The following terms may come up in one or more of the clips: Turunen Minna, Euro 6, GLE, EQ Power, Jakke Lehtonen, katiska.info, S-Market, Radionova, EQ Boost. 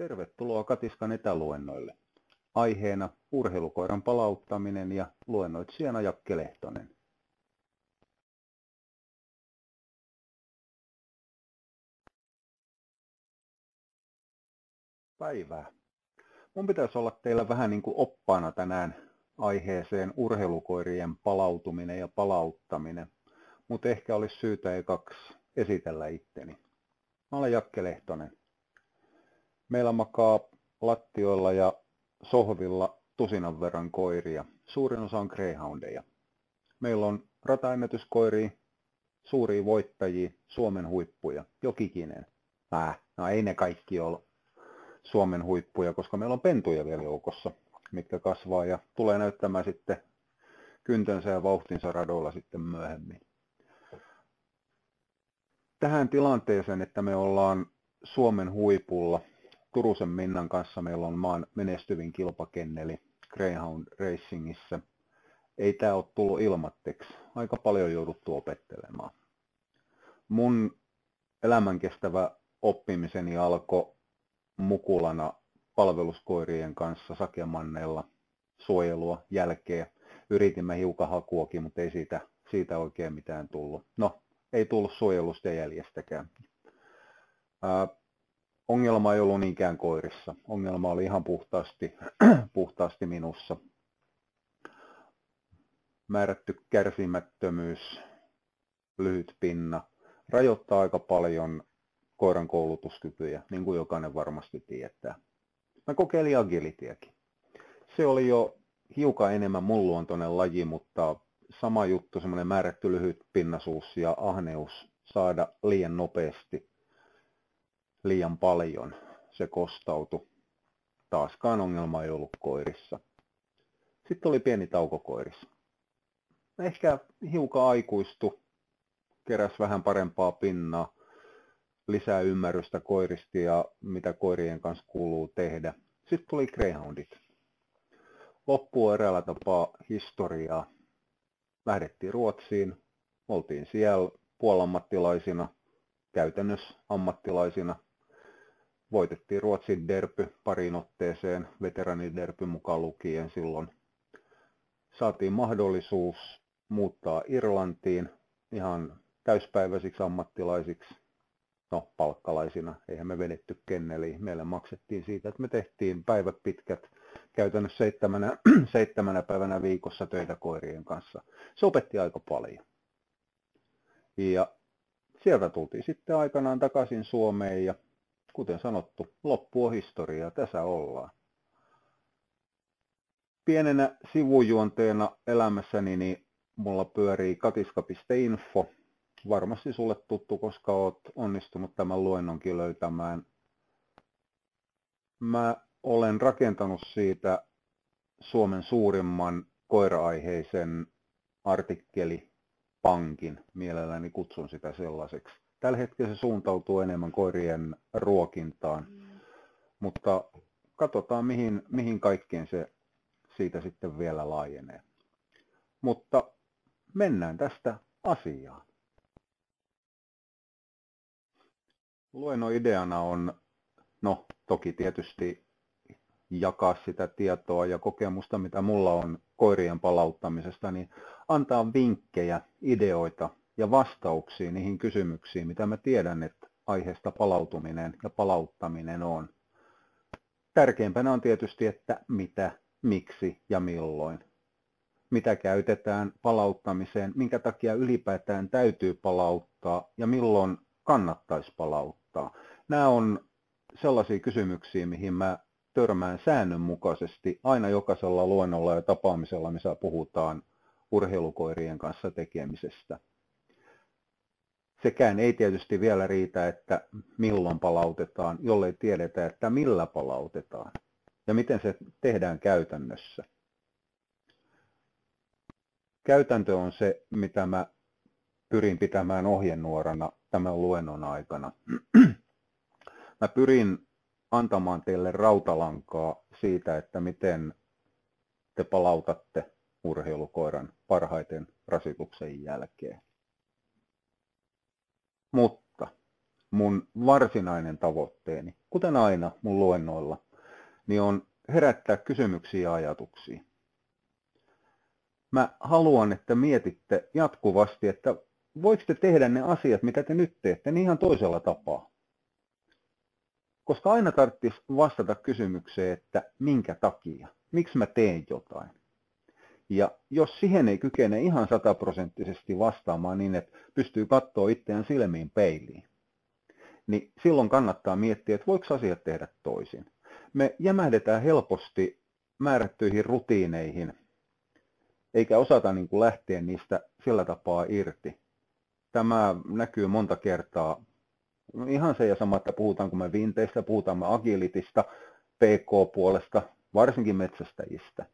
Tervetuloa Katiskan etäluennoille. Aiheena urheilukoiran palauttaminen ja luennoitsijana Jakke Lehtonen. Päivää. Mun pitäisi olla teillä vähän niin kuin oppaana tänään aiheeseen urheilukoirien palautuminen ja palauttaminen, mutta ehkä olisi syytä ekaksi esitellä itteni. Mä olen Jakke Lehtonen. Meillä makaa lattioilla ja sohvilla tusinan verran koiria. Suurin osa on greyhoundeja. Meillä on rataennätyskoiria, suuria voittajia, Suomen huippuja, jokikinen. No ei ne kaikki ole Suomen huippuja, koska meillä on pentuja vielä joukossa, mitkä kasvaa ja tulee näyttämään sitten kyntensä ja vauhtinsa radoilla sitten myöhemmin. Tähän tilanteeseen, että me ollaan Suomen huipulla, Turusen Minnan kanssa meillä on maan menestyvin kilpakenneli Greyhound Racingissä. Ei tämä ole tullut ilmatteksi. Aika paljon jouduttu opettelemaan. Mun elämänkestävä oppimiseni alkoi mukulana palveluskoirien kanssa sakemanneilla suojelua jälkeen. Yritimme hiukan hakuakin, mutta ei siitä oikein mitään tullut. No, ei tullut suojelusta ja jäljestäkään. Ongelma ei ollut niinkään koirissa. Ongelma oli ihan puhtaasti minussa. Määrätty kärsimättömyys, lyhyt pinna, rajoittaa aika paljon koiran koulutuskykyjä, niin kuin jokainen varmasti tietää. Mä kokeilin agilityäkin. Se oli jo hiukan enemmän mun luontoinen laji, mutta sama juttu, semmoinen määrätty lyhyt pinnasuus ja ahneus saada liian nopeasti liian paljon. Se kostautui. Taaskaan ongelma ei ollut koirissa. Sitten oli pieni tauko koirissa. Ehkä hiukan aikuistui, keräsi vähän parempaa pinnaa, lisää ymmärrystä koirista ja mitä koirien kanssa kuuluu tehdä. Sitten tuli greyhoundit. Loppuu eräällä tapaa historiaa. Lähdettiin Ruotsiin, oltiin siellä puolammattilaisina, käytännössä ammattilaisina. Voitettiin Ruotsin derby pariin otteeseen, veteraaniderby mukaan lukien silloin. Saatiin mahdollisuus muuttaa Irlantiin ihan täyspäiväisiksi ammattilaisiksi, no palkkalaisina. Eihän me vedetty kenneliin, meille maksettiin siitä, että me tehtiin päivät pitkät, käytännössä seitsemänä päivänä viikossa töitä koirien kanssa. Se opetti aika paljon. Ja sieltä tultiin sitten aikanaan takaisin Suomeen ja kuten sanottu, loppu on historiaa, tässä ollaan. Pienenä sivujuonteena elämässäni niin mulla pyörii katiska.info. Varmasti sulle tuttu, koska olet onnistunut tämän luennonkin löytämään. Mä olen rakentanut siitä Suomen suurimman koira-aiheisen artikkelipankin. Mielelläni kutsun sitä sellaiseksi. Tällä hetkellä se suuntautuu enemmän koirien ruokintaan, mutta katsotaan mihin kaikkeen se siitä sitten vielä laajenee. Mutta mennään tästä asiaan. Luennon ideana on, no toki tietysti jakaa sitä tietoa ja kokemusta, mitä mulla on koirien palauttamisesta, niin antaa vinkkejä, ideoita ja vastauksia niihin kysymyksiin, mitä mä tiedän, että aiheesta palautuminen ja palauttaminen on. Tärkeimpänä on tietysti, että mitä, miksi ja milloin. Mitä käytetään palauttamiseen, minkä takia ylipäätään täytyy palauttaa ja milloin kannattaisi palauttaa. Nämä on sellaisia kysymyksiä, mihin mä törmään säännönmukaisesti aina jokaisella luennolla ja tapaamisella, missä puhutaan urheilukoirien kanssa tekemisestä. Sekään ei tietysti vielä riitä, että milloin palautetaan, jollei tiedetä, että millä palautetaan ja miten se tehdään käytännössä. Käytäntö on se, mitä mä pyrin pitämään ohjenuorana tämän luennon aikana. Mä pyrin antamaan teille rautalankaa siitä, että miten te palautatte urheilukoiran parhaiten rasituksen jälkeen. Mutta mun varsinainen tavoitteeni, kuten aina mun luennoilla, niin on herättää kysymyksiä ja ajatuksia. Mä haluan, että mietitte jatkuvasti, että voiko te tehdä ne asiat, mitä te nyt teette, niin ihan toisella tapaa. Koska aina tarvitsisi vastata kysymykseen, että minkä takia, miksi mä teen jotain. Ja jos siihen ei kykene ihan 100% vastaamaan niin, että pystyy katsoa itseään silmiin peiliin, niin silloin kannattaa miettiä, että voiko asiat tehdä toisin. Me jämähdetään helposti määrättyihin rutiineihin, eikä osata niin kuin lähteä niistä sillä tapaa irti. Tämä näkyy monta kertaa. Ihan se ja sama, että puhutaanko me vinteistä, puhutaan me agilitista, PK-puolesta, varsinkin metsästäjistä.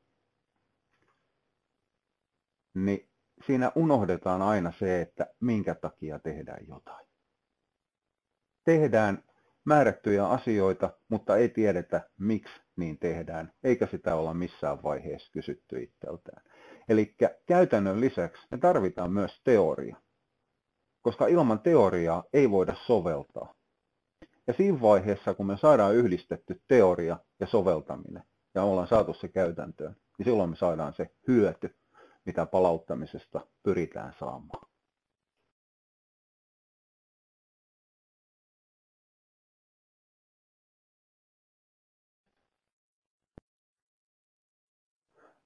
Niin siinä unohdetaan aina se, että minkä takia tehdään jotain. Tehdään määrättyjä asioita, mutta ei tiedetä, miksi niin tehdään, eikä sitä olla missään vaiheessa kysytty itseltään. Eli käytännön lisäksi me tarvitaan myös teoria, koska ilman teoriaa ei voida soveltaa. Ja siinä vaiheessa, kun me saadaan yhdistetty teoria ja soveltaminen, ja ollaan saatu se käytäntöön, niin silloin me saadaan se hyöty, mitä palauttamisesta pyritään saamaan.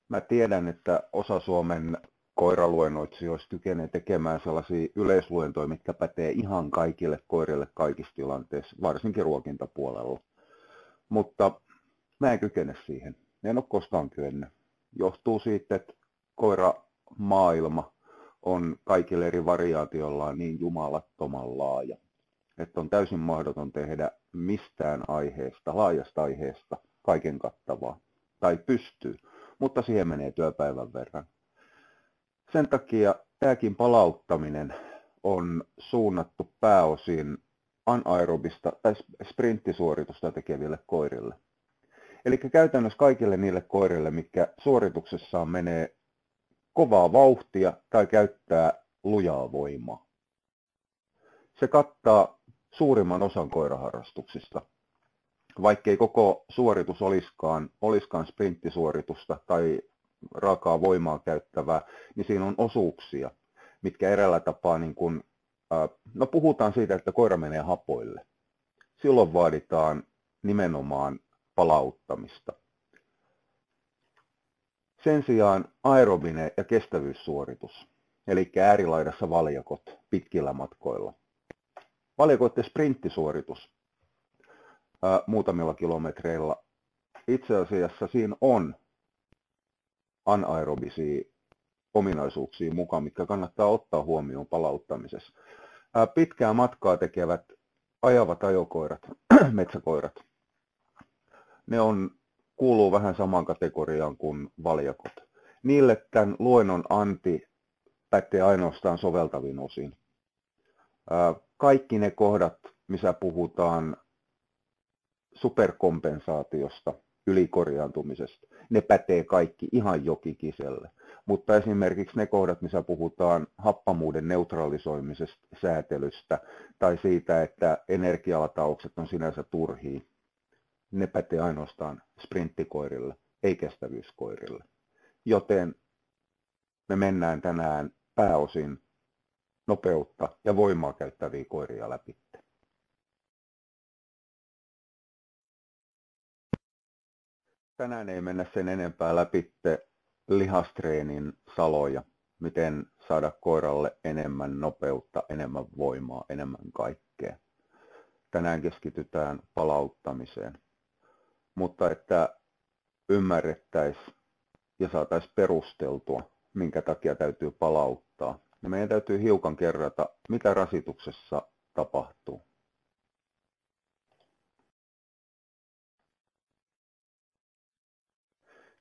Mä tiedän, että osa Suomen koiraluennoitsijoista kykenee tekemään sellaisia yleisluentoja, mitkä pätee ihan kaikille koirille kaikissa tilanteissa, varsinkin ruokintapuolella. Mutta mä en kykene siihen. En ole koskaan kyennyt. Johtuu siitä, että koiramaailma on kaikille eri variaatioillaan niin jumalattoman laaja, että on täysin mahdoton tehdä mistään aiheesta, laajasta aiheesta, kaiken kattavaa. Tai pystyy, mutta siihen menee työpäivän verran. Sen takia tämäkin palauttaminen on suunnattu pääosin anaerobista tai sprinttisuoritusta tekeville koirille. Eli käytännössä kaikille niille koirille, mitkä suorituksessaan menee kovaa vauhtia tai käyttää lujaa voimaa. Se kattaa suurimman osan koiraharrastuksista. Vaikkei koko suoritus olisikaan sprinttisuoritusta tai raakaa voimaa käyttävää, niin siinä on osuuksia, mitkä eräällä tapaa, niin kun, no puhutaan siitä, että koira menee hapoille. Silloin vaaditaan nimenomaan palauttamista. Sen sijaan aerobinen ja kestävyyssuoritus, eli äärilaidassa valjakot pitkillä matkoilla. Valjakoiden sprinttisuoritus muutamilla kilometreillä. Itse asiassa siinä on anaerobisia ominaisuuksia mukaan, mitkä kannattaa ottaa huomioon palauttamisessa. Pitkää matkaa tekevät ajavat ajokoirat, metsäkoirat, ne kuuluu vähän samaan kategoriaan kuin valjakot. Niille tämän luennon anti pätee ainoastaan soveltavin osin. Kaikki ne kohdat, missä puhutaan superkompensaatiosta, ylikorjaantumisesta, ne pätee kaikki ihan jokikiselle. Mutta esimerkiksi ne kohdat, missä puhutaan happamuuden neutralisoimisesta, säätelystä tai siitä, että energialataukset on sinänsä turhia, ne pätee ainoastaan sprinttikoirille, ei kestävyyskoirille. Joten me mennään tänään pääosin nopeutta ja voimaa käyttäviä koiria läpi. Tänään ei mennä sen enempää läpi lihastreenin saloja, miten saada koiralle enemmän nopeutta, enemmän voimaa, enemmän kaikkea. Tänään keskitytään palauttamiseen. Mutta että ymmärrettäisiin ja saataisiin perusteltua, minkä takia täytyy palauttaa. Ja meidän täytyy hiukan kerrata, mitä rasituksessa tapahtuu.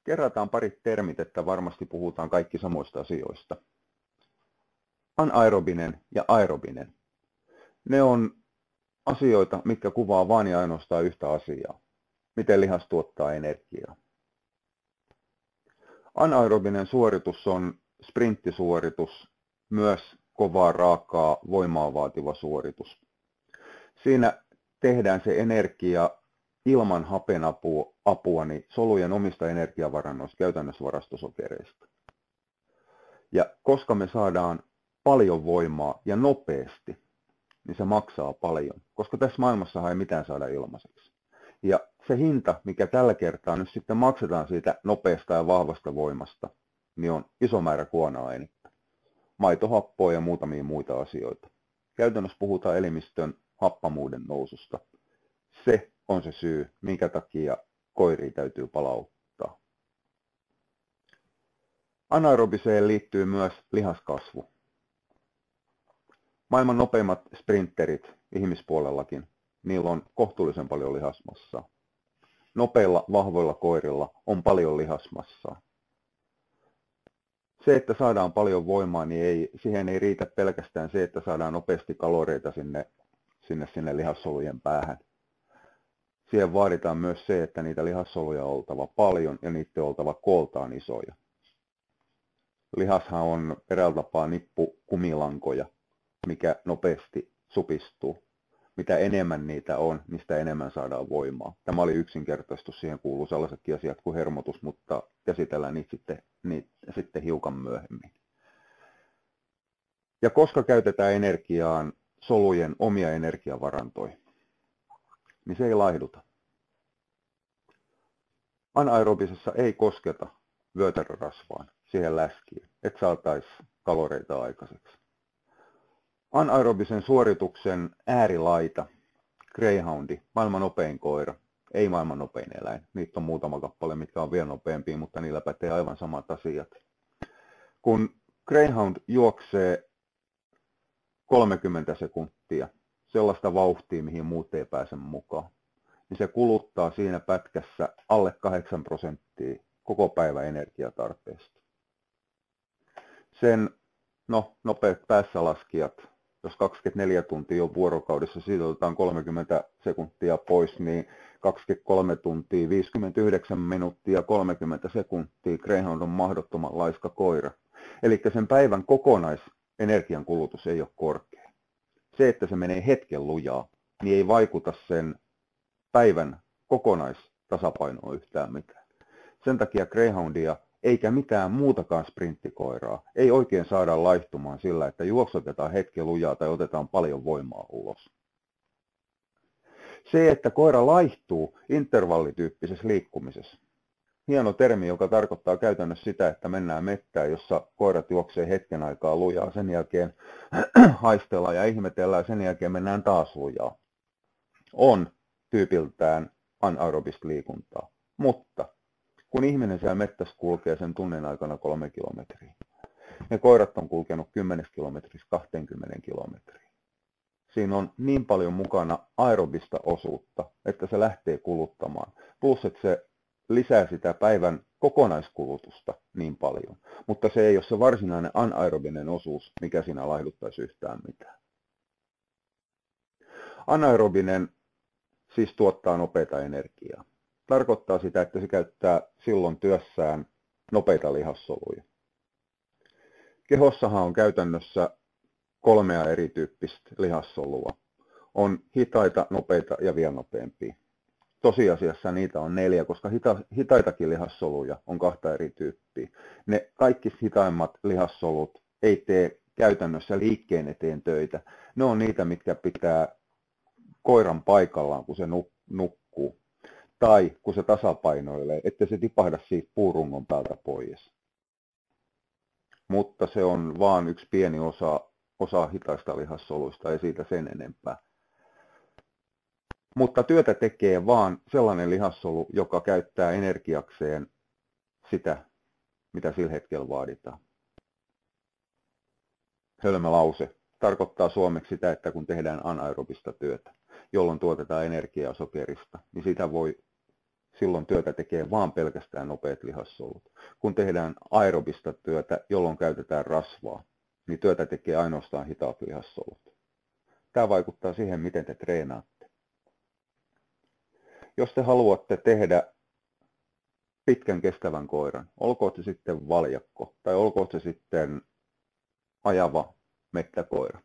Kerrataan pari termit, että varmasti puhutaan kaikki samoista asioista. Anaerobinen ja aerobinen. Ne on asioita, mitkä kuvaa vain ja ainoastaan yhtä asiaa. Miten lihas tuottaa energiaa. Anaerobinen suoritus on sprinttisuoritus, myös kovaa, raakaa, voimaa vaativa suoritus. Siinä tehdään se energia ilman hapenapua niin solujen omista energiavarannoista, käytännössä varastosokereista. Ja koska me saadaan paljon voimaa ja nopeasti, niin se maksaa paljon, koska tässä maailmassahan ei mitään saada ilmaiseksi. Ja se hinta, mikä tällä kertaa nyt sitten maksetaan siitä nopeasta ja vahvasta voimasta, niin on iso määrä kuona-ainetta, maitohappoa ja muutamia muita asioita. Käytännössä puhutaan elimistön happamuuden noususta. Se on se syy, minkä takia koiria täytyy palauttaa. Anaerobiseen liittyy myös lihaskasvu. Maailman nopeimmat sprinterit ihmispuolellakin, niillä on kohtuullisen paljon lihasmassaa. Nopeilla, vahvoilla koirilla on paljon lihasmassaa. Se, että saadaan paljon voimaa, niin siihen ei riitä pelkästään se, että saadaan nopeasti kaloreita sinne lihassolujen päähän. Siihen vaaditaan myös se, että niitä lihassoluja on oltava paljon ja niitä on oltava kooltaan isoja. Lihashan on eräällä tapaa nippukumilankoja, mikä nopeasti supistuu. Mitä enemmän niitä on, niin sitä enemmän saadaan voimaa. Tämä oli yksinkertaistus, siihen kuuluu sellaisetkin asiat kuin hermotus, mutta käsitellään niitä sitten hiukan myöhemmin. Ja koska käytetään energiaan solujen omia energiavarantoja, niin se ei laihduta. Anaerobisessa ei kosketa vyötärörasvaan, siihen läskiin, että saataisiin kaloreita aikaiseksi. Anaerobisen suorituksen äärilaita, greyhoundi, maailman nopein koira, ei maailman nopein eläin. Niitä on muutama kappale, mitkä on vielä nopeampia, mutta niillä pätee aivan samat asiat. Kun greyhound juoksee 30 sekuntia, sellaista vauhtia, mihin muut ei pääse mukaan, niin se kuluttaa siinä pätkässä alle 8% koko päivän energiatarpeesta. Sen nopeat päässälaskijat, jos 24 tuntia on vuorokaudessa, siitä otetaan 30 sekuntia pois, niin 23 tuntia, 59 minuuttia, 30 sekuntia, greyhound on mahdottoman laiska koira. Eli sen päivän kokonaisenergiankulutus ei ole korkea. Se, että se menee hetken lujaa, niin ei vaikuta sen päivän kokonaistasapainoon yhtään mitään. Sen takia greyhoundia eikä mitään muutakaan sprinttikoiraa ei oikein saada laihtumaan sillä, että juoksutetaan hetken lujaa tai otetaan paljon voimaa ulos. Se, että koira laihtuu intervallityyppisessä liikkumisessa. Hieno termi, joka tarkoittaa käytännössä sitä, että mennään mettään, jossa koirat juoksee hetken aikaa lujaa, sen jälkeen haistellaan ja ihmetellään, sen jälkeen mennään taas lujaa. On tyypiltään anaerobista liikuntaa, mutta kun ihminen siellä mettässä kulkee sen tunnin aikana 3 kilometriä, ne koirat on kulkenut 10 kilometriä 20 kilometriä. Siinä on niin paljon mukana aerobista osuutta, että se lähtee kuluttamaan. Plus, että se lisää sitä päivän kokonaiskulutusta niin paljon. Mutta se ei ole se varsinainen anaerobinen osuus, mikä siinä laihduttaisi yhtään mitään. Anaerobinen siis tuottaa nopeata energiaa. Tarkoittaa sitä, että se käyttää silloin työssään nopeita lihassoluja. Kehossahan on käytännössä 3 erityyppistä lihassolua. On hitaita, nopeita ja vielä nopeampia. Tosiasiassa niitä on 4, koska hitaitakin lihassoluja on 2 eri tyyppiä. Ne kaikki hitaimmat lihassolut ei tee käytännössä liikkeen eteen töitä. Ne on niitä, mitkä pitää koiran paikallaan, kun se nukkuu. Tai kun se tasapainoilee, että se tipahda siitä puurungon päältä pois. Mutta se on vain yksi pieni osa hitaista lihassoluista, ei siitä sen enempää. Mutta työtä tekee vaan sellainen lihassolu, joka käyttää energiakseen sitä, mitä sillä hetkellä vaaditaan. Hölmölause tarkoittaa suomeksi sitä, että kun tehdään anaerobista työtä, jolloin tuotetaan energiaa sokerista, niin sitä voi silloin työtä tekee vain pelkästään nopeat lihassolut. Kun tehdään aerobista työtä, jolloin käytetään rasvaa, niin työtä tekee ainoastaan hitaat lihassolut. Tämä vaikuttaa siihen, miten te treenaatte. Jos te haluatte tehdä pitkän kestävän koiran, olkoon se sitten valjakko tai olkoon se sitten ajava mettäkoira,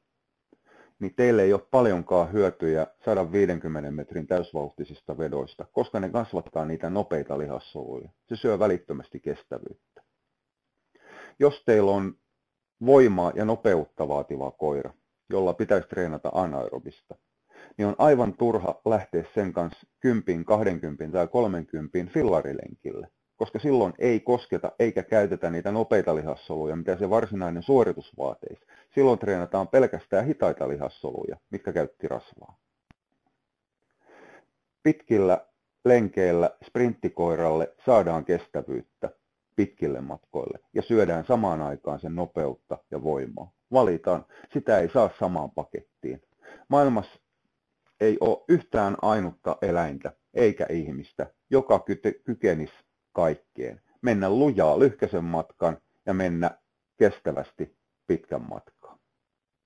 niin teille ei ole paljonkaan hyötyjä 150 metrin täysvauhtisista vedoista, koska ne kasvattaa niitä nopeita lihassoluja. Se syö välittömästi kestävyyttä. Jos teillä on voimaa ja nopeutta vaativa koira, jolla pitäisi treenata anaerobista, niin on aivan turha lähteä sen kanssa 10, 20 tai 30 fillarilenkille, koska silloin ei kosketa eikä käytetä niitä nopeita lihassoluja, mitä se varsinainen suoritus vaatisi. Silloin treenataan pelkästään hitaita lihassoluja, mitkä käytti rasvaa. Pitkillä lenkeillä sprinttikoiralle saadaan kestävyyttä pitkille matkoille ja syödään samaan aikaan sen nopeutta ja voimaa. Valitaan, sitä ei saa samaan pakettiin. Maailmassa ei ole yhtään ainutta eläintä eikä ihmistä, joka kykenisi kaikkeen. Mennä lujaa lyhkäisen matkan ja mennä kestävästi pitkän matkaan.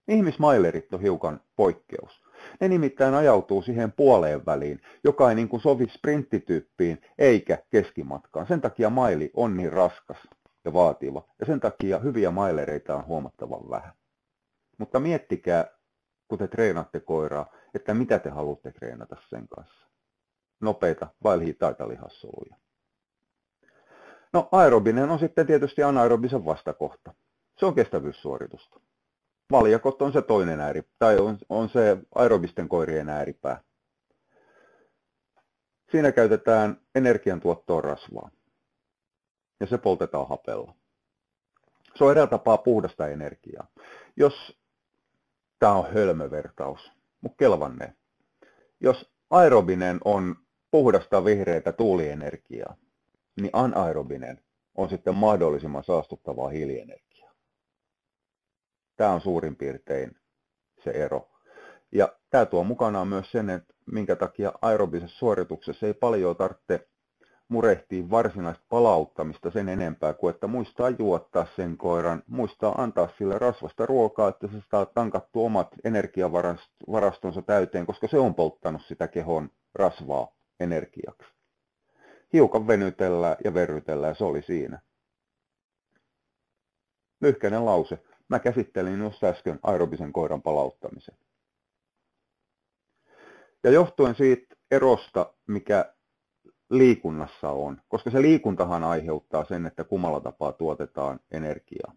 Ihmismailerit on hiukan poikkeus. Ne nimittäin ajautuu siihen puoleen väliin, joka ei niin kuin sovi sprinttityyppiin eikä keskimatkaan. Sen takia maili on niin raskas ja vaativa ja sen takia hyviä mailereita on huomattavan vähän. Mutta miettikää, kun te treenaatte koiraa, että mitä te haluatte treenata sen kanssa. Nopeita vai hitaita lihassoluja. No, aerobinen on sitten tietysti anaerobisen vastakohta. Se on kestävyyssuoritusta. Valjakot on se toinen on se aerobisten koirien ääripää. Siinä käytetään energiantuottoon rasvaa. Ja se poltetaan hapella. Se on eräällä tapaa puhdasta energiaa. Tämä on hölmövertaus, mutta kelvannee. Jos aerobinen on puhdasta vihreätä tuulienergiaa, niin anaerobinen on sitten mahdollisimman saastuttavaa hiilienergiaa. Tämä on suurin piirtein se ero. Ja tämä tuo mukanaan myös sen, että minkä takia aerobisessa suorituksessa ei paljon tarvitse murehtia varsinaista palauttamista sen enempää kuin että muistaa juottaa sen koiran, muistaa antaa sille rasvasta ruokaa, että se saa tankattua omat energiavarastonsa täyteen, koska se on polttanut sitä kehon rasvaa energiaksi. Hiukan venytellään ja verrytellään, se oli siinä. Lyhkäinen lause. Mä käsittelin just äsken aerobisen koiran palauttamisen. Ja johtuen siitä erosta, mikä liikunnassa on, koska se liikuntahan aiheuttaa sen, että kummalla tapaa tuotetaan energiaa.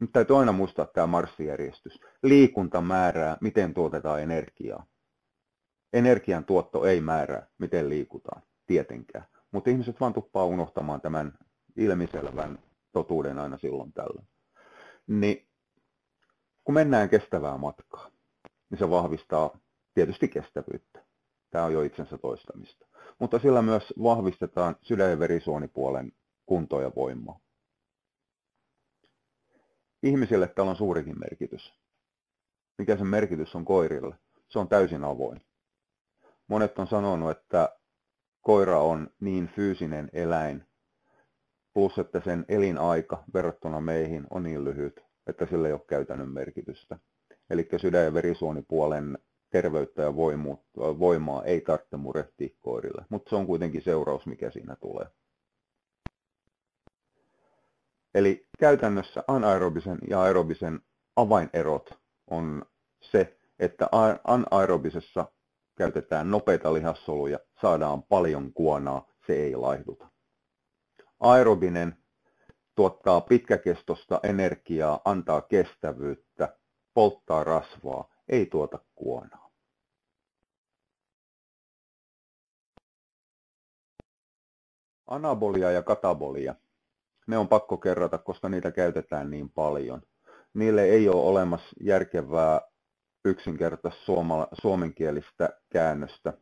Nyt täytyy aina muistaa tämä marssijärjestys. Liikunta määrää, miten tuotetaan energiaa. Energian tuotto ei määrää, miten liikutaan, tietenkään. Mutta ihmiset vaan tuppaa unohtamaan tämän ilmiselvän totuuden aina silloin tällöin. Niin, kun mennään kestävää matkaa, niin se vahvistaa tietysti kestävyyttä. Tämä on jo itsensä toistamista. Mutta sillä myös vahvistetaan sydän- ja verisuonipuolen kuntoa ja voimaa. Ihmisille tällä on suurikin merkitys. Mikä sen merkitys on koirille? Se on täysin avoin. Monet on sanonut, että koira on niin fyysinen eläin, plus että sen elinaika verrattuna meihin on niin lyhyt, että sillä ei ole käytännön merkitystä. Eli sydän- ja verisuonipuolen terveyttä ja voimaa ei tarvitse murehtia koirille, mutta se on kuitenkin seuraus, mikä siinä tulee. Eli käytännössä anaerobisen ja aerobisen avainerot on se, että anaerobisessa käytetään nopeita lihassoluja, saadaan paljon kuonaa, se ei laihduta. Aerobinen tuottaa pitkäkestoista energiaa, antaa kestävyyttä, polttaa rasvaa, ei tuota kuonaa. Anabolia ja katabolia, ne on pakko kerrata, koska niitä käytetään niin paljon. Niille ei ole olemassa järkevää yksinkertaista suomenkielistä käännöstä.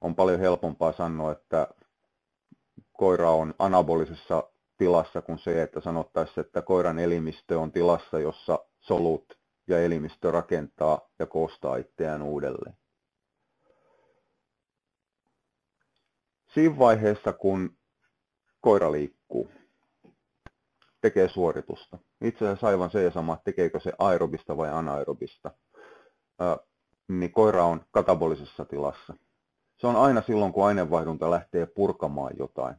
On paljon helpompaa sanoa, että koira on anabolisessa tilassa kuin se, että sanottaisiin, että koiran elimistö on tilassa, jossa solut ja elimistö rakentaa ja koostaa itseään uudelleen. Siinä vaiheessa, kun koira liikkuu, tekee suoritusta. Itse asiassa aivan se ja sama, tekeekö se aerobista vai anaerobista, niin koira on katabolisessa tilassa. Se on aina silloin, kun aineenvaihdunta lähtee purkamaan jotain.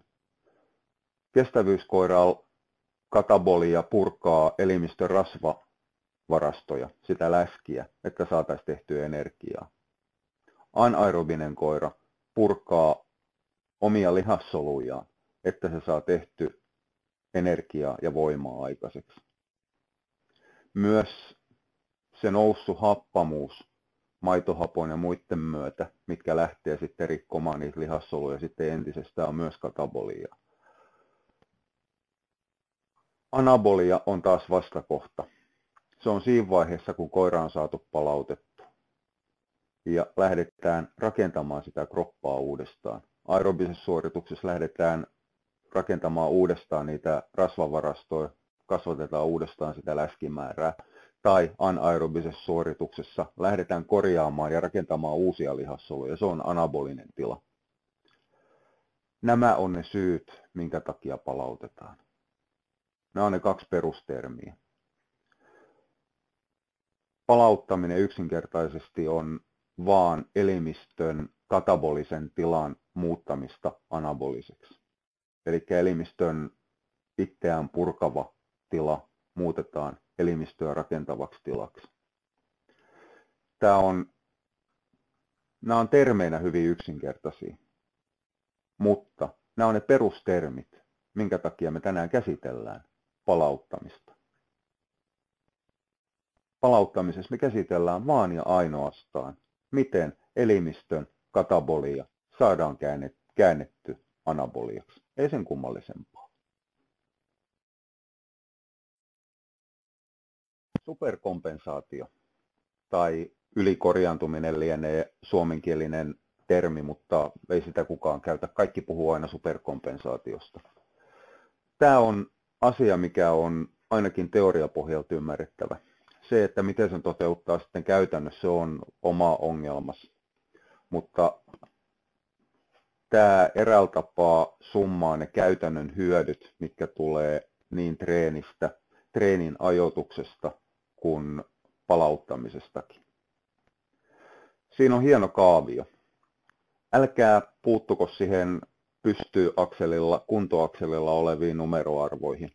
Kestävyyskoiralla katabolia purkaa elimistön rasva varastoja, sitä läskiä, että saataisiin tehtyä energiaa. Anaerobinen koira purkaa omia lihassolujaan, että se saa tehtyä energiaa ja voimaa aikaiseksi. Myös se noussut happamuus maitohapon ja muiden myötä, mitkä lähtee sitten rikkomaan niitä lihassoluja sitten entisestään, on myös katabolia. Anabolia on taas vastakohta. Se on siinä vaiheessa, kun koira on saatu palautettu ja lähdetään rakentamaan sitä kroppaa uudestaan. Aerobisessa suorituksessa lähdetään rakentamaan uudestaan niitä rasvavarastoja, kasvatetaan uudestaan sitä läskimäärää. Tai anaerobisessa suorituksessa lähdetään korjaamaan ja rakentamaan uusia lihassoluja. Se on anabolinen tila. Nämä on ne syyt, minkä takia palautetaan. Nämä on ne kaksi perustermiä. Palauttaminen yksinkertaisesti on vaan elimistön katabolisen tilan muuttamista anaboliseksi. Eli elimistön itseään purkava tila muutetaan elimistöä rakentavaksi tilaksi. Nämä on termeinä hyvin yksinkertaisia, mutta nämä on ne perustermit, minkä takia me tänään käsitellään palauttamista. Palauttamisessa me käsitellään vaan ja ainoastaan, miten elimistön katabolia saadaan käännetty anaboliaksi. Ei sen kummallisempaa. Superkompensaatio tai ylikorjaantuminen lienee suomenkielinen termi, mutta ei sitä kukaan käytä. Kaikki puhuu aina superkompensaatiosta. Tämä on asia, mikä on ainakin teoriapohjalta ymmärrettävä. Se, että miten sen toteuttaa sitten käytännössä, on oma ongelmas. Mutta tämä eräällä tapaa summaa ne käytännön hyödyt, mitkä tulee niin treenistä, treenin ajoituksesta kuin palauttamisestakin. Siinä on hieno kaavio. Älkää puuttuko siihen pystyakselilla, kuntoakselilla oleviin numeroarvoihin.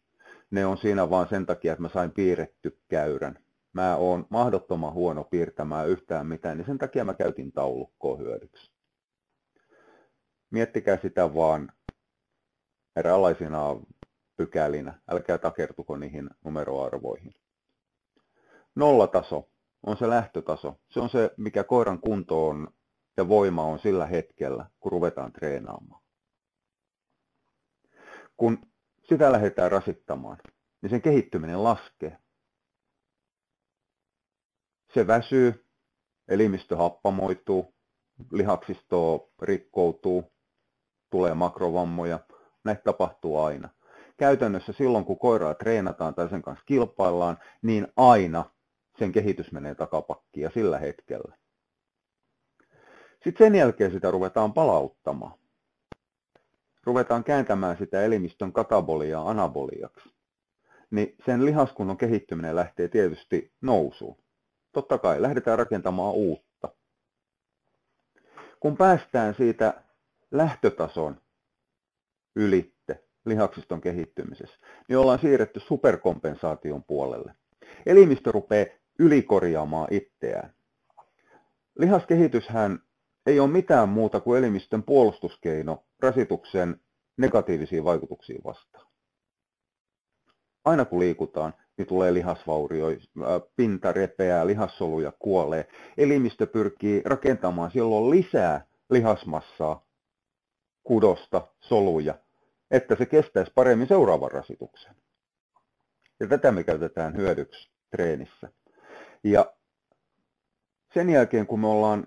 Ne on siinä vain sen takia, että mä sain piirretty käyrän. Mä oon mahdottoman huono piirtämään yhtään mitään, niin sen takia mä käytin taulukkoa hyödyksi. Miettikää sitä vaan eräänlaisina pykälinä. Älkää takertuko niihin numeroarvoihin. Nollataso on se lähtötaso. Se on se, mikä koiran kunto on ja voima on sillä hetkellä, kun ruvetaan treenaamaan. Kun sitä lähdetään rasittamaan, niin sen kehittyminen laskee. Se väsyy, elimistö happamoituu, lihaksisto rikkoutuu, tulee makrovammoja. Näitä tapahtuu aina. Käytännössä silloin, kun koiraa treenataan tai sen kanssa kilpaillaan, niin aina sen kehitys menee takapakkiin ja sillä hetkellä. Sitten sen jälkeen sitä ruvetaan palauttamaan. Ruvetaan kääntämään sitä elimistön kataboliaa anaboliaksi. Niin sen lihaskunnon kehittyminen lähtee tietysti nousuun. Totta kai lähdetään rakentamaan uutta. Kun päästään siitä lähtötason ylitte lihaksiston kehittymisessä, niin ollaan siirretty superkompensaation puolelle. Elimistö rupeaa ylikorjaamaan itseään. Lihaskehityshän ei ole mitään muuta kuin elimistön puolustuskeino rasituksen negatiivisiin vaikutuksiin vastaan. Aina kun liikutaan, niin tulee lihasvaurioita, pinta repeää, lihassoluja kuolee. Elimistö pyrkii rakentamaan silloin lisää lihasmassaa, kudosta, soluja, että se kestäisi paremmin seuraavan rasituksen. Ja tätä me käytetään hyödyksi treenissä. Ja sen jälkeen, kun me ollaan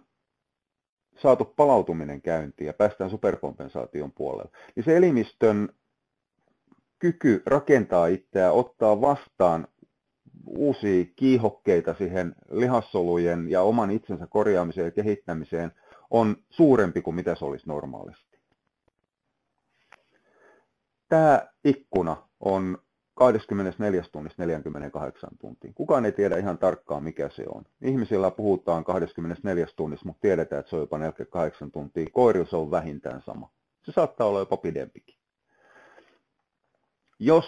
saatu palautuminen käyntiin ja päästään superkompensaation puolelle, niin se elimistön kyky rakentaa itseään, ottaa vastaan uusia kiihokkeita siihen lihassolujen ja oman itsensä korjaamiseen ja kehittämiseen, on suurempi kuin mitä se olisi normaalisti. Tämä ikkuna on 24 tunnista 48 tuntiin. Kukaan ei tiedä ihan tarkkaan, mikä se on. Ihmisillä puhutaan 24 tunnista, mutta tiedetään, että se on jopa 48 tuntia. Koirilla se on vähintään sama. Se saattaa olla jopa pidempikin. Jos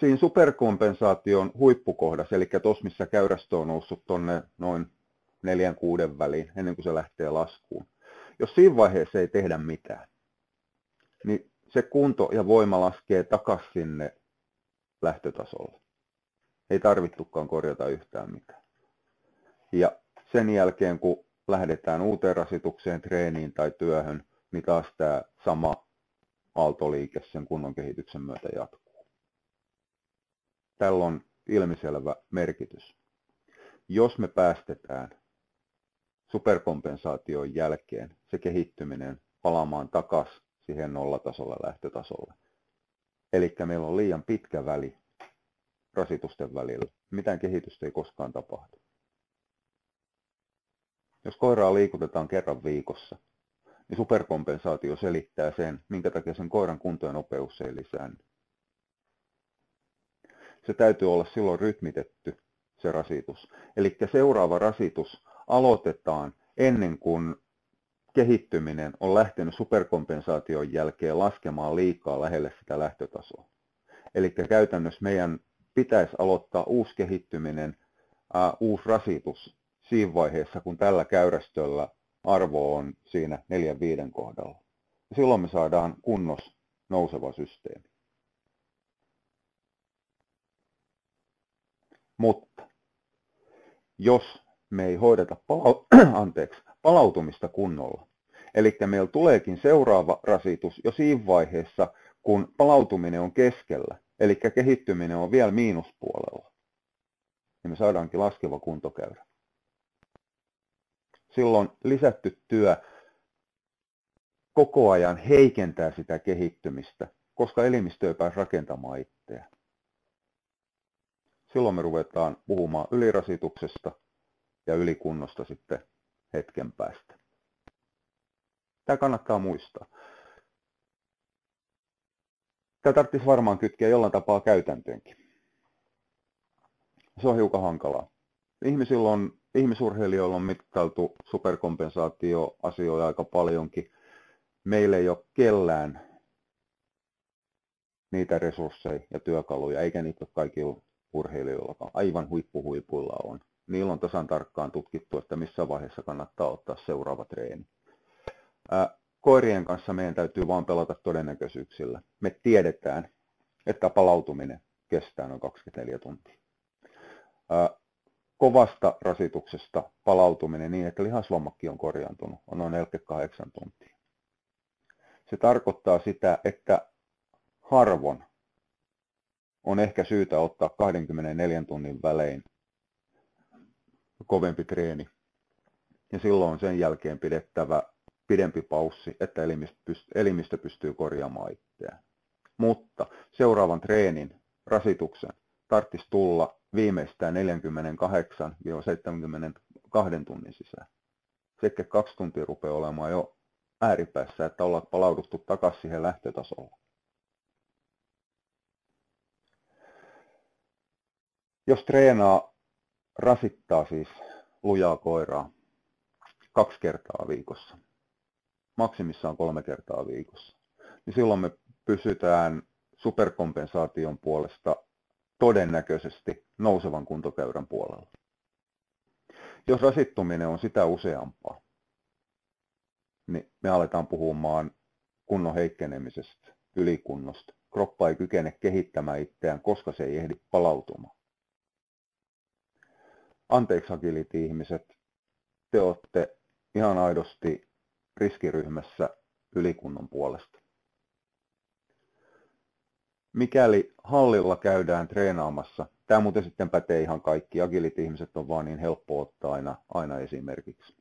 siinä superkompensaation huippukohdassa, eli tuossa missä käyrästö on noussut tuonne noin 4-6 väliin ennen kuin se lähtee laskuun. Jos siinä vaiheessa ei tehdä mitään, niin se kunto ja voima laskee takaisin sinne lähtötasolle. Ei tarvittukaan korjata yhtään mitään. Ja sen jälkeen, kun lähdetään uuteen rasitukseen, treeniin tai työhön, niin taas tämä sama aaltoliike sen kunnon kehityksen myötä jatkuu. Tällä on ilmiselvä merkitys. Jos me päästetään superkompensaation jälkeen se kehittyminen palaamaan takaisin siihen nollatasolle, lähtötasolle, eli meillä on liian pitkä väli rasitusten välillä, mitään kehitystä ei koskaan tapahdu. Jos koiraa liikutetaan kerran viikossa, niin superkompensaatio selittää sen, minkä takia sen koiran kunto ja nopeus ei lisäänny. Se täytyy olla silloin rytmitetty, se rasitus. Eli seuraava rasitus aloitetaan ennen kuin kehittyminen on lähtenyt superkompensaation jälkeen laskemaan liikaa lähelle sitä lähtötasoa. Eli käytännössä meidän pitäisi aloittaa uusi kehittyminen, uusi rasitus siinä vaiheessa, kun tällä käyrästöllä arvo on siinä 4-5 kohdalla. Silloin me saadaan kunnos nouseva systeemi. Mutta jos me ei hoideta palautumista kunnolla, eli meillä tuleekin seuraava rasitus jo siinä vaiheessa, kun palautuminen on keskellä, eli kehittyminen on vielä miinuspuolella, niin me saadaankin laskeva kuntokäyrä. Silloin lisätty työ koko ajan heikentää sitä kehittymistä, koska elimistö ei pääse rakentamaan itseään. Silloin me ruvetaan puhumaan ylirasituksesta ja ylikunnosta sitten hetken päästä. Tämä kannattaa muistaa. Tämä tarvitsisi varmaan kytkeä jollain tapaa käytäntöönkin. Se on hiukan hankalaa. Ihmisurheilijoilla on mittailtu superkompensaatioasioita aika paljonkin. Meillä ei ole kellään niitä resursseja ja työkaluja, eikä niitä ole kaikilla urheilijoillakaan. Aivan huippuhuipuilla on. Niillä on tasan tarkkaan tutkittu, että missä vaiheessa kannattaa ottaa seuraava treeni. Koirien kanssa meidän täytyy vain pelata todennäköisyyksillä. Me tiedetään, että palautuminen kestää noin 24 tuntia. Kovasta rasituksesta palautuminen niin, että lihasvammakin on korjaantunut, on noin 48 tuntia. Se tarkoittaa sitä, että harvon on ehkä syytä ottaa 24 tunnin välein kovempi treeni. Ja silloin on sen jälkeen pidettävä pidempi paussi, että elimistö pystyy korjaamaan itseään. Mutta seuraavan treenin, rasituksen, tarvitsisi tulla viimeistään 48-72 tunnin sisään. Sekä 2 tuntia rupeaa olemaan jo ääripäässä, että ollaan palauduttu takaisin siihen lähtötasolle. Jos treenaa, rasittaa siis lujaa koiraa 2 kertaa viikossa, maksimissaan 3 kertaa viikossa, niin silloin me pysytään superkompensaation puolesta todennäköisesti nousevan kuntokäyrän puolella. Jos rasittuminen on sitä useampaa, niin me aletaan puhumaan kunnon heikkenemisestä, ylikunnosta. Kroppa ei kykene kehittämään itseään, koska se ei ehdi palautumaan. Anteeksi agility-ihmiset, te olette ihan aidosti riskiryhmässä ylikunnon puolesta. Mikäli hallilla käydään treenaamassa, tämä muuten sitten pätee ihan kaikki, agility-ihmiset on vaan niin helppo ottaa aina esimerkiksi.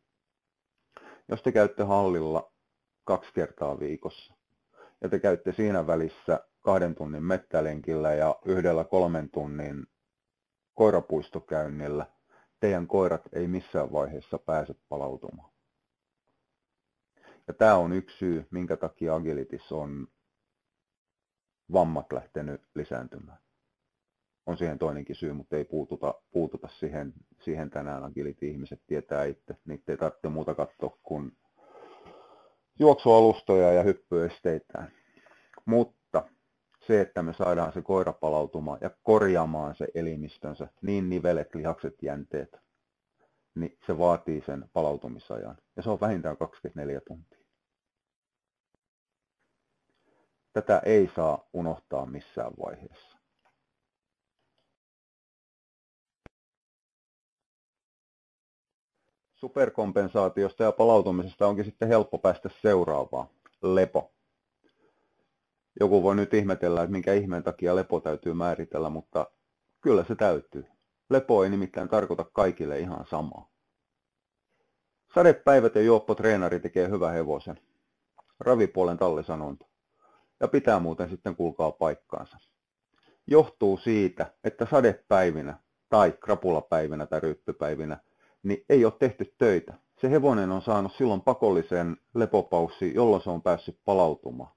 Jos te käytte hallilla 2 kertaa viikossa ja te käytte siinä välissä 2 tunnin mettälenkillä ja 1-3 tunnin koirapuistokäynnillä, teidän koirat ei missään vaiheessa pääse palautumaan. Ja tämä on yksi syy, minkä takia agilitys on vammat lähtenyt lisääntymään. On siihen toinenkin syy, mutta ei puututa siihen tänään. Agility-ihmiset tietää itse. Niitä ei tarvitse muuta katsoa kuin juoksualustoja ja hyppyesteitään. Mutta se, että me saadaan se koira palautumaan ja korjaamaan se elimistönsä, niin nivelet, lihakset, jänteet, niin se vaatii sen palautumisajan. Ja se on vähintään 24 tuntia. Tätä ei saa unohtaa missään vaiheessa. Superkompensaatiosta ja palautumisesta onkin sitten helppo päästä seuraavaan. Lepo. Joku voi nyt ihmetellä, että minkä ihmeen takia lepo täytyy määritellä, mutta kyllä se täytyy. Lepo ei nimittäin tarkoita kaikille ihan samaa. Sadepäivät ja juoppotreenari tekee hyvä hevosen. Ravipuolen tallisanonta. Ja pitää muuten sitten kuulkaa paikkaansa. Johtuu siitä, että sadepäivinä tai krapulapäivinä tai ryppypäivinä niin ei ole tehty töitä. Se hevonen on saanut silloin pakollisen lepopaussin, jolloin se on päässyt palautumaan.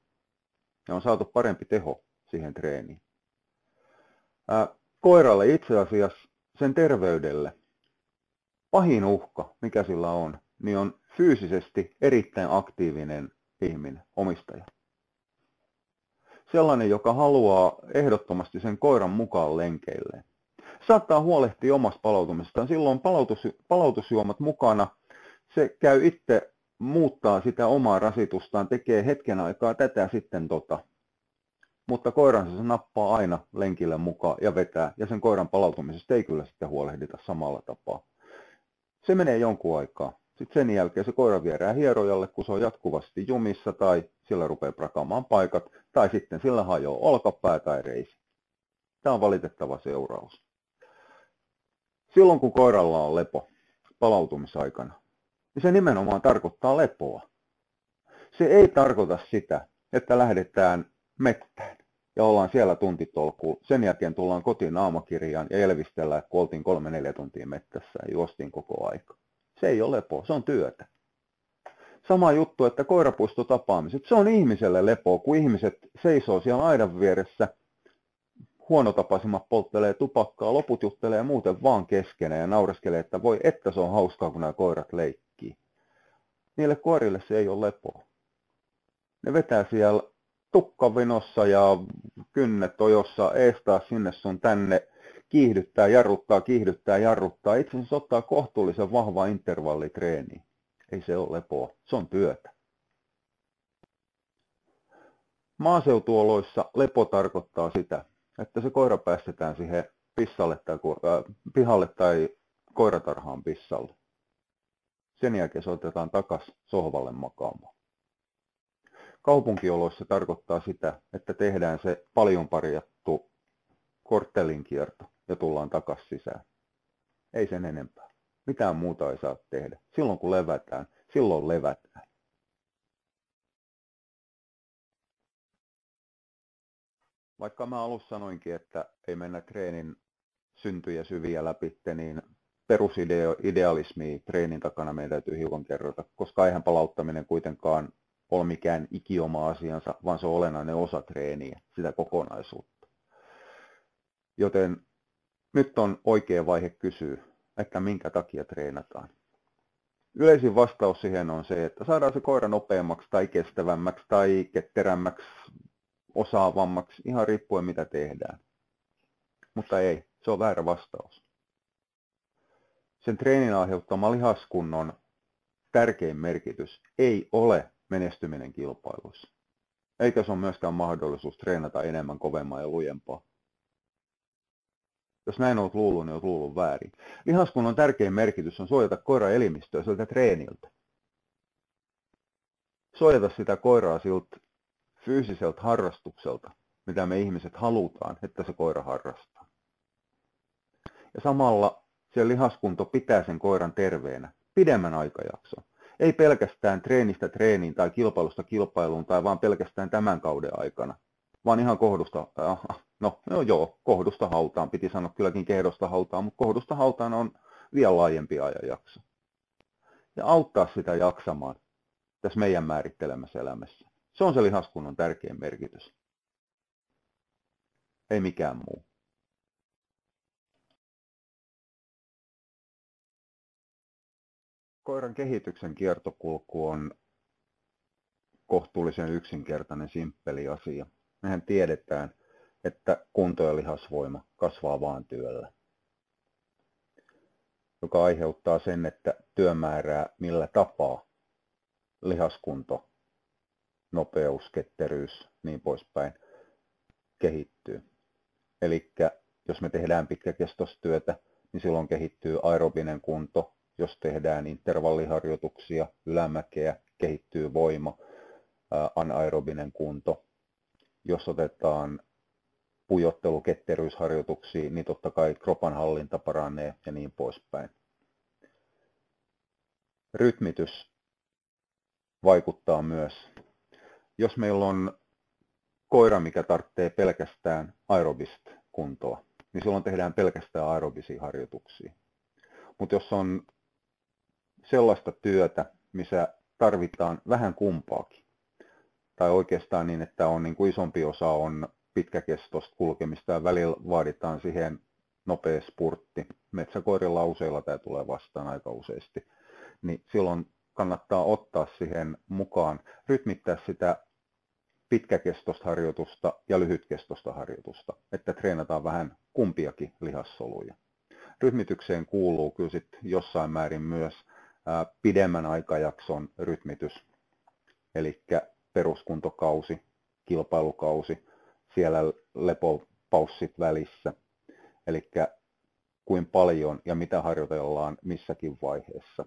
Ja on saatu parempi teho siihen treeniin. Koiralle itse asiassa sen terveydelle pahin uhka, mikä sillä on, niin on fyysisesti erittäin aktiivinen ihminen, omistaja. Sellainen, joka haluaa ehdottomasti sen koiran mukaan lenkeilleen. Saattaa huolehtia omasta palautumisestaan. Silloin palautusjuomat mukana. Se käy itse, muuttaa sitä omaa rasitustaan, tekee hetken aikaa tätä sitten tota. Mutta koiransa se nappaa aina lenkille mukaan ja vetää. Ja sen koiran palautumisesta ei kyllä sitten huolehdita samalla tapaa. Se menee jonkun aikaa. Sitten sen jälkeen se koira viedään hierojalle, kun se on jatkuvasti jumissa tai sillä rupeaa prakaamaan paikat. Tai sitten sillä hajoaa olkapää tai reisi. Tämä on valitettava seuraus. Silloin kun koiralla on lepo palautumisaikana, niin se nimenomaan tarkoittaa lepoa. Se ei tarkoita sitä, että lähdetään mettään ja ollaan siellä tuntitolkuun. Sen jälkeen tullaan kotiin aamakirjaan ja elvistellään, kun oltiin 3-4 tuntia mettässä ja juostiin koko aika. Se ei ole lepoa, se on työtä. Sama juttu, että koirapuistotapaamiset, se on ihmiselle lepoa, kun ihmiset seisoo siellä aidan vieressä. Huonotapaisimmat polttelee tupakkaa, loput juttelee muuten vaan keskenään ja naureskelee, että voi että se on hauskaa, kun nämä koirat leikkii. Niille koirille se ei ole lepoa. Ne vetää siellä tukkavinossa ja kynnet ojossa, eestaa sinne sun tänne, kiihdyttää, jarruttaa. Itse asiassa ottaa kohtuullisen vahvaa intervallitreeniä. Ei se ole lepoa, se on työtä. Maaseutuoloissa lepo tarkoittaa sitä, että se koira päästetään siihen pissalle tai pihalle tai koiratarhaan pissalle. Sen jälkeen se otetaan takaisin sohvalle makaamaan. Kaupunkioloissa tarkoittaa sitä, että tehdään se paljon parjattu korttelinkierto ja tullaan takaisin sisään. Ei sen enempää. Mitään muuta ei saa tehdä. Silloin kun levätään, silloin levätään. Vaikka mä alussa sanoinkin, että ei mennä treenin syntyjä syviä läpi, niin perusidealismia treenin takana meidän täytyy hiukan kerrota, koska eihän palauttaminen kuitenkaan ole mikään ikioma asiansa, vaan se on olennainen osa treeniä, sitä kokonaisuutta. Joten nyt on oikea vaihe kysyä, että minkä takia treenataan. Yleisin vastaus siihen on se, että saadaan se koira nopeammaksi tai kestävämmäksi tai ketterämmäksi, osaavammaksi, ihan riippuen mitä tehdään. Mutta ei, se on väärä vastaus. Sen treenin aiheuttama lihaskunnon tärkein merkitys ei ole menestyminen kilpailuissa. Eikä se ole myöskään mahdollisuus treenata enemmän, kovemmaa ja lujempaa. Jos näin olet luullut, niin olet luullut väärin. Lihaskunnon tärkein merkitys on suojata koiran elimistöä siltä treeniltä. Suojata sitä koiraa siltä fyysiseltä harrastukselta, mitä me ihmiset halutaan, että se koira harrastaa. Ja samalla se lihaskunto pitää sen koiran terveenä pidemmän aikajakson. Ei pelkästään treenistä treeniin tai kilpailusta kilpailuun tai vaan pelkästään tämän kauden aikana, vaan ihan kohdusta hautaan. Piti sanoa kylläkin kehdosta hautaan, mutta kohdusta hautaan on vielä laajempi ajanjakso. Ja auttaa sitä jaksamaan tässä meidän määrittelemässä elämässä. Se on se lihaskunnon tärkein merkitys. Ei mikään muu. Koiran kehityksen kiertokulku on kohtuullisen yksinkertainen, simppeli asia. Mehän tiedetään, että kunto ja lihasvoima kasvaa vain työllä, joka aiheuttaa sen, että työmäärää millä tapaa lihaskunto, nopeus, ketteryys, niin poispäin kehittyy. Eli jos me tehdään pitkäkestoista työtä, niin silloin kehittyy aerobinen kunto. Jos tehdään intervalliharjoituksia, ylämäkeä, kehittyy voima, anaerobinen kunto. Jos otetaan pujotteluketteryysharjoituksia, niin totta kai kropanhallinta paranee ja niin poispäin. Rytmitys vaikuttaa myös. Jos meillä on koira, mikä tarvitsee pelkästään aerobista kuntoa, niin silloin tehdään pelkästään aerobisia harjoituksia. Mutta jos on sellaista työtä, missä tarvitaan vähän kumpaakin, tai oikeastaan niin, että on niin kuin isompi osa on pitkäkestoista kulkemista ja välillä vaaditaan siihen nopea spurtti, metsäkoirilla useilla tämä tulee vastaan aika useasti, niin silloin kannattaa ottaa siihen mukaan, rytmittää sitä pitkäkestoista harjoitusta ja lyhytkestoista harjoitusta, että treenataan vähän kumpiakin lihassoluja. Rytmitykseen kuuluu kyllä sit jossain määrin myös pidemmän aikajakson rytmitys, eli peruskuntokausi, kilpailukausi, siellä lepopaussit välissä, eli kuinka paljon ja mitä harjoitellaan missäkin vaiheessa.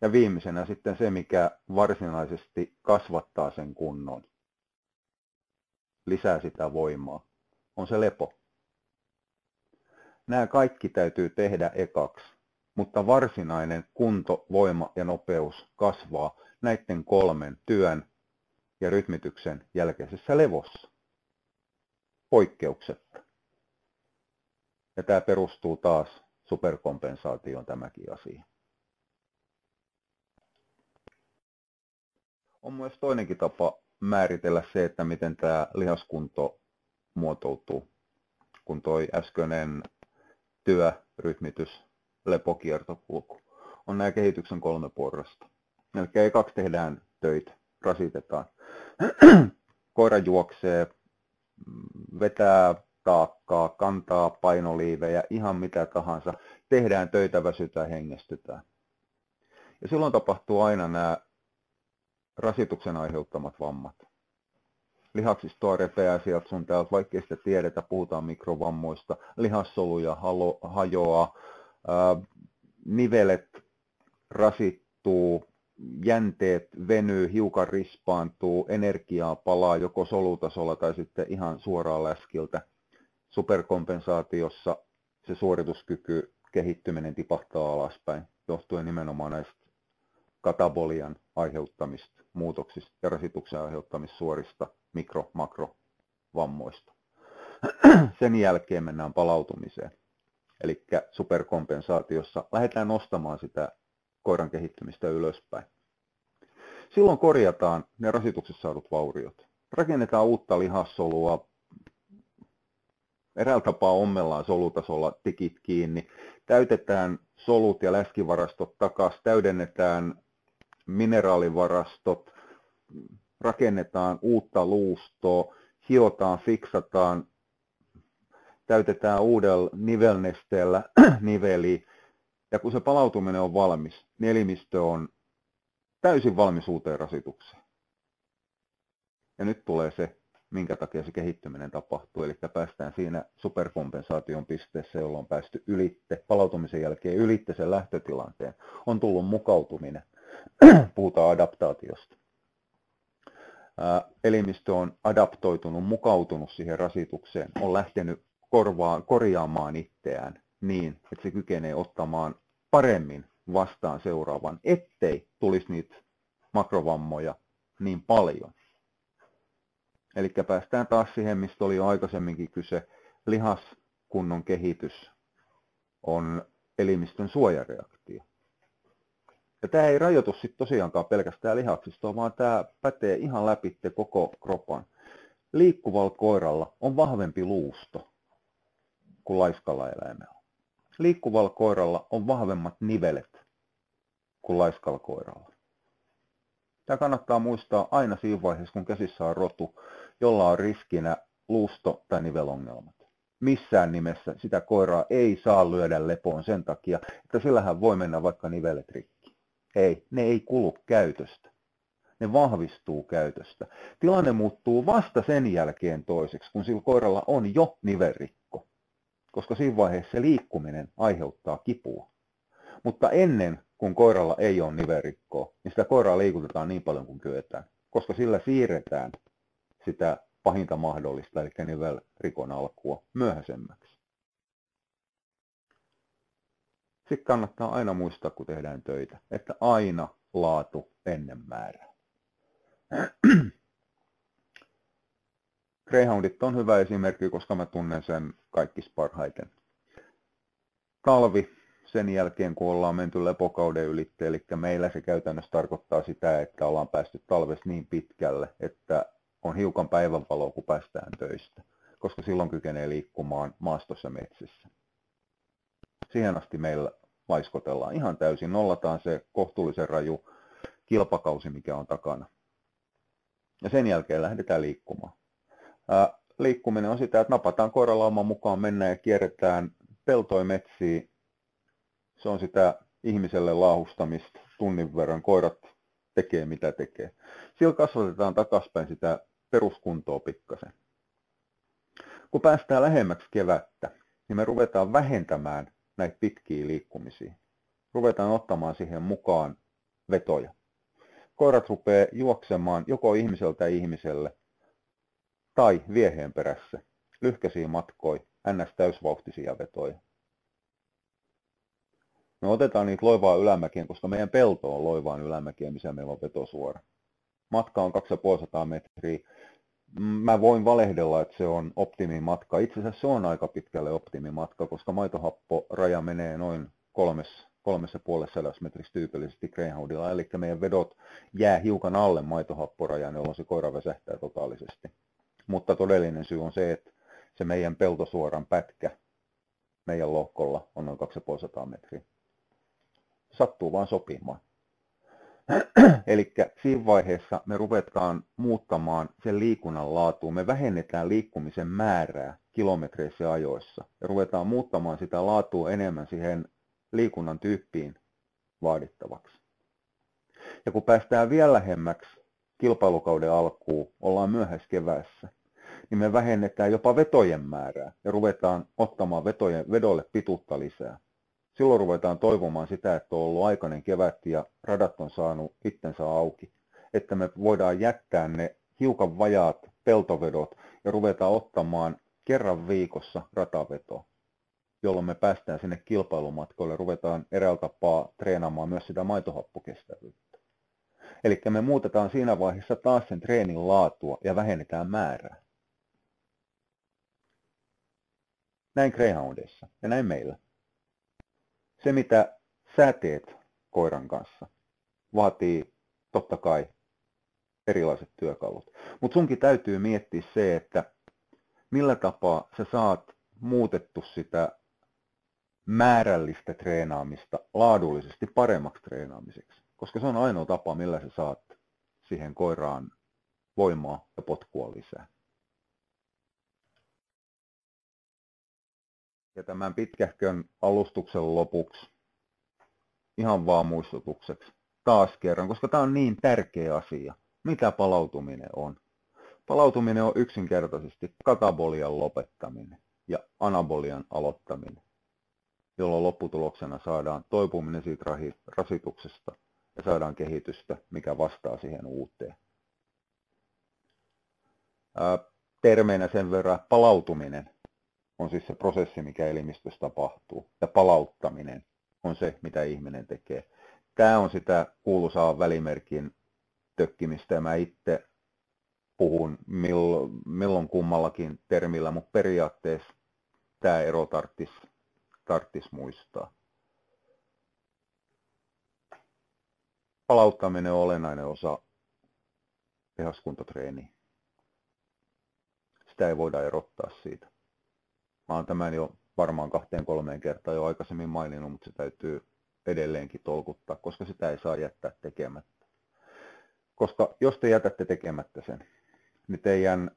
Ja viimeisenä sitten se, mikä varsinaisesti kasvattaa sen kunnon, lisää sitä voimaa, on se lepo. Nämä kaikki täytyy tehdä ekaksi, mutta varsinainen kunto, voima ja nopeus kasvaa näiden kolmen työn ja rytmityksen jälkeisessä levossa, poikkeuksetta. Ja tämä perustuu taas superkompensaatioon tämäkin asia. On myös toinenkin tapa määritellä se, että miten tämä lihaskunto muotoutuu, kun toi äskeinen työ, rytmitys, lepokiertokulku on nämä kehityksen kolme porrasta. Eli ekaksi tehdään töitä, rasitetaan. Koira juoksee, vetää taakkaa, kantaa painoliivejä, ihan mitä tahansa. Tehdään töitä, väsytään, hengestytään. Ja silloin tapahtuu aina nämä rasituksen aiheuttamat vammat. Lihaksistoa repeää sieltä sun täältä, vaikkei sitä tiedetä, puhutaan mikrovammoista, lihassoluja hajoaa, nivelet rasittuu, jänteet venyy, hiukan rispaantuu, energiaa palaa joko solutasolla tai sitten ihan suoraan läskiltä. Superkompensaatiossa se suorituskyky, kehittyminen tipahtaa alaspäin, johtuen nimenomaan näistä katabolian aiheuttamista muutoksista ja rasituksen aiheuttamista suorista mikro-makrovammoista. Sen jälkeen mennään palautumiseen. Eli superkompensaatiossa lähdetään nostamaan sitä koiran kehittymistä ylöspäin. Silloin korjataan ne rasituksessa saadut vauriot. Rakennetaan uutta lihassolua. Eräällä tapaa ommellaan solutasolla tikit kiinni. Täytetään solut ja läskivarastot takaisin. Täydennetään mineraalivarastot. Rakennetaan uutta luustoa. Hiotaan, fiksataan. Täytetään uudella nivelnesteellä niveliä. Ja kun se palautuminen on valmis, niin elimistö on täysin valmis uuteen rasitukseen. Ja nyt tulee se, minkä takia se kehittyminen tapahtuu. Eli päästään siinä superkompensaation pisteessä, jolloin on päästy ylitte, palautumisen jälkeen ylitte sen lähtötilanteen. On tullut mukautuminen. Puhutaan adaptaatiosta. Elimistö on adaptoitunut, mukautunut siihen rasitukseen, on lähtenyt korjaamaan itseään niin, että se kykenee ottamaan paremmin vastaan seuraavan, ettei tulisi niitä makrovammoja niin paljon. Eli päästään taas siihen, mistä oli jo aikaisemminkin kyse. Lihaskunnon kehitys on elimistön suojareaktio. Ja tämä ei rajoitu sitten tosiaankaan pelkästään lihaksistoon, vaan tämä pätee ihan läpi koko kropan. Liikkuvalla koiralla on vahvempi luusto kuin laiskalla eläimellä. Liikkuvalla koiralla on vahvemmat nivelet kuin laiskalla koiralla. Tämä kannattaa muistaa aina siinä vaiheessa, kun käsissä on rotu, jolla on riskinä lusto- tai nivelongelmat. Missään nimessä sitä koiraa ei saa lyödä lepoon sen takia, että sillähän voi mennä vaikka nivelet rikki. Ei, ne ei kulu käytöstä. Ne vahvistuu käytöstä. Tilanne muuttuu vasta sen jälkeen toiseksi, kun sillä koiralla on jo nivelrikko, koska siinä vaiheessa liikkuminen aiheuttaa kipua. Mutta ennen kuin koiralla ei ole nivelrikkoa, niin sitä koiraa liikutetaan niin paljon kuin kyetään, koska sillä siirretään sitä pahinta mahdollista, eli nivelrikon alkua, myöhäisemmäksi. Sitten kannattaa aina muistaa, kun tehdään töitä, että aina laatu ennen määrää. Greyhoundit on hyvä esimerkki, koska mä tunnen sen kaikista parhaiten. Talvi sen jälkeen, kun ollaan menty lepokauden ylitte, eli meillä se käytännössä tarkoittaa sitä, että ollaan päästy talvessa niin pitkälle, että on hiukan päivänvaloa, kun päästään töistä, koska silloin kykenee liikkumaan maastossa metsissä. Siihen asti meillä laiskotellaan ihan täysin, nollataan se kohtuullisen raju kilpakausi, mikä on takana. Ja sen jälkeen lähdetään liikkumaan. Liikkuminen on sitä, että napataan koiralauman mukaan, mennään ja kierretään peltoja metsiä. Se on sitä ihmiselle laahustamista tunnin verran. Koirat tekee mitä tekee. Sillä kasvatetaan takaspäin sitä peruskuntoa pikkasen. Kun päästään lähemmäksi kevättä, niin me ruvetaan vähentämään näitä pitkiä liikkumisia. Ruvetaan ottamaan siihen mukaan vetoja. Koirat rupeaa juoksemaan joko ihmiseltä ihmiselle tai vieheen perässä. Lyhkäisiä matkoja, ns. Täysvauhtisia vetoja. Me otetaan niitä loivaa ylämäkeen, koska meidän pelto on loivaan ylämäkeen, missä meillä on vetosuora. Matka on 250 metriä. Mä voin valehdella, että se on optimimatka. Itse asiassa se on aika pitkälle optimimatka, koska maitohapporaja menee noin 3,5 metrissä tyypillisesti greyhoundilla. Eli meidän vedot jää hiukan alle maitohapporajan, jolloin se koira väsähtää totaalisesti. Mutta todellinen syy on se, että se meidän peltosuoran pätkä meidän lohkolla on noin 250 metriä. Sattuu vaan sopimaan. Eli siinä vaiheessa me ruvetaan muuttamaan sen liikunnan laatua. Me vähennetään liikkumisen määrää kilometreissä ja ajoissa. Ja ruvetaan muuttamaan sitä laatua enemmän siihen liikunnan tyyppiin vaadittavaksi. Ja kun päästään vielä lähemmäksi kilpailukauden alkuun, ollaan myöhäiskeväässä, niin me vähennetään jopa vetojen määrää ja ruvetaan ottamaan vedolle pituutta lisää. Silloin ruvetaan toivomaan sitä, että on ollut aikainen kevät ja radat on saanut itsensä auki, että me voidaan jättää ne hiukan vajaat peltovedot ja ruvetaan ottamaan kerran viikossa ratavetoa, jolloin me päästään sinne kilpailumatkoille ja ruvetaan eräällä tapaa treenaamaan myös sitä maitohappokestävyyttä. Eli me muutetaan siinä vaiheessa taas sen treenin laatua ja vähennetään määrää. Näin greyhoundeissa ja näin meillä. Se, mitä sä teet koiran kanssa, vaatii totta kai erilaiset työkalut. Mutta sunkin täytyy miettiä se, että millä tapaa sä saat muutettu sitä määrällistä treenaamista laadullisesti paremmaksi treenaamiseksi. Koska se on ainoa tapa, millä sä saat siihen koiraan voimaa ja potkua lisää. Ja tämän pitkähkön alustuksen lopuksi, ihan vaan muistutukseksi, taas kerran, koska tämä on niin tärkeä asia, mitä palautuminen on. Palautuminen on yksinkertaisesti katabolian lopettaminen ja anabolian aloittaminen, jolloin lopputuloksena saadaan toipuminen siitä rasituksesta ja saadaan kehitystä, mikä vastaa siihen uuteen. Termeinä sen verran palautuminen on siis se prosessi, mikä elimistössä tapahtuu, ja palauttaminen on se, mitä ihminen tekee. Tämä on sitä kuuluisaa välimerkin tökkimistä, ja mä itse puhun milloin kummallakin termillä, mutta periaatteessa tämä ero tarttis muistaa. Palauttaminen on olennainen osa lihaskuntotreeniä. Sitä ei voida erottaa siitä. Mä oon tämän jo varmaan 2-3 kertaa jo aikaisemmin maininnut, mutta se täytyy edelleenkin tolkuttaa, koska sitä ei saa jättää tekemättä. Koska jos te jätätte tekemättä sen, niin teidän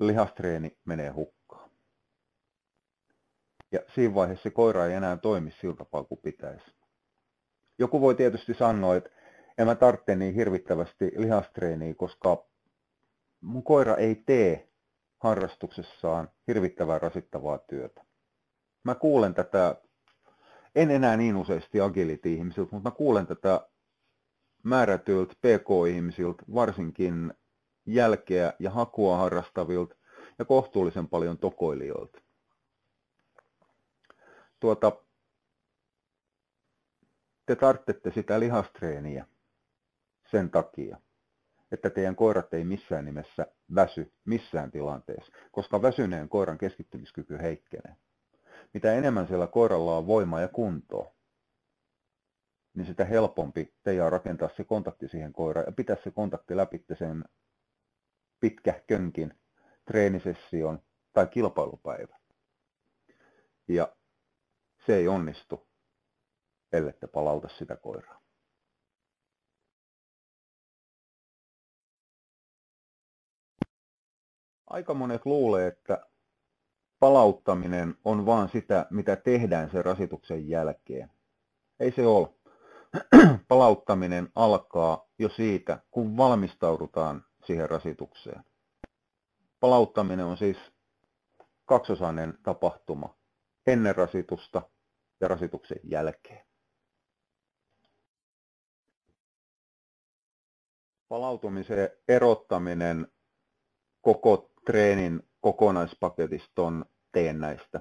lihastreeni menee hukkaan. Ja siinä vaiheessa se koira ei enää toimi sillä tapaa kuin pitäisi. Joku voi tietysti sanoa, että en mä tarvitse niin hirvittävästi lihastreeniä, koska mun koira ei tee harrastuksessaan hirvittävän rasittavaa työtä. Mä kuulen tätä, en enää niin useasti agility-ihmisiltä, mutta mä kuulen tätä määrätyiltä pk-ihmisiltä, varsinkin jälkeä ja hakua harrastavilta ja kohtuullisen paljon tokoilijoilta. Te tarvitsette sitä lihastreeniä sen takia, että teidän koirat ei missään nimessä väsy missään tilanteessa, koska väsyneen koiran keskittymiskyky heikkenee. Mitä enemmän siellä koiralla on voimaa ja kuntoa, niin sitä helpompi teidän on rakentaa se kontakti siihen koiraan ja pitää se kontakti läpi sen pitkähkönkin treenisession tai kilpailupäivä. Ja se ei onnistu, ellette palauta sitä koiraa. Aika monet luulee, että palauttaminen on vaan sitä, mitä tehdään sen rasituksen jälkeen. Ei se ole. Palauttaminen alkaa jo siitä, kun valmistaudutaan siihen rasitukseen. Palauttaminen on siis kaksosainen tapahtuma ennen rasitusta ja rasituksen jälkeen. Palautumisen erottaminen koko treenin kokonaispaketista on teennäistä.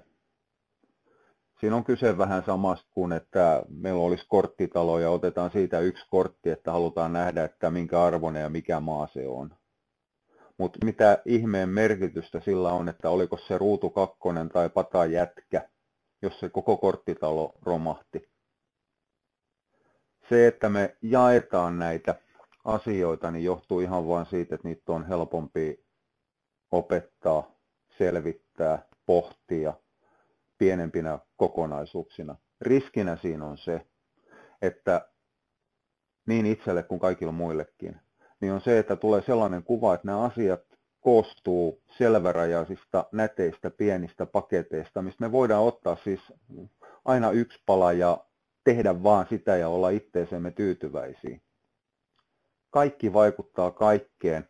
Siinä on kyse vähän samasta kuin, että meillä olisi korttitalo ja otetaan siitä yksi kortti, että halutaan nähdä, että minkä arvoinen ja mikä maa se on. Mutta mitä ihmeen merkitystä sillä on, että oliko se ruutu kakkonen tai pata jätkä, jos se koko korttitalo romahti. Se, että me jaetaan näitä asioita, niin johtuu ihan vain siitä, että niitä on helpompi opettaa, selvittää, pohtia pienempinä kokonaisuuksina. Riskinä siinä on se, että niin itselle kuin kaikille muillekin, niin on se, että tulee sellainen kuva, että nämä asiat koostuu selvärajaisista, näteistä, pienistä paketeista, mistä me voidaan ottaa siis aina yksi pala ja tehdä vaan sitä ja olla itseemme tyytyväisiä. Kaikki vaikuttaa kaikkeen.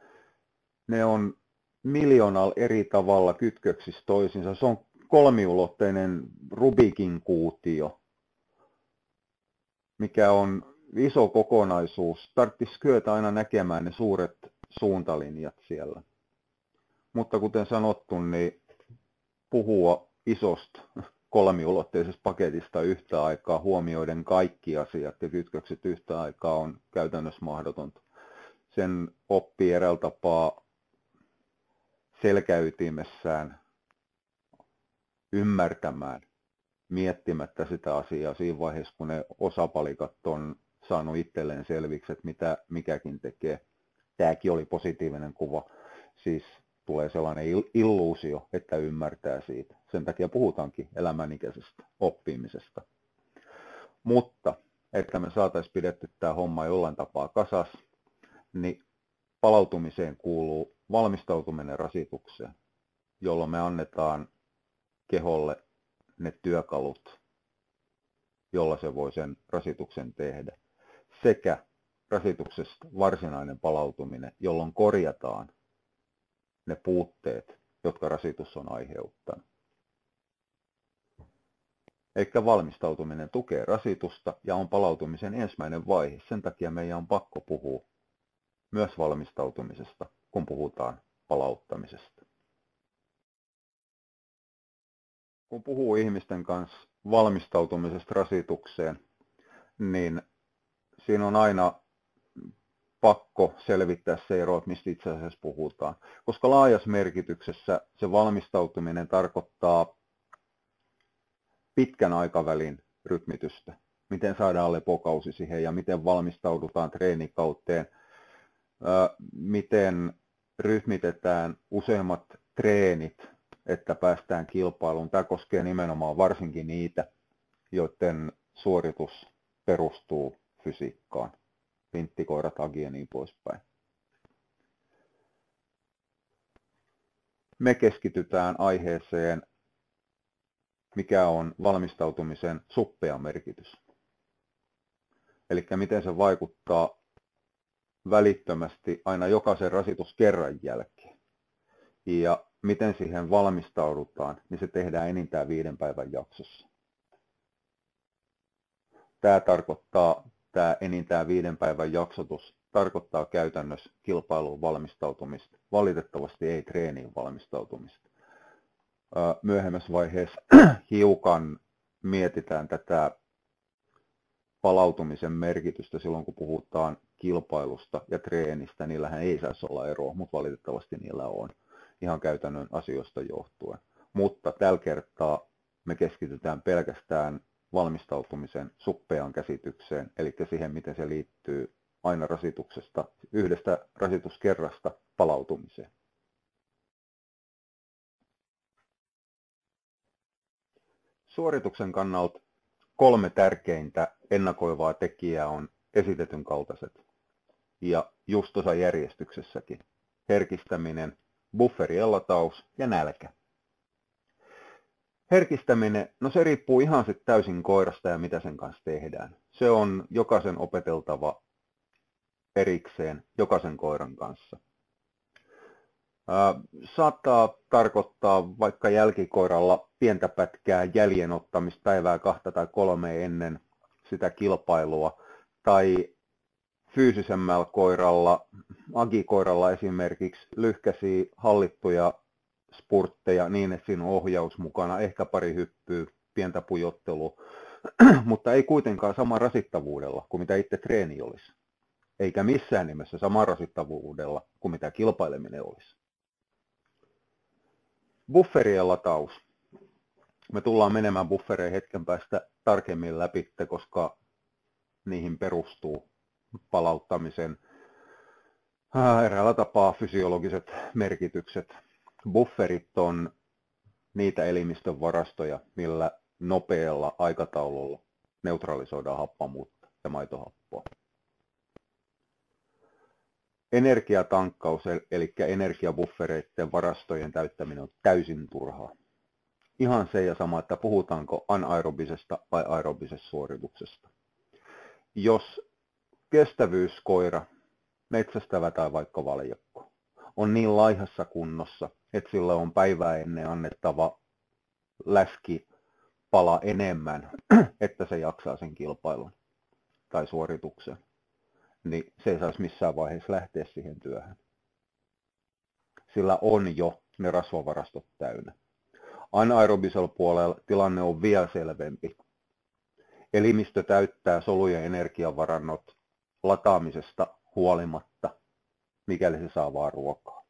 Ne on miljoonalla eri tavalla kytköksissä toisiinsa. Se on kolmiulotteinen Rubikin kuutio, mikä on iso kokonaisuus. Tarvitsisi kyetä aina näkemään ne suuret suuntalinjat siellä. Mutta kuten sanottu, niin puhua isosta kolmiulotteisesta paketista yhtä aikaa huomioiden kaikki asiat ja kytkökset yhtä aikaa on käytännössä mahdotonta. Sen oppii eräällä tapaa selkäytimessään ymmärtämään, miettimättä sitä asiaa siinä vaiheessa, kun ne osapalikat on saanut itselleen selviksi, että mitä mikäkin tekee. Tämäkin oli positiivinen kuva. Siis tulee sellainen illuusio, että ymmärtää siitä. Sen takia puhutaankin elämänikäisestä oppimisesta. Mutta, että me saataisiin pidetty tämä homma jollain tapaa kasas, niin palautumiseen kuuluu valmistautuminen rasitukseen, jolloin me annetaan keholle ne työkalut, jolla se voi sen rasituksen tehdä. Sekä rasituksesta varsinainen palautuminen, jolloin korjataan ne puutteet, jotka rasitus on aiheuttanut. Eikä valmistautuminen tukee rasitusta ja on palautumisen ensimmäinen vaihe. Sen takia meidän on pakko puhua myös valmistautumisesta, kun puhutaan palauttamisesta. Kun puhuu ihmisten kanssa valmistautumisesta rasitukseen, niin siinä on aina pakko selvittää se ero, mistä itse asiassa puhutaan. Koska laajassa merkityksessä se valmistautuminen tarkoittaa pitkän aikavälin rytmitystä. Miten saadaan lepokausi siihen ja miten valmistaudutaan treenikauteen. Miten rytmitetään useimmat treenit, että päästään kilpailuun. Tämä koskee nimenomaan varsinkin niitä, joiden suoritus perustuu fysiikkaan. Vinttikoirat, agi ja niin poispäin. me keskitytään aiheeseen, mikä on valmistautumisen suppea merkitys. Eli miten se vaikuttaa välittömästi aina jokaisen rasituskerran jälkeen. Ja miten siihen valmistaudutaan, niin se tehdään enintään 5 päivän jaksossa. Tämä enintään 5 päivän jaksotus tarkoittaa käytännössä kilpailuun valmistautumista. Valitettavasti ei treeniin valmistautumista. Myöhemmässä vaiheessa hiukan mietitään tätä palautumisen merkitystä silloin, kun puhutaan kilpailusta ja treenistä. Niillähän ei saisi olla eroa, mutta valitettavasti niillä on ihan käytännön asioista johtuen. Mutta tällä kertaa me keskitytään pelkästään valmistautumisen suppeaan käsitykseen, eli siihen, miten se liittyy aina rasituksesta, yhdestä rasituskerrasta palautumiseen. Suorituksen kannalta 3 tärkeintä ennakoivaa tekijää on esitetyn kaltaiset ja just tuossa järjestyksessäkin. Herkistäminen, bufferiellataus ja nälkä. Herkistäminen, se riippuu ihan sitten täysin koirasta ja mitä sen kanssa tehdään. Se on jokaisen opeteltava erikseen jokaisen koiran kanssa. Saattaa tarkoittaa vaikka jälkikoiralla pientä pätkää jäljenottamista päivää 2 tai 3 ennen sitä kilpailua. Tai fyysisemmällä koiralla, agikoiralla esimerkiksi, lyhkäisiä hallittuja spurtteja niin, että siinä on ohjaus mukana, ehkä pari hyppyä, pientä pujottelua, mutta ei kuitenkaan sama rasittavuudella kuin mitä itse treeni olisi. Eikä missään nimessä sama rasittavuudella kuin mitä kilpaileminen olisi. Bufferien lataus. Me tullaan menemään buffereen hetken päästä tarkemmin läpi, koska niihin perustuu palauttamisen eräällä tapaa fysiologiset merkitykset. Bufferit on niitä elimistön varastoja, millä nopealla aikataululla neutralisoidaan happamuutta ja maitohappoa. Energiatankkaus, eli energiabuffereiden varastojen täyttäminen on täysin turhaa. Ihan se ja sama, että puhutaanko anaerobisesta vai aerobisesta suorituksesta. Jos kestävyyskoira, metsästävä tai vaikka valjakko, on niin laihassa kunnossa, että sillä on päivää ennen annettava läskipala enemmän, että se jaksaa sen kilpailun tai suorituksen, niin se ei saisi missään vaiheessa lähteä siihen työhön. Sillä on jo ne rasvavarastot täynnä. Anaerobisella puolella tilanne on vielä selvempi. Elimistö täyttää solujen energiavarannot lataamisesta huolimatta, mikäli se saa vaan ruokaa.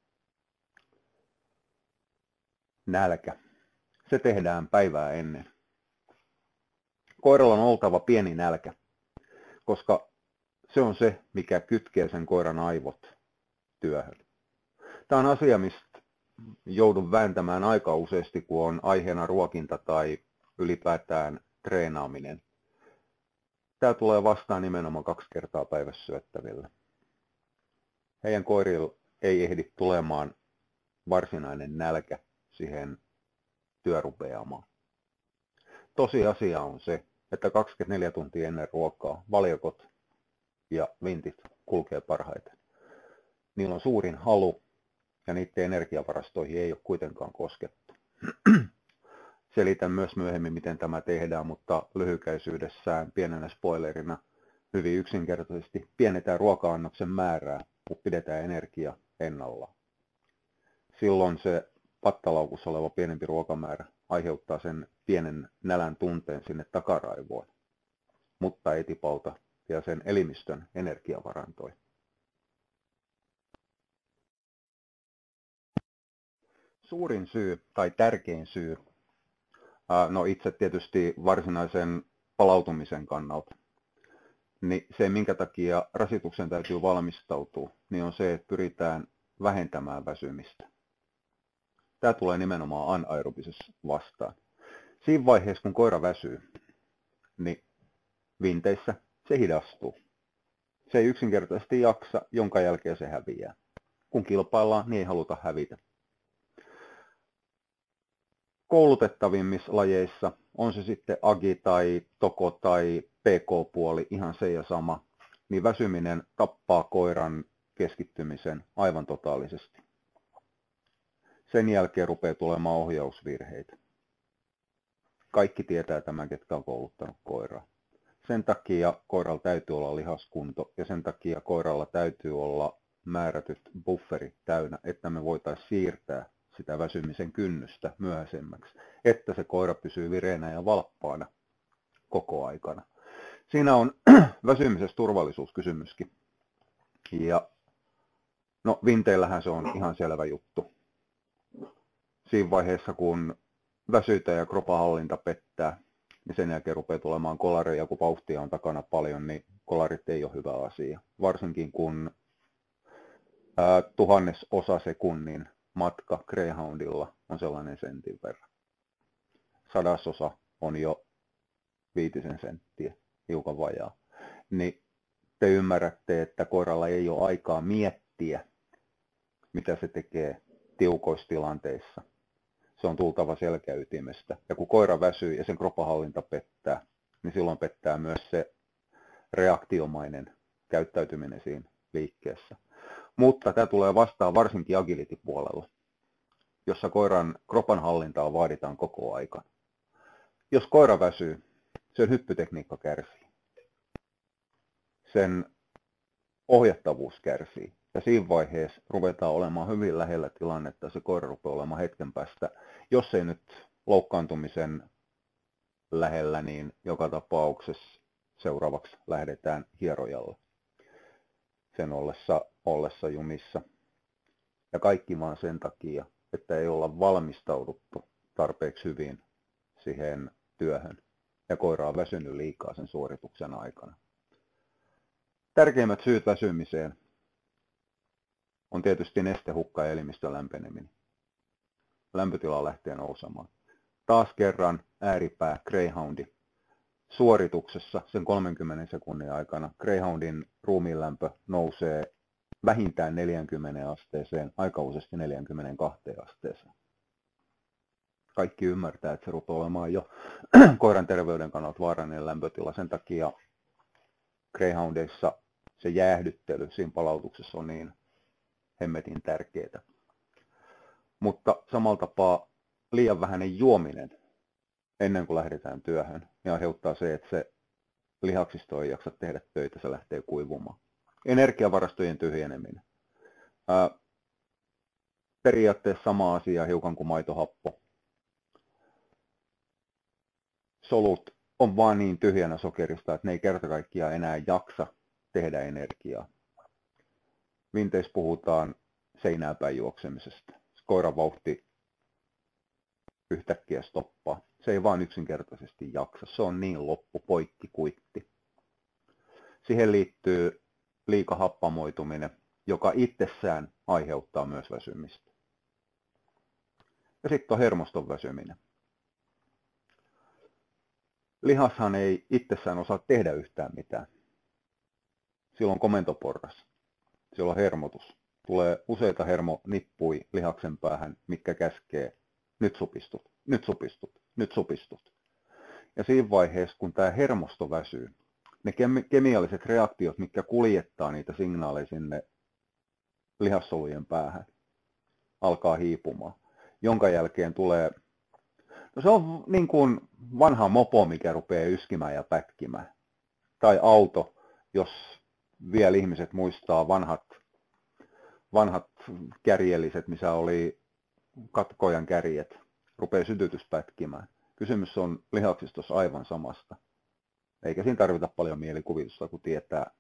Nälkä. Se tehdään päivää ennen. Koiralla on oltava pieni nälkä, koska se on se, mikä kytkee sen koiran aivot työhön. Tämä on asia, mistä joudun vääntämään aika useasti, kun on aiheena ruokinta tai ylipäätään treenaaminen. Tämä tulee vastaan nimenomaan 2 kertaa päivässä syöttävillä. Heidän koirilla ei ehdi tulemaan varsinainen nälkä siihen työrupeamaan. Tosiasia on se, että 24 tuntia ennen ruokaa valjakot ja vintit kulkee parhaiten. Niillä on suurin halu ja niiden energiavarastoihin ei ole kuitenkaan koskettu. Selitän myös myöhemmin, miten tämä tehdään, mutta lyhykäisyydessään pienenä spoilerina hyvin yksinkertaisesti pienetään ruoka-annoksen määrää, kun pidetään energia ennallaan. Silloin se pattalaukussa oleva pienempi ruokamäärä aiheuttaa sen pienen nälän tunteen sinne takaraivoon, mutta ei tipauta ja sen elimistön energiavarantoi. Suurin syy tai tärkein syy, itse tietysti varsinaisen palautumisen kannalta, niin se minkä takia rasituksen täytyy valmistautua, niin on se, että pyritään vähentämään väsymistä. Tämä tulee nimenomaan anaerobisessa vastaan. Siinä vaiheessa, kun koira väsyy, niin vinteissä se hidastuu. Se ei yksinkertaisesti jaksa, jonka jälkeen se häviää. Kun kilpaillaan, niin ei haluta hävitä. koulutettavimmissa lajeissa, on se sitten agi tai toko tai pk-puoli, ihan se ja sama, niin väsyminen tappaa koiran keskittymisen aivan totaalisesti. Sen jälkeen rupeaa tulemaan ohjausvirheitä. Kaikki tietää tämän, ketkä on kouluttanut koiraa. Sen takia koiralla täytyy olla lihaskunto ja sen takia koiralla täytyy olla määrätyt bufferit täynnä, että me voitaisiin siirtää sitä väsymisen kynnystä myöhäisemmäksi, että se koira pysyy vireenä ja valppaana koko aikana. Siinä on väsymisessä turvallisuuskysymyskin. Ja no, vinteillähän se on ihan selvä juttu. Siinä vaiheessa, kun väsytään ja kropahallinta pettää, niin sen jälkeen rupeaa tulemaan kolaria, ja kun vauhtia on takana paljon, niin kolarit ei ole hyvä asia. Varsinkin kun tuhannesosa sekunnin matka greyhoundilla on sellainen sentin verran. Sadasosa on jo viitisen senttiä, hiukan vajaa. Niin te ymmärrätte, että koiralla ei ole aikaa miettiä, mitä se tekee tiukoissa tilanteissa. Se on tultava selkäytimestä. Ja kun koira väsyy ja sen kropahallinta pettää, niin silloin pettää myös se reaktiomainen käyttäytyminen siinä liikkeessä. Mutta tämä tulee vastaan varsinkin agility-puolella, jossa koiran kropan hallintaa vaaditaan koko aika. Jos koira väsyy, sen hyppytekniikka kärsii. Sen ohjattavuus kärsii. Ja siinä vaiheessa ruvetaan olemaan hyvin lähellä tilannetta, se koira rupeaa olemaan hetken päästä, jos ei nyt loukkaantumisen lähellä, niin joka tapauksessa seuraavaksi lähdetään hierojalle sen ollessa jumissa. Ja kaikki vaan sen takia, että ei olla valmistauduttu tarpeeksi hyvin siihen työhön ja koira on väsynyt liikaa sen suorituksen aikana. Tärkeimmät syyt väsymiseen on tietysti nestehukka ja elimistön lämpeneminen. Lämpötila lähtee nousemaan. Taas kerran ääripää greyhoundi. Suorituksessa sen 30 sekunnin aikana greyhoundin ruumiinlämpö nousee vähintään 40 asteeseen, aika useasti 42 asteeseen. Kaikki ymmärtää, että se rupeaa olemaan jo koiran terveyden kannalta vaarallinen lämpötila. Sen takia greyhoundeissa se jäähdyttely siinä palautuksessa on niin hemmetin tärkeää. Mutta samalla tapaa liian vähäinen juominen ennen kuin lähdetään työhön ja aiheuttaa se, että se lihaksisto ei jaksa tehdä töitä, se lähtee kuivumaan. Energiavarastojen tyhjeneminen. Periaatteessa sama asia hiukan kuin maitohappo. Solut on vaan niin tyhjänä sokerista, että ne ei kerta kaikkiaan enää jaksa tehdä energiaa. Vinteissä puhutaan seinääpäin juoksemisesta. Koiran vauhti yhtäkkiä stoppaa. Se ei vaan yksinkertaisesti jaksa. Se on niin loppu, poikki, kuitti. Siihen liittyy liikahappamoituminen, joka itsessään aiheuttaa myös väsymistä. Ja sitten on hermoston väsyminen. Lihashan ei itsessään osaa tehdä yhtään mitään. Silloin komentoporras. Silloin hermotus. Tulee useita hermonippui lihaksen päähän, mitkä käskee, nyt supistut, nyt supistut, nyt supistut. Ja siinä vaiheessa, kun tämä hermosto väsyy, ne kemialliset reaktiot, mitkä kuljettaa niitä signaaleja sinne lihassolujen päähän, alkaa hiipumaan. Jonka jälkeen tulee, no se on niin kuin vanha mopo, mikä rupeaa yskimään ja pätkimään. Tai auto, jos vielä ihmiset muistaa vanhat kärjelliset, missä oli katkojan kärjet, rupeaa sytytys pätkimään. Kysymys on lihaksistossa aivan samasta. Eikä siinä tarvita paljon mielikuvitusta, kun tietää,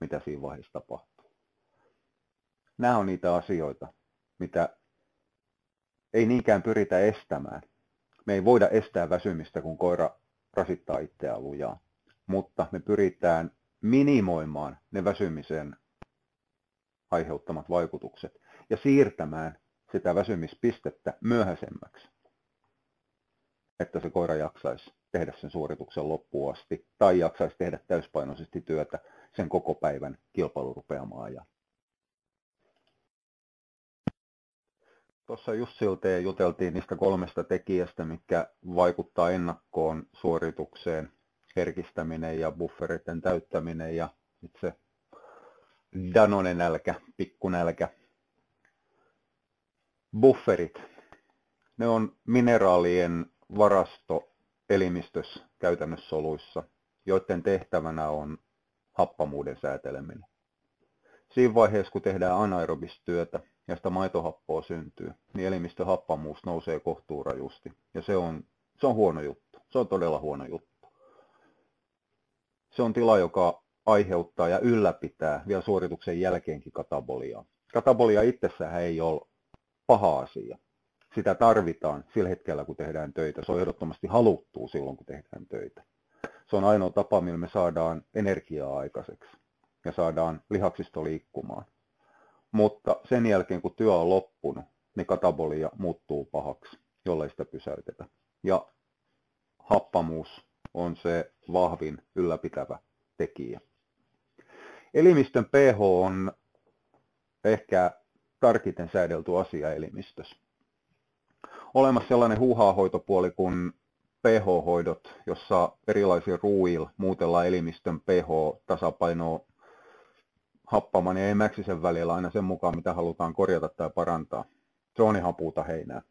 mitä siinä vaiheessa tapahtuu. Nämä on niitä asioita, mitä ei niinkään pyritä estämään. Me ei voida estää väsymistä, kun koira rasittaa itseään lujaa, mutta me pyritään minimoimaan ne väsymisen aiheuttamat vaikutukset ja siirtämään sitä väsymispistettä myöhäisemmäksi, että se koira jaksaisi tehdä sen suorituksen loppuun asti tai jaksaisi tehdä täyspainoisesti työtä sen koko päivän kilpailurupeamaa ajan. Tuossa just silteen juteltiin niistä 3 tekijästä, mitkä vaikuttaa ennakkoon suoritukseen. Herkistäminen ja bufferitten täyttäminen ja itse Danonen nälkä, pikkunälkä. Bufferit. Ne on mineraalien varasto elimistössä käytännössoluissa, joiden tehtävänä on happamuuden sääteleminen. Siinä vaiheessa, kun tehdään anaerobistyötä ja sitä maitohappoa syntyy, niin elimistön happamuus nousee kohtuurajusti. Ja se on huono juttu. Se on todella huono juttu. Se on tila, joka aiheuttaa ja ylläpitää vielä suorituksen jälkeenkin kataboliaa. Katabolia itsessään ei ole paha asia. Sitä tarvitaan sillä hetkellä, kun tehdään töitä. Se on ehdottomasti haluttua silloin, kun tehdään töitä. Se on ainoa tapa, millä me saadaan energiaa aikaiseksi ja saadaan lihaksisto liikkumaan. Mutta sen jälkeen, kun työ on loppunut, niin katabolia muuttuu pahaksi, jollei sitä pysäytetä. Ja happamuus on se vahvin ylläpitävä tekijä. Elimistön pH on ehkä tarkiten säädelty asia elimistössä. Olemassa sellainen huuhaahoitopuoli kuin pH-hoidot, jossa erilaisilla ruuilla muutellaan elimistön pH-tasapainoa happaman ja emäksisen välillä aina sen mukaan, mitä halutaan korjata tai parantaa. Se on ihan puuta heinää.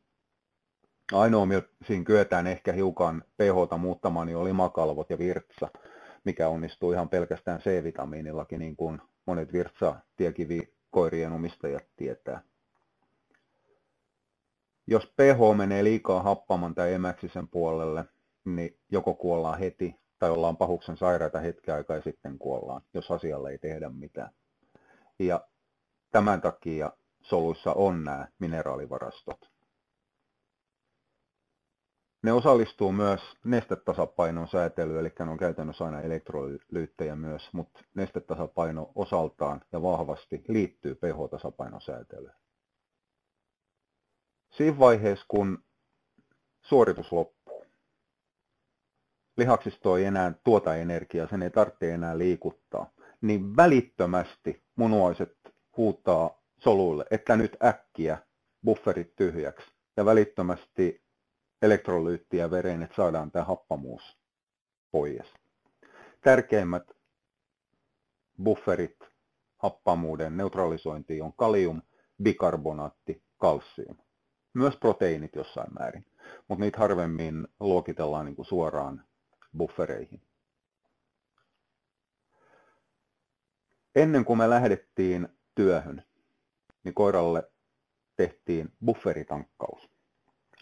Ainoa, millä siinä kyetään ehkä hiukan pH:ta muuttamaan, niin on limakalvot ja virtsa, mikä onnistuu ihan pelkästään C-vitamiinillakin, niin kuin monet virtsatiekivikoirien omistajat tietää. Jos pH menee liikaa happaman tai emäksisen puolelle, niin joko kuollaan heti tai ollaan pahuksen sairaita hetken aikaa ja sitten kuollaan, jos asialle ei tehdä mitään. Ja tämän takia soluissa on nämä mineraalivarastot. Ne osallistuu myös nestetasapainon säätelyyn, eli ne on käytännössä aina elektrolyyttejä myös, mutta nestetasapaino osaltaan ja vahvasti liittyy pH-tasapainon säätelyyn. Siinä vaiheessa, kun suoritus loppuu, lihaksisto ei enää tuota energiaa, sen ei tarvitse enää liikuttaa, niin välittömästi munuaiset huutaa soluille, että nyt äkkiä bufferit tyhjäksi ja välittömästi elektrolyyttiä vereen, että saadaan tämä happamuus pois. Tärkeimmät bufferit happamuuden neutralisointiin on kalium, bikarbonaatti, kalsium. Myös proteiinit jossain määrin, mutta niitä harvemmin luokitellaan niin kuin suoraan buffereihin. Ennen kuin me lähdettiin työhön, niin koiralle tehtiin bufferitankkaus.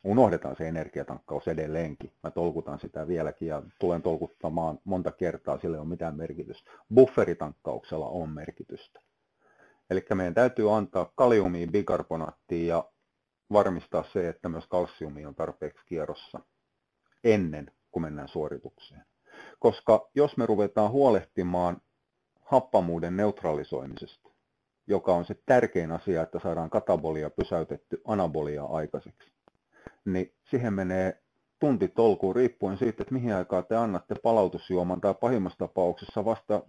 Unohdetaan se energiatankkaus edelleenkin. Mä tolkutan sitä vieläkin ja tulen tolkuttamaan monta kertaa, sillä ei ole mitään merkitystä. Bufferitankkauksella on merkitystä. Eli meidän täytyy antaa kaliumia, bikarbonaattia ja varmistaa se, että myös kalsiumi on tarpeeksi kierrossa ennen kuin mennään suoritukseen. Koska jos me ruvetaan huolehtimaan happamuuden neutralisoimisesta, joka on se tärkein asia, että saadaan katabolia pysäytetty anaboliaa aikaiseksi, niin siihen menee tuntitolkuun riippuen siitä, että mihin aikaan te annatte palautusjuoman tai pahimmassa tapauksessa vasta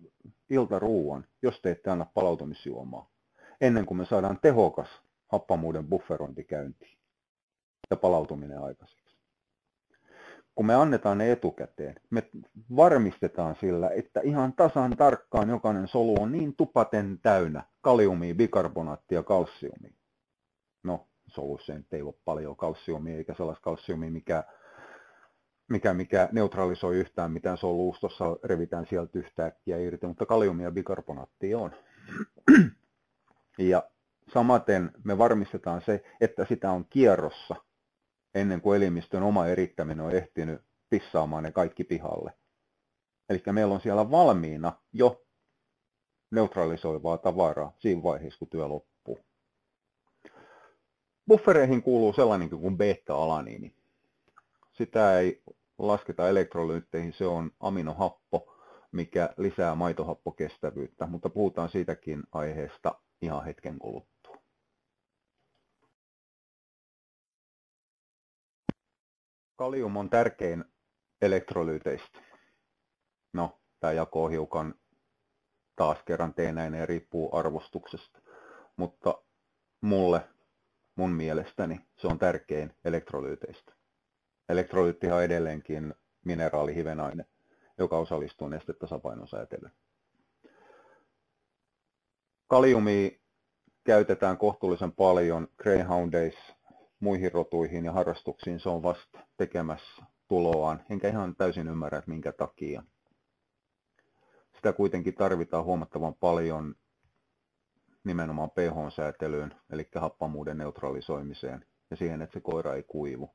iltaruuan, jos te ette anna palautumisjuomaa, ennen kuin me saadaan tehokas happamuuden bufferointi käyntiin ja palautuminen aikaiseksi. Kun me annetaan ne etukäteen, me varmistetaan sillä, että ihan tasan tarkkaan jokainen solu on niin tupaten täynnä kaliumia, bikarbonaattia ja kalsiumia. No, soluissa ei nyt ole paljon kalsiumia eikä sellaista kalsiumia, mikä neutralisoi yhtään mitään soluustossa, revitään sieltä yhtä äkkiä irti, mutta kaliumia ja bikarbonaattia on. Ja samaten me varmistetaan se, että sitä on kierrossa ennen kuin elimistön oma erittäminen on ehtinyt pissaamaan ne kaikki pihalle. Eli meillä on siellä valmiina jo neutralisoivaa tavaraa siinä vaiheessa, kun työ loppuu. Buffereihin kuuluu sellainenkin kuin beta-alaniini. Sitä ei lasketa elektrolyytteihin, se on aminohappo, mikä lisää maitohappokestävyyttä, mutta puhutaan siitäkin aiheesta ihan hetken kuluttua. Kalium on tärkein elektrolyyteistä. No, tämä jako on hiukan taas kerran teenäinen ja riippuu arvostuksesta, mutta mulle mun mielestäni se on tärkein elektrolyyteistä. Elektrolyyttihan on edelleenkin mineraalihivenaine, joka osallistuu nestetasapainosäteilyyn. Kaliumia käytetään kohtuullisen paljon greyhoundeissa, muihin rotuihin ja harrastuksiin. Se on vasta tekemässä tuloaan, enkä ihan täysin ymmärrä, että minkä takia. Sitä kuitenkin tarvitaan huomattavan paljon nimenomaan pH-säätelyyn, eli happamuuden neutralisoimiseen ja siihen, että se koira ei kuivu.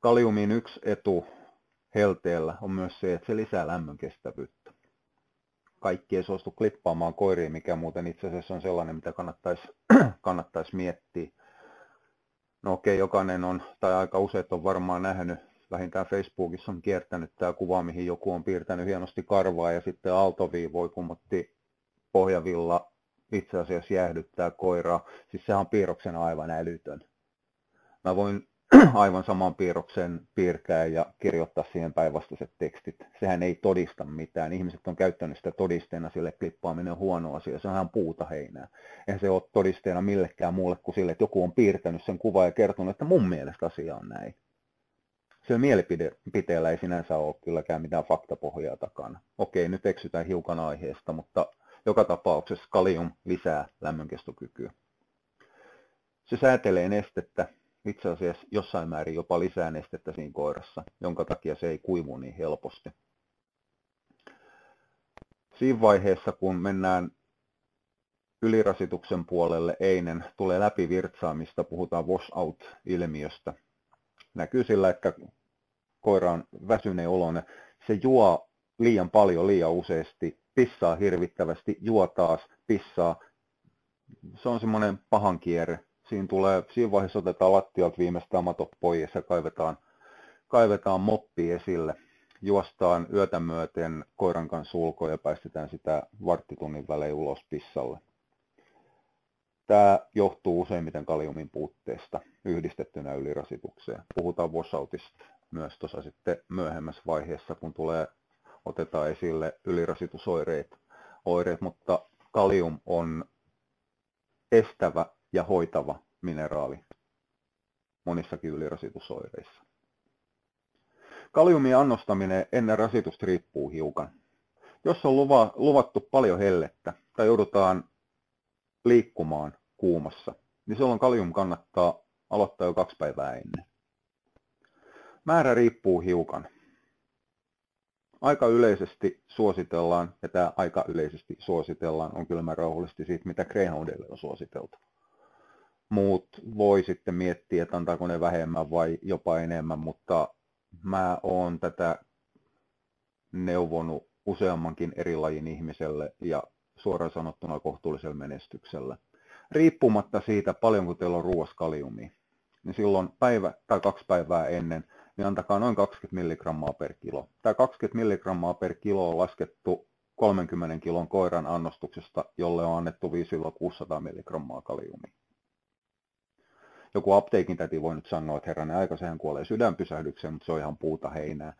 Kaliumin yksi etu helteellä on myös se, että se lisää lämmön kestävyyttä. Kaikki ei suostu klippaamaan koiriin, mikä muuten itse asiassa on sellainen, mitä kannattaisi miettiä. No okei, jokainen on, tai aika useat on varmaan nähnyt, vähintään Facebookissa on kiertänyt tämä kuva, mihin joku on piirtänyt hienosti karvaa ja sitten aaltoviivoi kumotti pohjavilla itse asiassa jäähdyttää koiraa. Siis sehän on piirroksena aivan älytön. Mä voin aivan saman piirroksen piirtää ja kirjoittaa siihen päinvastaiset tekstit. Sehän ei todista mitään. Ihmiset on käyttänyt sitä todisteena, sille klippaaminen on huono asia. Se on ihan puuta heinää. Eihän se ole todisteena millekään muulle kuin sille, että joku on piirtänyt sen kuvan ja kertonut, että mun mielestä asia on näin. Sillä mielipiteellä ei sinänsä ole kylläkään mitään faktapohjaa takana. Okei, nyt eksytään hiukan aiheesta, mutta joka tapauksessa kalium lisää lämmönkestokykyä. Se säätelee nestettä. Itse asiassa jossain määrin jopa lisää nestettä siinä koirassa, jonka takia se ei kuivu niin helposti. Siinä vaiheessa, kun mennään ylirasituksen puolelle, einen tulee läpivirtsaamista, puhutaan washout-ilmiöstä. Näkyy sillä, että koira on väsyneen oloinen. Se juo liian paljon, liian useasti, pissaa hirvittävästi, juo taas, pissaa. Se on semmoinen pahan kierre. Siinä vaiheessa otetaan lattialta viimeistään matot pois ja kaivetaan moppi esille. Juostaan yötä myöten koiran kanssa ulkoon ja päästetään sitä varttitunnin välein ulos pissalle. Tämä johtuu useimmiten kaliumin puutteesta yhdistettynä ylirasitukseen. Puhutaan washoutista myös tuossa sitten myöhemmässä vaiheessa, kun otetaan esille ylirasitusoireet, mutta kalium on estävä ja hoitava mineraali monissakin ylirasitusoireissa. Kaliumin annostaminen ennen rasitusta riippuu hiukan. Jos on luvattu paljon hellettä tai joudutaan liikkumaan kuumassa, niin silloin kalium kannattaa aloittaa jo 2 päivää ennen. Määrä riippuu hiukan. Aika yleisesti suositellaan, ja tämä aika yleisesti suositellaan on kylmän rauhallisesti siitä, mitä greyhoundille on suositeltu. Muut voi sitten miettiä, että antaako ne vähemmän vai jopa enemmän, mutta mä oon tätä neuvonut useammankin eri lajin ihmiselle ja suoraan sanottuna kohtuullisella menestyksellä. Riippumatta siitä, paljonko teillä on ruoassa kaliumia, niin silloin päivä tai 2 päivää ennen, niin antakaa noin 20 milligrammaa per kilo. Tämä 20 milligrammaa per kilo on laskettu 30 kilon koiran annostuksesta, jolle on annettu 500–600 milligrammaa kaliumia. Joku apteekin täti voi nyt sanoa, että herranen aika, sehän kuolee sydänpysähdykseen, mutta se on ihan puuta heinää.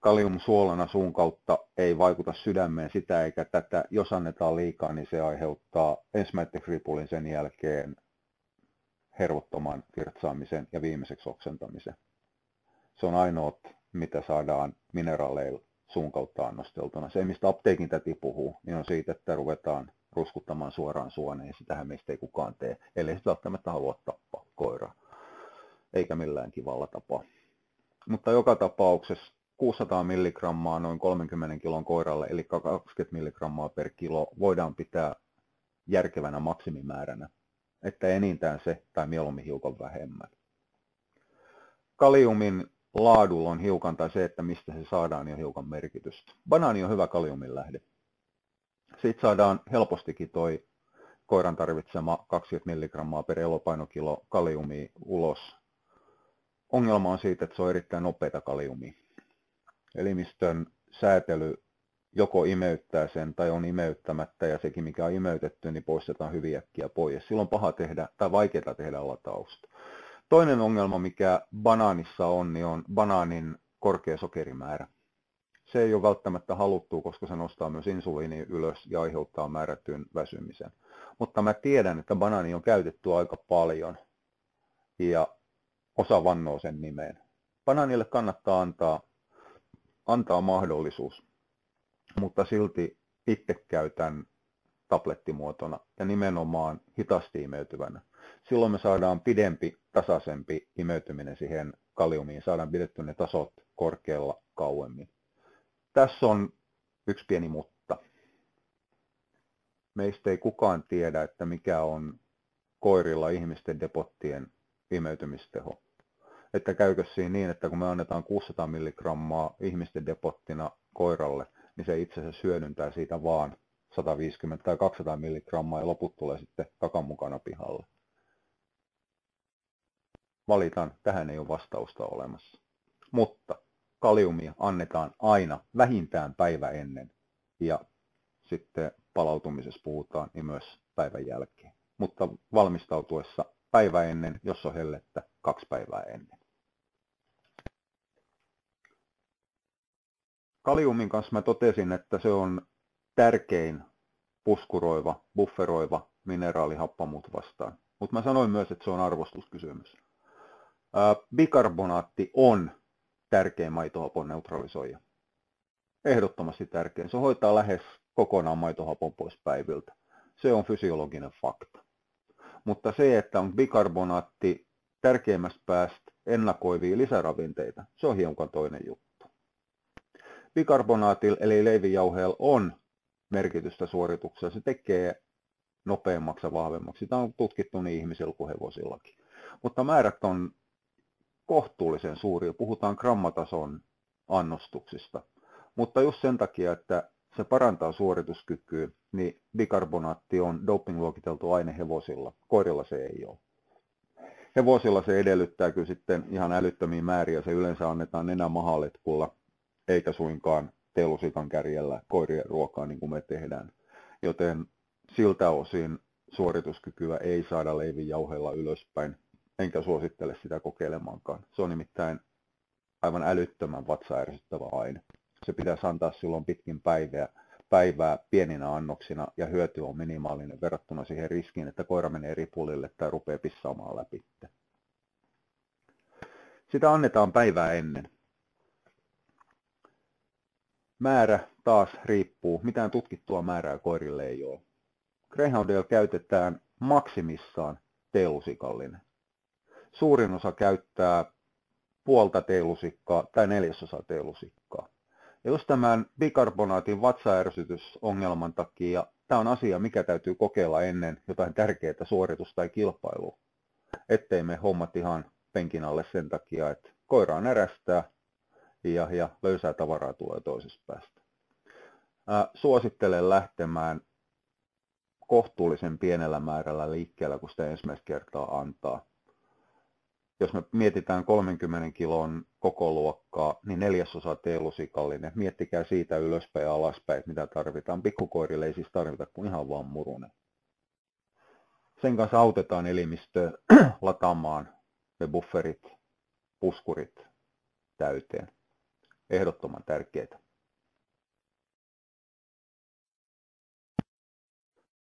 Kalium suolana suun kautta ei vaikuta sydämeen sitä eikä tätä. Jos annetaan liikaa, niin se aiheuttaa ensimmäisen kripulin, sen jälkeen hervottoman virtsaamisen ja viimeiseksi oksentamisen. Se on ainoa, mitä saadaan mineraaleilla suun kautta annosteltuna. Se, mistä apteekin täti puhuu, niin on siitä, että ruvetaan ruskuttamaan suoraan suoneen, ja sitähän meistä ei kukaan tee, ellei sitä välttämättä halua tappaa koiraa, eikä millään kivalla tapaa. Mutta joka tapauksessa 600 milligrammaa noin 30 kilon koiralle, eli 20 milligrammaa per kilo, voidaan pitää järkevänä maksimimääränä, että enintään se tai mieluummin hiukan vähemmän. Kaliumin laadulla on hiukan, tai se, että mistä se saadaan, niin on hiukan merkitystä. Banaani on hyvä kaliumin lähde. Siitä saadaan helpostikin toi koiran tarvitsema 20 milligrammaa per elopainokilo kaliumia ulos. Ongelma on siitä, että se on erittäin nopeata kaliumia. Elimistön säätely joko imeyttää sen tai on imeyttämättä, ja sekin mikä on imeytetty, niin poistetaan hyvin äkkiä pois. Silloin on vaikeaa tehdä latausta. Toinen ongelma, mikä banaanissa on, niin on banaanin korkea sokerimäärä. se ei ole välttämättä haluttua, koska se nostaa myös insuliini ylös ja aiheuttaa määrätyn väsymisen. Mutta mä tiedän, että banaani on käytetty aika paljon ja osa vannoo sen nimeen. Banaanille kannattaa antaa mahdollisuus, mutta silti itse käytän tablettimuotona ja nimenomaan hitaasti imeytyvänä. Silloin me saadaan pidempi, tasaisempi imeytyminen siihen kaliumiin, saadaan pidetty ne tasot korkealla kauemmin. Tässä on yksi pieni mutta. Meistä ei kukaan tiedä, että mikä on koirilla ihmisten depottien imeytymisteho. Että käykö siinä niin, että kun me annetaan 600 milligrammaa ihmisten depottina koiralle, niin se itse asiassa hyödyntää siitä vaan 150 tai 200 milligrammaa ja loput tulee sitten kakan mukana pihalle. Valitan, tähän ei ole vastausta olemassa. Mutta kaliumia annetaan aina vähintään päivä ennen ja sitten palautumisessa puhutaan niin myös päivän jälkeen. Mutta valmistautuessa päivä ennen, jos on hellettä, 2 päivää ennen. Kaliumin kanssa mä totesin, että se on tärkein puskuroiva, bufferoiva mineraali happamuutta vastaan. Mutta mä sanoin myös, että se on arvostuskysymys. Bikarbonaatti on tärkein maitohapon neutralisoija. Ehdottomasti tärkein. Se hoitaa lähes kokonaan maitohapon pois päiviltä. Se on fysiologinen fakta. Mutta se, että on bikarbonaatti tärkeimmästä päästä ennakoivia lisäravinteita, se on hiukan toinen juttu. Bikarbonaatilla eli leivijauheella on merkitystä suorituksessa. Se tekee nopeammaksi ja vahvemmaksi. Sitä on tutkittu niin ihmisillä kuin hevosillakin. Mutta määrät on kohtuullisen suuria. Puhutaan grammatason annostuksista. Mutta just sen takia, että se parantaa suorituskykyä, niin bikarbonaatti on dopingluokiteltu aine hevosilla. Koirilla se ei ole. Hevosilla se edellyttää kyllä sitten ihan älyttömiä määriä. Se yleensä annetaan nenämahaletkulla, eikä suinkaan teelusikan kärjellä koirien ruokaa niin kuin me tehdään. Joten siltä osin suorituskykyä ei saada leivijauheilla ylöspäin. Enkä suosittele sitä kokeilemaankaan. Se on nimittäin aivan älyttömän vatsaa ärsyttävä aine. Se pitäisi antaa silloin pitkin päivää pieninä annoksina ja hyöty on minimaalinen verrattuna siihen riskiin, että koira menee ripulille tai rupeaa pissaamaan läpi. Sitä annetaan päivää ennen. Määrä taas riippuu. Mitään tutkittua määrää koirille ei ole. Greyhoundilla käytetään maksimissaan teelusikallinen. Suurin osa käyttää puolta teelusikkaa tai 1/4 teelusikkaa. Ja just tämän bikarbonaatin vatsaärsytysongelman takia tämä on asia, mikä täytyy kokeilla ennen jotain tärkeää suoritusta tai kilpailua. Ettei me hommat ihan penkin alle sen takia, että koiraan närästää ja löysää tavaraa tulee toisesta päästä. Suosittelen lähtemään kohtuullisen pienellä määrällä liikkeellä, kun sitä ensimmäistä kertaa antaa. Jos me mietitään 30 kilon kokoluokkaa, niin 1/4 teelusikallinen. Miettikää siitä ylöspäin ja alaspäin, mitä tarvitaan. Pikkukoirille ei siis tarvita kuin ihan vaan murunen. Sen kanssa autetaan elimistöä lataamaan ne bufferit, puskurit täyteen. Ehdottoman tärkeää.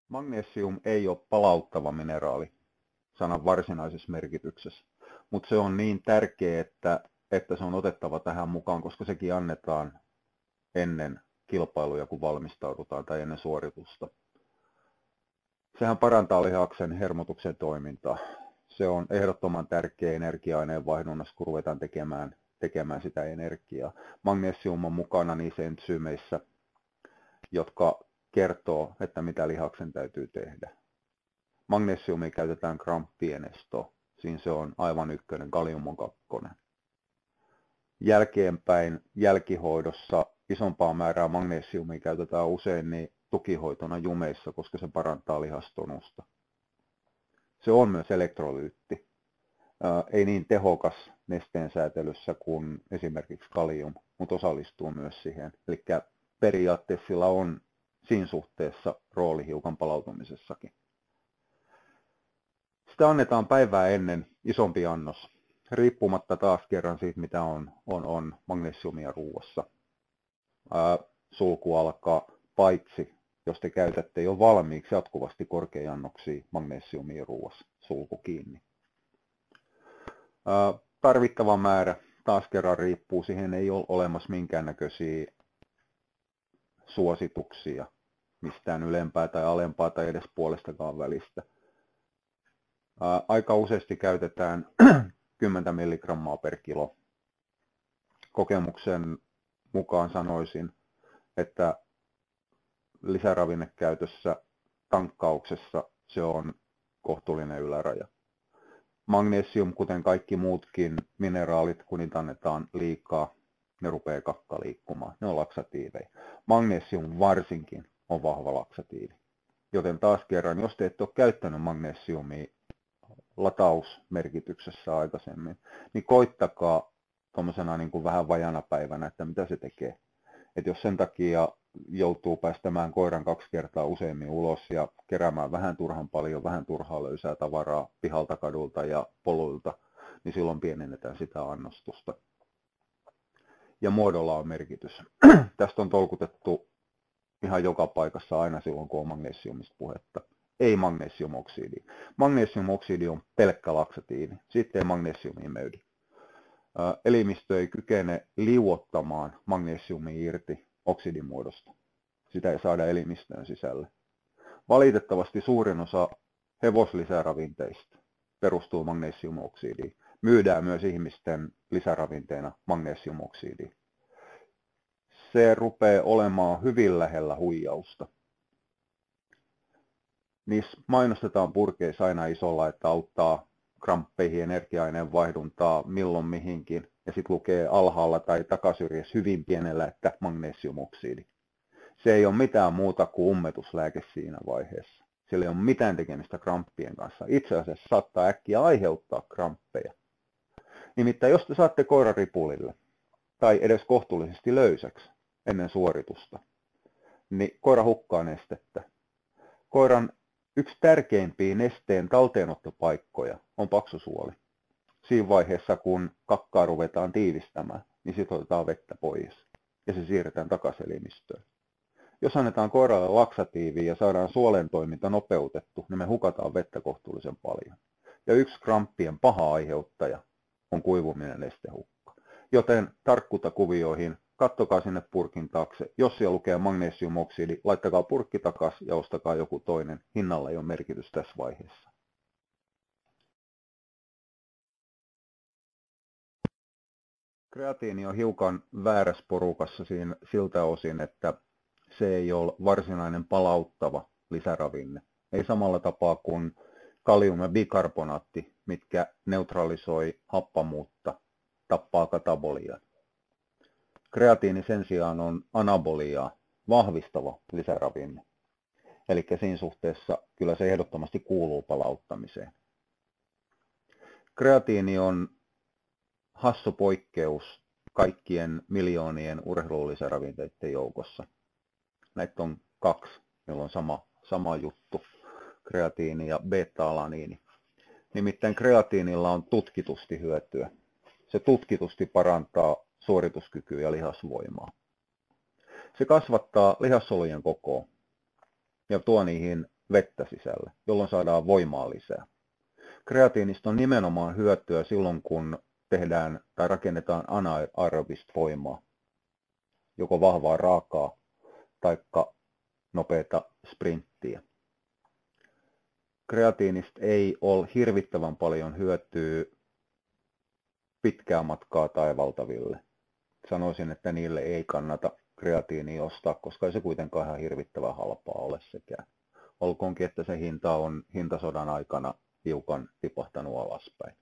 Magnesium ei ole palauttava mineraali sanan varsinaisessa merkityksessä. Mutta se on niin tärkeä, että se on otettava tähän mukaan, koska sekin annetaan ennen kilpailuja, kun valmistaudutaan tai ennen suoritusta. Sehän parantaa lihaksen hermotuksen toimintaa. Se on ehdottoman tärkeä energia-aineen vaihdunnassa, kun ruvetaan tekemään sitä energiaa. Magnesium on mukana niissä entsyymeissä, jotka kertoo, että mitä lihaksen täytyy tehdä. Magnesiumia käytetään gramppien estoon. Siinä se on aivan ykkönen, kalium on 2. Jälkeenpäin jälkihoidossa isompaa määrää magnesiumia käytetään usein niin tukihoitona jumeissa, koska se parantaa lihastonusta. Se on myös elektrolyytti. Ei niin tehokas nesteensäätelyssä kuin esimerkiksi kalium, mutta osallistuu myös siihen. Eli periaatteessa sillä on siinä suhteessa rooli hiukan palautumisessakin. Sitä annetaan päivää ennen isompi annos, riippumatta taas kerran siitä, mitä on magnesiumia ruuassa. sulku alkaa, paitsi jos te käytätte jo valmiiksi jatkuvasti korkean annoksia magnesiumia ruuassa, sulku kiinni. Tarvittava määrä taas kerran riippuu, siihen ei ole olemassa minkäännäköisiä suosituksia mistään ylempää tai alempaa tai edes puolestakaan välistä. Aika useasti käytetään 10 milligrammaa per kilo. Kokemuksen mukaan sanoisin, että lisäravinnekäytössä tankkauksessa se on kohtuullinen yläraja. Magnesium, kuten kaikki muutkin mineraalit, kun niitä annetaan liikaa, ne rupeaa kakka liikkumaan. Ne on laksatiiveja. Magnesium varsinkin on vahva laksatiivi. Joten taas kerran, jos te ette ole käyttänyt magnesiumia latausmerkityksessä aikaisemmin, niin koittakaa tuommoisena niin kuin vähän vajana päivänä, että mitä se tekee. Et jos sen takia joutuu päästämään koiran 2 kertaa useammin ulos ja keräämään vähän turhan paljon, vähän turhaa löysää tavaraa pihalta, kadulta ja poluilta, niin silloin pienennetään sitä annostusta. Ja muodolla on merkitys. Tästä on tolkutettu ihan joka paikassa aina silloin, kun on magnesiumista puhetta. Ei magnesiumoksidi. Magnesiumoksidi on pelkkä laksatiivi. Sitten ei magnesiumia möydi. Elimistö ei kykene liuottamaan magnesiumia irti oksidin muodosta. Sitä ei saada elimistöön sisälle. Valitettavasti suurin osa hevoslisäravinteista perustuu magnesiumoksidiin. Myydään myös ihmisten lisäravinteena magnesiumoksidia. Se rupeaa olemaan hyvin lähellä huijausta. Niissä mainostetaan purkeissa aina isolla, että auttaa kramppeihin, energia-aineen vaihduntaa milloin mihinkin. Ja sitten lukee alhaalla tai takasyrjässä hyvin pienellä, että magnesiumoksidi. Se ei ole mitään muuta kuin ummetuslääke siinä vaiheessa. Sillä ei ole mitään tekemistä kramppien kanssa. Itse asiassa saattaa äkkiä aiheuttaa kramppeja. Nimittäin jos te saatte koiran ripulille tai edes kohtuullisesti löysäksi ennen suoritusta, niin koira hukkaa nestettä. Koiran yksi tärkeimpiä nesteen talteenottopaikkoja on paksusuoli. Siinä vaiheessa, kun kakkaa ruvetaan tiivistämään, niin sitten otetaan vettä pois ja se siirretään takaisin elimistöön. Jos annetaan koiralle laksatiiviä ja saadaan suolen toiminta nopeutettu, niin me hukataan vettä kohtuullisen paljon. Ja yksi kramppien paha aiheuttaja on kuivuminen nestehukka. Joten tarkkuutta kuvioihin, katsokaa sinne purkin taakse. Jos siellä lukee magnesiumoksidi, laittakaa purkki takaisin ja ostakaa joku toinen. Hinnalla ei ole merkitys tässä vaiheessa. Kreatiini on hiukan väärässä porukassa siltä osin, että se ei ole varsinainen palauttava lisäravinne. Ei samalla tapaa kuin kalium ja bikarbonaatti, mitkä neutralisoi happamuutta, tappaa katabolian. Kreatiini sen sijaan on anaboliaa vahvistava lisäravinne. Eli siinä suhteessa kyllä se ehdottomasti kuuluu palauttamiseen. Kreatiini on hassu poikkeus kaikkien miljoonien urheilulisäravinteiden joukossa. Näitä on 2, joilla on sama juttu, kreatiini ja beta-alaniini. Nimittäin kreatiinilla on tutkitusti hyötyä. Se tutkitusti parantaa suorituskykyä ja lihasvoimaa. Se kasvattaa lihassolujen kokoa ja tuo niihin vettä sisälle, jolloin saadaan voimaa lisää. Kreatiinista on nimenomaan hyötyä silloin, kun tehdään tai rakennetaan anaerobista voimaa, joko vahvaa raakaa tai nopeata sprinttiä. Kreatiinista ei ole hirvittävän paljon hyötyä pitkää matkaa taivaltaville. Sanoisin, että niille ei kannata kreatiinia ostaa, koska ei se kuitenkaan ihan hirvittävän halpaa ole sekään. Olkoonkin, että se hinta on hintasodan aikana hiukan tipahtanut alaspäin.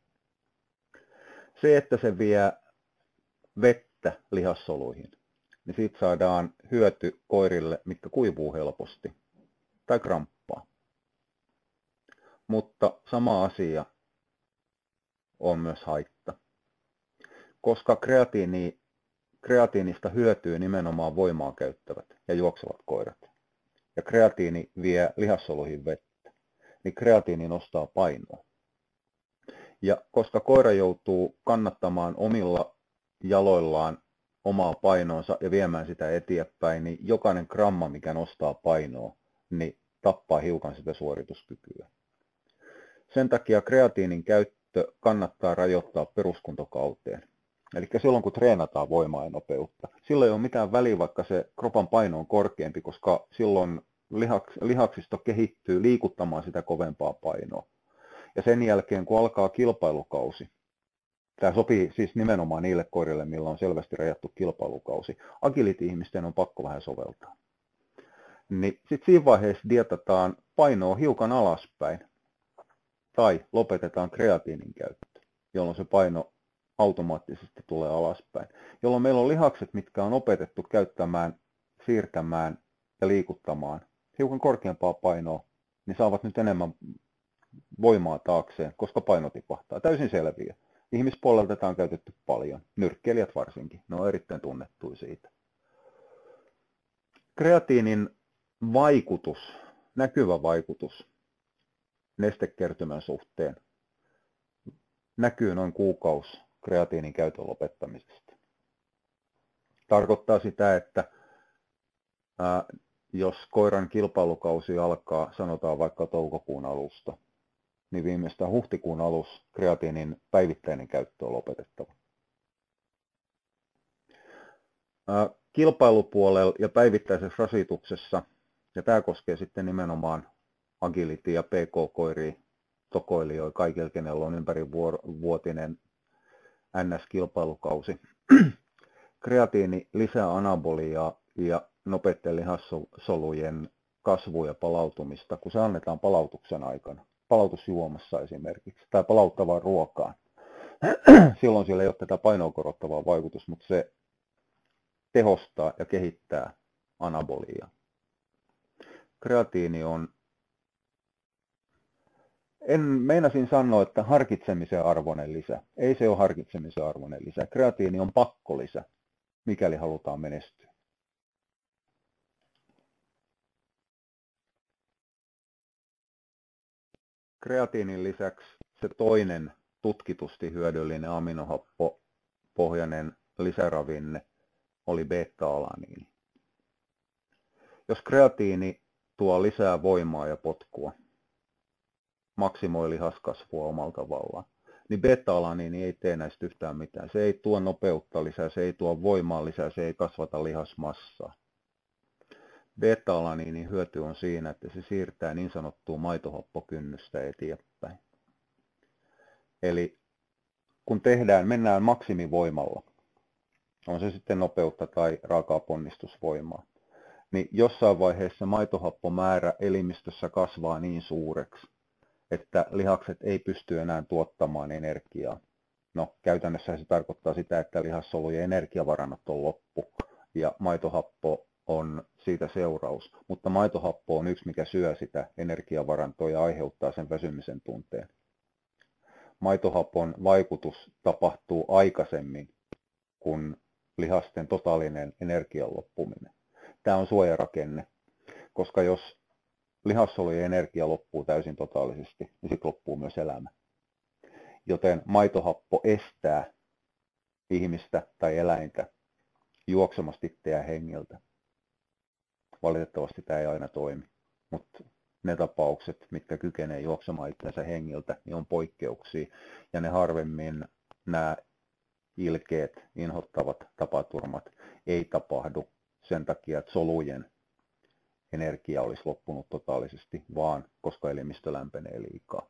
Se, että se vie vettä lihassoluihin, niin siitä saadaan hyöty koirille, mitkä kuivuu helposti tai kramppaa. Mutta sama asia on myös haitta, koska kreatiinista hyötyy nimenomaan voimaa käyttävät ja juoksevat koirat. Ja kreatiini vie lihassoluihin vettä, niin kreatiini nostaa painoa. Ja koska koira joutuu kannattamaan omilla jaloillaan omaa painoonsa ja viemään sitä eteenpäin, niin jokainen gramma, mikä nostaa painoa, niin tappaa hiukan sitä suorituskykyä. Sen takia kreatiinin käyttö kannattaa rajoittaa peruskuntokauteen. Eli silloin, kun treenataan voimaa ja nopeutta. Silloin ei ole mitään väliä, vaikka se kropan paino on korkeampi, koska silloin lihaksisto kehittyy liikuttamaan sitä kovempaa painoa. Ja sen jälkeen, kun alkaa kilpailukausi, tämä sopii siis nimenomaan niille koirille, millä on selvästi rajattu kilpailukausi. Agility-ihmisten on pakko vähän soveltaa. Niin sitten siinä vaiheessa dietataan painoa hiukan alaspäin tai lopetetaan kreatiinin käyttö, jolloin se paino automaattisesti tulee alaspäin. Jolloin meillä on lihakset, mitkä on opetettu käyttämään, siirtämään ja liikuttamaan hiukan korkeampaa painoa, niin saavat nyt enemmän voimaa taakseen, koska paino tipahtaa. Täysin selviä. Ihmispuolelta tätä on käytetty paljon, nyrkkeilijät varsinkin, ne on erittäin tunnettuja siitä. Kreatiinin vaikutus, näkyvä vaikutus nestekertymän suhteen näkyy noin kuukausi kreatiinin käytön lopettamisesta. Tarkoittaa sitä, että jos koiran kilpailukausi alkaa, sanotaan vaikka toukokuun alusta, niin viimeistään huhtikuun alussa kreatiinin päivittäinen käyttö on lopetettava. Kilpailupuolella ja päivittäisessä rasituksessa, ja tämä koskee sitten nimenomaan agility- ja pk-koiria, tokoilijoita, kaikilla, kenellä on ympärivuotinen NS-kilpailukausi. Kreatiini lisää anaboliaa ja nopeiden lihassolujen kasvua ja palautumista, kun se annetaan palautuksen aikana. Palautusjuomassa esimerkiksi, tai palauttavaan ruokaan. Silloin siellä ei ole tätä painoa korottavaa vaikutusta, mutta se tehostaa ja kehittää anaboliaa. Kreatiini on, meinasin sanoa, että harkitsemisen arvoinen lisä. Ei se ole harkitsemisen arvoinen lisä. Kreatiini on pakkolisä, mikäli halutaan menestyä. Kreatiinin lisäksi se toinen tutkitusti hyödyllinen aminohappopohjainen lisäravinne oli beta-alaniini. Jos kreatiini tuo lisää voimaa ja potkua, maksimoi lihaskasvua omalla tavallaan, niin beta-alaniini ei tee näistä yhtään mitään. Se ei tuo nopeutta lisää, se ei tuo voimaa lisää, se ei kasvata lihasmassaa. Beta-alaniinin hyöty on siinä, että se siirtää niin sanottua maitohappokynnystä eteenpäin. Eli kun mennään maksimivoimalla, on se sitten nopeutta tai raakaa ponnistusvoimaa, niin jossain vaiheessa maitohappomäärä elimistössä kasvaa niin suureksi, että lihakset ei pysty enää tuottamaan energiaa. No, käytännössä se tarkoittaa sitä, että lihassolujen energiavarannot on loppu ja maitohappo on siitä seuraus, mutta maitohappo on yksi, mikä syö sitä energiavarantoa ja aiheuttaa sen väsymisen tunteen. Maitohapon vaikutus tapahtuu aikaisemmin kuin lihasten totaalinen energian loppuminen. Tämä on suojarakenne, koska jos lihassolujen energia loppuu täysin totaalisesti, niin sitten loppuu myös elämä. Joten maitohappo estää ihmistä tai eläintä juoksemasta itseään hengiltä. Valitettavasti tämä ei aina toimi, mutta ne tapaukset, mitkä kykenevät juoksemaan itsensä hengiltä, niin on poikkeuksia. Ja ne harvemmin nämä ilkeät, inhottavat tapaturmat ei tapahdu sen takia, että solujen energia olisi loppunut totaalisesti, vaan koska elimistö lämpenee liikaa.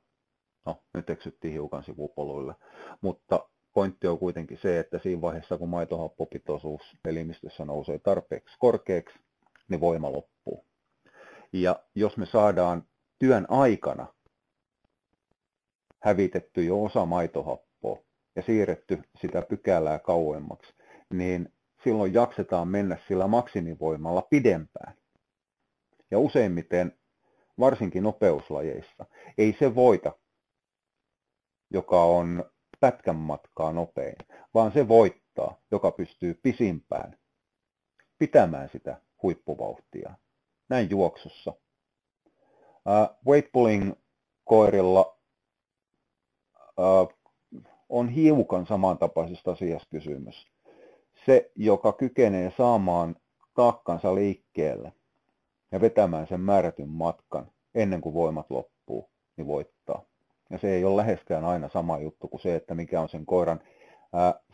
No, nyt eksyttiin hiukan sivupoluilla, mutta pointti on kuitenkin se, että siinä vaiheessa, kun maitohappopitoisuus elimistössä nousee tarpeeksi korkeaksi, niin voima loppuu. Ja jos me saadaan työn aikana hävitetty jo osa maitohappoa ja siirretty sitä pykälää kauemmaksi, niin silloin jaksetaan mennä sillä maksimivoimalla pidempään. Ja useimmiten, varsinkin nopeuslajeissa, ei se voita, joka on pätkän matkaa nopein, vaan se voittaa, joka pystyy pisimpään pitämään sitä huippuvauhtia. Näin juoksussa. Weightpulling-koirilla on hiukan samantapaisesta asiasta kysymys. se, joka kykenee saamaan taakkansa liikkeelle ja vetämään sen määrätyn matkan ennen kuin voimat loppuu, niin voittaa. Ja se ei ole läheskään aina sama juttu kuin se, että mikä on sen koiran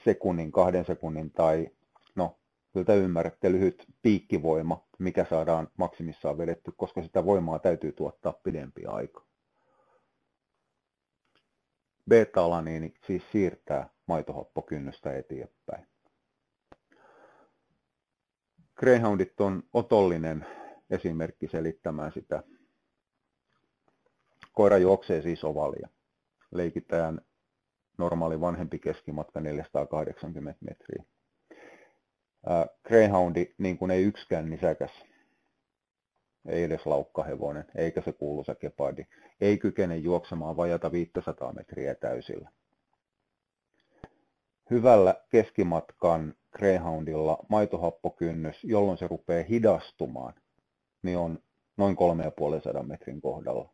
sekunnin, 2 sekunnin tai no, kyllä ymmärrätte, lyhyt piikkivoima, mikä saadaan maksimissaan vedetty, koska sitä voimaa täytyy tuottaa pidempi aika. Beta-alaniini siis siirtää maitohappokynnystä eteenpäin. Greyhoundit on otollinen esimerkki selittämään sitä. Koira juoksee siis ovalia. Leikitään normaali vanhempi keskimatka 480 metriä. Greyhoundi niin kuin ei yksikään nisäkäs, ei edes laukkahevonen, eikä se kuuluisa gepardi, ei kykene juoksemaan vajata 500 metriä täysillä. Hyvällä keskimatkan greyhoundilla maitohappokynnys, jolloin se rupeaa hidastumaan, niin on noin 350 metrin kohdalla.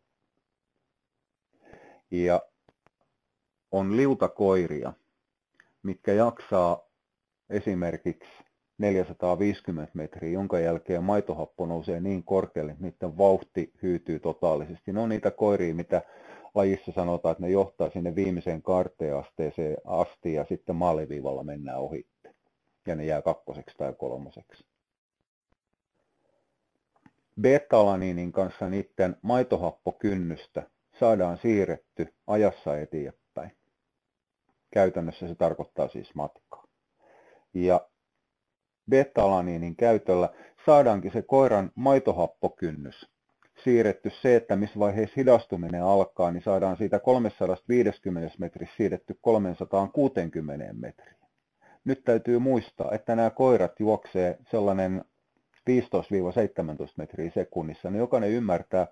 Ja on liutakoiria, mitkä jaksaa esimerkiksi 450 metriä, jonka jälkeen maitohappo nousee niin korkealle, että niiden vauhti hyytyy totaalisesti. Ne on niitä koiria, mitä lajissa sanotaan, että ne johtaa sinne viimeiseen kaarteasteeseen asti ja sitten maaliviivalla mennään ohi. Ja ne jää 2. tai 3. Beta-alaniinin kanssa niiden maitohappokynnystä saadaan siirretty ajassa eteenpäin. Käytännössä se tarkoittaa siis matkaa. Ja beta-alaniinin käytöllä saadaankin se koiran maitohappokynnys siirretty, se, että missä vaiheessa hidastuminen alkaa, niin saadaan siitä 350 metriä siirretty 360 metriä. Nyt täytyy muistaa, että nämä koirat juoksee sellainen 15-17 metriä sekunnissa, niin jokainen ymmärtää,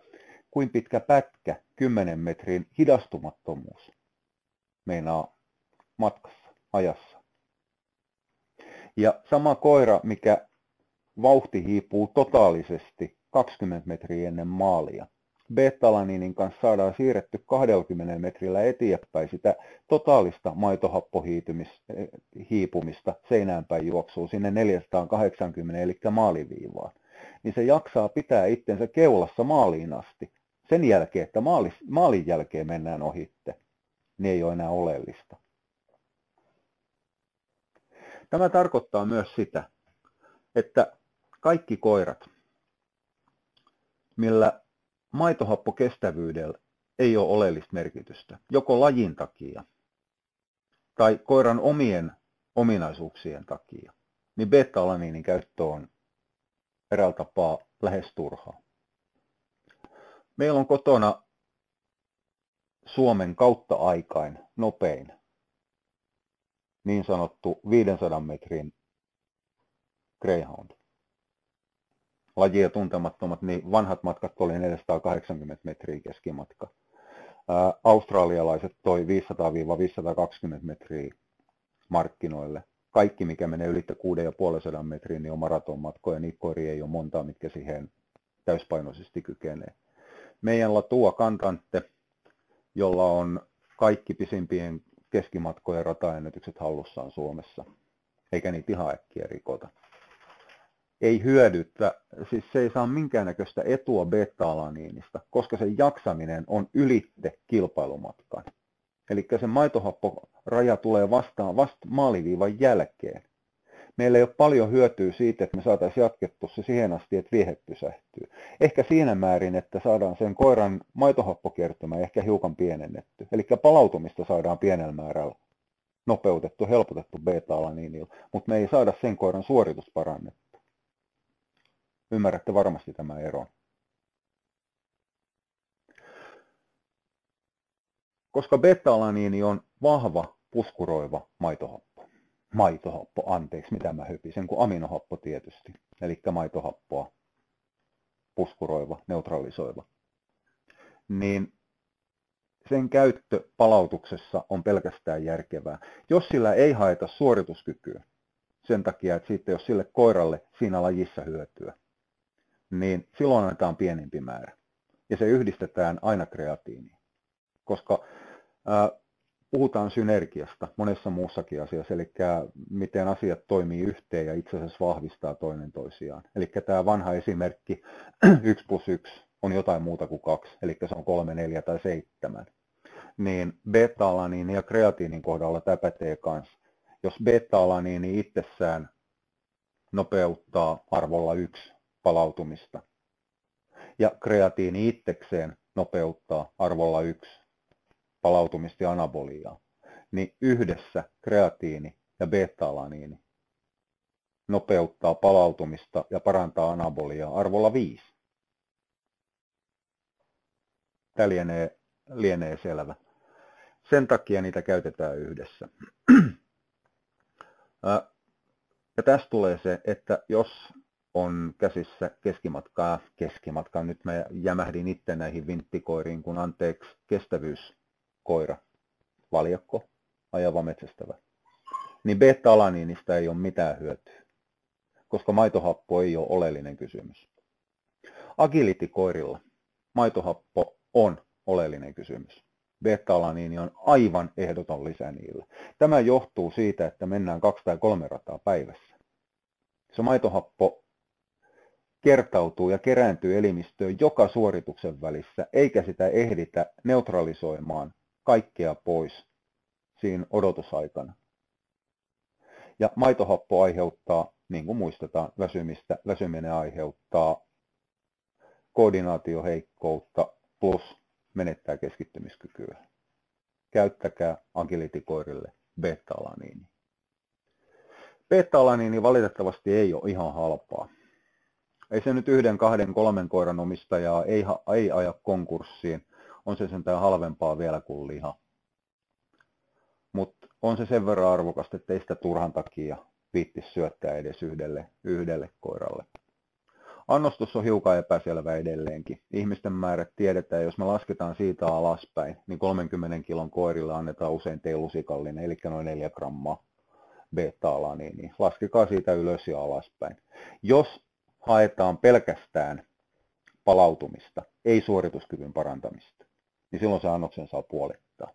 kuinka pitkä pätkä 10 metrin hidastumattomuus meinaa matkassa, ajassa. Ja sama koira, mikä vauhti hiipuu totaalisesti 20 metriä ennen maalia, beta-alaniinin kanssa saadaan siirretty 20 metrillä eteenpäin sitä totaalista maitohappohiipumista seinäänpäin juoksuu sinne 480 eli maaliviivaan. Niin se jaksaa pitää itsensä keulassa maaliin asti. Sen jälkeen, että maalin jälkeen mennään ohitte, niin ei ole enää oleellista. Tämä tarkoittaa myös sitä, että kaikki koirat, millä maitohappokestävyydellä ei ole oleellista merkitystä, joko lajin takia tai koiran omien ominaisuuksien takia, niin beta-alaniinin käyttö on eräällä tapaa lähes turhaa. Meillä on kotona Suomen kautta aikain nopein niin sanottu 500 metrin greyhound. Lajia tuntemattomat, niin vanhat matkat oli 480 metriä keskimatka. Australialaiset toi 500-520 metriä markkinoille. Kaikki, mikä menee yli 650 metriä, niin on maratonmatkoja. Niitä koiria ei ole montaa, mitkä siihen täyspainoisesti kykenee. Meidän Latua Cantante, jolla on kaikki pisimpien keskimatkojen rataennätykset hallussaan Suomessa, eikä niitä ihan äkkiä rikota. Ei hyödyttä, siis se ei saa minkäännäköistä etua beta-alaniinista, koska sen jaksaminen on ylitte kilpailumatkan. Eli se maitohapporaja tulee vasta maaliviivan jälkeen. Meillä ei ole paljon hyötyä siitä, että me saataisiin jatkettua se siihen asti, että viehe pysähtyy. Ehkä siinä määrin, että saadaan sen koiran maitohappokertymä ehkä hiukan pienennetty. Eli palautumista saadaan pienellä määrällä nopeutettu, helpotettu beta-alaniinilla, mutta me ei saada sen koiran suoritus parannettu. Ymmärrätte varmasti tämän eron. Koska beta-alaniini on vahva, puskuroiva maitohappo. Aminohappo tietysti. Eli maitohappoa puskuroiva, neutralisoiva. Niin sen käyttö palautuksessa on pelkästään järkevää. Jos sillä ei haeta suorituskykyä sen takia, että siitä ei ole sille koiralle siinä lajissa hyötyä, niin silloin annetaan pienempi määrä. Ja se yhdistetään aina kreatiiniin. Koska puhutaan synergiasta monessa muussakin asiassa, eli miten asiat toimii yhteen ja itse asiassa vahvistaa toinen toisiaan. Eli tämä vanha esimerkki 1+1 on jotain muuta kuin 2, eli se on 3, 4 tai 7. Niin beta-alaniini ja kreatiinin kohdalla tämä pätee kanssa. Jos beta-alaniini itsessään nopeuttaa arvolla 1 palautumista ja kreatiini itsekseen nopeuttaa arvolla 1 palautumista ja anaboliaa, niin yhdessä kreatiini ja beta-alaniini nopeuttaa palautumista ja parantaa anaboliaa arvolla 5. Tämä lienee selvä. Sen takia niitä käytetään yhdessä. Ja tässä tulee se, että jos on käsissä keskimatkaa, nyt mä jämähdin itse näihin vinttikoiriin, kun anteeksi, kestävyyskoira, valjakko, ajava metsästävä, niin beta-alaniinista ei ole mitään hyötyä, koska maitohappo ei ole oleellinen kysymys. Agility-koirilla maitohappo on oleellinen kysymys. Beta-alaniini on aivan ehdoton lisä niillä. Tämä johtuu siitä, että mennään 2 tai 3 rataa päivässä. Se maitohappo kertautuu ja kerääntyy elimistöön joka suorituksen välissä, eikä sitä ehditä neutralisoimaan kaikkea pois siinä odotusaikana. Ja maitohappo aiheuttaa, niin kuin muistetaan, väsymistä. Väsyminen aiheuttaa koordinaatioheikkoutta plus menettää keskittymiskykyä. Käyttäkää agility-koirille beta-alaniini. Beta-alaniini valitettavasti ei ole ihan halpaa. Ei se nyt 1, 2, 3 koiran omistajaa ei aja konkurssiin. On se sentään halvempaa vielä kuin liha. Mutta on se sen verran arvokasta, ettei sitä turhan takia viittisi syöttää edes yhdelle koiralle. Annostus on hiukan epäselvä edelleenkin. Ihmisten määrät tiedetään, jos me lasketaan siitä alaspäin, niin 30 kilon koirille annetaan usein teelusikallinen, eli noin 4 grammaa beta-alaniinia. Laskekaa siitä ylös ja alaspäin. Jos haetaan pelkästään palautumista, ei suorituskyvyn parantamista, niin silloin se annoksen saa puolittaa.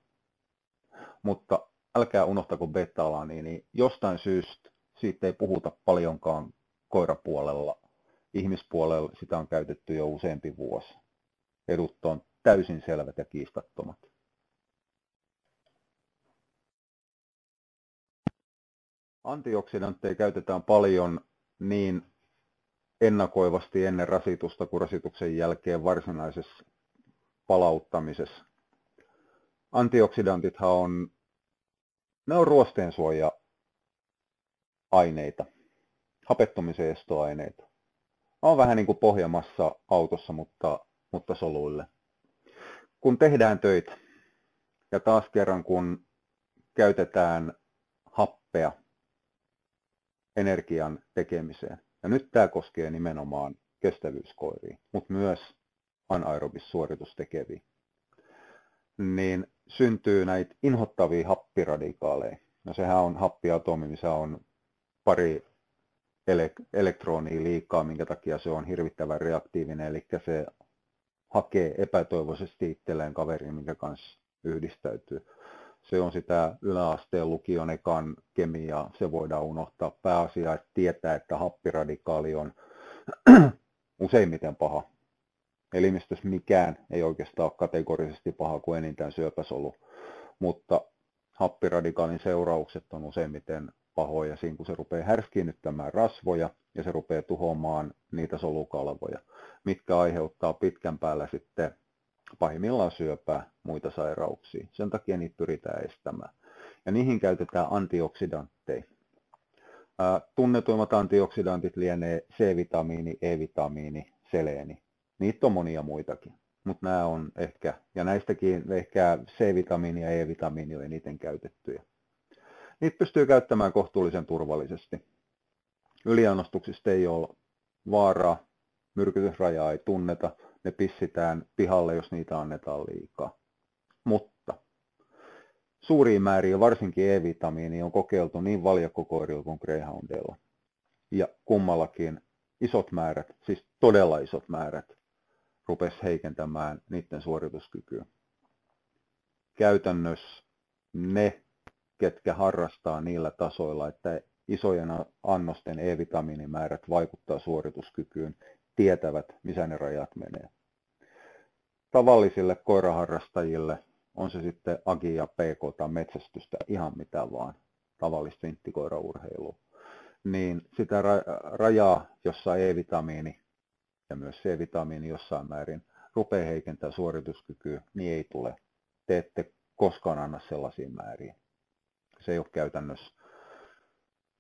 Mutta älkää unohtako beta-alaniinia. Jostain syystä siitä ei puhuta paljonkaan koirapuolella. Ihmispuolella sitä on käytetty jo useampi vuosi. Edut on täysin selvät ja kiistattomat. Antioksidantteja käytetään paljon niin ennakoivasti ennen rasitusta kuin rasituksen jälkeen varsinaisessa palauttamisessa. Antioksidantithan on ruosteensuoja-aineita, hapettumisen estoaineita. On vähän niin kuin pohjamassa autossa, mutta soluille. Kun tehdään töitä, ja taas kerran kun käytetään happea energian tekemiseen, ja nyt tämä koskee nimenomaan kestävyyskoiria, mutta myös anaerobissuoritustekeviä, niin syntyy näitä inhottavia happiradikaaleja. No sehän on happiatomi, missä on pari elektronia liikaa, minkä takia se on hirvittävän reaktiivinen, eli se hakee epätoivoisesti itselleen kaverin, minkä kanssa yhdistäytyy. Se on sitä yläasteen lukion ekan kemiaa, se voidaan unohtaa. Pääasia, että tietää, että happiradikaali on useimmiten paha. Elimistössä mikään ei oikeastaan ole kategorisesti paha kuin enintään syöpäsolu, mutta happiradikaalin seuraukset on useimmiten pahoja siinä, kun se rupeaa härskiinnyttämään rasvoja ja se rupeaa tuhoamaan niitä solukalvoja, mitkä aiheuttaa pitkän päällä sitten pahimmillaan syöpää, muita sairauksia. Sen takia niitä pyritään estämään. Ja niihin käytetään antioksidantteja. Tunnetuimmat antioksidantit lienee C-vitamiini, E-vitamiini, seleeni. Niitä on monia muitakin, mutta nämä on ehkä, ja näistäkin ehkä C-vitamiini ja E-vitamiini on eniten käytettyjä. Niitä pystyy käyttämään kohtuullisen turvallisesti. Yliannostuksista ei ole vaaraa, myrkytysrajaa ei tunneta, ne pissitään pihalle, jos niitä annetaan liikaa. Mutta suuriin määriin, varsinkin E-vitamiini, on kokeiltu niin valjakkokoirilla kuin greyhoundeilla. Ja kummallakin isot määrät, siis todella isot määrät, rupesi heikentämään niiden suorituskykyä. Käytännössä ne, ketkä harrastaa niillä tasoilla, että isojen annosten E-vitamiinimäärät vaikuttaa suorituskykyyn, tietävät, missä ne rajat menee. Tavallisille koiraharrastajille, on se sitten agi ja pk tai metsästystä, ihan mitä vaan, tavallista vinttikoiraurheilua, niin sitä rajaa, jossa E-vitamiini ja myös C-vitamiini jossain määrin rupeaa heikentämään suorituskykyä, niin ei tule. Te ette koskaan anna sellaisia määriä. Se ei ole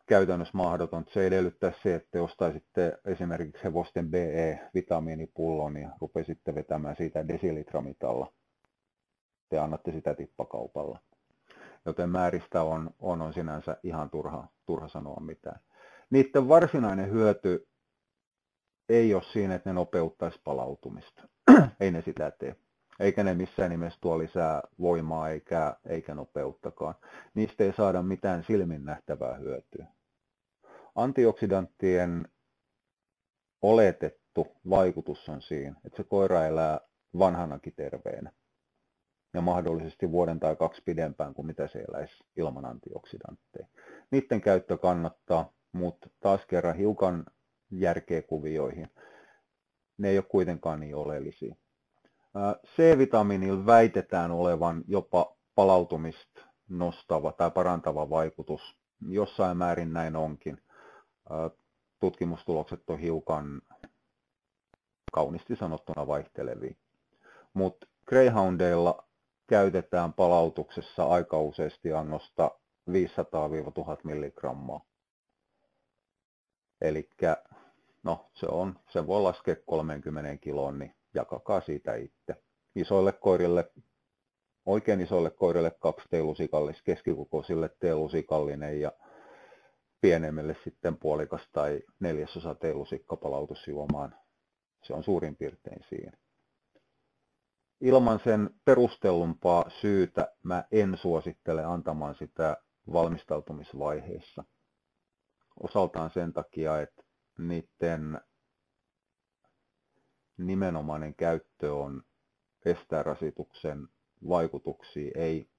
käytännössä mahdoton. Se edellyttää se, että ostaisitte esimerkiksi hevosten BE-vitamiinipullon ja rupeisitte vetämään siitä desilitramitalla. Te annatte sitä tippakaupalla. Joten määristä on sinänsä ihan turha sanoa mitään. Niiden varsinainen hyöty ei ole siinä, että ne nopeuttaisi palautumista. Ei ne sitä tee. Eikä ne missään nimessä tuo lisää voimaa eikä nopeuttakaan. Niistä ei saada mitään silmin nähtävää hyötyä. Antioksidanttien oletettu vaikutus on siinä, että se koira elää vanhanakin terveenä. Ja mahdollisesti vuoden tai kaksi pidempään kuin mitä se eläisi ilman antioksidantteja. Niiden käyttö kannattaa, mutta taas kerran hiukan järkeä kuvioihin. Ne ei ole kuitenkaan niin oleellisia. C-vitamiinilla väitetään olevan jopa palautumista nostava tai parantava vaikutus. Jossain määrin näin onkin. Tutkimustulokset on hiukan kauniisti sanottuna vaihtelevia. Mutta greyhoundeilla käytetään palautuksessa aika useasti annosta 500–1000 milligrammaa. Eli se voi laskea 30 kiloon, niin jakakaa siitä itse. Isoille koirille, oikein isoille koirille 2 teelusikallista, keskikokoisille teelusikallinen ja pienemmille sitten puolikas tai 1/4 teelusikka palautusjuomaan. Se on suurin piirtein siinä. Ilman sen perustellumpaa syytä mä en suosittele antamaan sitä valmistautumisvaiheessa. Osaltaan sen takia, että niiden nimenomainen käyttö on estää rasituksen vaikutuksia, ei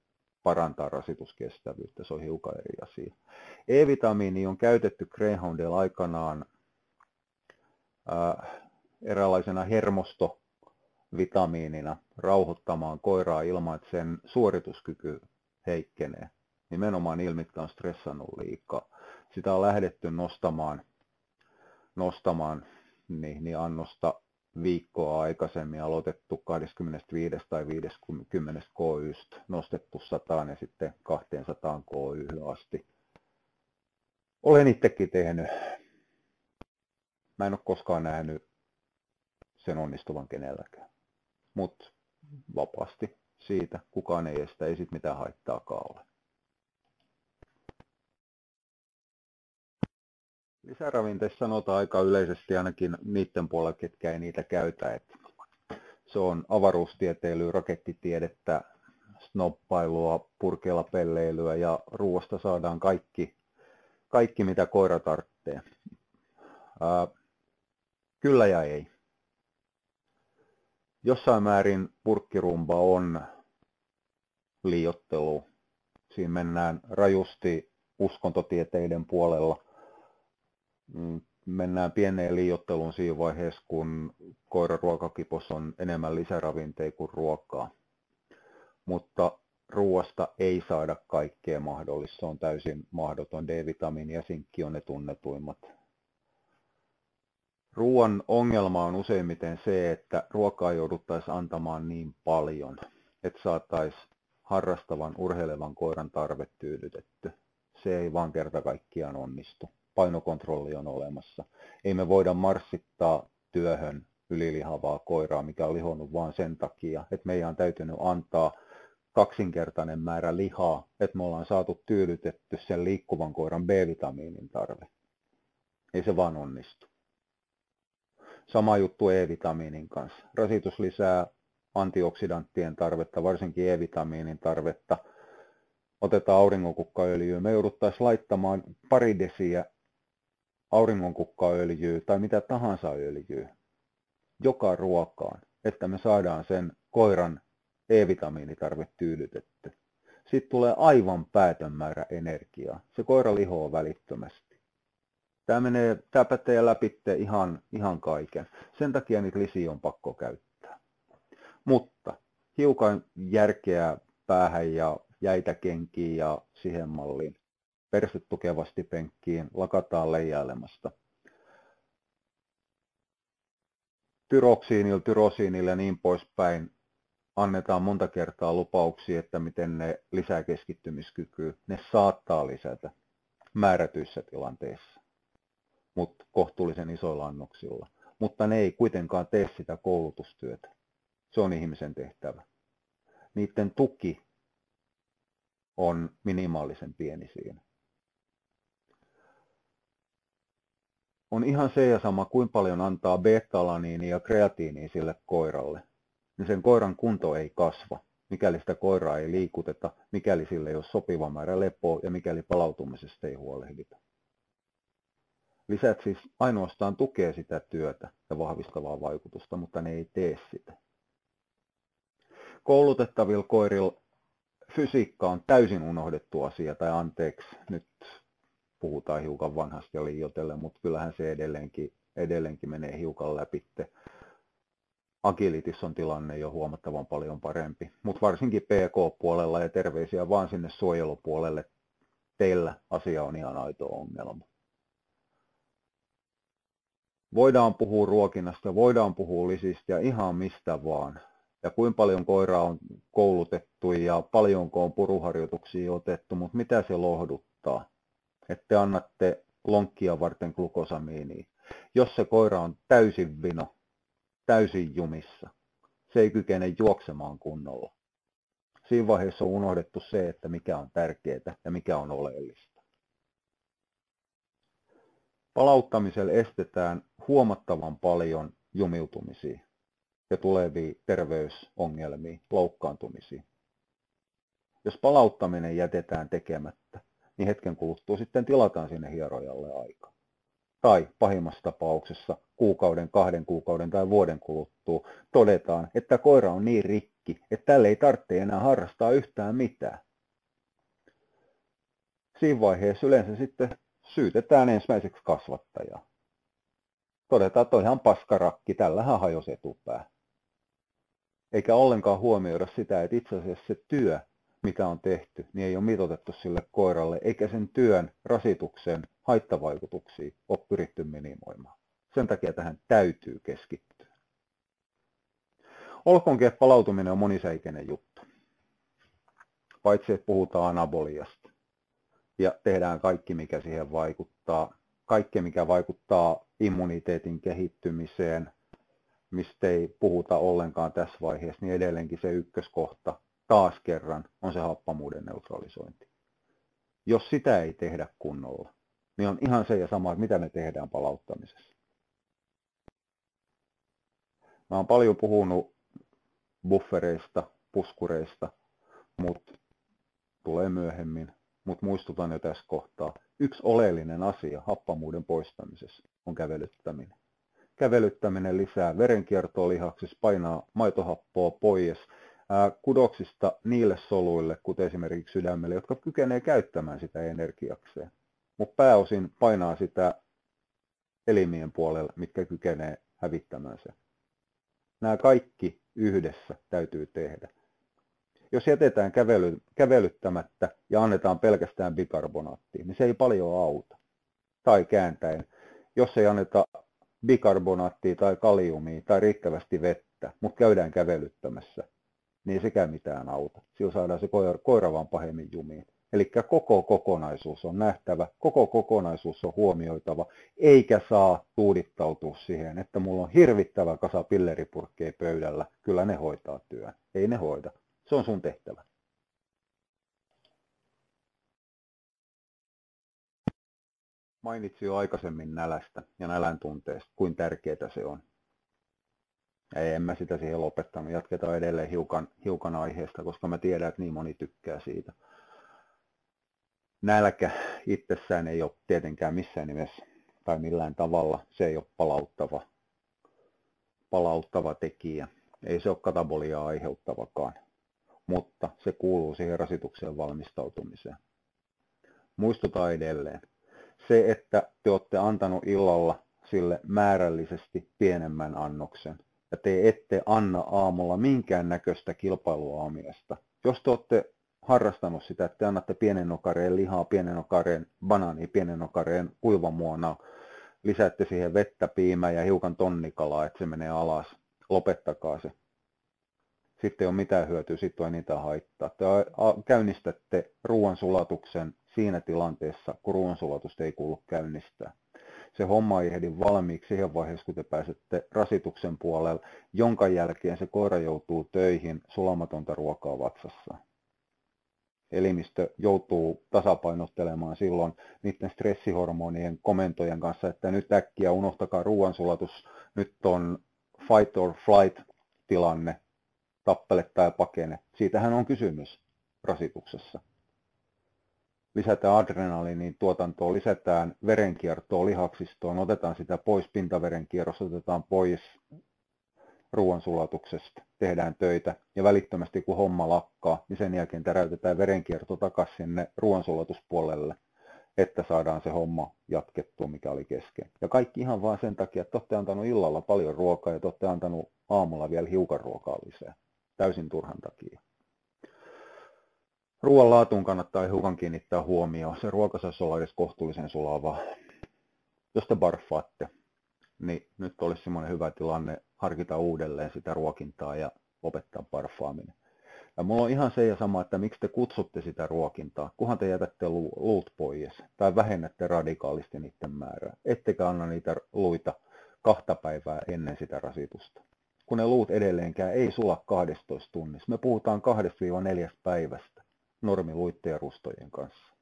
parantaa rasituskestävyyttä. Se on hiukan eri asia. E-vitamiini on käytetty greyhoundilla aikanaan eräänlaisena hermostovitamiinina rauhoittamaan koiraa ilman, että sen suorituskyky heikkenee. Nimenomaan ilmittä on stressannut liikaa. Sitä on lähdetty nostamaan niin annosta viikkoa aikaisemmin, aloitettu 25 tai 50 KY:stä, nostettu 100 ja sitten 200 KY:hyn asti. Olen itsekin tehnyt. Mä en ole koskaan nähnyt sen onnistuvan kenelläkään. Mutta vapaasti siitä, kukaan ei estä, ei sit mitään haittaakaan ole. Lisäravinteissa sanotaan aika yleisesti ainakin niiden puolella, ketkä ei niitä käytä, että se on avaruustieteilyä, rakettitiedettä, snoppailua, purkeilla pelleilyä ja ruoasta saadaan kaikki mitä koira tarvitsee. Kyllä ja ei. Jossain määrin purkkirumba on liioittelu. Siinä mennään rajusti uskontotieteiden puolella. Mennään pieneen liioitteluun siinä vaiheessa, kun koiran ruokakipos on enemmän lisäravinteita kuin ruokaa. Mutta ruoasta ei saada kaikkea mahdollista. Se on täysin mahdoton. D-vitamiini ja sinkki on ne tunnetuimmat. Ruoan ongelma on useimmiten se, että ruokaa jouduttaisiin antamaan niin paljon, että saataisiin harrastavan urheilevan koiran tarve tyydytetty. Se ei vaan kerta kaikkiaan onnistu. Painokontrolli on olemassa. Ei me voida marssittaa työhön ylilihavaa koiraa, mikä on lihonnut vaan sen takia, että meidän on täytynyt antaa kaksinkertainen määrä lihaa, että me ollaan saatu tyydytetty sen liikkuvan koiran B-vitamiinin tarve. Ei se vaan onnistu. Sama juttu E-vitamiinin kanssa. Rasitus lisää antioksidanttien tarvetta, varsinkin E-vitamiinin tarvetta. Otetaan auringonkukkaöljyä. Me jouduttaisiin laittamaan pari desiä auringonkukkaöljyä tai mitä tahansa öljyä joka ruokaan, että me saadaan sen koiran E-vitamiinitarve tyydytetty. Sitten tulee aivan päätön määrä energiaa. Se koira lihoo välittömästi. Tämä pätee läpi ihan kaiken. Sen takia niitä lisiä on pakko käyttää. Mutta hiukan järkeä päähän ja jäitä kenkiin ja siihen malliin. Perset tukevasti penkkiin, lakataan leijailemasta. Tyroksiinilla, tyrosiinilla ja niin poispäin annetaan monta kertaa lupauksia, että miten ne lisää keskittymiskykyä. Ne saattaa lisätä määrätyissä tilanteissa, mutta kohtuullisen isoilla annoksilla. Mutta ne ei kuitenkaan tee sitä koulutustyötä. Se on ihmisen tehtävä. Niiden tuki on minimaalisen pieni siinä. On ihan se ja sama, kuinka paljon antaa beta-alaniinia ja kreatiiniä sille koiralle. Niin sen koiran kunto ei kasva, mikäli sitä koiraa ei liikuteta, mikäli sille ei ole sopiva määrä lepoa ja mikäli palautumisesta ei huolehdita. Lisät siis ainoastaan tukee sitä työtä ja vahvistavaa vaikutusta, mutta ne ei tee sitä. Koulutettavilla koirilla fysiikka on täysin unohdettu asia, tai anteeksi, nyt puhutaan hiukan vanhasta ja liioitellen, mutta kyllähän se edelleenkin menee hiukan läpitte. Agilitis on tilanne jo huomattavan paljon parempi, mutta varsinkin PK-puolella ja terveisiä vaan sinne suojelupuolelle. Teillä asia on ihan aito ongelma. Voidaan puhua ruokinnasta, voidaan puhua lisistä ja ihan mistä vaan. Ja kuinka paljon koiraa on koulutettu ja paljonko on puruharjoituksia otettu, mutta mitä se lohduttaa, että te annatte lonkkia varten glukosamiiniä. Jos se koira on täysin vino, täysin jumissa, se ei kykene juoksemaan kunnolla. Siinä vaiheessa on unohdettu se, että mikä on tärkeää ja mikä on oleellista. Palauttamisella estetään huomattavan paljon jumiutumisia ja tulevia terveysongelmia, loukkaantumisia. Jos palauttaminen jätetään tekemättä, niin hetken kuluttua sitten tilataan sinne hierojalle aika. Tai pahimmassa tapauksessa kuukauden, 2 kuukauden tai vuoden kuluttua todetaan, että koira on niin rikki, että tälle ei tarvitse enää harrastaa yhtään mitään. Siinä vaiheessa yleensä sitten syytetään ensimmäiseksi kasvattajaa. Todetaan, että on ihan paskarakki, tällähän hajosi etupää. Eikä ollenkaan huomioida sitä, että itse asiassa se työ, mitä on tehty, niin ei ole mitoitettu sille koiralle, eikä sen työn rasituksen haittavaikutuksia ole pyritty minimoimaan. Sen takia tähän täytyy keskittyä. Olkoonkin, että palautuminen on monisäikeinen juttu. Paitsi, että puhutaan anaboliasta ja tehdään kaikki, mikä siihen vaikuttaa. Kaikki, mikä vaikuttaa immuniteetin kehittymiseen, mistä ei puhuta ollenkaan tässä vaiheessa, niin edelleenkin se ykköskohta. Taas kerran on se happamuuden neutralisointi. Jos sitä ei tehdä kunnolla, niin on ihan se ja sama, mitä me tehdään palauttamisessa. Mä oon paljon puhunut buffereista, puskureista, mutta tulee myöhemmin, mutta muistutan jo tässä kohtaa. Yksi oleellinen asia happamuuden poistamisessa on kävelyttäminen. Kävelyttäminen lisää verenkiertoa lihaksissa, painaa maitohappoa pois kudoksista niille soluille, kuten esimerkiksi sydämelle, jotka kykenevät käyttämään sitä energiakseen. Mutta pääosin painaa sitä elimien puolella, mitkä kykenevät hävittämään sen. Nämä kaikki yhdessä täytyy tehdä. Jos jätetään kävelyttämättä ja annetaan pelkästään bikarbonaattia, niin se ei paljon auta. Tai kääntäen, jos ei anneta bikarbonaattia tai kaliumia tai riittävästi vettä, mutta käydään kävelyttämässä, niin ei sekään mitään auta. Sillä saadaan se koira vaan pahemmin jumiin. Eli koko kokonaisuus on nähtävä, koko kokonaisuus on huomioitava, eikä saa tuudittautua siihen, että mulla on hirvittävä kasa pilleripurkkeja pöydällä, kyllä ne hoitaa työn. Ei ne hoida. Se on sun tehtävä. Mainitsin jo aikaisemmin nälästä ja nälän tunteesta, kuin tärkeää se on. En mä sitä siihen lopettanut. Jatketaan edelleen hiukan aiheesta, koska mä tiedän, että niin moni tykkää siitä. Nälkä itsessään ei ole tietenkään missään nimessä tai millään tavalla. Se ei ole palauttava tekijä. Ei se ole kataboliaa aiheuttavakaan. mutta se kuuluu siihen rasitukseen valmistautumiseen. Muistuta edelleen. Se, että te olette antanut illalla sille määrällisesti pienemmän annoksen ja te ette anna aamulla minkäännäköistä kilpailuaamiaista. Jos te olette harrastanut sitä, että te annatte pienen okareen lihaa, pienen okareen banaania, pienen okareen kuivamuonaa, lisäätte siihen vettä, piimää ja hiukan tonnikalaa, että se menee alas, lopettakaa se. Sitten ei ole mitään hyötyä, sitten ei niitä haittaa. Te käynnistätte ruoansulatuksen siinä tilanteessa, kun ruoansulatusta ei kuulu käynnistää. Se homma ei ehdi valmiiksi siihen vaiheessa, kun te pääsette rasituksen puolelle, jonka jälkeen se koira joutuu töihin sulamatonta ruokaa vatsassa. Elimistö joutuu tasapainottelemaan silloin niiden stressihormonien komentojen kanssa, että nyt äkkiä unohtakaa ruoansulatus, nyt on fight or flight tilanne, tappele tai pakene. Siitähän on kysymys rasituksessa. Lisätään adrenaliinin tuotantoa, lisätään verenkiertoa lihaksistoon, otetaan sitä pois pintaverenkierrosta, otetaan pois ruoansulatuksesta, tehdään töitä ja välittömästi kun homma lakkaa, niin sen jälkeen täräytetään verenkierto takaisin sinne ruoansulatuspuolelle, että saadaan se homma jatkettua, mikä oli kesken. Ja kaikki ihan vaan sen takia, että olette antanut illalla paljon ruokaa ja olette antanut aamulla vielä hiukan ruokaa lisää, täysin turhan takia. Ruoan laatuun kannattaa hiukan kiinnittää huomioon. Se ruoka saisi olla edes kohtuullisen sulavaa. Jos te barfaatte, niin nyt olisi semmoinen hyvä tilanne harkita uudelleen sitä ruokintaa ja lopettaa barfaaminen. Ja mulla on ihan se ja sama, että miksi te kutsutte sitä ruokintaa, kunhan te jätätte luut pois tai vähennätte radikaalisti niiden määrää. Ettekä anna niitä luita 2 päivää ennen sitä rasitusta. Kun ne luut edelleenkään ei sula 12 tunnissa. Me puhutaan 2-4 päivästä. Normiluitteen ja rustojen kanssa.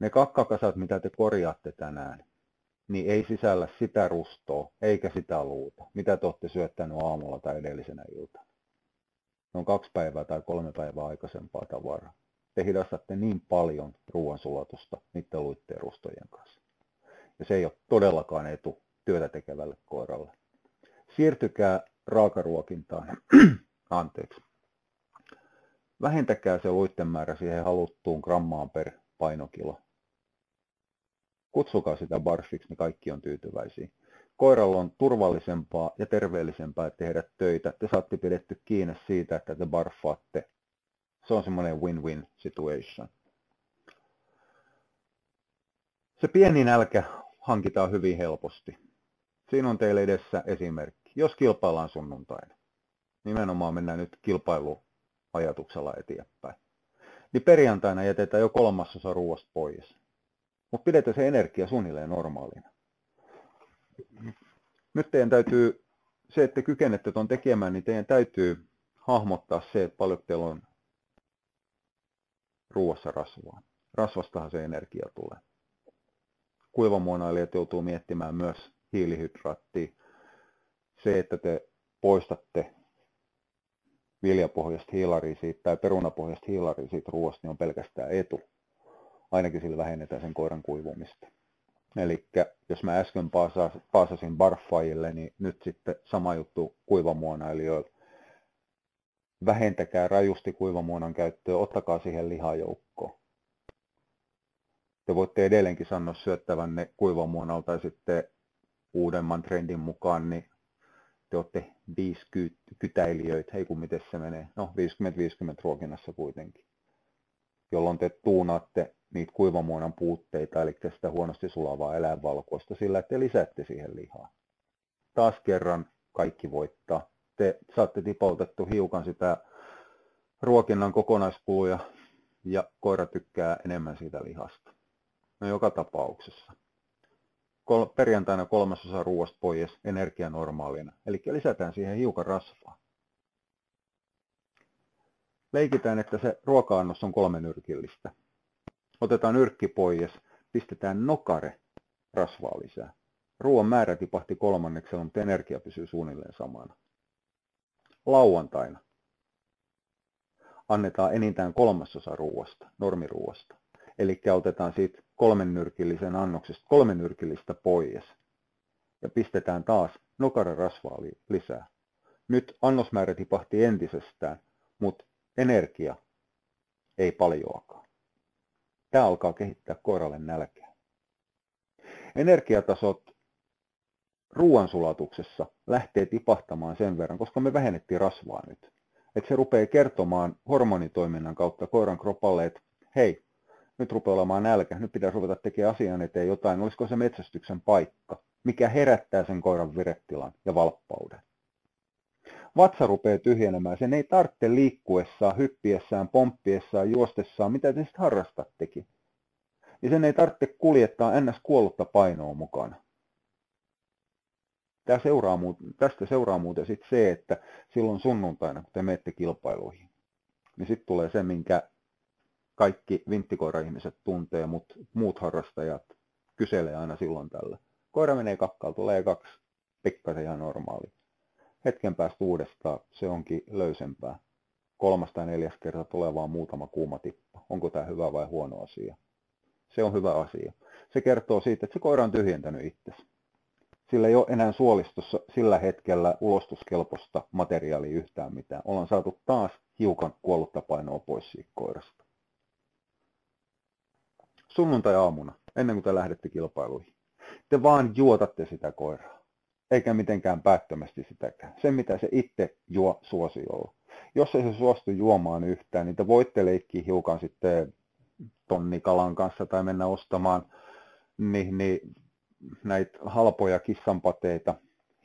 Ne kakkakasat, mitä te korjaatte tänään, niin ei sisällä sitä rustoa eikä sitä luuta, mitä te olette syöttänyt aamulla tai edellisenä iltana. Ne on 2 päivää tai 3 päivää aikaisempaa tavaraa. Te hidastatte niin paljon ruoansulatusta niiden luitteen ja rustojen kanssa. Ja se ei ole todellakaan etu työtä tekevälle koiralle. Siirtykää raakaruokintaan. Anteeksi. Vähentäkää se luitten määrä siihen haluttuun grammaan per painokilo. Kutsukaa sitä barfiksi, niin kaikki on tyytyväisiä. Koiralla on turvallisempaa ja terveellisempää tehdä töitä. Te saatte pidetty kiinni siitä, että te barfaatte. Se on semmoinen win-win situation. Se pieni nälkä hankitaan hyvin helposti. Siinä on teille edessä esimerkki. Jos kilpaillaan sunnuntaina, nimenomaan mennään nyt kilpailuun. Ajatuksella eteenpäin. Niin perjantaina jätetään jo 1/3 ruoasta pois. Mutta pidetään se energia suunnilleen normaalina. Nyt teidän täytyy, se että kykenette tuon tekemään, niin teidän täytyy hahmottaa se, että paljon teillä on ruoassa rasvaa. Rasvastahan se energia tulee. Kuivamuonailijat joutuu miettimään myös hiilihydraattia. Se, että te poistatte viljapohjasta hiilaria siitä tai perunapohjasta hiilaria siitä ruoasta, niin on pelkästään etu. Ainakin sillä vähennetään sen koiran kuivumista. Eli jos mä äsken paasasin barffaajille, niin nyt sitten sama juttu kuivamuonailijoille. Vähentäkää rajusti kuivamuonan käyttöä, ottakaa siihen lihajoukkoon. Te voitte edelleenkin sanoa syöttävänne kuivamuonalta ja sitten uudemman trendin mukaan, niin te olette 5 kytäilijöitä, ei kun miten se menee, no 50-50 ruokinnassa kuitenkin, jolloin te tuunaatte niitä kuivamuonan puutteita, eli sitä huonosti sulavaa eläinvalkoista sillä, että te lisäätte siihen lihaa. Taas kerran kaikki voittaa. Te saatte tipautettu hiukan sitä ruokinnan kokonaiskuluja ja koira tykkää enemmän siitä lihasta. No joka tapauksessa. Perjantaina 3/4 ruoasta pois energia normaalina. Eli lisätään siihen hiukan rasvaa. Leikitään, että se ruoka-annos on 3 nyrkillistä. Otetaan nyrkki pois, pistetään nokare rasvaa lisää. Ruoan määrä tipahti 1/3, mutta energia pysyy suunnilleen samana. Lauantaina annetaan enintään 1/3 ruoasta, normiruoasta. Eli otetaan siitä 3 nyrkillisen annoksesta 3 nyrkillistä pois ja pistetään taas nokararasvaa lisää. Nyt annosmäärä tipahti entisestään, mutta energia ei paljoakaan. Tämä alkaa kehittää koiralle nälkää. Energiatasot ruoansulatuksessa lähtee tipahtamaan sen verran, koska me vähennettiin rasvaa nyt. Että se rupeaa kertomaan hormonitoiminnan kautta koiran kropalle, että hei, nyt rupeaa olemaan nälkä, nyt pitäisi ruveta tekemään asian eteen jotain, olisiko se metsästyksen paikka, mikä herättää sen koiran viretilan ja valppauden. Vatsa rupeaa tyhjenemään, sen ei tarvitse liikkuessaan, hyppiessään, pomppiessaan, juostessaan, mitä se sitten harrastaa teki. Ja sen ei tarvitse kuljettaa ns. Kuollutta painoa mukana. Tästä seuraa muuten sitten se, että silloin sunnuntaina, kun te menette kilpailuihin, niin sitten tulee se, minkä kaikki vinttikoira-ihmiset tuntee, mutta muut harrastajat kyselee aina silloin tällä. Koira menee kakkaan, tulee kaksi, pikkasen ihan normaali. Hetken päästä uudestaan, se onkin löysempää. 3. tai 4. kerta tulee vaan muutama kuuma tippa. Onko tämä hyvä vai huono asia? Se on hyvä asia. Se kertoo siitä, että se koira on tyhjentänyt itsensä. Sillä ei ole enää suolistossa sillä hetkellä ulostuskelpoista materiaalia yhtään mitään. Ollaan saatu taas hiukan kuollutta painoa pois siitä koirasta. Sunnuntai-aamuna, ennen kuin te lähdette kilpailuihin, te vaan juotatte sitä koiraa. Eikä mitenkään päättömästi sitäkään. Sen, mitä se itse juo suosiolla. Jos ei se suostu juomaan yhtään, niin te voitte leikkiä hiukan sitten tonnikalan kanssa tai mennä ostamaan niin näitä halpoja kissanpateita,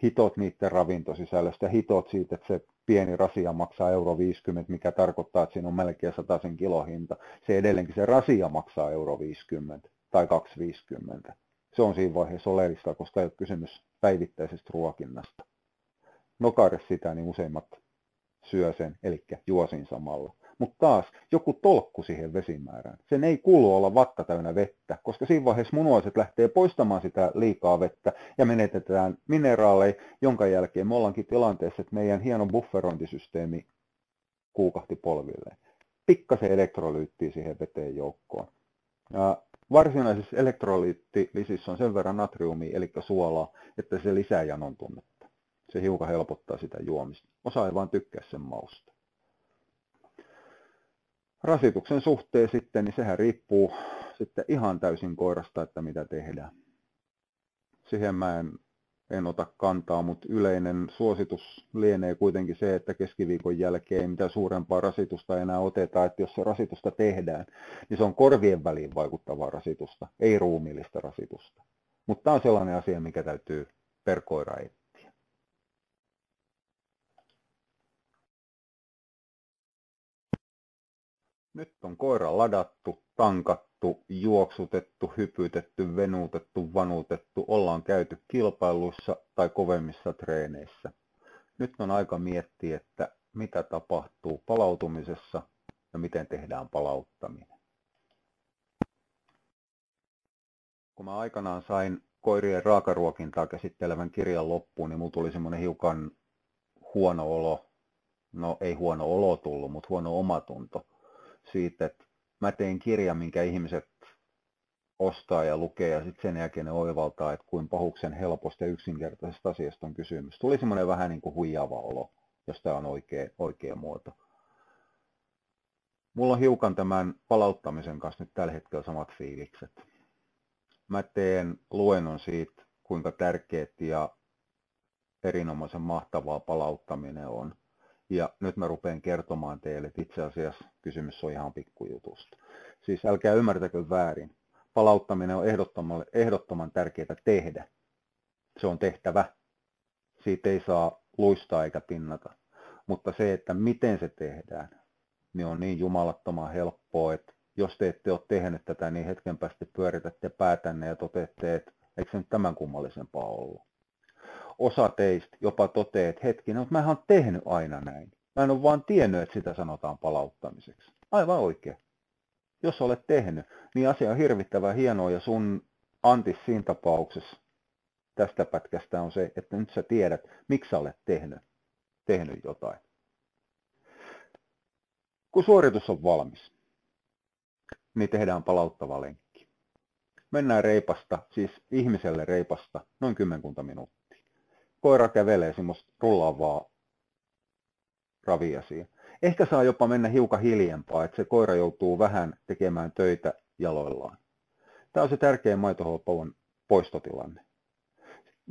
hitot niiden ravintosisällöstä, hitot siitä, että se pieni rasia maksaa €50, mikä tarkoittaa, että siinä on melkein 100 kilohinta. Se edelleenkin se rasia maksaa €50 tai 2,50. Se on siinä vaiheessa oleellista, koska ei ole kysymys päivittäisestä ruokinnasta. Nokare sitä, niin useimmat syö sen, eli juosin samalla. Mutta taas joku tolkku siihen vesimäärään. Sen ei kuulu olla vatta täynnä vettä, koska siinä vaiheessa munuaiset lähtee poistamaan sitä liikaa vettä ja menetetään mineraaleja, jonka jälkeen me ollaankin tilanteessa, että meidän hieno bufferointisysteemi kuukahti polvilleen. Pikkasen elektrolyyttiä siihen veteen joukkoon. Varsinaisissa elektrolyyttilisissä on sen verran natriumia, eli suolaa, että se lisää janon tunnetta. Se hiukan helpottaa sitä juomista. Osa ei vaan tykkää sen mausta. Rasituksen suhteen sitten, niin sehän riippuu sitten ihan täysin koirasta, että mitä tehdään. Siihen mä en ota kantaa, mutta yleinen suositus lienee kuitenkin se, että keskiviikon jälkeen ei mitään suurempaa rasitusta enää oteta, että jos se rasitusta tehdään, niin se on korvien väliin vaikuttavaa rasitusta, ei ruumiillista rasitusta. Mutta tämä on sellainen asia, mikä täytyy per koira etsiä. Nyt on koira ladattu, tankattu, juoksutettu, hypytetty, venutettu, vanutettu, ollaan käyty kilpailuissa tai kovemmissa treeneissä. Nyt on aika miettiä, että mitä tapahtuu palautumisessa ja miten tehdään palauttaminen. Kun mä aikanaan sain koirien raakaruokintaa käsittelevän kirjan loppuun, niin minulla tuli semmoinen hiukan huono olo, no ei huono olo tullut, mutta huono omatunto siitä, että mä tein kirjan, minkä ihmiset ostaa ja lukee, ja sitten sen jälkeen ne oivaltaa, että kuinka pahuksen helposta ja yksinkertaisesta asiasta on kysymys. Tuli semmoinen vähän niin kuin huijaava olo, jos tämä on oikea muoto. Mulla on hiukan tämän palauttamisen kanssa nyt tällä hetkellä samat fiilikset. Mä teen luennon siitä, kuinka tärkeät ja erinomaisen mahtavaa palauttaminen on. Ja nyt mä rupean kertomaan teille, että itse asiassa kysymys on ihan pikkujutusta. Siis älkää ymmärtäkö väärin. Palauttaminen on ehdottoman tärkeää tehdä. Se on tehtävä. Siitä ei saa luistaa eikä pinnata. Mutta se, että miten se tehdään, niin on niin jumalattoman helppoa, että jos te ette ole tehnyt tätä, niin hetken päästä pyöritätte päätänne ja toteatte, että eikö se nyt tämän kummallisempaa ollut. Osa teistä jopa toteaa, että hetkinen, mutta mähän olen tehnyt aina näin. Mä en ole vaan tiennyt, että sitä sanotaan palauttamiseksi. Aivan oikein. Jos olet tehnyt, niin asia on hirvittävän hienoa ja sun antis siinä tapauksessa tästä pätkästä on se, että nyt sä tiedät, miksi sä olet tehnyt jotain. Kun suoritus on valmis, niin tehdään palauttava lenkki. Mennään reipasta, siis ihmiselle reipasta, noin 10 minuuttia. Koira kävelee semmoista rullaavaa raviasia. Ehkä saa jopa mennä hiukan hiljempaa, että se koira joutuu vähän tekemään töitä jaloillaan. Tämä on se tärkein maitoholpaon poistotilanne.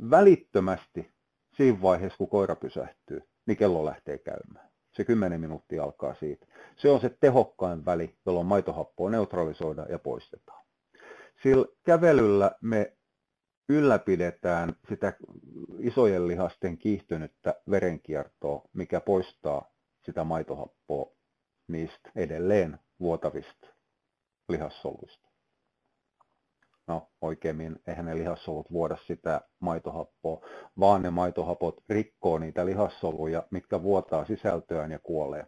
Välittömästi siinä vaiheessa, kun koira pysähtyy, niin kello lähtee käymään. Se 10 minuuttia alkaa siitä. Se on se tehokkain väli, jolloin maitohappoa neutralisoidaan ja poistetaan. Sillä kävelyllä me ylläpidetään sitä isojen lihasten kiihtynyttä verenkiertoa, mikä poistaa sitä maitohappoa niistä edelleen vuotavista lihassoluista. No oikeemmin, eihän ne lihassolut vuoda sitä maitohappoa, vaan ne maitohapot rikkoo niitä lihassoluja, mitkä vuotaa sisältöään ja kuolee.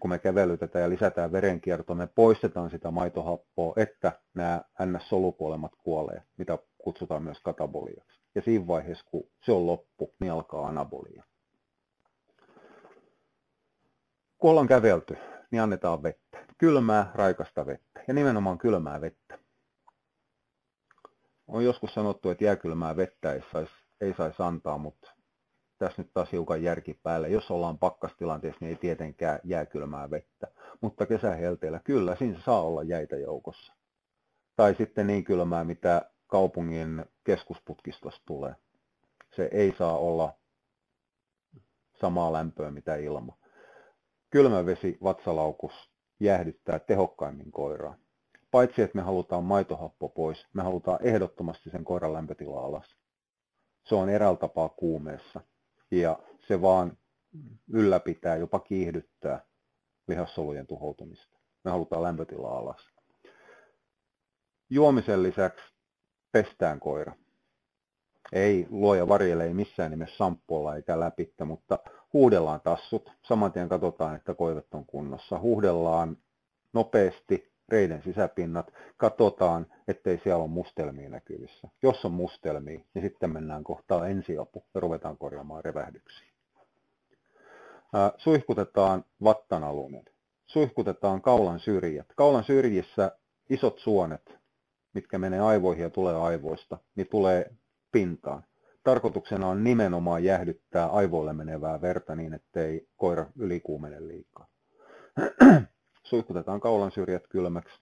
Kun me kävelytetään ja lisätään verenkiertoa, me poistetaan sitä maitohappoa, että nämä NS-solukuolemat kuolee, mitä kutsutaan myös kataboliaksi. Ja siinä vaiheessa, kun se on loppu, niin alkaa anabolia. Kun ollaan kävelty, niin annetaan vettä. Kylmää, raikasta vettä. Ja nimenomaan kylmää vettä. On joskus sanottu, että jääkylmää vettä ei saisi antaa, mutta tässä nyt taas hiukan järki päälle. Jos ollaan pakkastilanteessa, niin ei tietenkään jääkylmää vettä. Mutta kesähelteellä kyllä, siinä saa olla jäitä joukossa. Tai sitten niin kylmää, mitä kaupungin keskusputkistosta tulee. Se ei saa olla samaa lämpöä, mitä ilma. Kylmä vesi vatsalaukus jäähdyttää tehokkaimmin koiraa. Paitsi, että me halutaan maitohappo pois, me halutaan ehdottomasti sen koiran lämpötila alas. Se on eräällä tapaa kuumeessa ja se vaan ylläpitää, jopa kiihdyttää lihassolujen tuhoutumista. Me halutaan lämpötila alas. Juomisen lisäksi pestään koira. Ei luoja varjele, ei missään nimessä samppuilla eikä läpittä, mutta huuhdellaan tassut. Saman tien katsotaan, että koivet on kunnossa. Huuhdellaan nopeasti reiden sisäpinnat. Katsotaan, ettei siellä ole mustelmia näkyvissä. Jos on mustelmia, niin sitten mennään kohtaan ensiapu ja ruvetaan korjaamaan revähdyksiä. Suihkutetaan vattanalunen. Suihkutetaan kaulan syrjät. Kaulan syrjissä isot suonet, mitkä menee aivoihin ja tulee aivoista, niin tulee pintaan. Tarkoituksena on nimenomaan jäähdyttää aivoille menevää verta niin, ettei koira ylikuumene liikaa. Suihkutetaan kaulan syrjät kylmäksi.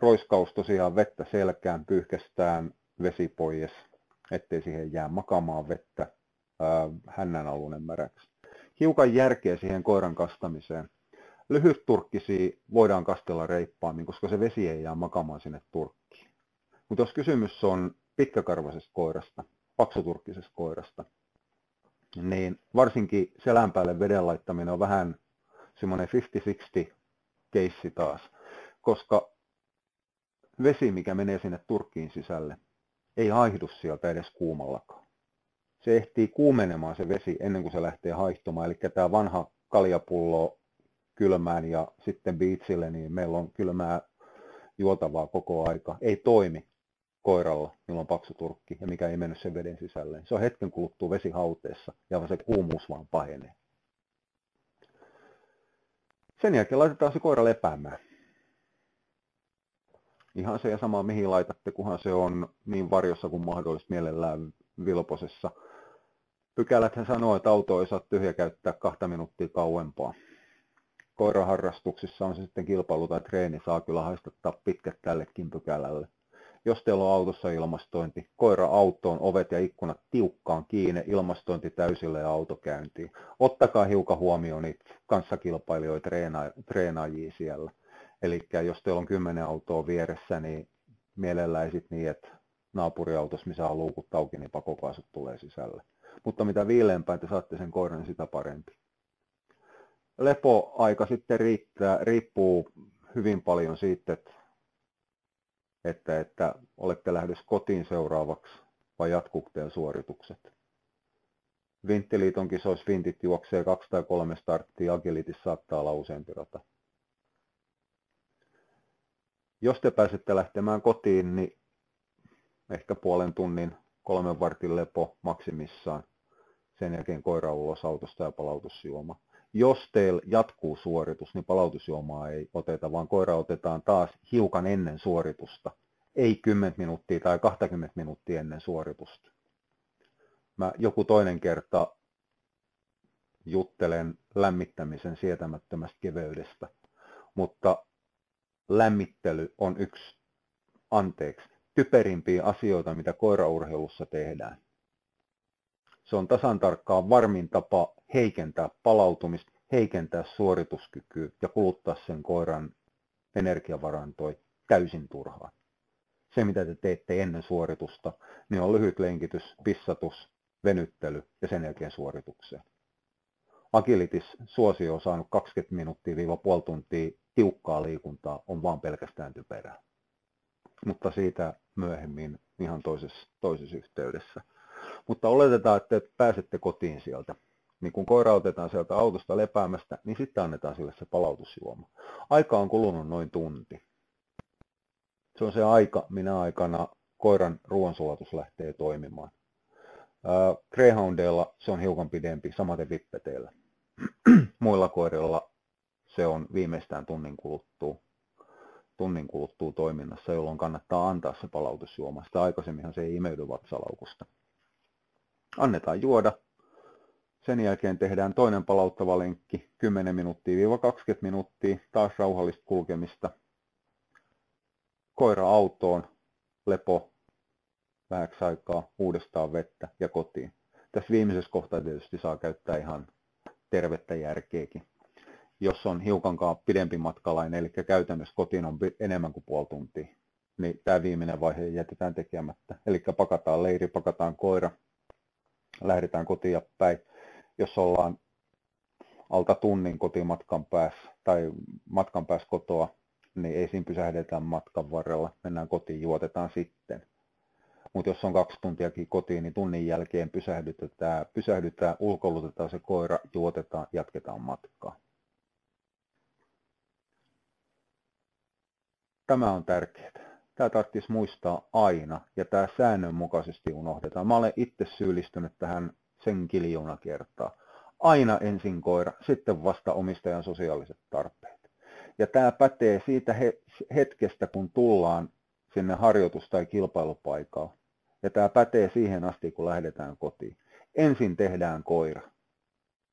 Roiskaus tosiaan vettä selkään, pyyhkästään vesi pois, ettei siihen jää makaamaan vettä hännänalunen märäksi. Hiukan järkeä siihen koiran kastamiseen. Lyhytturkkisia voidaan kastella reippaammin, koska se vesi ei jää makaamaan sinne turkkiin. Mutta jos kysymys on pitkäkarvaisesta koirasta, paksuturkkisesta koirasta, niin varsinkin selän päälle veden laittaminen on vähän semmoinen 50-60 keissi taas, koska vesi, mikä menee sinne turkkiin sisälle, ei haihdu sieltä edes kuumallakaan. Se ehtii kuumenemaan se vesi ennen kuin se lähtee haihtumaan, eli tämä vanha kaljapullo kylmään ja sitten biitsille, niin meillä on kylmää juotavaa koko aika, ei toimi koiralla, millä on paksu turkki ja mikä ei mennyt sen veden sisälle. Se on hetken kuluttua vesihauteessa ja se kuumuus vaan pahenee. Sen jälkeen laitetaan se koira lepäämään. Ihan se ja sama mihin laitatte, kunhan se on niin varjossa kuin mahdollista, mielellään vilposessa. Pykäläthän sanoo, että auto ei saa tyhjäkäyttää 2 minuuttia kauempaa. Koiraharrastuksissa on se sitten kilpailu tai treeni, saa kyllä haistattaa pitkät tällekin pykälälle. Jos teillä on autossa ilmastointi, koira autoon, ovet ja ikkunat tiukkaan kiinni, ilmastointi täysille ja autokäyntiin. Ottakaa hiukan huomioon niitä kanssakilpailijoita, treenaajia siellä. Eli jos teillä on 10 autoa vieressä, niin mielellään sit niin, että naapuriautossa, missä on luukut auki, niin pakokaasut tulee sisälle. Mutta mitä viileämpää te saatte sen koiran, niin sitä parempi. Lepoaika sitten riippuu hyvin paljon siitä, että olette lähdössä kotiin seuraavaksi vai jatkuuko teillä suoritukset. Vinttiliiton kisoissa vintit juoksee 2 tai 3 starttia, agilitissa saattaa olla useampi rata. Jos te pääsette lähtemään kotiin, niin ehkä 1,5 tunnin 3 vartin lepo maksimissaan. Sen jälkeen koira ulos autosta ja palautusjuoma. Jos teillä jatkuu suoritus, niin palautusjuomaa ei oteta, vaan koira otetaan taas hiukan ennen suoritusta. Ei 10 minuuttia tai 20 minuuttia ennen suoritusta. Mä joku toinen kerta juttelen lämmittämisen sietämättömästä keveydestä, mutta lämmittely on yksi, typerimpiä asioita, mitä koiraurheilussa tehdään. Se on tasan tarkkaan varmin tapa heikentää palautumista, heikentää suorituskykyä ja kuluttaa sen koiran energiavarantoja täysin turhaan. Se, mitä te teette ennen suoritusta, niin on lyhyt lenkitys, pissatus, venyttely ja sen jälkeen suoritukseen. Agility-suosio on saanut 20 minuuttia-puoli tuntia tiukkaa liikuntaa, on vaan pelkästään typerää. Mutta siitä myöhemmin ihan toisessa yhteydessä. Mutta oletetaan, että pääsette kotiin sieltä. Niin kun koira otetaan sieltä autosta lepäämästä, niin sitten annetaan sille se palautusjuoma. Aika on kulunut noin tunti. Se on se aika, minä aikana koiran ruoansulatus lähtee toimimaan. Greyhoundeilla se on hiukan pidempi, samaten vippeteillä. Muilla koirilla se on viimeistään tunnin kuluttua toiminnassa, jolloin kannattaa antaa se palautusjuoma. Sitä aikaisemminhan se ei imeydy vatsalaukusta. Annetaan juoda. Sen jälkeen tehdään toinen palauttava lenkki, 10 minuuttia-20 minuuttia, taas rauhallista kulkemista. Koira autoon, lepo, vähäksi aikaa, uudestaan vettä ja kotiin. Tässä viimeisessä kohtaa tietysti saa käyttää ihan tervettä järkeäkin. Jos on hiukankaan pidempi matkalainen, eli käytännössä kotiin on enemmän kuin puoli tuntia, niin tämä viimeinen vaihe jätetään tekemättä. Eli pakataan leiri, pakataan koira, lähdetään kotiin päin. Jos ollaan alta tunnin kotimatkan päässä tai matkan päässä kotoa, niin ei siinä pysähdetä matkan varrella. Mennään kotiin, juotetaan sitten. Mutta jos on 2 tuntiakin kotiin, niin tunnin jälkeen pysähdytään, ulkoilutetaan se koira, juotetaan, jatketaan matkaa. Tämä on tärkeää. Tämä tarvitsisi muistaa aina ja tämä säännönmukaisesti unohdetaan. Mä olen itse syyllistynyt tähän sen kiljoona kertaa. Aina ensin koira, sitten vasta omistajan sosiaaliset tarpeet. Ja tämä pätee siitä hetkestä, kun tullaan sinne harjoitus- tai kilpailupaikalle. Ja tämä pätee siihen asti, kun lähdetään kotiin. Ensin tehdään koira.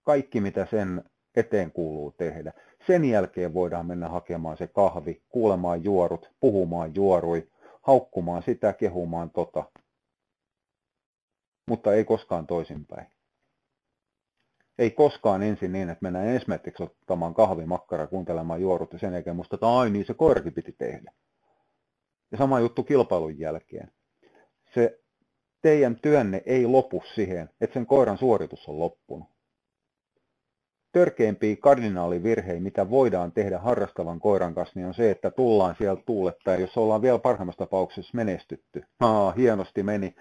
Kaikki, mitä sen eteen kuuluu tehdä. Sen jälkeen voidaan mennä hakemaan se kahvi, kuulemaan juorut, puhumaan juorui, haukkumaan sitä, kehumaan tota. Mutta ei koskaan toisinpäin. Ei koskaan ensin niin, että mennään ensimmäiseksi ottamaan kahvimakkara, kuuntelemaan juorut ja sen jälkeen musta, että ai niin se koirakin piti tehdä. Ja sama juttu kilpailun jälkeen. Se teidän työnne ei lopu siihen, että sen koiran suoritus on loppunut. Törkeimpiä kardinaalivirheitä, mitä voidaan tehdä harrastavan koiran kanssa, niin on se, että tullaan sieltä tuuletta, ja jos ollaan vielä parhaimmassa tapauksessa menestytty. Hienosti meni.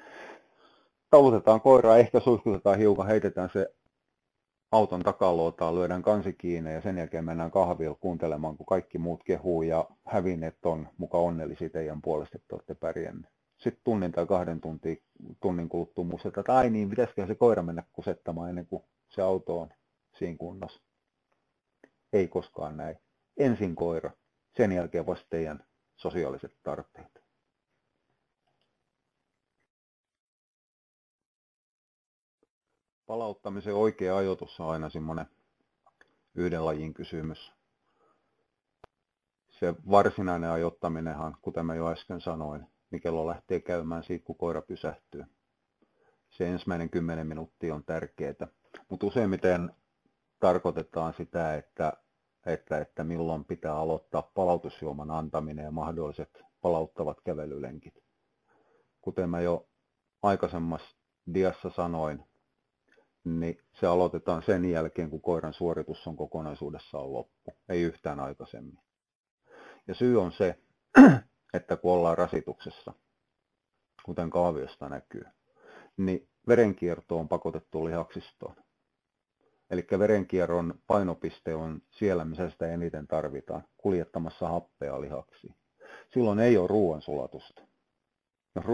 Taulutetaan koiraa, ehkä suihkutetaan hiukan, heitetään se auton takaluotaan, lyödään kansi kiinni ja sen jälkeen mennään kahvilla kuuntelemaan, kun kaikki muut kehuu ja hävinneet on muka onnellisia teidän puolesta, että olette pärjänneet. Sitten tunnin tai 2 tunnin kuluttua muistetaan, että ai niin, pitäisiköhän se koira mennä kusettamaan ennen kuin se auto on siinä kunnossa. Ei koskaan näin. Ensin koira, sen jälkeen vasta teidän sosiaaliset tarpeet. Palauttamisen oikea ajoitus on aina semmoinen yhden lajin kysymys. Se varsinainen ajoittaminenhan, kuten mä jo äsken sanoin, niin kello lähtee käymään siitä, kun koira pysähtyy. Se ensimmäinen 10 minuuttia on tärkeää, mutta useimmiten tarkoitetaan sitä, että milloin pitää aloittaa palautusjuoman antaminen ja mahdolliset palauttavat kävelylenkit. Kuten mä jo aikaisemmassa diassa sanoin, niin se aloitetaan sen jälkeen, kun koiran suoritus on kokonaisuudessaan loppu, ei yhtään aikaisemmin. Ja syy on se, että kun ollaan rasituksessa, kuten kaaviosta näkyy, niin verenkierto on pakotettu lihaksistoon. Eli verenkierron painopiste on siellä, missä sitä eniten tarvitaan, kuljettamassa happea lihaksiin. Silloin ei ole ruoansulatusta. Jos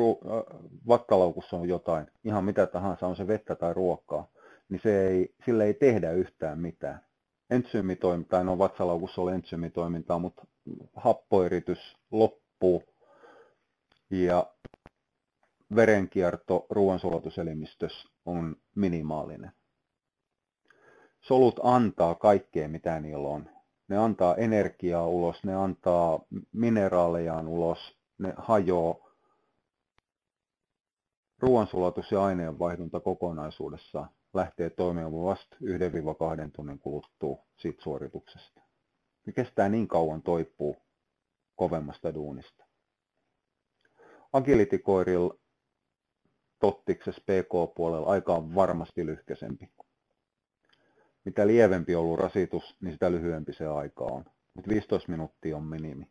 vatkalaukussa on jotain, ihan mitä tahansa, on se vettä tai ruokaa, niin sille ei tehdä yhtään mitään. Entsyymitoimintaa, no vatsalaukussa on entsyymitoimintaa, mutta happoeritys loppuu ja verenkierto ruoansulatuselimistössä on minimaalinen. solut antaa kaikkea, mitä niillä on. Ne antaa energiaa ulos, ne antaa mineraalejaan ulos, ne hajoaa. Ruoansulatus ja aineenvaihdunta kokonaisuudessa lähtee toimimaan vasta 1–2 tunnin kuluttua siitä suorituksesta. Ne kestää niin kauan toipuu kovemmasta duunista. Agility-koirilla tottiksessa PK-puolella aika on varmasti lyhkäsempi. Mitä lievempi on ollut rasitus, niin sitä lyhyempi se aika on. Mutta 15 minuuttia on minimi.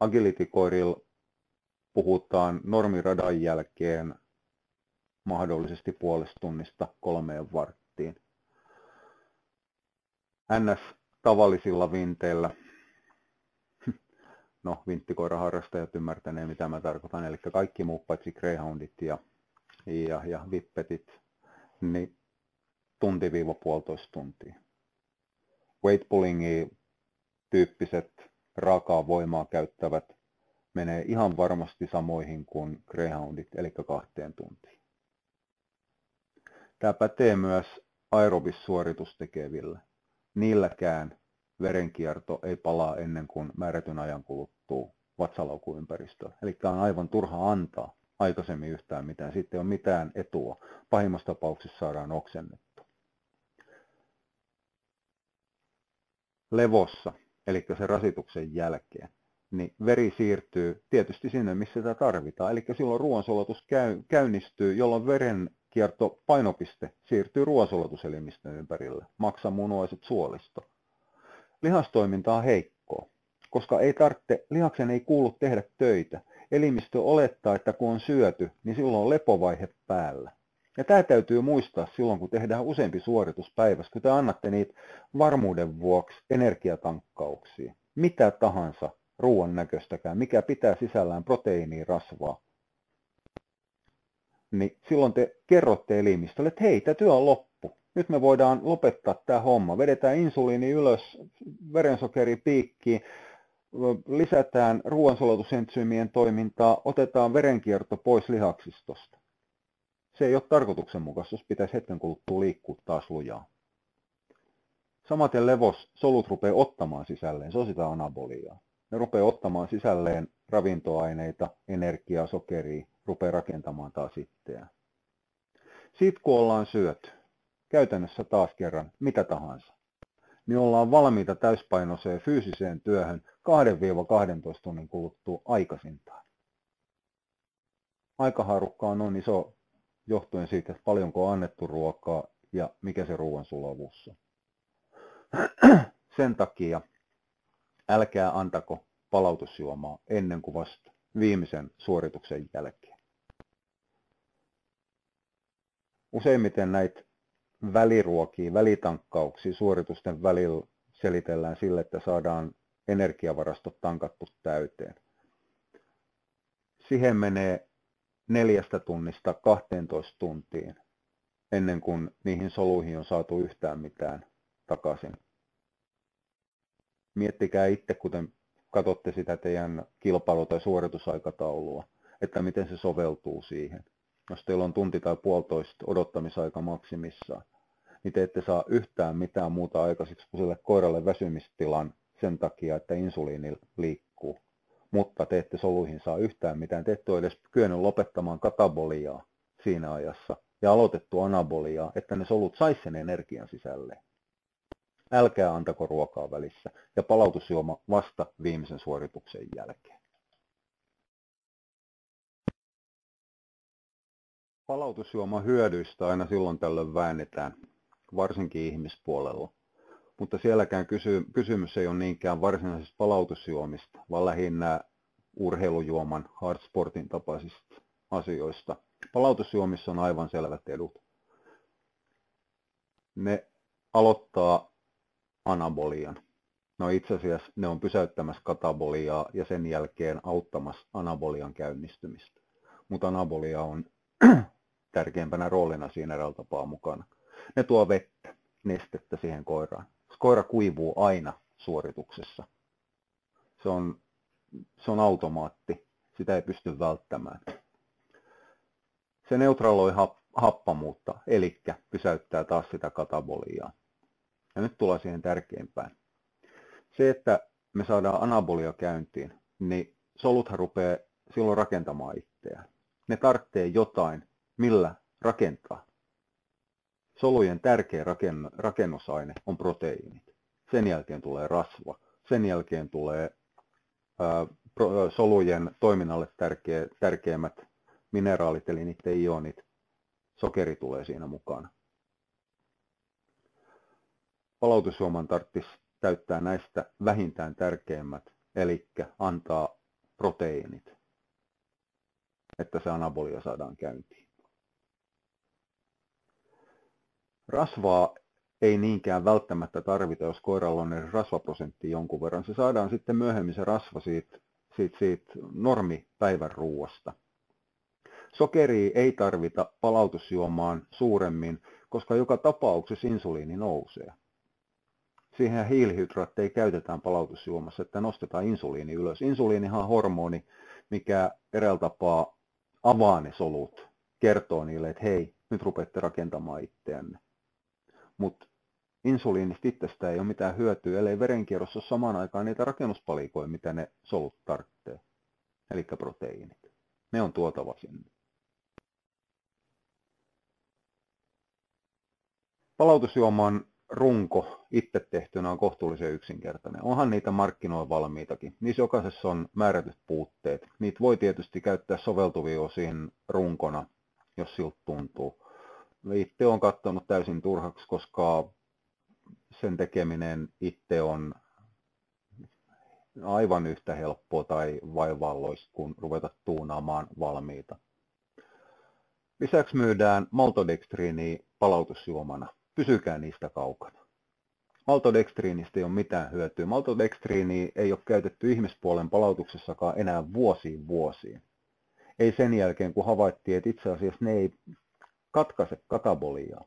Agility-koirilla puhutaan normiradan jälkeen mahdollisesti 0,5–3 varttiin. NS tavallisilla vinteillä. No, vinttikoiraharrastajat ymmärtänee, mitä mä tarkoitan. Eli kaikki muut paitsi greyhoundit ja vippetit, niin 1–1,5 tuntia. Weightpullingi tyyppiset raakaa voimaa käyttävät menee ihan varmasti samoihin kuin greyhoundit, eli 2 tuntiin. Tämä pätee myös aerobissuoritus tekevillä. Niilläkään verenkierto ei palaa ennen kuin määrätyn ajan kuluttua vatsalaukuympäristöön. Eli on aivan turha antaa aikaisemmin yhtään mitään. Sitten ei ole mitään etua. Pahimmassa tapauksessa saadaan oksennettu. Levossa, eli sen rasituksen jälkeen, niin veri siirtyy tietysti sinne, missä sitä tarvitaan. Eli silloin ruoansulatus käynnistyy, jolloin verenkierto painopiste siirtyy ruoansulatuselimistön ympärille. Maksa, munuaiset, suolisto. Lihastoiminta on heikkoa, koska lihaksen ei kuulu tehdä töitä. Elimistö olettaa, että kun on syöty, niin silloin on lepovaihe päällä. Ja tämä täytyy muistaa silloin, kun tehdään useampi suoritus päivässä, kun te annatte niitä varmuuden vuoksi energiatankkauksia. Mitä tahansa ruoan näköistäkään, mikä pitää sisällään proteiinia, rasvaa. Niin silloin te kerrotte elimistölle, että hei, tämä työ on loppu. Nyt me voidaan lopettaa tämä homma. Vedetään insuliini ylös, verensokeri piikkiin, lisätään ruoansulatusentsyymien toimintaa, otetaan verenkierto pois lihaksistosta. Se ei ole tarkoituksenmukaista, jos pitäisi hetken kuluttua liikkua taas lujaa. Samaten levossa solut rupeaa ottamaan sisälleen, se on sitä anaboliaa. Ne rupeaa ottamaan sisälleen ravintoaineita, energiaa, sokeria, rupeaa rakentamaan taas itseään. Siitä kun ollaan syöty, käytännössä taas kerran mitä tahansa, niin ollaan valmiita täyspainoiseen fyysiseen työhön 2–12 tunnin kuluttua aikaisintaan. Aikahaarukka on iso johtuen siitä, että paljonko on annettu ruokaa ja mikä se ruoan sulavuus on. Sen takia älkää antako palautusjuomaa ennen kuin vasta viimeisen suorituksen jälkeen. Useimmiten näitä väliruokia, välitankkauksia suoritusten välillä selitellään sille, että saadaan energiavarastot tankattu täyteen. Siihen menee 4–12 tuntiin ennen kuin niihin soluihin on saatu yhtään mitään takaisin. Miettikää itse, kuten katsotte sitä teidän kilpailu- tai suoritusaikataulua, että miten se soveltuu siihen. Jos teillä on 1–1,5 tuntia odottamisaika maksimissaan, niin te ette saa yhtään mitään muuta aikaiseksi kuin sille koiralle väsymistilan sen takia, että insuliini liikkuu. Mutta te ette soluihin saa yhtään mitään. Te ette ole edes kyennyt lopettamaan kataboliaa siinä ajassa ja aloitettu anaboliaa, että ne solut sais sen energian sisälleen. Älkää antako ruokaa välissä ja palautusjuoma vasta viimeisen suorituksen jälkeen. Palautusjuoman hyödyistä aina silloin tällöin väännetään, varsinkin ihmispuolella. Mutta sielläkään kysymys ei ole niinkään varsinaisista palautusjuomista, vaan lähinnä urheilujuoman, hardsportin tapaisista asioista. Palautusjuomissa on aivan selvät edut. Ne aloittaa anabolian. No itse asiassa ne on pysäyttämässä kataboliaa ja sen jälkeen auttamassa anabolian käynnistymistä. Mutta anabolia on tärkeimpänä roolina siinä eräällä tapaa mukana. Ne tuo vettä, nestettä siihen koiraan. Koira kuivuu aina suorituksessa. Se on automaatti. Sitä ei pysty välttämään. Se neutraloi happamuutta, eli pysäyttää taas sitä kataboliaa. Ja nyt tullaan siihen tärkeimpään. Se, että me saadaan anabolia käyntiin, niin soluthan rupeaa silloin rakentamaan itseään. Ne tarvitsee jotain, millä rakentaa. Solujen tärkeä rakennusaine on proteiinit. Sen jälkeen tulee rasva. Sen jälkeen tulee solujen toiminnalle tärkeimmät mineraalit, eli niiden ionit. Sokeri tulee siinä mukana. Palautusjuoman tarvitsisi täyttää näistä vähintään tärkeimmät, eli antaa proteiinit, että se anabolia saadaan käyntiin. Rasvaa ei niinkään välttämättä tarvita, jos koiralla on edes rasvaprosentti jonkun verran. Se saadaan sitten myöhemmin se rasva siitä normipäivän ruuasta. Sokeria ei tarvita palautusjuomaan suuremmin, koska joka tapauksessa insuliini nousee. Siihen hiilihydraatteja käytetään palautusjuomassa, että nostetaan insuliini ylös. Insuliinihan on hormoni, mikä eräällä tapaa avaa ne solut, kertoo niille, että hei, nyt rupeatte rakentamaan itseänne. Mutta insuliinista itsestä ei ole mitään hyötyä, ellei verenkierrossa ole samaan aikaan niitä rakennuspalikoja, mitä ne solut tarvitsee, eli proteiinit. Ne on tuotava sinne. Palautusjuoman runko itse tehtynä on kohtuullisen yksinkertainen. Onhan niitä markkinoilla valmiitakin. Niissä jokaisessa on määrätyt puutteet. Niitä voi tietysti käyttää soveltuviin osiin runkona, jos siltä tuntuu. Itse olen katsonut täysin turhaksi, koska sen tekeminen itse on aivan yhtä helppoa tai vaivalloista, kun ruveta tuunaamaan valmiita. Lisäksi myydään maltodekstriiniä palautusjuomana. Pysykää niistä kaukana. Maltodekstriinistä ei ole mitään hyötyä. Maltodekstriiniä ei ole käytetty ihmispuolen palautuksessakaan enää vuosiin. Ei sen jälkeen, kun havaittiin, että itse asiassa ne ei katkaise kataboliaa.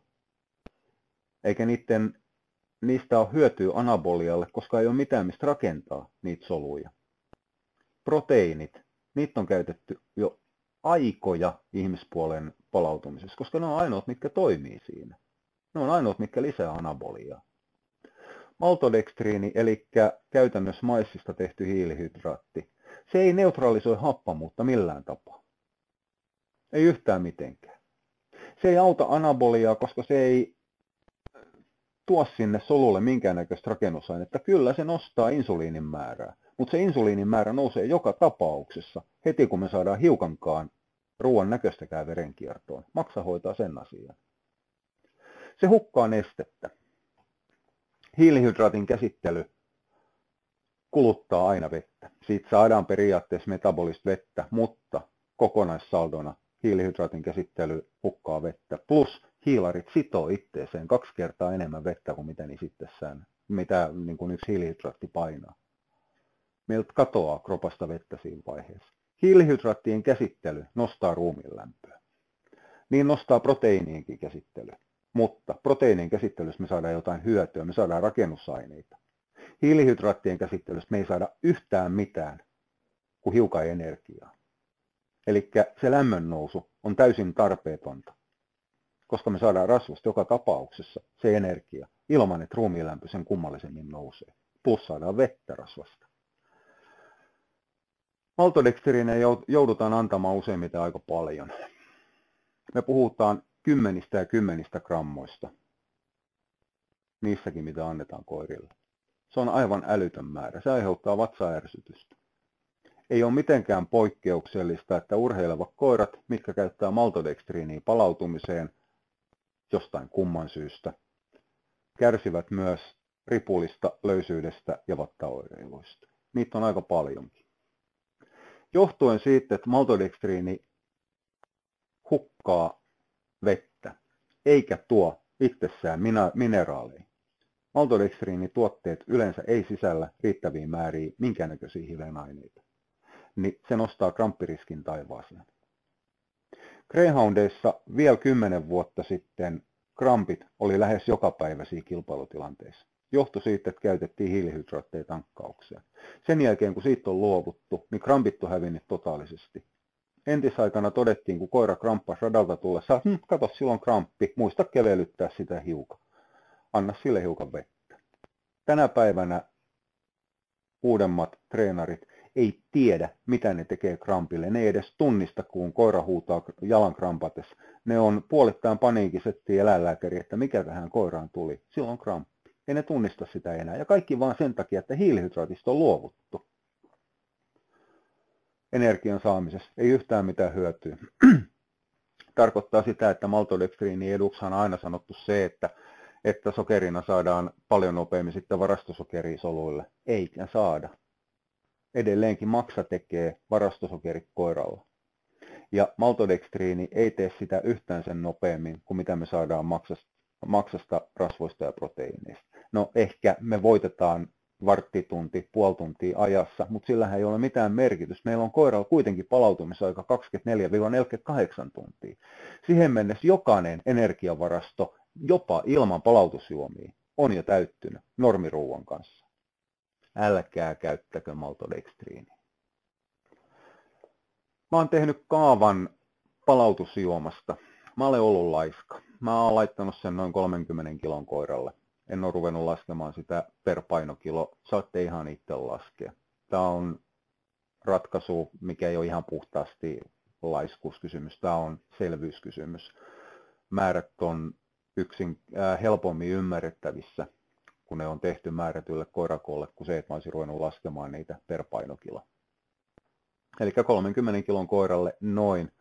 Eikä niistä ole hyötyä anabolialle, koska ei ole mitään, mistä rakentaa niitä soluja. Proteiinit, niitä on käytetty jo aikoja ihmispuolen palautumisessa, koska ne on ainoat, mitkä toimii siinä. Ne on ainoat, mitkä lisää anaboliaa. Maltodekstriini, eli käytännössä maissista tehty hiilihydraatti, se ei neutralisoi happamuutta millään tapaa. Ei yhtään mitenkään. Se ei auta anaboliaa, koska se ei tuo sinne solulle minkäännäköistä rakennusainetta. Kyllä se nostaa insuliinin määrää, mutta se insuliinin määrä nousee joka tapauksessa heti, kun me saadaan hiukankaan ruoan näköistäkään verenkiertoon. Maksa hoitaa sen asian. Se hukkaa nestettä. Hiilihydraatin käsittely kuluttaa aina vettä. Siitä saadaan periaatteessa metabolista vettä, mutta kokonaissaldona hiilihydraatin käsittely hukkaa vettä. Plus hiilarit sitoo itteeseen 2 kertaa enemmän vettä kuin mitä niissä itsessään, mitä niin kuin yksi hiilihydraatti painaa. Meiltä katoaa kropasta vettä siinä vaiheessa. Hiilihydraattien käsittely nostaa ruumiin lämpöä. Niin nostaa proteiinienkin käsittely. Mutta proteiinin käsittelyssä me saadaan jotain hyötyä, me saadaan rakennusaineita. Hiilihydraattien käsittelyssä me ei saada yhtään mitään kuin hiukan energiaa. Eli se lämmön nousu on täysin tarpeetonta, koska me saadaan rasvasta joka tapauksessa se energia ilman, että ruumiinlämpö sen kummallisemmin nousee. Plus saadaan vettä rasvasta. Maltodekstriiniä joudutaan antamaan useimmiten aika paljon. Me puhutaan kymmenistä ja kymmenistä grammoista, niissäkin mitä annetaan koirille. Se on aivan älytön määrä, se aiheuttaa vatsaärsytystä. Ei ole mitenkään poikkeuksellista, että urheilevat koirat, mitkä käyttää maltodekstriiniä palautumiseen jostain kumman syystä, kärsivät myös ripulista, löysyydestä ja vattaoireiluista. Niitä on aika paljonkin. Johtuen siitä, että maltodekstriini hukkaa vettä, eikä tuo itsessään mineraaleja. Maltodekstriinituotteet yleensä ei sisällä riittäviä määriä minkäännäköisiä hiilenaineita, niin se nostaa kramppiriskin taivaaseen. Greyhoundeissa vielä 10 vuotta sitten krampit oli lähes jokapäiväisiä kilpailutilanteissa. Johtui siitä, että käytettiin hiilihydraatteja tankkaukseen. Sen jälkeen, kun siitä on luovuttu, niin krampit on hävinnyt totaalisesti. entisaikana todettiin, kun koira kramppasi radalta tullessa, kato, silloin kramppi, muista kevelyttää sitä hiukan. Anna sille hiukan vettä. Tänä päivänä uudemmat treenarit ei tiedä, mitä ne tekee krampille. Ne ei edes tunnista, kun koira huutaa jalan krampatessa. Ne on puolittain paniikisetti eläinlääkäri, että mikä tähän koiraan tuli. Silloin kramppi. Ei ne tunnista sitä enää. Ja kaikki vaan sen takia, että hiilihydraatista on luovuttu. Energian saamisessa ei yhtään mitään hyötyä. Tarkoittaa sitä, että maltodekstriinin eduksi on aina sanottu se, että sokerina saadaan paljon nopeammin sitten varastosokeria soluille. Eikä saada. Edelleenkin maksa tekee varastosokerit koiralla. Ja maltodekstriini ei tee sitä yhtään sen nopeammin kuin mitä me saadaan maksasta, rasvoista ja proteiineista. No ehkä me voitetaan varttitunti, puoli tuntia ajassa, mutta sillähän ei ole mitään merkitystä. Meillä on koiralla kuitenkin palautumisaika 24–48 tuntia. Siihen mennessä jokainen energiavarasto, jopa ilman palautusjuomia, on jo täyttynyt normiruuan kanssa. Älkää käyttäkö maltodekstriiniä. Mä oon tehnyt kaavan palautusjuomasta. Mä olen ollut laiska. Mä oon laittanut sen noin 30 kilon koiralle. En ole ruvennut laskemaan sitä per painokilo. Saatte ihan itse laskea. Tämä on ratkaisu, mikä ei ole ihan puhtaasti laiskuuskysymys. Tämä on selvyyskysymys. Määrät on helpommin ymmärrettävissä, kun ne on tehty määrätylle koirakolle, kuin se, että mä olisin ruvennut laskemaan niitä per painokilo. Eli 30 kilon koiralle noin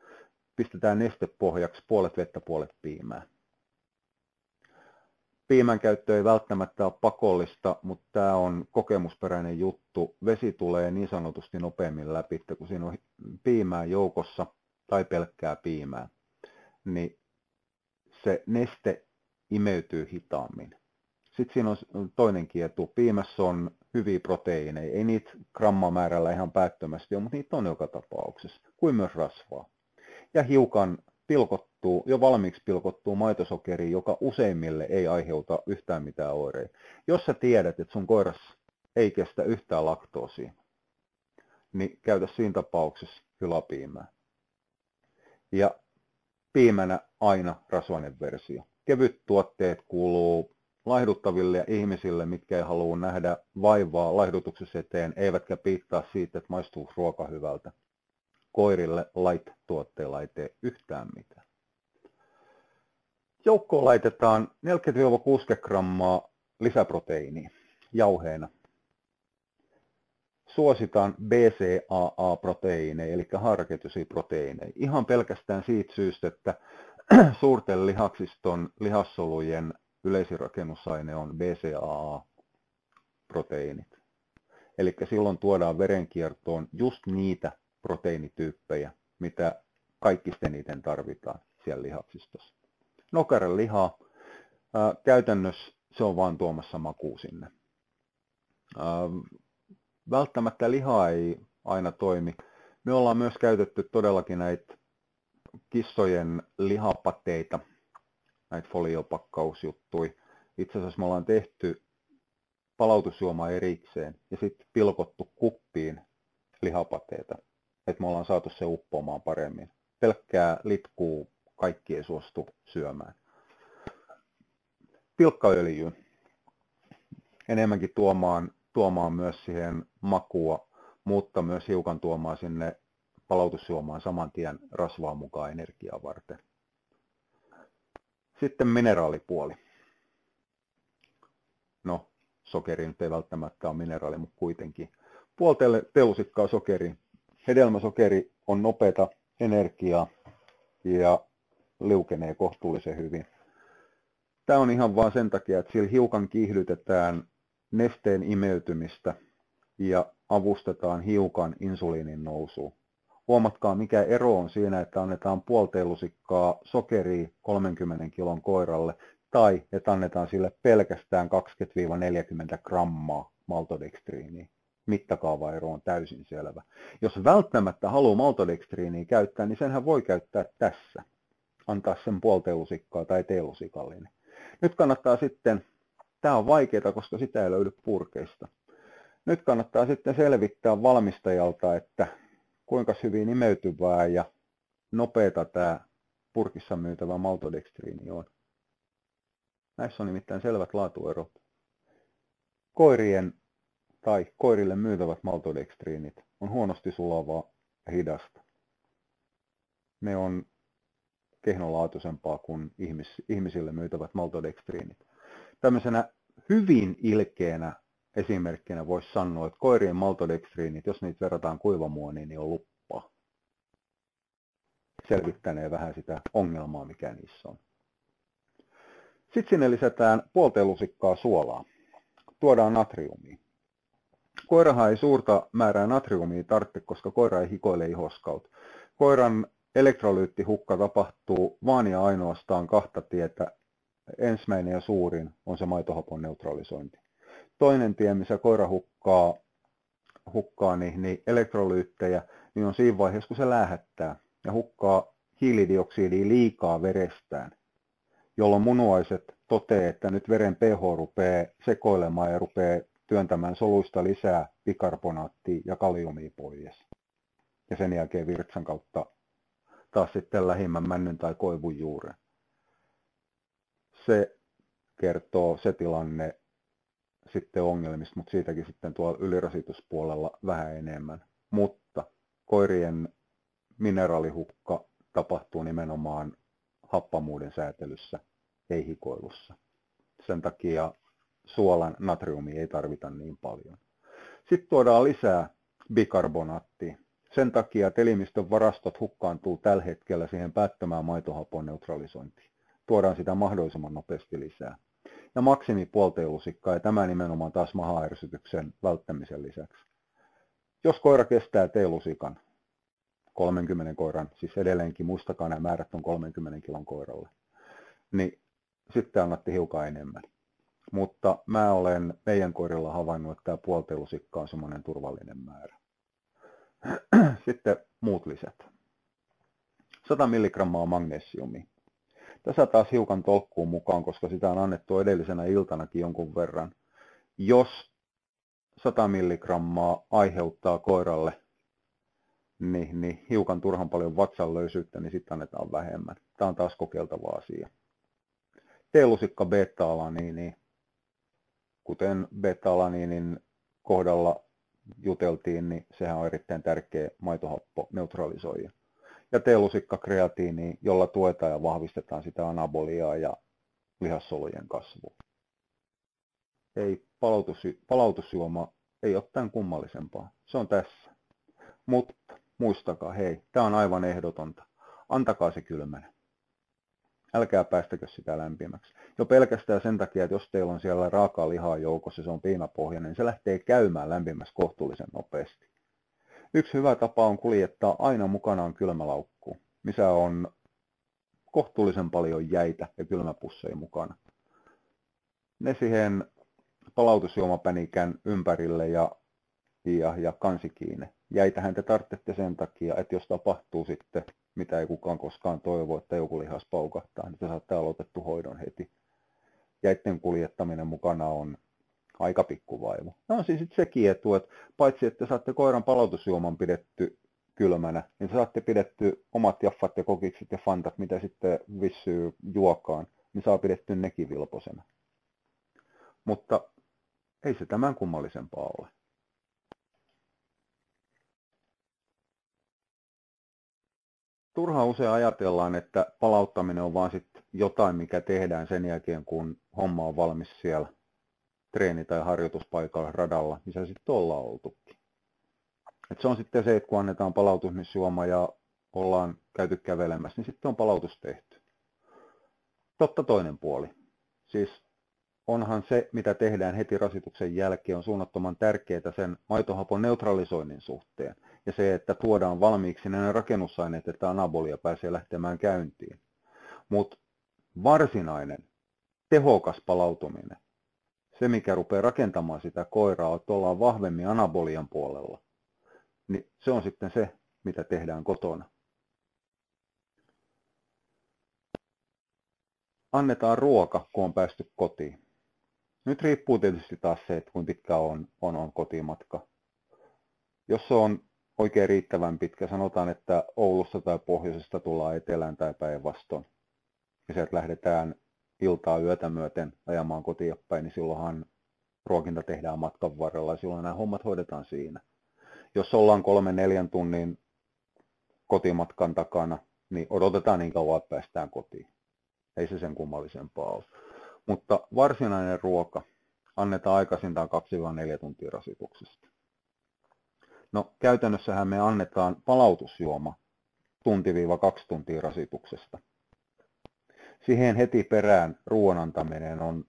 pistetään nestepohjaksi puolet vettä, puolet piimää. Piimän käyttö ei välttämättä ole pakollista, mutta tämä on kokemusperäinen juttu. Vesi tulee niin sanotusti nopeammin läpi, että kun siinä on piimää joukossa tai pelkkää piimää, niin se neste imeytyy hitaammin. Sitten siinä on toinen etu. Piimässä on hyviä proteiineja. Ei niitä grammamäärällä ihan päättömästi ole, mutta niitä on joka tapauksessa, kuin myös rasvaa. Ja hiukan pilkottuu, jo valmiiksi pilkottuu maitosokeri, joka useimmille ei aiheuta yhtään mitään oireita. Jos sä tiedät, että sun koiras ei kestä yhtään laktoosia, niin käytä siinä tapauksessa hylapiimää. Ja piimänä aina rasvainen versio. Kevyt tuotteet kuuluu laihduttaville ihmisille, mitkä ei halua nähdä vaivaa laihdutuksessa eteen, eivätkä piittaa siitä, että maistuu ruoka hyvältä. Koirille light-tuotteilla ei tee yhtään mitään. Joukkoon laitetaan 40–60 grammaa lisäproteiinia jauheena. Suositaan BCAA-proteiineja, eli haaraketjuisia proteiineja. Ihan pelkästään siitä syystä, että suurten lihaksiston lihassolujen yleisirakennusaine on BCAA-proteiinit. Eli silloin tuodaan verenkiertoon just niitä proteiinityyppejä, mitä kaikista eniten tarvitaan siellä lihaksistossa. Nokaran lihaa, käytännössä se on vaan tuomassa makuu sinne. Välttämättä liha ei aina toimi. Me ollaan myös käytetty todellakin näitä kissojen lihapateita, näitä foliopakkausjuttuja. Itse asiassa me ollaan tehty palautusjuoma erikseen ja sitten pilkottu kuppiin lihapateita, että me ollaan saatu se uppoamaan paremmin. Pelkkää litkuu kaikki ei suostu syömään. Pilkkaöljy enemmänkin tuomaan myös siihen makua, mutta myös hiukan tuomaan sinne palautusjuomaan saman tien rasvaa mukaan energiaa varten. Sitten mineraalipuoli. No, sokeri nyt ei välttämättä ole mineraali, mutta kuitenkin. Puolelle teusikkaa sokeri. Hedelmäsokeri on nopeata energiaa ja liukenee kohtuullisen hyvin. Tämä on ihan vain sen takia, että sillä hiukan kiihdytetään nesteen imeytymistä ja avustetaan hiukan insuliinin nousua. Huomatkaa, mikä ero on siinä, että annetaan puolteelusikkaa sokeria 30 kilon koiralle tai että annetaan sille pelkästään 20–40 grammaa maltodekstriiniä. Mittakaavaero on täysin selvä. Jos välttämättä haluaa maltodekstriiniä käyttää, niin senhän voi käyttää tässä. Antaa sen puolteelusikkaa tai teelusikallinen. Nyt kannattaa sitten, tämä on vaikeaa, koska sitä ei löydy purkeista. Nyt kannattaa sitten selvittää valmistajalta, että kuinka hyvin imeytyvää ja nopeata tämä purkissa myytävä maltodekstriini on. Näissä on nimittäin selvät laatuerot. Koirien tai koirille myytävät maltodekstriinit on huonosti sulavaa ja hidasta. Ne on kehnolaatuisempaa kuin ihmisille myytävät maltodekstriinit. Tämmöisenä hyvin ilkeänä esimerkkinä voisi sanoa, että koirien maltodekstriinit, jos niitä verrataan kuivamuoniin, niin on luppaa. Selvittäneen vähän sitä ongelmaa, mikä niissä on. Sitten sinne lisätään 1,5 lusikkaa suolaa. Tuodaan natriumia. Koirahan ei suurta määrää natriumia tarvitse, koska koira ei hikoile ihoskaut. Koiran elektrolyyttihukka tapahtuu vaan ja ainoastaan kahta tietä. Ensimmäinen ja suurin on se maitohapon neutralisointi. Toinen tie, missä koira hukkaa niin elektrolyyttejä, niin on siinä vaiheessa, kun se läähättää ja hukkaa hiilidioksidia liikaa verestään, jolloin munuaiset toteaa, että nyt veren pH rupeaa sekoilemaan ja rupeaa työntämään soluista lisää bikarbonaattia ja kaliumia pois. Ja sen jälkeen virtsan kautta taas sitten lähimmän männyn tai koivun juuren. Se kertoo se tilanne sitten ongelmista, mutta siitäkin sitten tuolla ylirasituspuolella vähän enemmän. Mutta koirien mineraalihukka tapahtuu nimenomaan happamuuden säätelyssä, ei hikoilussa. Sen takia suolan natriumia ei tarvita niin paljon. Sitten tuodaan lisää bikarbonaattia. Sen takia, että elimistön varastot hukkaantuu tällä hetkellä siihen päättömään maitohapon neutralisointiin. Tuodaan sitä mahdollisimman nopeasti lisää. Ja maksimi 1,5 lusikkaa, ja tämä nimenomaan taas maha-ärsytyksen välttämisen lisäksi. Jos koira kestää teelusikan, 30 koiran, siis edelleenkin muistakaa nämä määrät on 30 kilon koiralle, niin sitten annatti hiukan enemmän. Mutta mä olen meidän koirilla havainnut, että tämä 1,5 lusikkaa on semmoinen turvallinen määrä. Sitten muut lisät. 100 milligrammaa magnesiumia. Tässä taas hiukan tolkkuun mukaan, koska sitä on annettu edellisenä iltanakin jonkun verran. Jos 100 milligrammaa aiheuttaa koiralle niin hiukan turhan paljon vatsanlöysyyttä, niin sitten annetaan vähemmän. Tämä on taas kokeiltava asia. T-lusikka beta-alaniini. Kuten beta-alaniinin kohdalla juteltiin, niin sehän on erittäin tärkeä maitohappo neutralisoija. Ja T-lusikka kreatiini, jolla tuetaan ja vahvistetaan sitä anaboliaa ja lihassolujen kasvua. Ei palautusjuoma ei ole tämän kummallisempaa. Se on tässä. Mutta muistakaa, hei, tämä on aivan ehdotonta. Antakaa se kylmänä. Älkää päästäkö sitä lämpimäksi. Jo pelkästään sen takia, että jos teillä on siellä raakaa lihaa joukossa, se on piimäpohjainen, niin se lähtee käymään lämpimässä kohtuullisen nopeasti. Yksi hyvä tapa on kuljettaa aina mukanaan kylmälaukku, missä on kohtuullisen paljon jäitä ja kylmäpusseja mukana. Ne siihen palautusjuomapänikän ympärille ja kansikiine. Jäitähän te tarvitsette sen takia, että jos tapahtuu sitten, mitä ei kukaan koskaan toivo, että joku lihas paukahtaa, niin te saatte aloitettu hoidon heti. Jäitten kuljettaminen mukana on aika pikkuvaiva. No on siis sekin etu, että paitsi että saatte koiran palautusjuoman pidetty kylmänä, niin saatte pidetty omat jaffat ja kokikset ja fantat, mitä sitten vissyy juokaan, niin saa pidetty nekin vilposena. Mutta ei se tämän kummallisempaa ole. Turhaan usein ajatellaan, että palauttaminen on vaan sitten jotain, mikä tehdään sen jälkeen, kun homma on valmis siellä treeni- tai harjoituspaikalla radalla, missä sitten ollaan oltukin. Et se on sitten se, että kun annetaan palautusjuoma ja ollaan käyty kävelemässä, niin sitten on palautus tehty. Totta toinen puoli. Siis onhan se, mitä tehdään heti rasituksen jälkeen, on suunnattoman tärkeää sen maitohapon neutralisoinnin suhteen. Ja se, että tuodaan valmiiksi ne rakennusaineet, että anabolia pääsee lähtemään käyntiin. Mutta varsinainen, tehokas palautuminen, se mikä rupeaa rakentamaan sitä koiraa, että ollaan vahvemmin anabolian puolella, niin se on sitten se, mitä tehdään kotona. Annetaan ruoka, kun on päästy kotiin. Nyt riippuu tietysti taas se, että kuinka pitkä on kotimatka. Jos on oikein riittävän pitkä. Sanotaan, että Oulusta tai pohjoisesta tullaan etelään tai päinvastoin. Ja sieltä lähdetään iltaa yötä myöten ajamaan kotiin päin, niin silloinhan ruokinta tehdään matkan varrella ja silloin nämä hommat hoidetaan siinä. Jos ollaan 3-4 tunnin kotimatkan takana, niin odotetaan niin kauan, että päästään kotiin. Ei se sen kummallisempaa ole. Mutta varsinainen ruoka annetaan aikaisintaan 2-4 tuntia rasituksesta. No, käytännössähän me annetaan palautusjuoma 1-2 tuntia rasituksesta. Siihen heti perään ruoan antaminen on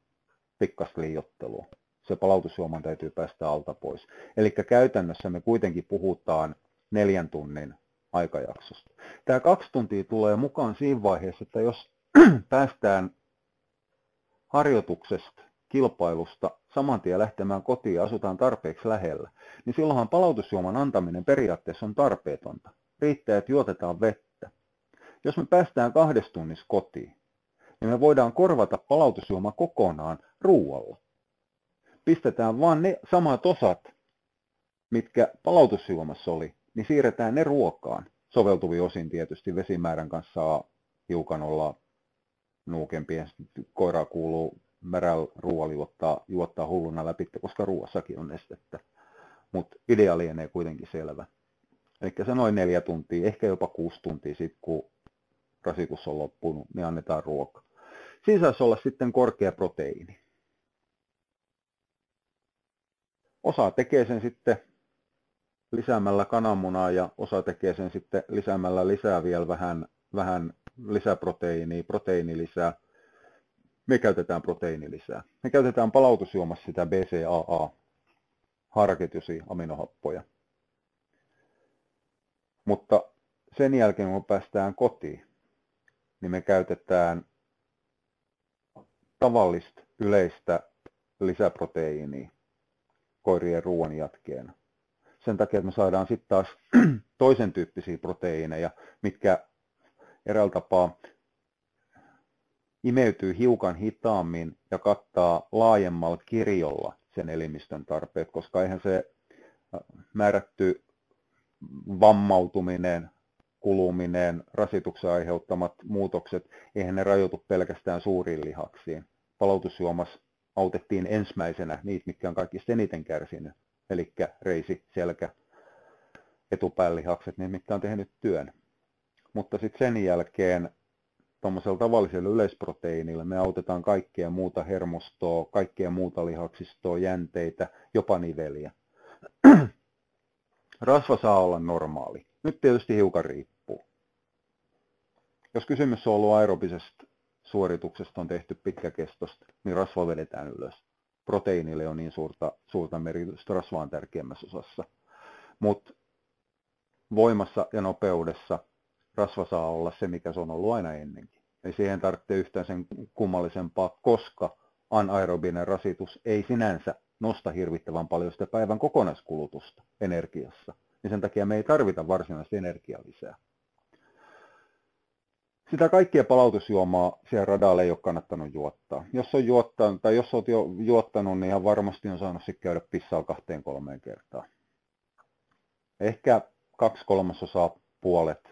pikkas liioittelua. Se palautusjuoman täytyy päästä alta pois. Eli käytännössä me kuitenkin puhutaan 4 tunnin aikajaksosta. Tämä 2 tuntia tulee mukaan siinä vaiheessa, että jos päästään harjoituksesta, kilpailusta saman tien lähtemään kotiin ja asutaan tarpeeksi lähellä, niin silloinhan palautusjuoman antaminen periaatteessa on tarpeetonta. Riittää, että juotetaan vettä. Jos me päästään 2 tunnissa kotiin, niin me voidaan korvata palautusjuoma kokonaan ruualla. Pistetään vaan ne samat osat, mitkä palautusjuomassa oli, niin siirretään ne ruokaan. Soveltuvin osin tietysti vesimäärän kanssa saa hiukan olla nuukempi. Koira kuuluu märällä ruoalla juottaa hulluna läpi, koska ruoassakin on nestettä. Mutta idea lienee kuitenkin selvä. Eli se noin 4 tuntia, ehkä jopa 6 tuntia sitten, kun rasitus on loppunut, niin annetaan ruoka. Siinä saisi olla sitten korkea proteiini. Osa tekee sen sitten lisäämällä kananmunaa ja osa tekee sen sitten lisäämällä lisää vielä vähän lisäproteiiniä, proteiinilisää. Me käytetään proteiinilisää. Me käytetään palautusjuomassa sitä BCAA, harkitusia aminohappoja. Mutta sen jälkeen, kun päästään kotiin, niin me käytetään tavallista yleistä lisäproteiiniä koirien ruoan jatkeena. Sen takia, että me saadaan sitten taas toisen tyyppisiä proteiineja, mitkä eräällä tapaa imeytyy hiukan hitaammin ja kattaa laajemmalla kirjolla sen elimistön tarpeet, koska eihän se määrätty vammautuminen, kuluminen, rasituksen aiheuttamat muutokset, eihän ne rajoitu pelkästään suuriin lihaksiin. Palautusjuomassa autettiin ensimmäisenä niitä, mitkä on kaikista eniten kärsinyt, eli reisi, selkä, etupään lihakset, niin mitkä on tehnyt työn. Mutta sitten sen jälkeen tuommoisella tavallisella yleisproteiinilla me autetaan kaikkea muuta hermostoa, kaikkea muuta lihaksistoa, jänteitä, jopa niveliä. Rasva saa olla normaali. Nyt tietysti hiukan riippuu. Jos kysymys on ollut aerobisesta suorituksesta, on tehty pitkäkestosta, niin rasva vedetään ylös. Proteiinille on niin suurta merkitystä, rasva on tärkeimmässä osassa. Mutta voimassa ja nopeudessa rasva saa olla se, mikä se on ollut aina ennenkin. Eli siihen tarvitsee yhtään sen kummallisempaa, koska anaerobinen rasitus ei sinänsä nosta hirvittävän paljon sitä päivän kokonaiskulutusta energiassa. Niin sen takia me ei tarvita varsinaisesti energiaa lisää. Sitä kaikkia palautusjuomaa siellä radalla ei ole kannattanut juottaa. Jos on juottanut, tai jos olet jo juottanut, niin ihan varmasti on saanut sitten käydä pissaa 2-3 kertaa. Ehkä 2/3, puolet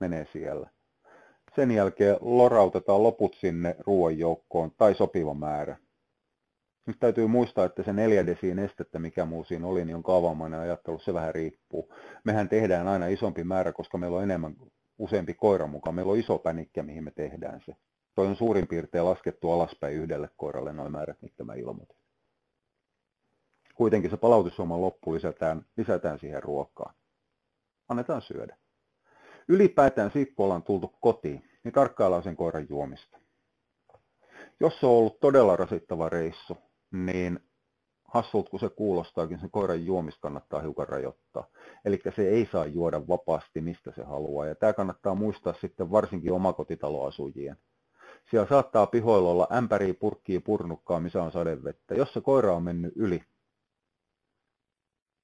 menee siellä. Sen jälkeen lorautetaan loput sinne ruoan joukkoon tai sopiva määrä. Nyt täytyy muistaa, että se 4 desiin estettä, mikä muu siinä oli, niin on kaavamainen ajattelu, se vähän riippuu. Mehän tehdään aina isompi määrä, koska meillä on useampi koira mukaan. Meillä on iso pänikkä, mihin me tehdään se. Toi on suurin piirtein laskettu alaspäin yhdelle koiralle, noin määrät, mitkä mä ilmoitin. Kuitenkin se palautusjuoman loppu lisätään siihen ruokaan. Annetaan syödä. Ylipäätään siitä, kun ollaan tultu kotiin, niin tarkkaillaan sen koiran juomista. Jos on ollut todella rasittava reissu, niin hassulta kun se kuulostaakin, sen koiran juomista kannattaa hiukan rajoittaa. Eli se ei saa juoda vapaasti, mistä se haluaa. Ja tämä kannattaa muistaa sitten varsinkin omakotitaloasujien. Siellä saattaa pihoilla olla ämpäriä, purkkiä, purnukkaa, missä on sadevettä. Jos se koira on mennyt yli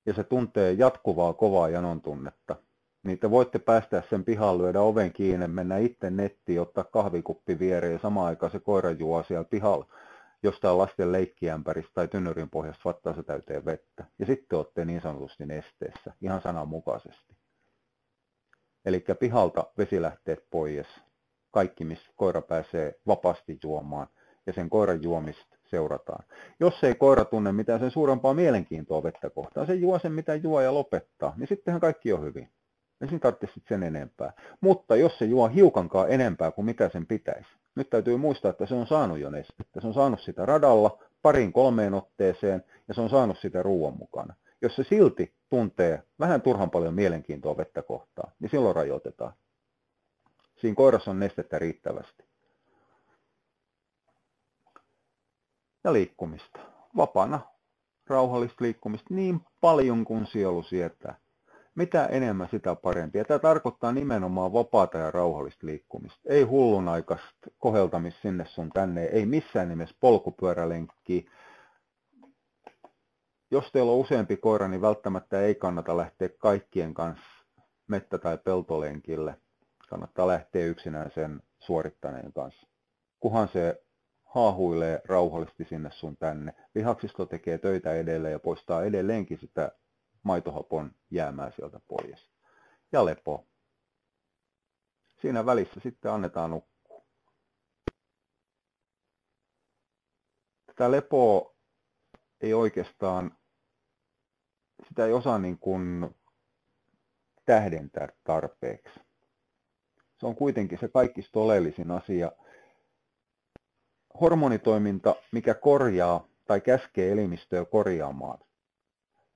ja se tuntee jatkuvaa kovaa janon tunnetta, niin te voitte päästä sen pihalle, lyödä oven kiinni, mennä itse nettiin, ottaa kahvikuppi viereen ja samaan aikaan se koira juo siellä pihalla jostain lasten leikkiämpäristä tai tynnyrin pohjasta vattaansa täyteen vettä. Ja sitten olette niin sanotusti nesteessä, ihan sananmukaisesti. Eli pihalta vesilähteet pois, kaikki missä koira pääsee vapaasti juomaan ja sen koiran juomista seurataan. Jos ei koira tunne mitään sen suurempaa mielenkiintoa vettä kohtaan, se juo sen mitä juo ja lopettaa, niin sittenhän kaikki on hyvin. Ei siinä tarvitse sen enempää. Mutta jos se juo hiukankaan enempää kuin mitä sen pitäisi. Nyt täytyy muistaa, että se on saanut jo nestettä. Se on saanut sitä radalla parin kolmeen otteeseen ja se on saanut sitä ruoan mukana. Jos se silti tuntee vähän turhan paljon mielenkiintoa vettä kohtaan, niin silloin rajoitetaan. Siinä koirassa on nestettä riittävästi. Ja liikkumista. Vapana, rauhallista liikkumista niin paljon kuin sielu sietää. Mitä enemmän, sitä parempia. Tämä tarkoittaa nimenomaan vapaata ja rauhallista liikkumista. Ei hullunaikaista koheltamista sinne sun tänne, ei missään nimessä polkupyörälenkkiä. Jos teillä on useampi koira, niin välttämättä ei kannata lähteä kaikkien kanssa mettä- tai peltolenkille. Kannattaa lähteä yksinään sen suorittaneen kanssa. Kunhan se haahuilee rauhallisesti sinne sun tänne. Lihaksisto tekee töitä edelleen ja poistaa edelleenkin sitä maitohapon jäämää sieltä pois. Ja lepo. Siinä välissä sitten annetaan nukkua. Tätä lepoa ei oikeastaan, sitä ei osaa niin kuin tähdentää tarpeeksi. Se on kuitenkin se kaikista oleellisin asia. Hormonitoiminta, mikä korjaa tai käskee elimistöä korjaamaan,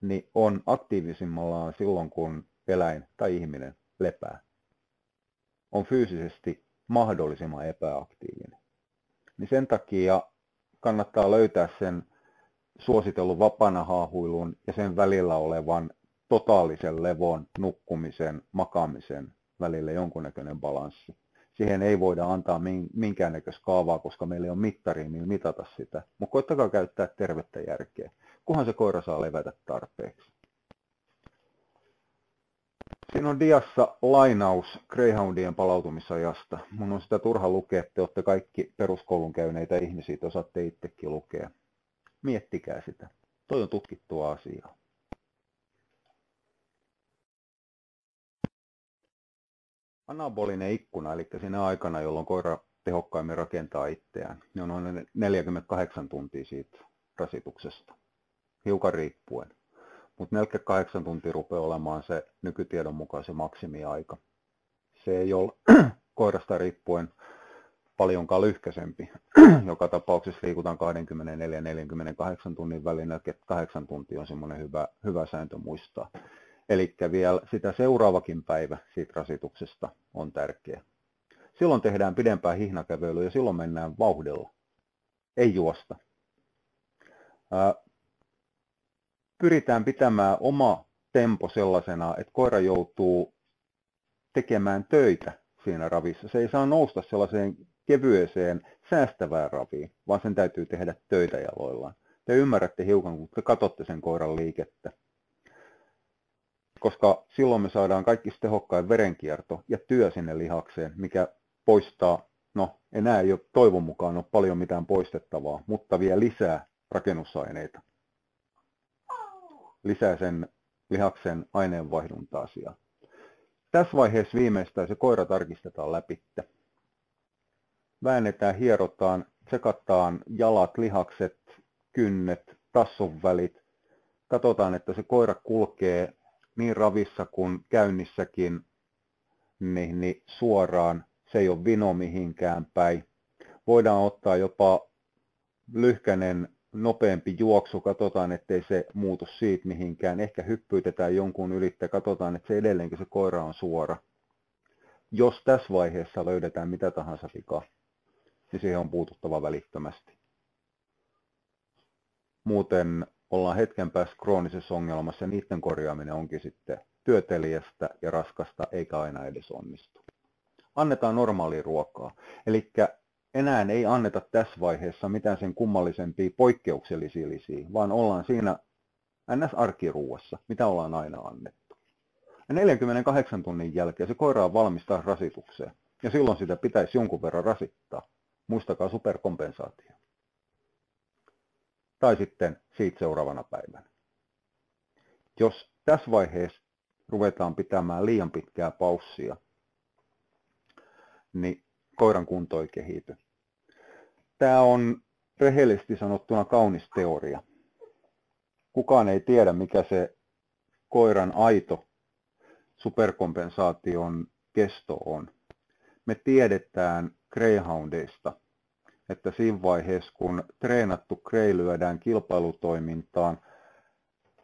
niin on aktiivisimmallaan silloin, kun eläin tai ihminen lepää. On fyysisesti mahdollisimman epäaktiivinen. Niin sen takia kannattaa löytää sen suositellun vapaana haahuilun ja sen välillä olevan totaalisen levon, nukkumisen, makaamisen välillä jonkunnäköinen balanssi. Siihen ei voida antaa minkäännäköistä kaavaa, koska meillä ei ole mittaria, millä mitata sitä. Mutta koittakaa käyttää tervettä järkeä, kunhan se koira saa levätä tarpeeksi. Siinä on diassa lainaus greyhoundien palautumisajasta. Mun on sitä turha lukea, te olette kaikki peruskoulun käyneitä ihmisiä, te osaatte itsekin lukea. Miettikää sitä. Toi on tutkittua asiaa. Anabolinen ikkuna, eli siinä aikana, jolloin koira tehokkaimmin rakentaa itseään, niin on noin 48 tuntia siitä rasituksesta, hiukan riippuen. Mutta 48 tuntia rupeaa olemaan se nykytiedon mukaan se maksimiaika. Se ei ole koirasta riippuen paljonkaan lyhkäisempi. Joka tapauksessa liikutaan 24-48 tunnin välillä, että 8 tuntia on semmoinen hyvä sääntö muistaa. Eli vielä sitä seuraavakin päivä siitä rasituksesta on tärkeä. Silloin tehdään pidempää hihnakävelyä ja silloin mennään vauhdilla, ei juosta. Pyritään pitämään oma tempo sellaisena, että koira joutuu tekemään töitä siinä ravissa. Se ei saa nousta sellaiseen kevyeseen säästävään raviin, vaan sen täytyy tehdä töitä jaloillaan. Te ymmärrätte hiukan, kun te katsotte sen koiran liikettä. Koska silloin me saadaan kaikista tehokkain verenkierto ja työ sinne lihakseen, mikä poistaa, no enää ei ole toivon mukaan ole paljon mitään poistettavaa, mutta vielä lisää rakennusaineita. Lisää sen lihaksen aineenvaihduntaa asiaa. Tässä vaiheessa viimeistään se koira tarkistetaan läpitte. Väännetään, hierotaan, tsekataan jalat, lihakset, kynnet, tassun välit. Katsotaan, että se koira kulkee niin ravissa kuin käynnissäkin, niin suoraan, se ei ole vino mihinkään päin. Voidaan ottaa jopa lyhkänen, nopeampi juoksu, katsotaan, ettei se muutu siitä mihinkään. Ehkä hyppyytetään jonkun ylittä, katsotaan, että se edelleenkin se koira on suora. Jos tässä vaiheessa löydetään mitä tahansa vikaa, niin siihen on puututtava välittömästi. Muuten ollaan hetken päässä kroonisessa ongelmassa ja niiden korjaaminen onkin sitten työteliästä ja raskasta, eikä aina edes onnistu. Annetaan normaalia ruokaa. Eli enää ei anneta tässä vaiheessa mitään sen kummallisempia poikkeuksellisia lisiä, vaan ollaan siinä NS-arkiruuassa, mitä ollaan aina annettu. Ja 48 tunnin jälkeen se koira on valmis taas rasitukseen, ja silloin sitä pitäisi jonkun verran rasittaa. Muistakaa superkompensaatio. tai sitten siitä seuraavana päivänä. Jos tässä vaiheessa ruvetaan pitämään liian pitkää paussia, niin koiran kunto ei kehity. Tämä on rehellisesti sanottuna kaunis teoria. Kukaan ei tiedä, mikä se koiran aito superkompensaation kesto on. Me tiedetään greyhoundeista, että siinä vaiheessa, kun treenattu grey lyödään kilpailutoimintaan,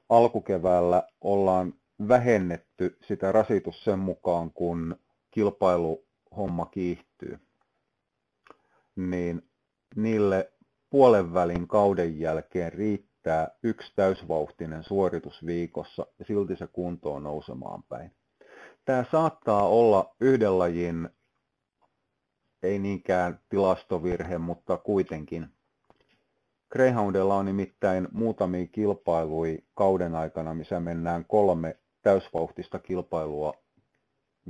alkukeväällä ollaan vähennetty sitä rasitus sen mukaan, kun kilpailuhomma kiihtyy, niin niille puolenvälin kauden jälkeen riittää yksi täysvauhtinen suoritus viikossa ja silti se kunto on nousemaan päin. Tämä saattaa olla yhden lajin, ei niinkään tilastovirhe, mutta kuitenkin. Greyhoundilla on nimittäin muutamia kilpailuja kauden aikana, missä mennään 3 täysvauhtista kilpailua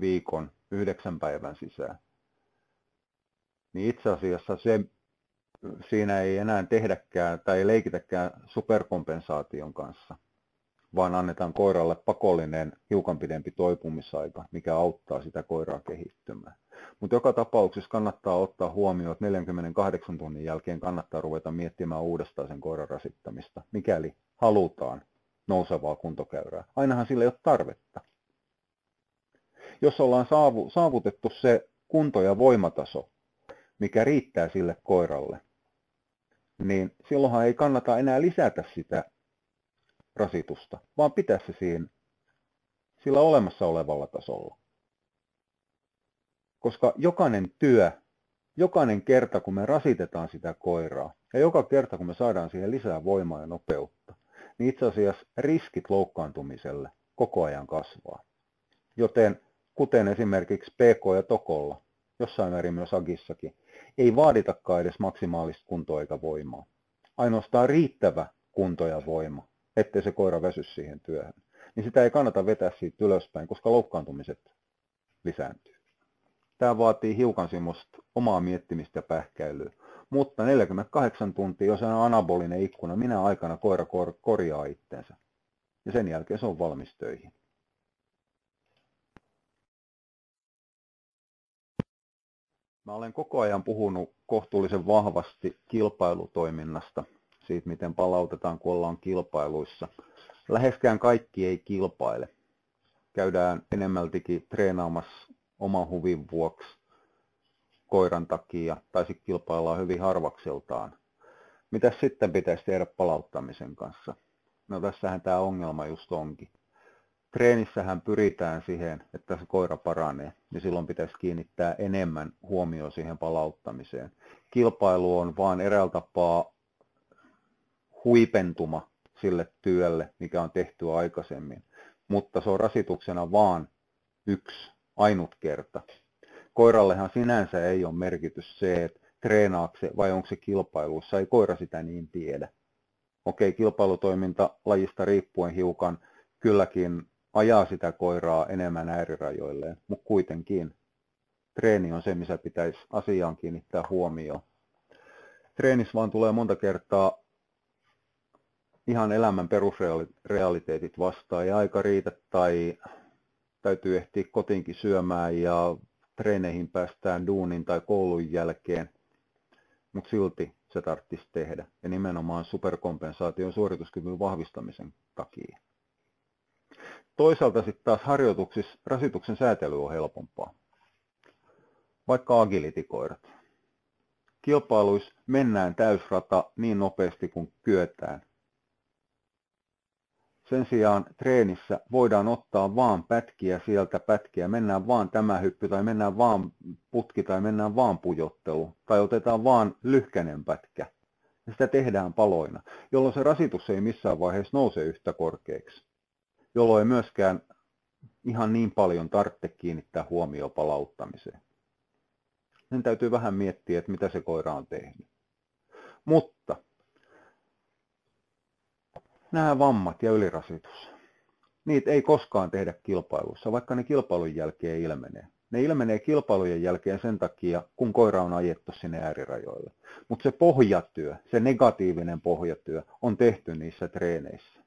viikon 9 päivän sisään. Niin itse asiassa siinä ei enää tehdäkään tai ei leikitäkään superkompensaation kanssa, vaan annetaan koiralle pakollinen hiukan pidempi toipumisaika, mikä auttaa sitä koiraa kehittymään. Mutta joka tapauksessa kannattaa ottaa huomioon, että 48 tunnin jälkeen kannattaa ruveta miettimään uudestaan sen koiran rasittamista, mikäli halutaan nousevaa kuntokäyrää. Ainahan sillä ei ole tarvetta. Jos ollaan saavutettu se kunto- ja voimataso, mikä riittää sille koiralle, niin silloinhan ei kannata enää lisätä sitä rasitusta, vaan pitää se sillä olemassa olevalla tasolla. Koska jokainen työ, jokainen kerta kun me rasitetaan sitä koiraa ja joka kerta kun me saadaan siihen lisää voimaa ja nopeutta, niin itse asiassa riskit loukkaantumiselle koko ajan kasvaa. Joten kuten esimerkiksi PK ja Tokolla, jossain määrin myös Agissakin, ei vaaditakaan edes maksimaalista kuntoa eikä voimaa. Ainoastaan riittävä kunto ja voima, ettei se koira väsy siihen työhön. Niin sitä ei kannata vetää siitä ylöspäin, koska loukkaantumiset lisääntyy. Tämä vaatii hiukan semmoista omaa miettimistä ja pähkäilyä. Mutta 48 tuntia on sellainen anabolinen ikkuna, minä aikana koira korjaa itsensä. Ja sen jälkeen se on valmis töihin. Mä olen koko ajan puhunut kohtuullisen vahvasti kilpailutoiminnasta, siitä miten palautetaan, kun ollaan kilpailuissa. Läheskään kaikki ei kilpaile. Käydään enemmältikin treenaamassa oman huvin vuoksi, koiran takia, tai sitten kilpaillaan hyvin harvakseltaan. Mitä sitten pitäisi tehdä palauttamisen kanssa? No tässähän tämä ongelma just onkin. Treenissähän pyritään siihen, että se koira paranee, ja silloin pitäisi kiinnittää enemmän huomioon siihen palauttamiseen. Kilpailu on vaan eräällä tapaa huipentuma sille työlle, mikä on tehty aikaisemmin, mutta se on rasituksena vaan yksi ainut kerta. Koirallehan sinänsä ei ole merkitys se, että treenaako se vai onko se kilpailussa, ei koira sitä niin tiedä. Okei, kilpailutoiminta lajista riippuen hiukan kylläkin ajaa sitä koiraa enemmän äärirajoilleen, mutta kuitenkin treeni on se, missä pitäisi asiaan kiinnittää huomioon. Treenissä vaan tulee monta kertaa ihan elämän perusrealiteetit vastaan, ei aika riitä tai täytyy ehtiä kotiinkin syömään ja treeneihin päästään duunin tai koulun jälkeen, mutta silti se tarvitsisi tehdä ja nimenomaan superkompensaation suorituskyvyn vahvistamisen takia. Toisaalta sitten taas harjoituksissa rasituksen säätely on helpompaa, vaikka agility-koirat. Kilpailuissa mennään täysrata niin nopeasti kuin kyetään. Sen sijaan treenissä voidaan ottaa vaan pätkiä sieltä pätkiä, mennään vaan tämä hyppy tai mennään vaan putki tai mennään vaan pujottelu tai otetaan vaan lyhkänen pätkä ja sitä tehdään paloina, jolloin se rasitus ei missään vaiheessa nouse yhtä korkeaksi, jolloin ei myöskään ihan niin paljon tarvitse kiinnittää huomioon palauttamiseen. Sen täytyy vähän miettiä, että mitä se koira on tehnyt. Mutta nämä vammat ja ylirasitus, niitä ei koskaan tehdä kilpailussa, vaikka ne kilpailun jälkeen ilmenee. Ne ilmenee kilpailujen jälkeen sen takia, kun koira on ajettu sinne äärirajoille. Mutta se pohjatyö, se negatiivinen pohjatyö on tehty niissä treeneissä.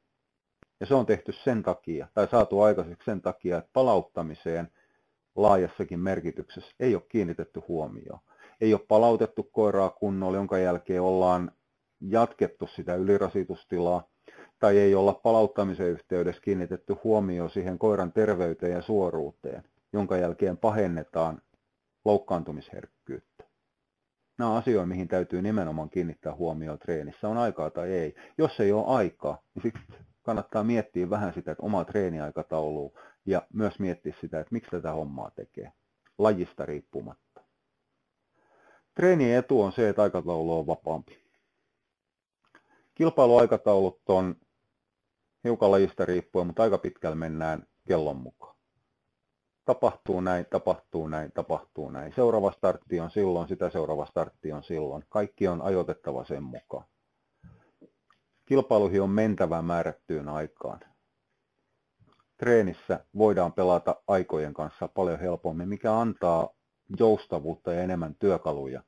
Ja se on tehty sen takia, tai saatu aikaiseksi sen takia, että palauttamiseen laajassakin merkityksessä ei ole kiinnitetty huomioon. Ei ole palautettu koiraa kunnolla, jonka jälkeen ollaan jatkettu sitä ylirasitustilaa, tai ei olla palauttamisen yhteydessä kiinnitetty huomioon siihen koiran terveyteen ja suoruuteen, jonka jälkeen pahennetaan loukkaantumisherkkyyttä. Nämä on asioita, mihin täytyy nimenomaan kiinnittää huomioon treenissä, on aikaa tai ei. Jos ei ole aikaa, niin sitten kannattaa miettiä vähän sitä, että omaa treeniaikataulua ja myös miettiä sitä, että miksi tätä hommaa tekee, lajista riippumatta. Treenien etu on se, että aikataulu on vapaampi. Kilpailuaikataulut on hiukan lajista riippuen, mutta aika pitkällä mennään kellon mukaan. Tapahtuu näin, tapahtuu näin, tapahtuu näin. Seuraava startti on silloin, sitä seuraava startti on silloin. Kaikki on ajoitettava sen mukaan. Kilpailuihin on mentävä määrättyyn aikaan. Treenissä voidaan pelata aikojen kanssa paljon helpommin, mikä antaa joustavuutta ja enemmän työkaluja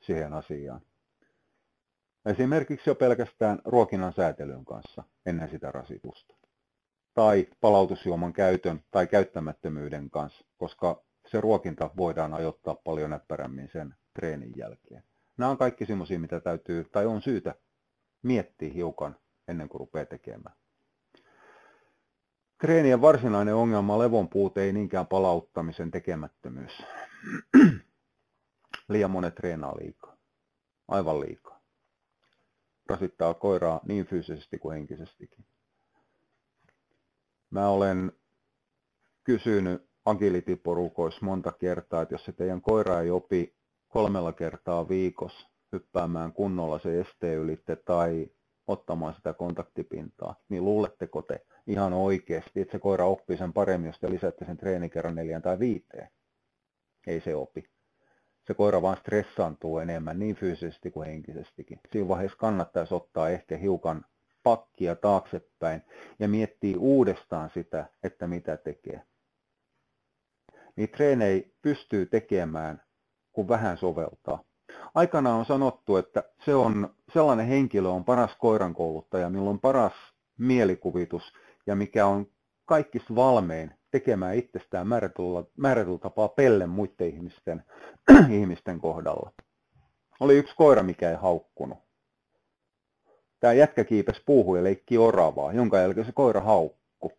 siihen asiaan. Esimerkiksi jo pelkästään ruokinnan säätelyn kanssa ennen sitä rasitusta. Tai palautusjuoman käytön tai käyttämättömyyden kanssa, koska se ruokinta voidaan ajoittaa paljon näppärämmin sen treenin jälkeen. Nämä on kaikki semmoisia, mitä täytyy tai on syytä miettiä hiukan ennen kuin rupeaa tekemään. Treenien varsinainen ongelma levon puute ei niinkään palauttamisen tekemättömyys. Liian monet treenaa liikaa. Aivan liikaa. Rasittaa koiraa niin fyysisesti kuin henkisestikin. Mä olen kysynyt agility-porukoissa monta kertaa, että jos se teidän koira ei opi 3 kertaa viikossa hyppäämään kunnolla se esteen ylitte tai ottamaan sitä kontaktipintaa, niin luuletteko te ihan oikeasti, että se koira oppii sen paremmin, jos te lisäätte sen treenikerran 4 tai 5? Ei se opi. Se koira vaan stressaantuu enemmän niin fyysisesti kuin henkisestikin. Siinä vaiheessa kannattaisi ottaa ehkä hiukan pakkia taaksepäin ja miettiä uudestaan sitä, että mitä tekee. Niitä treenejä pystyy tekemään, kun vähän soveltaa. Aikanaan on sanottu, että sellainen henkilö on paras koirankouluttaja, millä on paras mielikuvitus ja mikä on kaikista valmein tekemään itsestään määrätyllä tapaa pelle muiden ihmisten kohdalla. Oli yksi koira, mikä ei haukkunut. Tämä jätkä kiipesi puuhun ja leikki oravaa, jonka jälkeen se koira haukkui.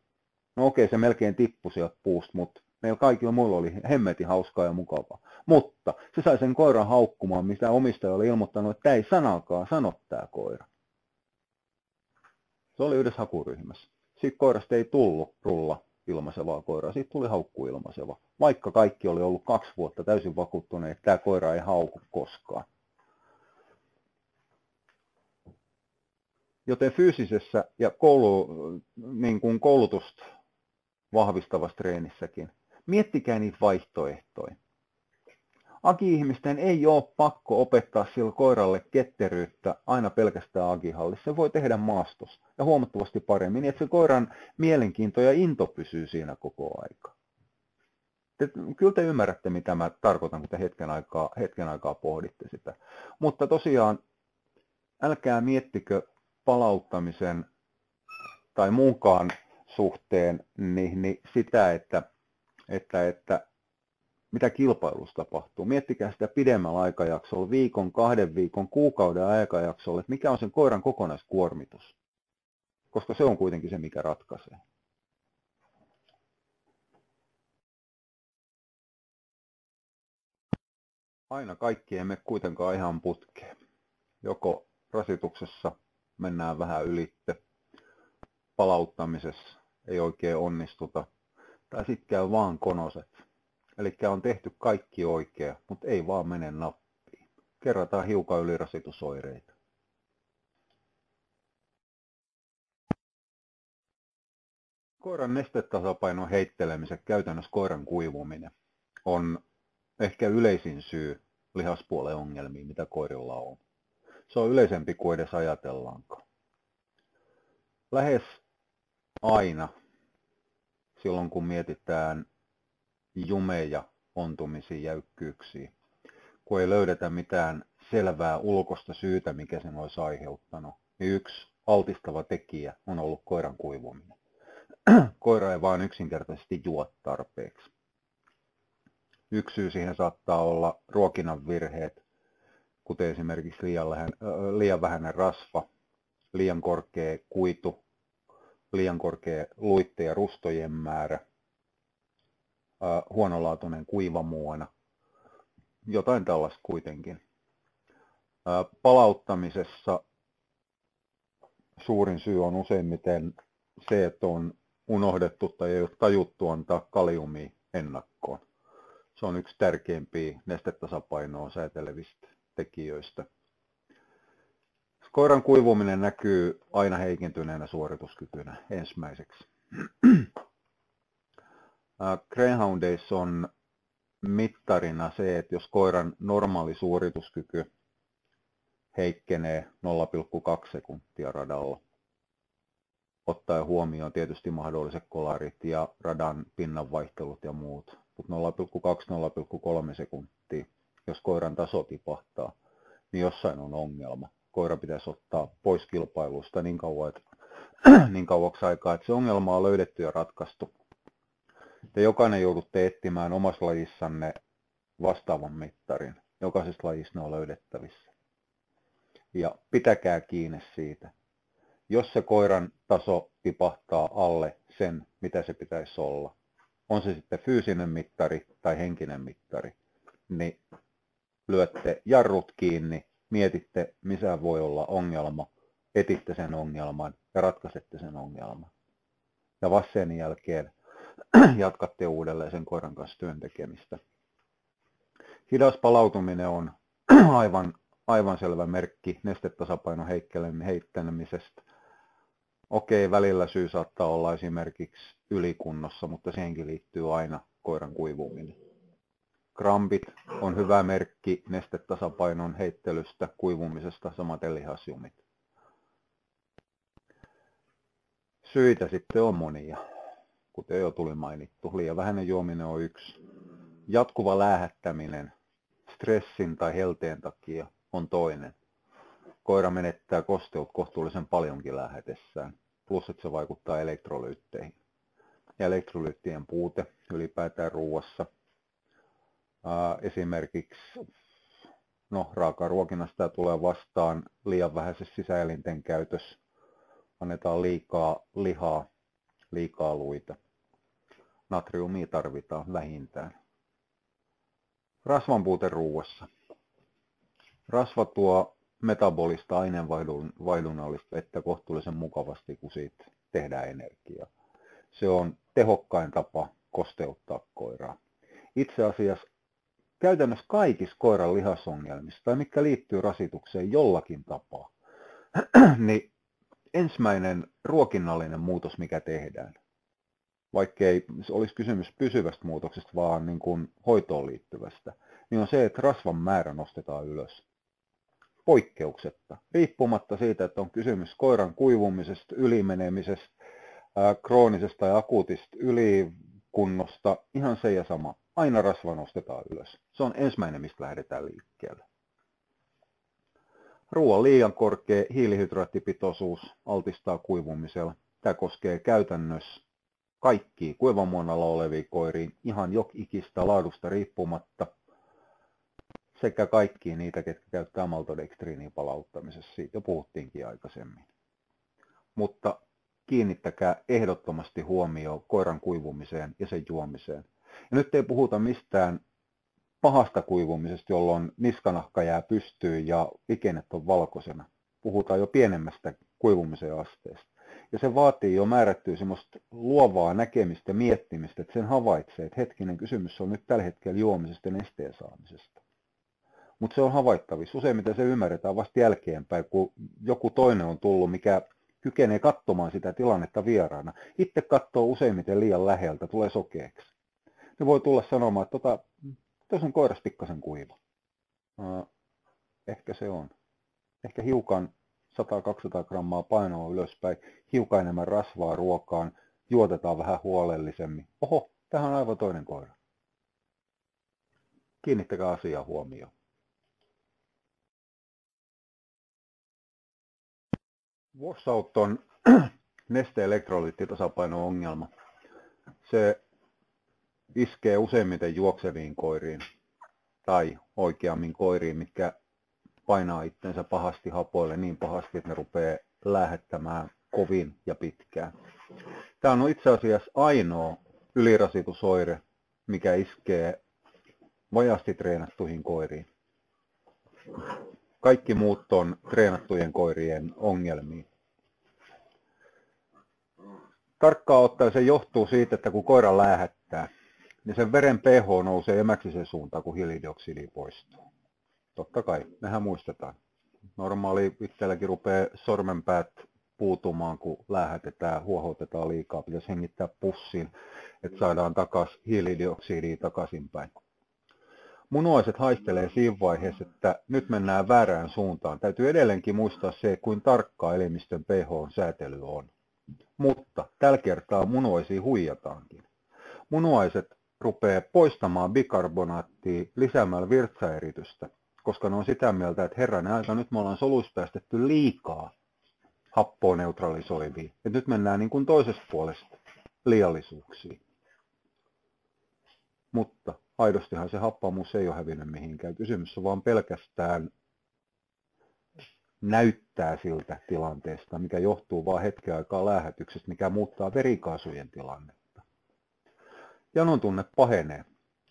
No okei, se melkein tippui sieltä puusta, mutta meillä kaikilla muilla oli hemmetin hauskaa ja mukavaa. Mutta se sai sen koiran haukkumaan, mitä omistaja oli ilmoittanut, että ei sanakaan sano tämä koira. Se oli yhdessä hakuryhmässä. Siitä koirasta ei tullut rulla ilmaisevaa koiraa. Siitä tuli haukku ilmaiseva. Vaikka kaikki oli ollut 2 vuotta täysin vakuuttuneet, että tämä koira ei hauku koskaan. Joten fyysisessä ja koulutusta vahvistavassa treenissäkin miettikää niitä vaihtoehtoja. Agi-ihmisten ei ole pakko opettaa sillä koiralle ketteryyttä aina pelkästään agihallissa. Se voi tehdä maastossa ja huomattavasti paremmin, että se koiran mielenkiinto ja into pysyy siinä koko aika. Kyllä te ymmärrätte, mitä mä tarkoitan, kun te hetken aikaa pohditte sitä. Mutta tosiaan, älkää miettikö palauttamisen tai muunkaan suhteen niin sitä, että mitä kilpailussa tapahtuu. Miettikää sitä pidemmällä aikajaksolla, viikon, 2 viikon, kuukauden aikajaksolla, että mikä on sen koiran kokonaiskuormitus, koska se on kuitenkin se, mikä ratkaisee. Aina kaikki emme kuitenkaan ihan putkeen. Joko rasituksessa mennään vähän ylitte, palauttamisessa ei oikein onnistuta, tai sitten käy vaan konoset. Eli on tehty kaikki oikea, mutta ei vaan mene nappiin. Kerrataan hiukan ylirasitusoireita. Koiran nestetasapainon heittelemiset, käytännössä koiran kuivuminen, on ehkä yleisin syy lihaspuolen ongelmiin, mitä koirilla on. Se on yleisempi kuin edes ajatellaankaan. Lähes aina silloin, kun mietitään jumeja ontumisiin ja ykkyyksiin, kun ei löydetä mitään selvää ulkoista syytä, mikä sen olisi aiheuttanut, niin yksi altistava tekijä on ollut koiran kuivuminen. Koira ei vaan yksinkertaisesti juo tarpeeksi. Yksi syy siihen saattaa olla ruokinnan virheet, kuten esimerkiksi liian vähäinen rasva, liian korkea kuitu, liian korkea luitte- ja rustojen määrä, huonolaatuinen kuivamuona, jotain tällaista kuitenkin. Palauttamisessa suurin syy on useimmiten se, että on unohdettu tai ei ole tajuttu antaa kaliumia ennakkoon. Se on yksi tärkeimpiä nestetasapainoa säätelevistä tekijöistä. Koiran kuivuminen näkyy aina heikentyneenä suorituskykynä ensimmäiseksi. Greyhoundeissa on mittarina se, että jos koiran normaali suorituskyky heikkenee 0,2 sekuntia radalla, ottaen huomioon tietysti mahdolliset kolarit ja radan pinnanvaihtelut ja muut, mutta 0,2-0,3 sekuntia, jos koiran taso tipahtaa, niin jossain on ongelma. Koira pitäisi ottaa pois kilpailusta niin kauan, niin kauaksi aikaa, että se ongelma on löydetty ja ratkaistu. Te jokainen joudutte etsimään omassa lajissanne vastaavan mittarin. Jokaisessa lajissa ne on löydettävissä. Ja pitäkää kiinni siitä. Jos se koiran taso tipahtaa alle sen, mitä se pitäisi olla, on se sitten fyysinen mittari tai henkinen mittari, niin lyötte jarrut kiinni, mietitte, missä voi olla ongelma, etitte sen ongelman ja ratkaisette sen ongelman. Ja vasta sen jälkeen jatkatte uudelleen sen koiran kanssa työn tekemistä. Hidas palautuminen on aivan selvä merkki nestetasapainon heittelemisestä. Okei, välillä syy saattaa olla esimerkiksi ylikunnossa, mutta siihenkin liittyy aina koiran kuivuminen. Krampit on hyvä merkki nestetasapainon heittelystä, kuivumisesta, samaten lihasjumit. Syitä sitten on monia, kuten jo tuli mainittu. Liian vähäinen juominen on yksi. Jatkuva läähättäminen stressin tai helteen takia on toinen. Koira menettää kosteut kohtuullisen paljonkin läähetessään, plus että se vaikuttaa elektrolyytteihin. Elektrolyyttien puute ylipäätään ruuassa. Esimerkiksi raakaruokinnasta tulee vastaan liian vähäisessä sisäelinten käytössä. Annetaan liikaa lihaa, liikaa luita. Natriumia tarvitaan vähintään. Rasvan puute ruuassa. Rasva tuo metabolista aineenvaihdunnallista vettä kohtuullisen mukavasti, kun siitä tehdään energiaa. Se on tehokkain tapa kosteuttaa koiraa. Itse asiassa käytännössä kaikissa koiran lihasongelmissa, tai mitkä liittyy rasitukseen jollakin tapaa, niin ensimmäinen ruokinnallinen muutos, mikä tehdään, vaikkei olisi kysymys pysyvästä muutoksesta, vaan niin kuin hoitoon liittyvästä, niin on se, että rasvan määrä nostetaan ylös. Poikkeuksetta, riippumatta siitä, että on kysymys koiran kuivumisesta, ylimenemisestä, kroonisesta ja akuutista ylikunnosta, ihan se ja sama. Aina rasva nostetaan ylös. Se on ensimmäinen, mistä lähdetään liikkeelle. Ruoan liian korkea hiilihydraattipitoisuus altistaa kuivumisella. Tämä koskee käytännössä kaikkia kuivamuonalla olevia koiriin, ihan jokikista laadusta riippumatta, sekä kaikkia niitä, ketkä käyttää maltodekstriiniä palauttamisessa. Siitä jo puhuttiinkin aikaisemmin. Mutta kiinnittäkää ehdottomasti huomioon koiran kuivumiseen ja sen juomiseen. Ja nyt ei puhuta mistään pahasta kuivumisesta, jolloin niskanahka jää pystyyn ja ikenet on valkoisena. Puhutaan jo pienemmästä kuivumisen asteesta. Ja se vaatii jo määrättyä semmoista luovaa näkemistä, miettimistä, että sen havaitsee, että hetkinen, kysymys on nyt tällä hetkellä juomisesta ja nesteen saamisesta. Mutta se on havaittavissa. Useimmiten se ymmärretään vasta jälkeenpäin, kun joku toinen on tullut, mikä kykenee katsomaan sitä tilannetta vieraana. Itse katsoo useimmiten liian läheltä, tulee sokeeksi. Se voi tulla sanomaan, että tuossa on koiras pikkasen kuiva. Ehkä se on. Ehkä hiukan 100-200 grammaa painoa ylöspäin, hiukan enemmän rasvaa ruokaan, juotetaan vähän huolellisemmin. Oho, tämähän on aivan toinen koira. Kiinnittäkää asiaan huomioon. Washout on neste-elektrolyyttitasapaino-ongelma. Se iskee useimmiten juokseviin koiriin tai oikeammin koiriin, mitkä painaa itsensä pahasti hapoille niin pahasti, että ne rupeaa lähettämään kovin ja pitkään. Tämä on itse asiassa ainoa ylirasitusoire, mikä iskee vajaasti treenattuihin koiriin. Kaikki muut on treenattujen koirien ongelmia. Tarkkaan ottaen se johtuu siitä, että kun koira läähättää, niin sen veren pH nousee emäksisen suuntaan, kun hiilidioksidi poistuu. Totta kai, mehän muistetaan. Normaali itselläkin rupeaa sormenpäät puutumaan, kun läähätetään, huohoutetaan liikaa, pitäisi hengittää pussiin, että saadaan takaisin hiilidioksidia takaisinpäin. Munuaiset haistelee siinä vaiheessa, että nyt mennään väärään suuntaan. Täytyy edelleenkin muistaa se, kuin tarkkaa elimistön pH-säätely on. Mutta tällä kertaa munuaisia huijataankin. Munuaiset rupeaa poistamaan bikarbonaattia lisäämällä virtsaeritystä, koska ne on sitä mieltä, että herran aika, nyt me ollaan soluissa päästetty liikaa happoneutralisoiviin. Et nyt mennään niin kuin toisesta puolesta liiallisuuksiin. Mutta aidostihan se happamuus ei ole hävinnyt mihinkään. Kysymys on vaan pelkästään näyttää siltä tilanteesta, mikä johtuu vain hetken aikaa läähätyksestä, mikä muuttaa verikaasujen tilannetta. Janon tunne pahenee,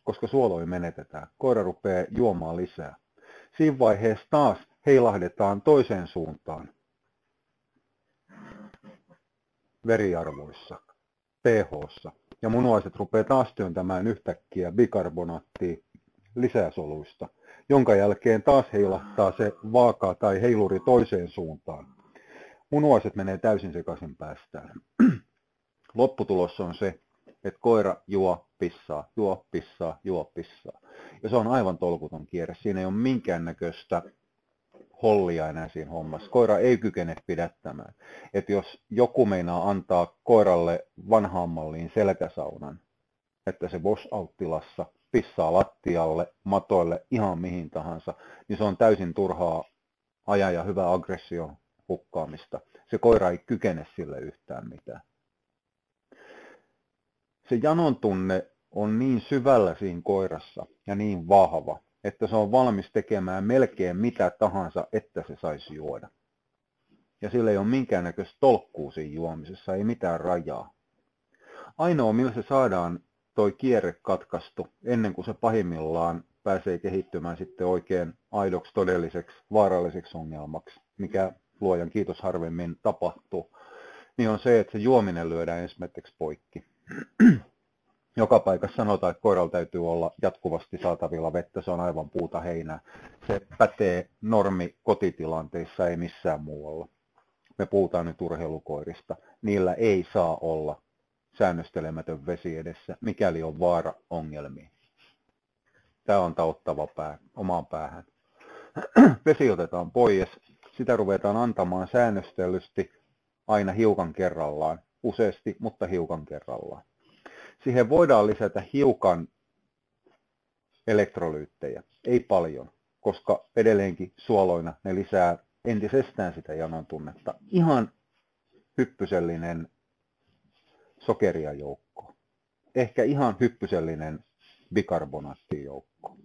koska suoloi menetetään. Koira rupeaa juomaan lisää. Siinä vaiheessa taas heilahdetaan toiseen suuntaan veriarvoissa, pH:ssa. Ja munuaiset rupeaa taas työntämään yhtäkkiä bikarbonaattia lisäsoluista, jonka jälkeen taas heilahtaa se vaaka tai heiluri toiseen suuntaan. Munuaiset menee täysin sekaisin päästään. Lopputulos on se, että koira juo, pissaa, juo, pissaa, juo, pissaa. Ja se on aivan tolkuton kierre. Siinä ei ole minkäännäköistä hollia enää siinä hommassa. Koira ei kykene pidättämään. Että jos joku meinaa antaa koiralle vanhaan malliin selkäsaunan, että se washout-tilassa pissaa lattialle, matoille, ihan mihin tahansa, niin se on täysin turhaa ajan ja hyvää aggression hukkaamista. Se koira ei kykene sille yhtään mitään. Se janon tunne on niin syvällä siinä koirassa ja niin vahva, että se on valmis tekemään melkein mitä tahansa, että se saisi juoda. Ja sillä ei ole minkäännäköistä tolkkua siinä juomisessa, ei mitään rajaa. Ainoa, millä se saadaan toi kierre katkaistu, ennen kuin se pahimmillaan pääsee kehittymään sitten oikein aidoksi, todelliseksi, vaaralliseksi ongelmaksi, mikä luojan kiitos harvemmin tapahtuu, niin on se, että se juominen lyödään ensimmäiseksi poikki. Joka paikassa sanotaan, että koiralla täytyy olla jatkuvasti saatavilla vettä, se on aivan puuta heinää. Se pätee normi kotitilanteissa, ei missään muualla. Me puhutaan nyt urheilukoirista. Niillä ei saa olla säännöstelemätön vesi edessä, mikäli on vaara ongelmia. Tämä on tauttava pää, omaan päähän. Vesi otetaan pois, sitä ruvetaan antamaan säännöstellysti aina hiukan kerrallaan. Useasti, mutta hiukan kerrallaan. Siihen voidaan lisätä hiukan elektrolyyttejä, ei paljon, koska edelleenkin suoloina ne lisää entisestään sitä janon tunnetta. Ihan hyppysellinen sokeria joukko. Ehkä ihan hyppysellinen bikarbonaattijoukko.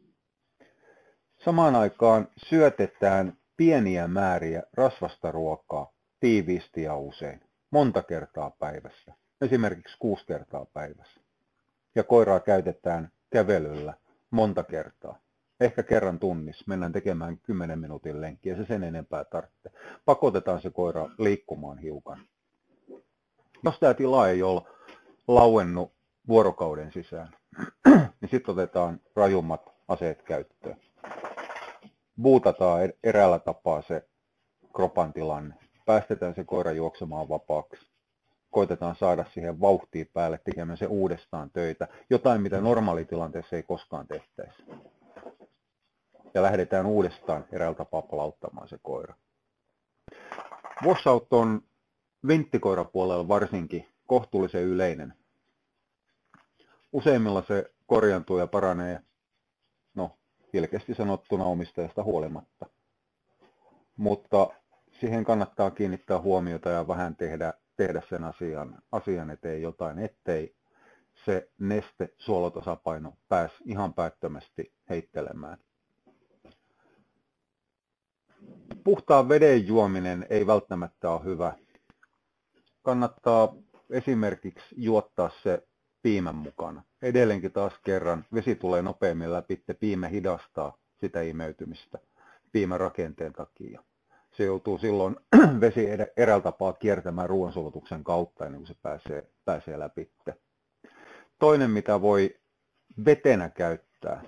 Samaan aikaan syötetään pieniä määriä rasvasta ruokaa tiiviisti ja usein. Monta kertaa päivässä, esimerkiksi 6 kertaa päivässä. Ja koiraa käytetään kävelyllä monta kertaa. Ehkä kerran tunnissa mennään tekemään 10 minuutin lenkkiä, se sen enempää tarvitsee. Pakotetaan se koira liikkumaan hiukan. Jos tämä tila ei ole lauennut vuorokauden sisään, niin sitten otetaan rajummat aseet käyttöön. Buutataan eräällä tapaa se kropan tilanne. Päästetään se koira juoksemaan vapaaksi. Koitetaan saada siihen vauhtia päälle tekemään se uudestaan töitä. Jotain, mitä normaalitilanteessa ei koskaan tehtäisi. Ja lähdetään uudestaan eräällä tapaa palauttamaan se koira. Washout on vinttikoirapuolella varsinkin kohtuullisen yleinen. Useimmilla se korjaantuu ja paranee ilkeästi sanottuna omistajasta huolimatta. Mutta siihen kannattaa kiinnittää huomiota ja vähän tehdä sen asian eteen jotain, ettei se neste-suolatasapaino pääsi ihan päättömästi heittelemään. Puhtaan veden juominen ei välttämättä ole hyvä. Kannattaa esimerkiksi juottaa se piimän mukana. Edelleenkin taas kerran vesi tulee nopeammin läpi, piime hidastaa sitä imeytymistä piimän rakenteen takia. Se joutuu silloin vesi eräällä tapaa kiertämään ruoansulatuksen kautta ennen kuin se pääsee läpi. Toinen, mitä voi vetenä käyttää,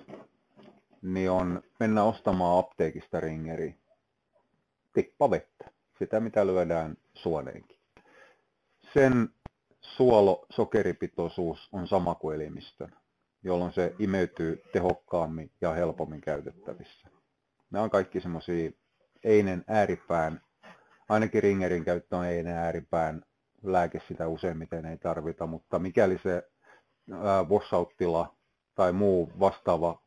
niin on mennä ostamaan apteekista Ringeriin tippavettä, sitä mitä lyödään suoneenkin. Sen suolosokeripitoisuus on sama kuin elimistön, jolloin se imeytyy tehokkaammin ja helpommin käytettävissä. Nämä on kaikki semmoisia einen ääripään, ainakin Ringerin käyttö on einen ääripään lääke, sitä useimmiten ei tarvita, mutta mikäli se vossauttila tai muu vastaava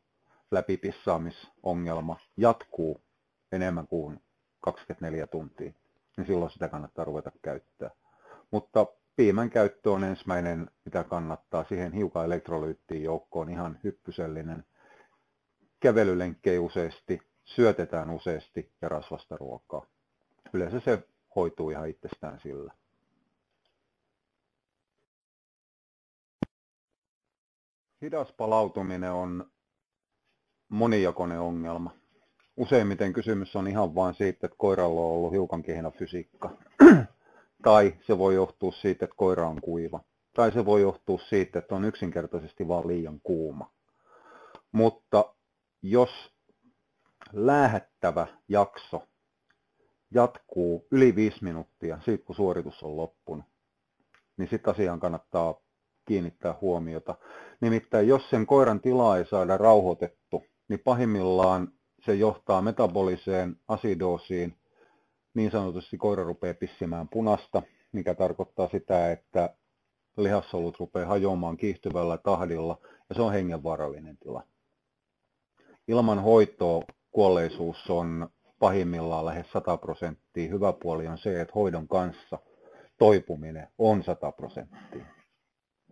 läpipissaamisongelma jatkuu enemmän kuin 24 tuntia, niin silloin sitä kannattaa ruveta käyttää. Mutta piimän käyttö on ensimmäinen, mitä kannattaa. Siihen hiukan elektrolyyttiin joukkoon ihan hyppysellinen. Kävelylenkkejä useasti, syötetään useasti ja rasvasta ruokaa. Yleensä se hoituu ihan itsestään sillä. Hidas palautuminen on monijakoinen ongelma. Useimmiten kysymys on ihan vain siitä, että koiralla on ollut hiukan kehnä fysiikka. Tai se voi johtua siitä, että koira on kuiva. Tai se voi johtua siitä, että on yksinkertaisesti vaan liian kuuma. Mutta jos läähättävä jakso jatkuu yli 5 minuuttia siitä, kun suoritus on loppunut, niin sitten asiaan kannattaa kiinnittää huomiota. Nimittäin jos sen koiran tilaa ei saada rauhoitettu, niin pahimmillaan se johtaa metaboliseen asidoosiin. Niin sanotusti koira rupeaa pissimään punasta, mikä tarkoittaa sitä, että lihassolut rupeaa hajoamaan kiihtyvällä tahdilla, ja se on hengenvaarallinen tila. Ilman hoitoa kuolleisuus on pahimmillaan lähes 100%. Hyvä puoli on se, että hoidon kanssa toipuminen on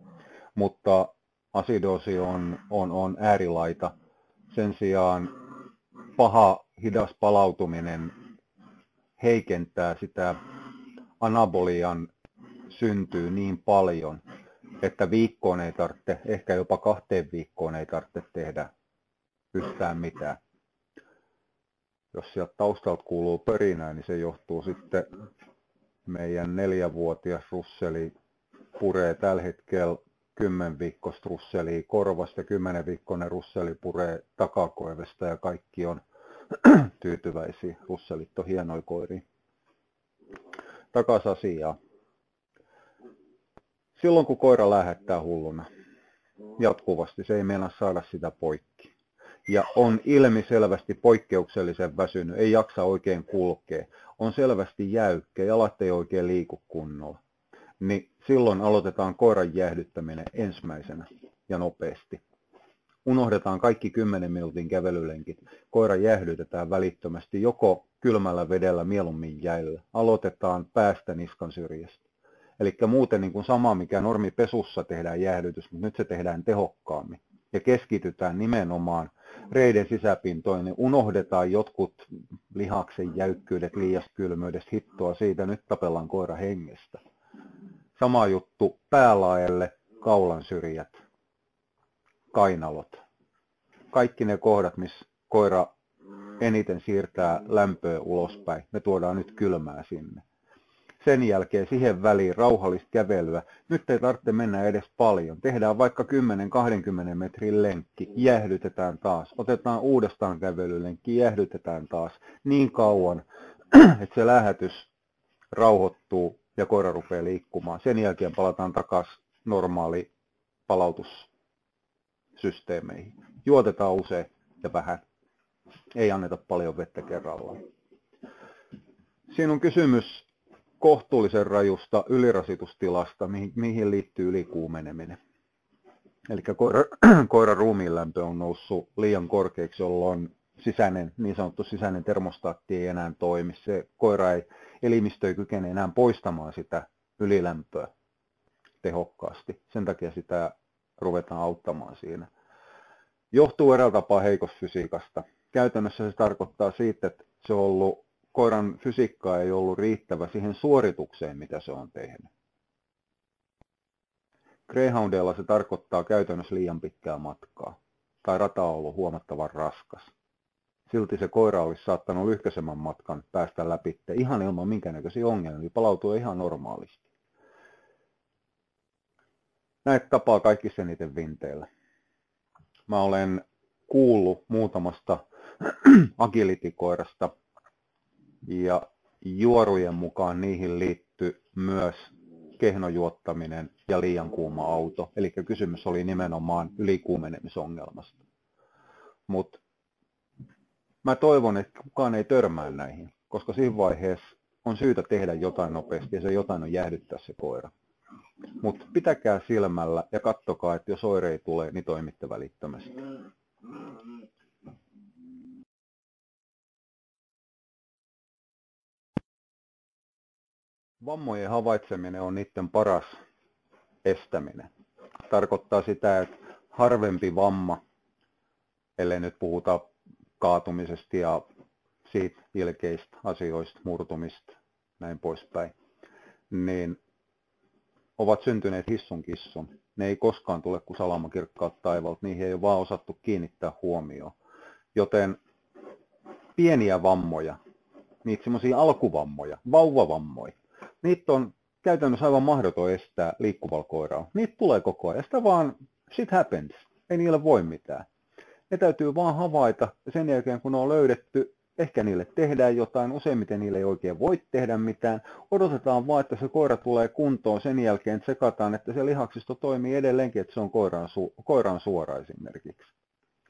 100%. Mutta asidoosi on äärilaita. Sen sijaan paha hidas palautuminen heikentää sitä anabolian syntyy niin paljon, että viikkoon ei tarvitse, ehkä jopa 2 viikkoon ei tarvitse tehdä yhtään mitään. Jos sieltä taustalta kuuluu pörinää, niin se johtuu sitten meidän 4-vuotias russeli puree tällä hetkellä 10-viikkoista russelia korvasta, 10-viikkoinen russeli puree takakoivesta ja kaikki on tyytyväisiä. Russelit on hienoja koiria. Takaisin asiaan. Silloin kun koira läähättää hulluna jatkuvasti, se ei meinaa saada sitä poikki. Ja on ilmiselvästi poikkeuksellisen väsynyt, ei jaksa oikein kulkea. On selvästi jäykkä, jalat ei oikein liiku kunnolla. Niin silloin aloitetaan koiran jäähdyttäminen ensimmäisenä ja nopeasti. Unohdetaan kaikki 10 minuutin kävelylenkit. Koira jäähdytetään välittömästi joko kylmällä vedellä, mieluummin jäillä. Aloitetaan päästä niskan syrjästä. Eli muuten niin kuin sama, mikä normipesussa tehdään jäähdytys, mutta nyt se tehdään tehokkaammin. Ja keskitytään nimenomaan reiden sisäpintoihin. Niin unohdetaan jotkut lihaksen jäykkyydet, liiasta kylmyydestä, hittoa siitä. Nyt tapellaan koira hengestä. Sama juttu päälaelle, kaulan syrjät, kainalot. Kaikki ne kohdat, missä koira eniten siirtää lämpöä ulospäin, me tuodaan nyt kylmää sinne. Sen jälkeen siihen väliin rauhallista kävelyä. Nyt ei tarvitse mennä edes paljon. Tehdään vaikka 10-20 metrin lenkki, jäähdytetään taas. Otetaan uudestaan kävelylenkki, jäähdytetään taas niin kauan, että se läähätys rauhoittuu ja koira rupeaa liikkumaan. Sen jälkeen palataan takaisin normaali palautussysteemeihin. Juotetaan usein ja vähän. Ei anneta paljon vettä kerrallaan. Siinä on kysymys kohtuullisen rajusta ylirasitustilasta, mihin liittyy ylikuumeneminen. Eli koiran ruumiinlämpö on noussut liian korkeaksi, jolloin sisäinen, niin sanottu sisäinen termostaatti ei enää toimi. Se koira ei, elimistö ei kykene enää poistamaan sitä ylilämpöä tehokkaasti. Sen takia sitä ruvetaan auttamaan siinä. Johtuu eräällä tapaa heikosta fysiikasta. Käytännössä se tarkoittaa siitä, että se on ollut, koiran fysiikka ei ollut riittävä siihen suoritukseen, mitä se on tehnyt. Greyhoundilla se tarkoittaa käytännössä liian pitkää matkaa, tai rata on ollut huomattavan raskas. Silti se koira olisi saattanut lyhkäisemmän matkan päästä läpi, ihan ilman minkäännäköisiä ongelmia, palautua ihan normaalisti. Näitä tapaa kaikki sen itse vinteillä. Mä olen kuullut muutamasta agility-koirasta, ja juorujen mukaan niihin liittyy myös kehnojuottaminen ja liian kuuma auto. Eli kysymys oli nimenomaan ylikuumenemisongelmasta. Mutta mä toivon, että kukaan ei törmää näihin, koska siinä vaiheessa on syytä tehdä jotain nopeasti ja se jotain on jäähdyttää se koira. Mutta pitäkää silmällä ja katsokaa, että jos oireita tulee, niin toimitte välittömästi. Vammojen havaitseminen on niiden paras estäminen. Tarkoittaa sitä, että harvempi vamma, ellei nyt puhuta kaatumisesta ja siitä ilkeistä asioista, murtumista, näin poispäin, niin ovat syntyneet hissun kissun. Ne ei koskaan tule kuin salama kirkkaalta taivalta, niihin ei ole vaan osattu kiinnittää huomioon. Joten pieniä vammoja, niitä semmoisia alkuvammoja, vauvavammoja, niitä on käytännössä aivan mahdoton estää liikkuvalla koiralla. Niitä tulee koko ajan. Sitä vaan shit happens. Ei niille voi mitään. Ne täytyy vaan havaita. Sen jälkeen kun ne on löydetty, ehkä niille tehdään jotain. Useimmiten niille ei oikein voi tehdä mitään. Odotetaan vaan, että se koira tulee kuntoon. Sen jälkeen tsekataan, että se lihaksisto toimii edelleenkin, että se on koiran suora esimerkiksi.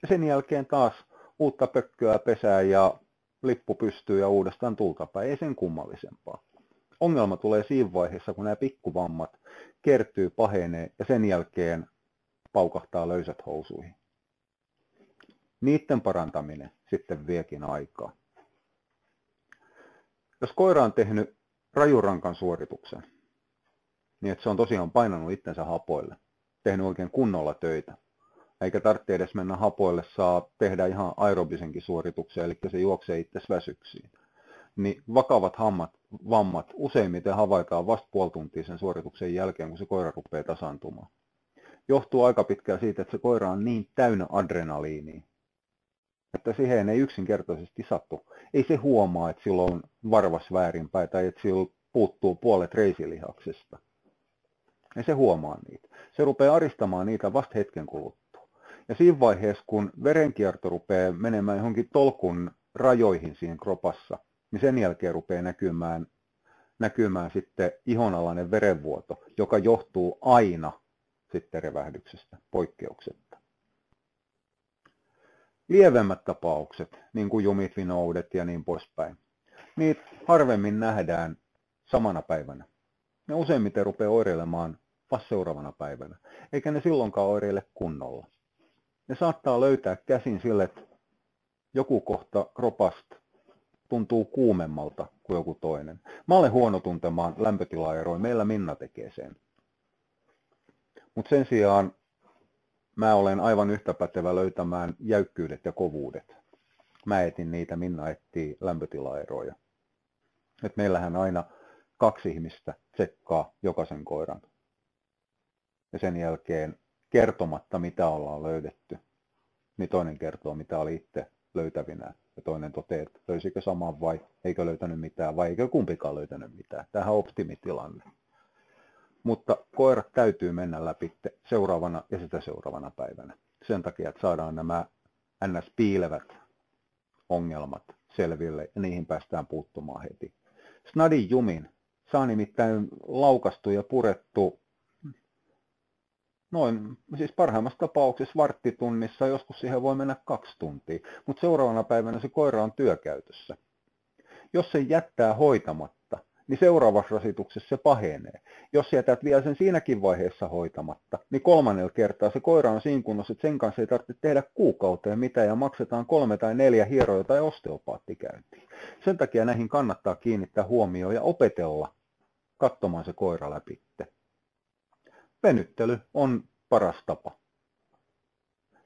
Sen jälkeen taas uutta pökköä pesää ja lippu pystyy ja uudestaan tultapäin. Ei sen kummallisempaa. Ongelma tulee siinä vaiheessa, kun nämä pikkuvammat kertyy, pahenee ja sen jälkeen paukahtaa löysät housuihin. Niiden parantaminen sitten viekin aikaa. Jos koira on tehnyt rajurankan suorituksen, niin että se on tosiaan painanut itsensä hapoille, tehnyt oikein kunnolla töitä, eikä tarvitse edes mennä hapoille, saa tehdä ihan aerobisenkin suorituksen, eli se juoksee itsensä väsyksiin. Niin vakavat vammat useimmiten havaitaan vasta puoli tuntia sen suorituksen jälkeen, kun se koira rupeaa tasaantumaan. Johtuu aika pitkään siitä, että se koira on niin täynnä adrenaliinia, että siihen ei yksinkertaisesti satu. Ei se huomaa, että sillä on varvas väärinpäin tai että sillä puuttuu puolet reisilihaksesta. Ei se huomaa niitä. Se rupeaa aristamaan niitä vasta hetken kuluttua. Ja siinä vaiheessa, kun verenkierto rupeaa menemään johonkin tolkun rajoihin siinä kropassa, niin sen jälkeen rupeaa näkymään sitten ihonalainen verenvuoto, joka johtuu aina sitten revähdyksestä, poikkeuksetta. Lievemmät tapaukset, niin kuin jumitvinoudet ja niin poispäin, niitä harvemmin nähdään samana päivänä. Ne useimmiten rupeaa oireilemaan vasta seuraavana päivänä, eikä ne silloinkaan oireile kunnolla. Ne saattaa löytää käsin sille, että joku kohta kropasta tuntuu kuumemmalta kuin joku toinen. Mä olen huono tuntemaan lämpötilaeroja, meillä Minna tekee sen. Mutta sen sijaan mä olen aivan yhtä pätevä löytämään jäykkyydet ja kovuudet. Mä etin niitä, Minna etsii lämpötilaeroja. Et meillähän aina 2 ihmistä tsekkaa jokaisen koiran. Ja sen jälkeen kertomatta, mitä ollaan löydetty, niin toinen kertoo, mitä oli itse löytävinään. Ja toinen toteaa, että löysikö saman vai eikö löytänyt mitään vai eikö kumpikaan löytänyt mitään. Tämähän on optimitilanne. Mutta koirat täytyy mennä läpi seuraavana ja sitä seuraavana päivänä. Sen takia, että saadaan nämä NS-piilevät ongelmat selville ja niihin päästään puuttumaan heti. Snadin jumin saa nimittäin laukastu ja purettu noin, siis parhaimmassa tapauksessa varttitunnissa, joskus siihen voi mennä 2 tuntia, mutta seuraavana päivänä se koira on työkäytössä. Jos se jättää hoitamatta, niin seuraavassa rasituksessa se pahenee. Jos jätät vielä sen siinäkin vaiheessa hoitamatta, niin kolmannella kertaa se koira on siinä kunnossa, että sen kanssa ei tarvitse tehdä kuukauteen mitään ja maksetaan 3 tai 4 hieroja tai osteopaattikäyntiin. Sen takia näihin kannattaa kiinnittää huomioon ja opetella katsomaan se koira läpitte. Venyttely on paras tapa.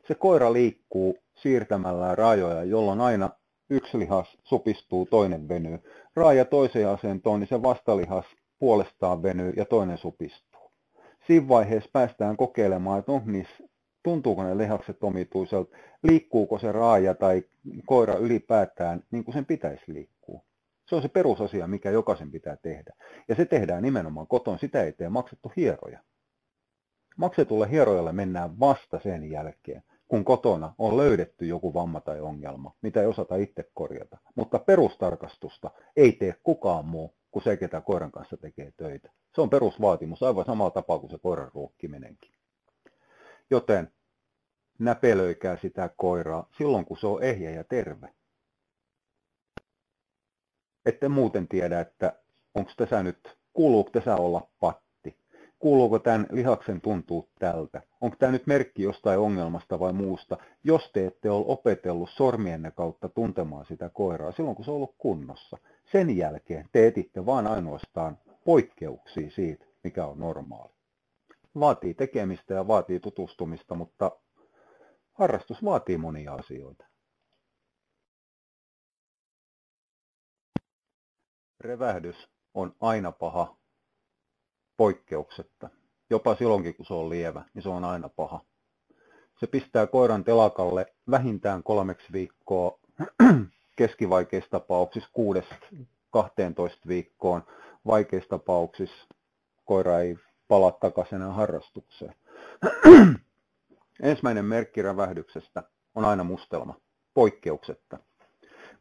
Se koira liikkuu siirtämällä rajoja, jolloin aina yksi lihas supistuu, toinen venyy. Raaja toiseen asentoon, niin se vastalihas puolestaan venyy ja toinen supistuu. Siinä vaiheessa päästään kokeilemaan, että tuntuuko ne lihakset omituiselta, liikkuuko se raaja tai koira ylipäätään niin kuin sen pitäisi liikkua. Se on se perusasia, mikä jokaisen pitää tehdä. Ja se tehdään nimenomaan koton, sitä ei tee maksettu hieroja. Maksetulle hierojalle mennään vasta sen jälkeen, kun kotona on löydetty joku vamma tai ongelma, mitä ei osata itse korjata. Mutta perustarkastusta ei tee kukaan muu kuin se, ketä koiran kanssa tekee töitä. Se on perusvaatimus aivan samalla tapaa kuin se koiran ruokkiminenkin. Joten näpelöikää sitä koiraa silloin, kun se on ehjä ja terve. Ette muuten tiedä, että kuuluuko tässä olla patti, kuuluuko tämän lihaksen tuntuu tältä, onko tämä nyt merkki jostain ongelmasta vai muusta, jos te ette ole opetellut sormienne kautta tuntemaan sitä koiraa silloin, kun se on ollut kunnossa. Sen jälkeen te etitte vain ainoastaan poikkeuksia siitä, mikä on normaali. Vaatii tekemistä ja vaatii tutustumista, mutta harrastus vaatii monia asioita. Revähdys on aina paha poikkeuksetta. Jopa silloinkin, kun se on lievä, niin se on aina paha. Se pistää koiran telakalle vähintään 3 viikkoa, keskivaikeissa tapauksissa 6–12 viikkoon, vaikeissa tapauksissa koira ei palaa takaisin harrastukseen. Ensimmäinen merkki rävähdyksestä on aina mustelma, poikkeuksetta.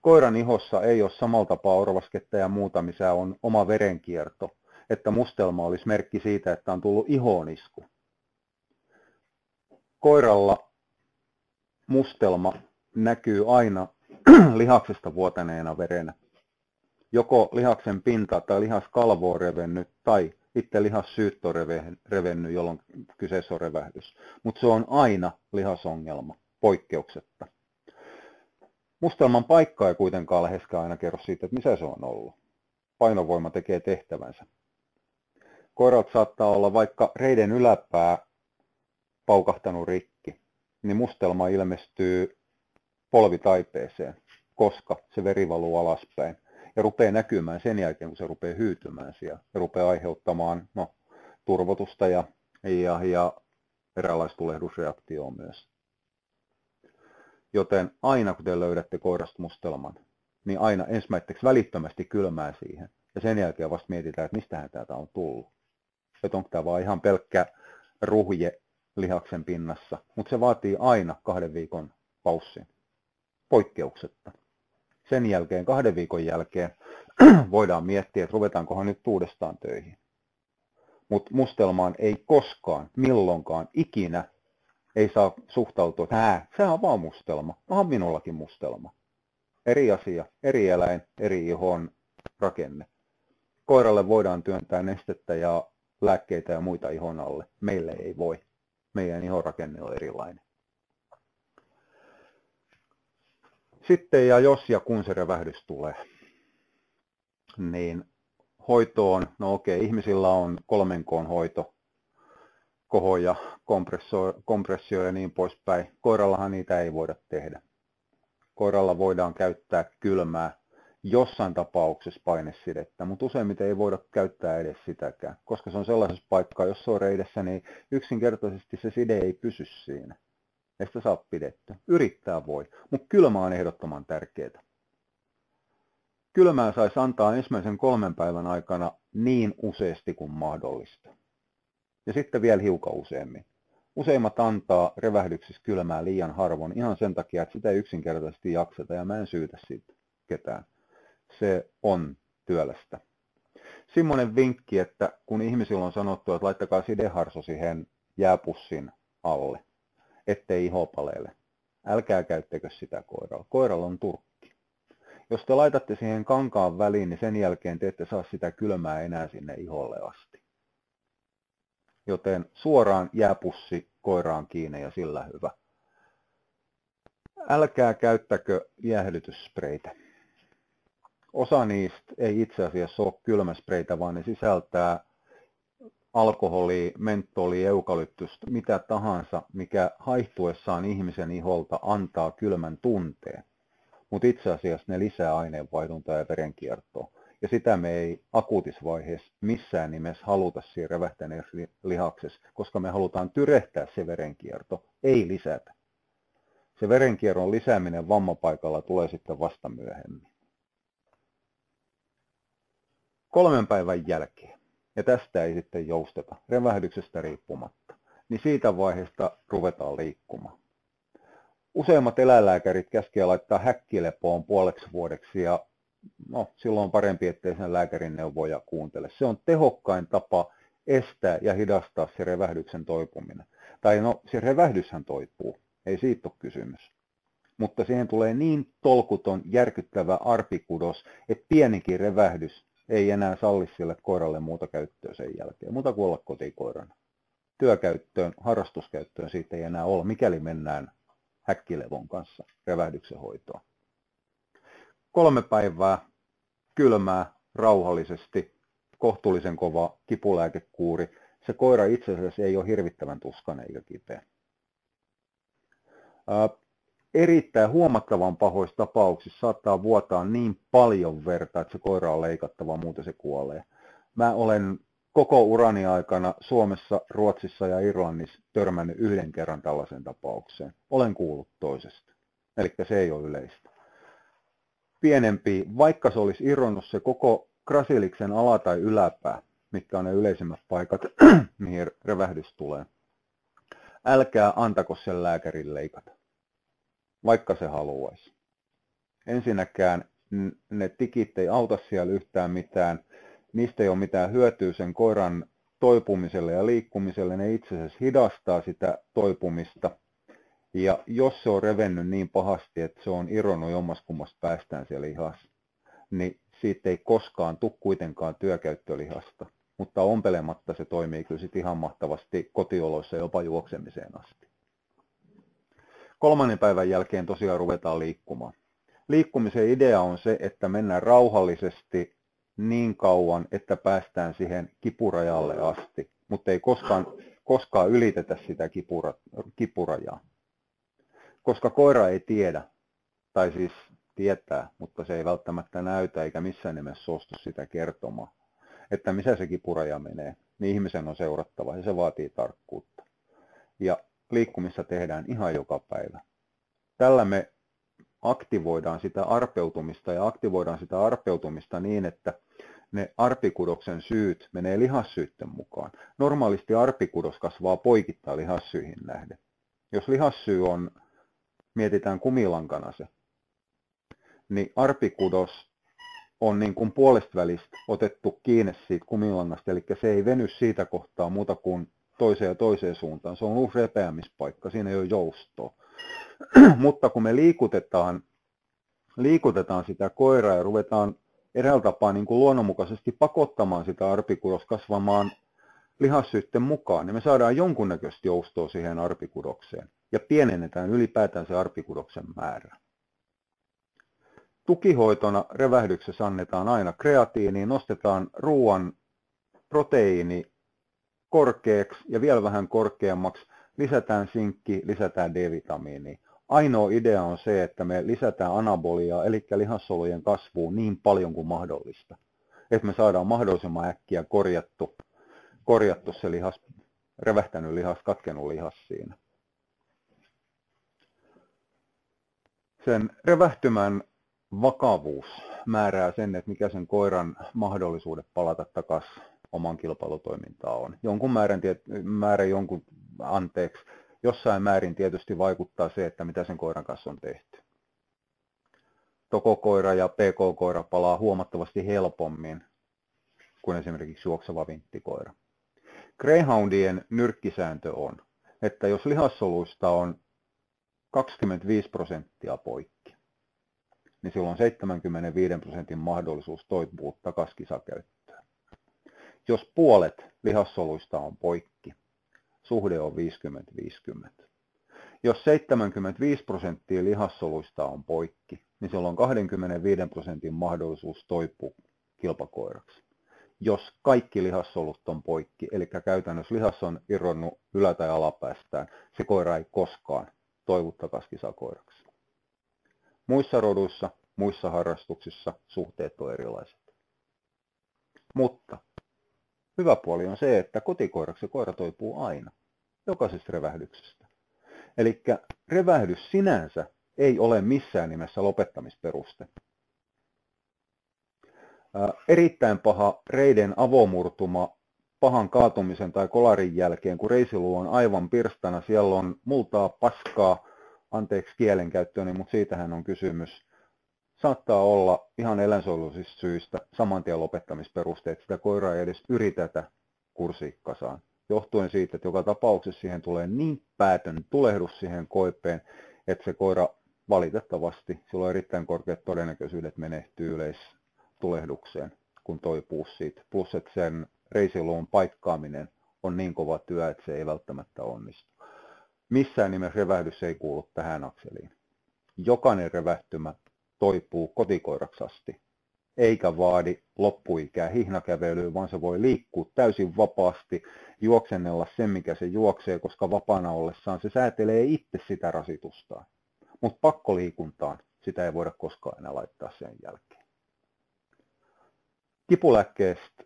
Koiran ihossa ei ole samalla tapaa orvasketta ja muuta, missä on oma verenkierto, että mustelma olisi merkki siitä, että on tullut ihoon isku. Koiralla mustelma näkyy aina lihaksesta vuotaneena verenä. Joko lihaksen pinta tai lihaskalvo on revennyt tai itse lihassyyttö on revennyt, jolloin kyseessä on revähdys. Mutta se on aina lihasongelma, poikkeuksetta. Mustelman paikka ei kuitenkaan läheskään aina kerro siitä, että missä se on ollut. Painovoima tekee tehtävänsä. Koiralta saattaa olla vaikka reiden yläpää paukahtanut rikki, niin mustelma ilmestyy polvitaipeeseen, koska se veri valuu alaspäin. Ja rupeaa näkymään sen jälkeen, kun se rupeaa hyytymään siellä. Ja rupeaa aiheuttamaan turvotusta ja eräänlaista tulehdusreaktioa myös. Joten aina kun te löydätte koirasta mustelman, niin aina ensimmäiseksi välittömästi kylmää siihen. Ja sen jälkeen vasta mietitään, että mistähän täältä on tullut. Että onko tämä vaan ihan pelkkä ruhje lihaksen pinnassa. Mutta se vaatii aina 2 viikon paussin. Poikkeuksetta. Sen jälkeen, 2 viikon jälkeen, voidaan miettiä, että ruvetaankohan nyt uudestaan töihin. Mutta mustelmaan ei koskaan, milloinkaan, ikinä ei saa suhtautua, että sehän on vaan mustelma, onhan minullakin mustelma. Eri asia, eri eläin, eri ihon rakenne. Koiralle voidaan työntää nestettä ja lääkkeitä ja muita ihon alle. Meille ei voi. Meidän ihon rakenne on erilainen. Sitten ja jos ja kun se revähdys tulee, niin hoitoon, ihmisillä on 3K:n hoito, kohoja, kompressio ja niin poispäin. Koirallahan niitä ei voida tehdä. Koiralla voidaan käyttää kylmää, jossain tapauksessa painesidettä, mutta useimmiten ei voida käyttää edes sitäkään. Koska se on sellaisessa paikkaa, jos se on reidessä, niin yksinkertaisesti se side ei pysy siinä. Ei sitä saa pidetty. Yrittää voi, mutta kylmä on ehdottoman tärkeää. Kylmää saisi antaa ensimmäisen 3 päivän aikana niin useasti kuin mahdollista. Ja sitten vielä hiukan useammin. Useimmat antaa revähdyksissä kylmää liian harvoin ihan sen takia, että sitä ei yksinkertaisesti jakseta ja mä en syytä siitä ketään. Se on työlästä. Semmoinen vinkki, että kun ihmisillä on sanottu, että laittakaa sideharso siihen jääpussin alle, ettei iho paleile. Älkää käyttäkö sitä koiralla. Koiralla on turkki. Jos te laitatte siihen kankaan väliin, niin sen jälkeen te ette saa sitä kylmää enää sinne iholle asti. Joten suoraan jääpussi koiraan kiinni ja sillä hyvä. Älkää käyttäkö jäähdytysspreitä. Osa niistä ei itse asiassa ole kylmäspreitä, vaan ne sisältää alkoholia, mentolia, eukalyptusta, mitä tahansa, mikä haihtuessaan ihmisen iholta antaa kylmän tunteen. Mutta itse asiassa ne lisää aineenvaihduntaa ja verenkiertoa. Ja sitä me ei akuutisvaiheessa missään nimessä haluta siinä revähtäneessä lihaksessa, koska me halutaan tyrehtää se verenkierto, ei lisätä. Se verenkierron lisääminen vammapaikalla tulee sitten vasta myöhemmin. 3 päivän jälkeen, ja tästä ei sitten jousteta, revähdyksestä riippumatta, niin siitä vaiheesta ruvetaan liikkumaan. Useimmat eläinlääkärit käskevät laittaa häkkilepoon 0,5 vuodeksi, ja silloin on parempi, ettei sen lääkärin neuvoja kuuntele. Se on tehokkain tapa estää ja hidastaa se revähdyksen toipuminen. Tai se revähdyshän toipuu, ei siitä ole kysymys. Mutta siihen tulee niin tolkuton, järkyttävä arpikudos, että pienikin revähdys ei enää salli sille koiralle muuta käyttöä sen jälkeen, muuta kuin olla kotikoirana. Työkäyttöön, harrastuskäyttöön siitä ei enää ole, mikäli mennään häkkilevon kanssa revähdyksen hoitoon. 3 päivää kylmää, rauhallisesti, kohtuullisen kova kipulääkekuuri. Se koira itse asiassa ei ole hirvittävän tuskainen eikä kipeä. Erittäin huomattavan pahoissa tapauksissa saattaa vuotaa niin paljon verta, että se koira on leikattava, muuten se kuolee. Mä olen koko urani aikana Suomessa, Ruotsissa ja Irlannissa törmännyt 1 kerran tällaisen tapaukseen. Olen kuullut toisesta, eli se ei ole yleistä. Pienempi, vaikka se olisi irronnut se koko krasiliksen ala- tai yläpää, mitkä on ne yleisimmät paikat, mihin revähdys tulee. Älkää antako sen lääkärin leikata, vaikka se haluaisi. Ensinnäkään ne tikit ei auta siellä yhtään mitään. Niistä ei ole mitään hyötyä sen koiran toipumiselle ja liikkumiselle. Ne itse asiassa hidastaa sitä toipumista. Ja jos se on revennyt niin pahasti, että se on irronnut jommaskummasta päästään siellä lihassa, niin siitä ei koskaan tule kuitenkaan työkäyttölihasta. Mutta ompelematta se toimii kyllä sit ihan mahtavasti kotioloissa jopa juoksemiseen asti. 3. päivän jälkeen tosiaan ruvetaan liikkumaan. Liikkumisen idea on se, että mennään rauhallisesti niin kauan, että päästään siihen kipurajalle asti, mutta ei koskaan ylitetä sitä kipurajaa. Koska koira ei tiedä, tai siis tietää, mutta se ei välttämättä näytä eikä missään nimessä suostu sitä kertomaan, että missä se kipuraja menee, niin ihmisen on seurattava ja se vaatii tarkkuutta. Ja liikkumissa tehdään ihan joka päivä. Tällä me aktivoidaan sitä arpeutumista ja aktivoidaan sitä arpeutumista niin, että ne arpikudoksen syyt menee lihassyytten mukaan. Normaalisti arpikudos kasvaa poikittain lihassyihin nähden. Jos lihassyy on, mietitään kumilankana se, niin arpikudos on niin kuin puolestvälistä otettu kiinni siitä kumilangasta, eli se ei veny siitä kohtaa muuta kuin toiseen ja toiseen suuntaan. Se on uusi repeämispaikka, siinä ei ole joustoa. Mutta kun me liikutetaan sitä koiraa ja ruvetaan eräällä tapaa niin kuin luonnonmukaisesti pakottamaan sitä arpikudosta kasvamaan lihassyytten mukaan, niin me saadaan jonkunnäköistä joustoa siihen arpikudokseen ja pienennetään ylipäätään se arpikudoksen määrä. Tukihoitona revähdyksessä annetaan aina kreatiiniin, nostetaan ruoan proteiini korkeaksi ja vielä vähän korkeammaksi, lisätään sinkkiä, lisätään D-vitamiinia. Ainoa idea on se, että me lisätään anaboliaa, eli lihassolujen kasvua niin paljon kuin mahdollista, että me saadaan mahdollisimman äkkiä korjattu se lihas, revähtänyt lihas, katkenut lihas siinä. Sen revähtymän vakavuus määrää sen, että mikä sen koiran mahdollisuudet palata takaisin oman kilpailutoimintaan on. Jossain määrin tietysti vaikuttaa se, että mitä sen koiran kanssa on tehty. Tokokoira ja pk-koira palaa huomattavasti helpommin kuin esimerkiksi juokseva vinttikoira. Greyhoundien nyrkkisääntö on, että jos lihassoluista on 25% poikki, niin silloin on 75% mahdollisuus toipua takaisin kisakäyttöön. Jos puolet lihassoluista on poikki, suhde on 50-50. Jos 75% lihassoluista on poikki, niin silloin on 25% mahdollisuus toipua kilpakoiraksi. Jos kaikki lihassolut on poikki, eli käytännössä lihas on irronnut ylä- tai alapäästään, se koira ei koskaan toivu takaisin kisakoiraksi. Muissa roduissa, muissa harrastuksissa suhteet on erilaiset. Mutta hyvä puoli on se, että kotikoiraksi koira toipuu aina, jokaisesta revähdyksestä. Eli revähdys sinänsä ei ole missään nimessä lopettamisperuste. Erittäin paha reiden avomurtuma pahan kaatumisen tai kolarin jälkeen, kun reisiluu on aivan pirstana, siellä on multaa, paskaa, anteeksi kielenkäyttöni, mutta siitähän on kysymys. Saattaa olla ihan eläinsuojelullisista syistä samantien lopettamisperusteet, sitä koiraa ei edes yritetä kursiikkasaan. Johtuen siitä, että joka tapauksessa siihen tulee niin päätön tulehdus siihen koipeen, että se koira valitettavasti, sillä on erittäin korkeat todennäköisyydet menehtyy yleistulehdukseen, kun toipuu siitä. Plus, että sen reisiluun paikkaaminen on niin kova työ, että se ei välttämättä onnistu. Missään nimessä revähdys ei kuulu tähän akseliin. Jokainen revähtymä toipuu kotikoiraksi asti, eikä vaadi loppuikää hihnakävelyyn, vaan se voi liikkua täysin vapaasti, juoksennella sen, mikä se juoksee, koska vapaana ollessaan se säätelee itse sitä rasitustaan. Mutta pakkoliikuntaan sitä ei voida koskaan enää laittaa sen jälkeen. Kipulääkkeestä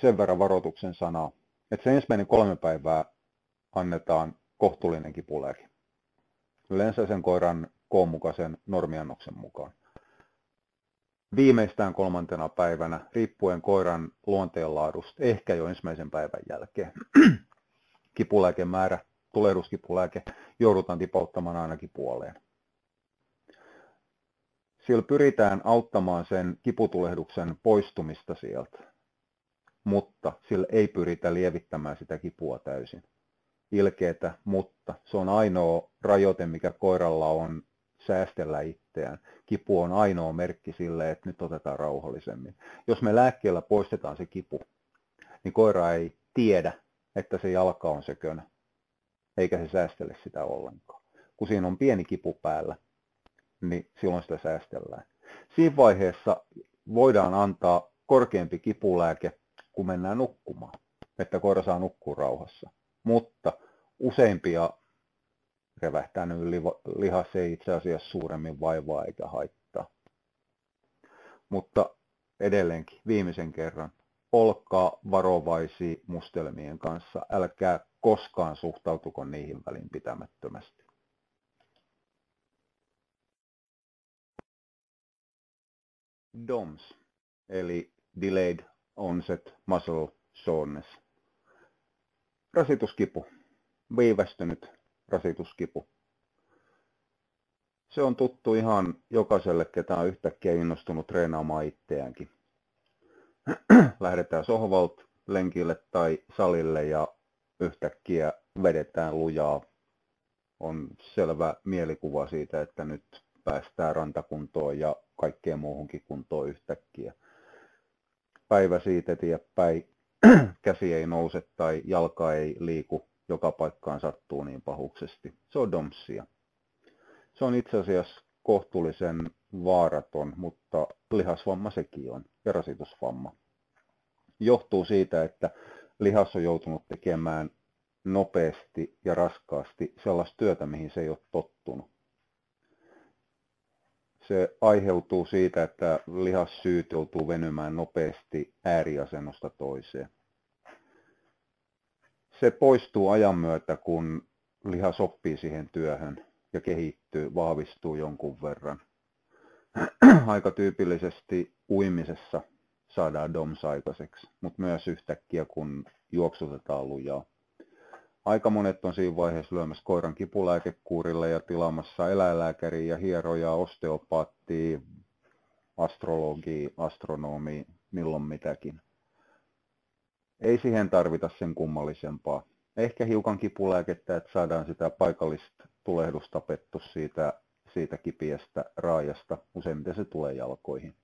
sen verran varoituksen sanaa, että se ensimmäinen 3 päivää annetaan kohtuullinen kipulääke. Yleensä sen koiran koon mukaisen normiannoksen mukaan. Viimeistään 3. päivänä, riippuen koiran luonteenlaadusta, ehkä jo ensimmäisen päivän jälkeen, kipulääkemäärä, tulehduskipulääke, joudutaan tipauttamaan ainakin puoleen. Sillä pyritään auttamaan sen kiputulehduksen poistumista sieltä, mutta sillä ei pyritä lievittämään sitä kipua täysin. Ilkeätä, mutta se on ainoa rajoite, mikä koiralla on säästellä itseään. Kipu on ainoa merkki sille, että nyt otetaan rauhallisemmin. Jos me lääkkeellä poistetaan se kipu, niin koira ei tiedä, että se jalka on sekönä, eikä se säästele sitä ollenkaan. Kun siinä on pieni kipu päällä, niin silloin sitä säästellään. Siinä vaiheessa voidaan antaa korkeampi kipulääke, kun mennään nukkumaan, että koira saa nukkua rauhassa. Mutta useimpia revähtänyt lihas ei itse asiassa suuremmin vaivaa eikä haittaa. Mutta edelleenkin viimeisen kerran, olkaa varovaisia mustelmien kanssa, älkää koskaan suhtautuko niihin välinpitämättömästi. DOMS eli Delayed Onset Muscle Soreness. Rasituskipu, viivästynyt rasituskipu. Se on tuttu ihan jokaiselle, ketä on yhtäkkiä innostunut treenaamaan itseäänkin. Lähdetään sohvalta lenkille tai salille ja yhtäkkiä vedetään lujaa. On selvä mielikuva siitä, että nyt päästään rantakuntoon ja kaikkeen muuhunkin kuntoon yhtäkkiä. Päivä siitä eteenpäin. Käsi ei nouse tai jalka ei liiku, joka paikkaan sattuu niin pahuksesti. Se on domsia. Se on itse asiassa kohtuullisen vaaraton, mutta lihasvamma sekin on ja rasitusvamma. Johtuu siitä, että lihas on joutunut tekemään nopeasti ja raskaasti sellaista työtä, mihin se ei ole tottunut. Se aiheutuu siitä, että lihassyyt joutuu venymään nopeasti ääriasennosta toiseen. Se poistuu ajan myötä, kun lihas oppii siihen työhön ja kehittyy, vahvistuu jonkun verran. Aika tyypillisesti uimisessa saadaan DOMS aikaiseksi, mutta myös yhtäkkiä, kun juoksutetaan lujaa. Aika monet on siinä vaiheessa lyömässä koiran kipulääkekuurille ja tilaamassa eläinlääkäriä, hierojaa, osteopaattia, astrologia, astronomia, milloin mitäkin. Ei siihen tarvita sen kummallisempaa. Ehkä hiukan kipulääkettä, että saadaan sitä paikallista tulehdusta tapettu siitä siitä kipeästä raajasta, useimmiten se tulee jalkoihin.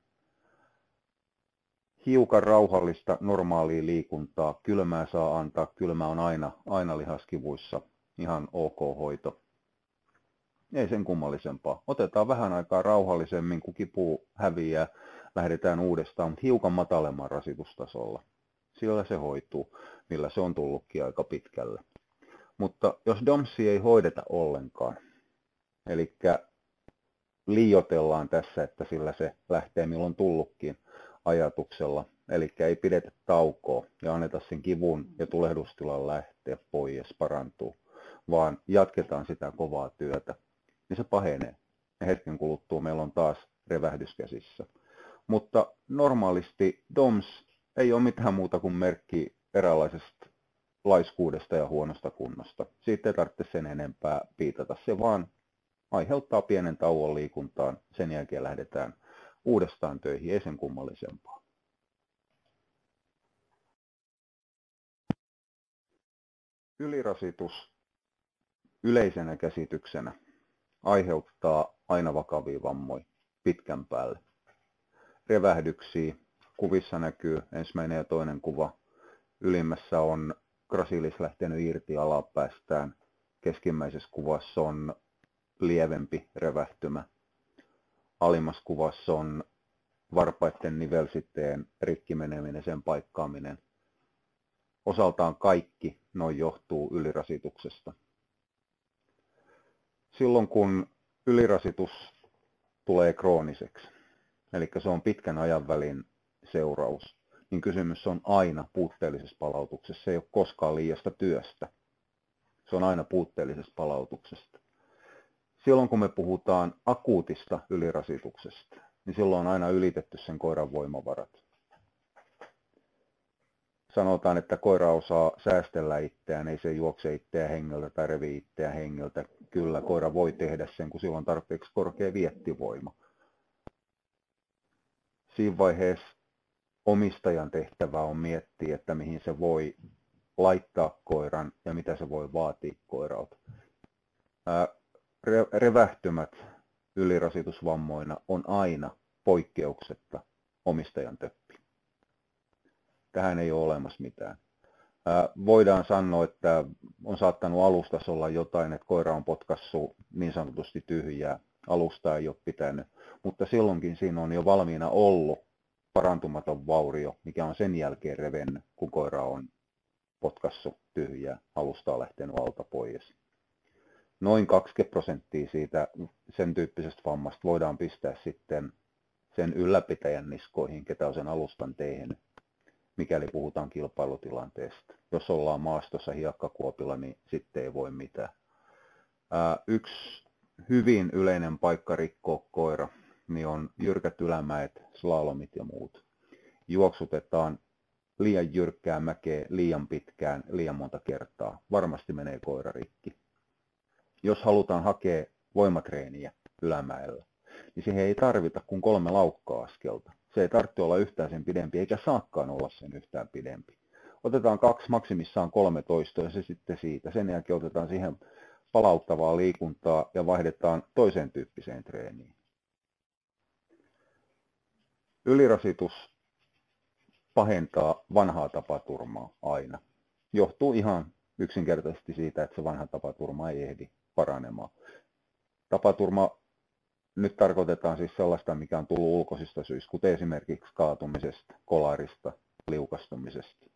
Hiukan rauhallista, normaalia liikuntaa, kylmää saa antaa, kylmä on aina lihaskivuissa, ihan ok hoito. Ei sen kummallisempaa. Otetaan vähän aikaa rauhallisemmin, kun kipu häviää, lähdetään uudestaan, mutta hiukan matalemman rasitustasolla. Sillä se hoituu, millä se on tullutkin aika pitkälle. Mutta jos DOMSia ei hoideta ollenkaan, eli liioitellaan tässä, että sillä se lähtee milloin tullutkin ajatuksella, eli ei pidetä taukoa ja anneta sen kivun ja tulehdustilan lähteä pois, parantuu, vaan jatketaan sitä kovaa työtä, niin se pahenee. Ja hetken kuluttua meillä on taas revähdys käsissä. Mutta normaalisti DOMS ei ole mitään muuta kuin merkki eräänlaisesta laiskuudesta ja huonosta kunnosta. Siitä ei tarvitse sen enempää piitata. Se vaan aiheuttaa pienen tauon liikuntaan. Sen jälkeen lähdetään uudestaan töihin, ei sen kummallisempaa. Ylirasitus yleisenä käsityksenä aiheuttaa aina vakavia vammoja pitkän päälle. Revähdyksiä. Kuvissa näkyy ensimmäinen ja toinen kuva. Ylimmässä on grasiilis lähtenyt irti alapäästään. Keskimmäisessä kuvassa on lievempi revähtymä. Alimmassa kuvassa on varpaiden nivelsiteen rikkimeneminen, sen paikkaaminen. Osaltaan kaikki noin johtuu ylirasituksesta. Silloin kun ylirasitus tulee krooniseksi, eli se on pitkän ajan välin seuraus, niin kysymys on aina puutteellisessa palautuksessa. Se ei ole koskaan liiasta työstä. Se on aina puutteellisesta palautuksesta. Silloin kun me puhutaan akuutista ylirasituksesta, niin silloin on aina ylitetty sen koiran voimavarat. Sanotaan, että koira osaa säästellä itseään, ei se juokse itseään hengeltä tai revi itseään hengeltä. Kyllä, koira voi tehdä sen, kun silloin on tarpeeksi korkea viettivoima. Siinä vaiheessa omistajan tehtävä on miettiä, että mihin se voi laittaa koiran ja mitä se voi vaatia koiralta. Revähtymät ylirasitusvammoina on aina poikkeuksetta omistajan töppi. Tähän ei ole olemassa mitään. Voidaan sanoa, että on saattanut alustassa olla jotain, että koira on potkassut niin sanotusti tyhjää, alusta ei ole pitänyt, mutta silloinkin siinä on jo valmiina ollut parantumaton vaurio, mikä on sen jälkeen revennyt, kun koira on potkassut tyhjää, alusta on lähtenyt alta pois. Noin 20% siitä sen tyyppisestä vammasta voidaan pistää sitten sen ylläpitäjän niskoihin, ketä on sen alustan tehnyt, mikäli puhutaan kilpailutilanteesta. Jos ollaan maastossa hiekkakuopilla, niin sitten ei voi mitään. Yksi hyvin yleinen paikka rikkoa koira, niin on jyrkät ylämäet, slalomit ja muut. Juoksutetaan liian jyrkkää mäkeä, liian pitkään, liian monta kertaa. Varmasti menee koira rikki. Jos halutaan hakea voimatreeniä ylämäellä, niin siihen ei tarvita kuin 3 laukka-askelta. Se ei tarvitse olla yhtään sen pidempi, eikä saakkaan olla sen yhtään pidempi. Otetaan 2, maksimissaan 13 ja se sitten siitä. Sen jälkeen otetaan siihen palauttavaa liikuntaa ja vaihdetaan toisen tyyppiseen treeniin. Ylirasitus pahentaa vanhaa tapaturmaa aina. Johtuu ihan yksinkertaisesti siitä, että se vanha tapaturma ei ehdi paranemaan. Tapaturma nyt tarkoitetaan siis sellaista, mikä on tullut ulkoisista syistä, kuten esimerkiksi kaatumisesta, kolarista, liukastumisesta.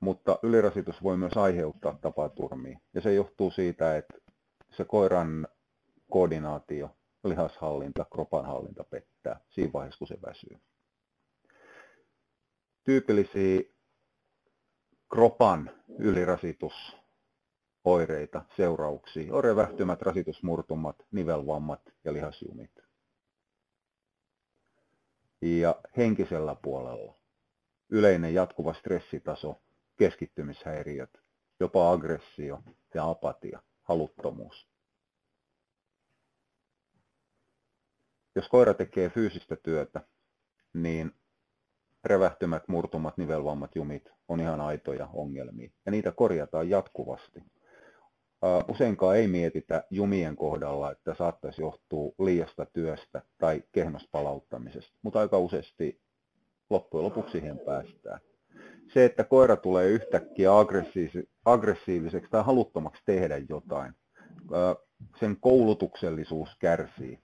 Mutta ylirasitus voi myös aiheuttaa tapaturmia. Ja se johtuu siitä, että se koiran koordinaatio, lihashallinta, kropanhallinta pettää siinä vaiheessa, kun se väsyy. Tyypillisiä kropan ylirasitusoireita, seurauksia on revähtymät, rasitusmurtumat, nivelvammat ja lihasjumit. Ja henkisellä puolella yleinen jatkuva stressitaso, keskittymishäiriöt, jopa aggressio ja apatia, haluttomuus. Jos koira tekee fyysistä työtä, niin revähtymät, murtumat, nivelvammat, jumit on ihan aitoja ongelmia. Ja niitä korjataan jatkuvasti. Useinkaan ei mietitä jumien kohdalla, että saattaisi johtua liiasta työstä tai kehnosta palauttamisesta, mutta aika useasti loppujen lopuksi siihen päästään. Se, että koira tulee yhtäkkiä aggressiiviseksi tai haluttomaksi tehdä jotain, sen koulutuksellisuus kärsii.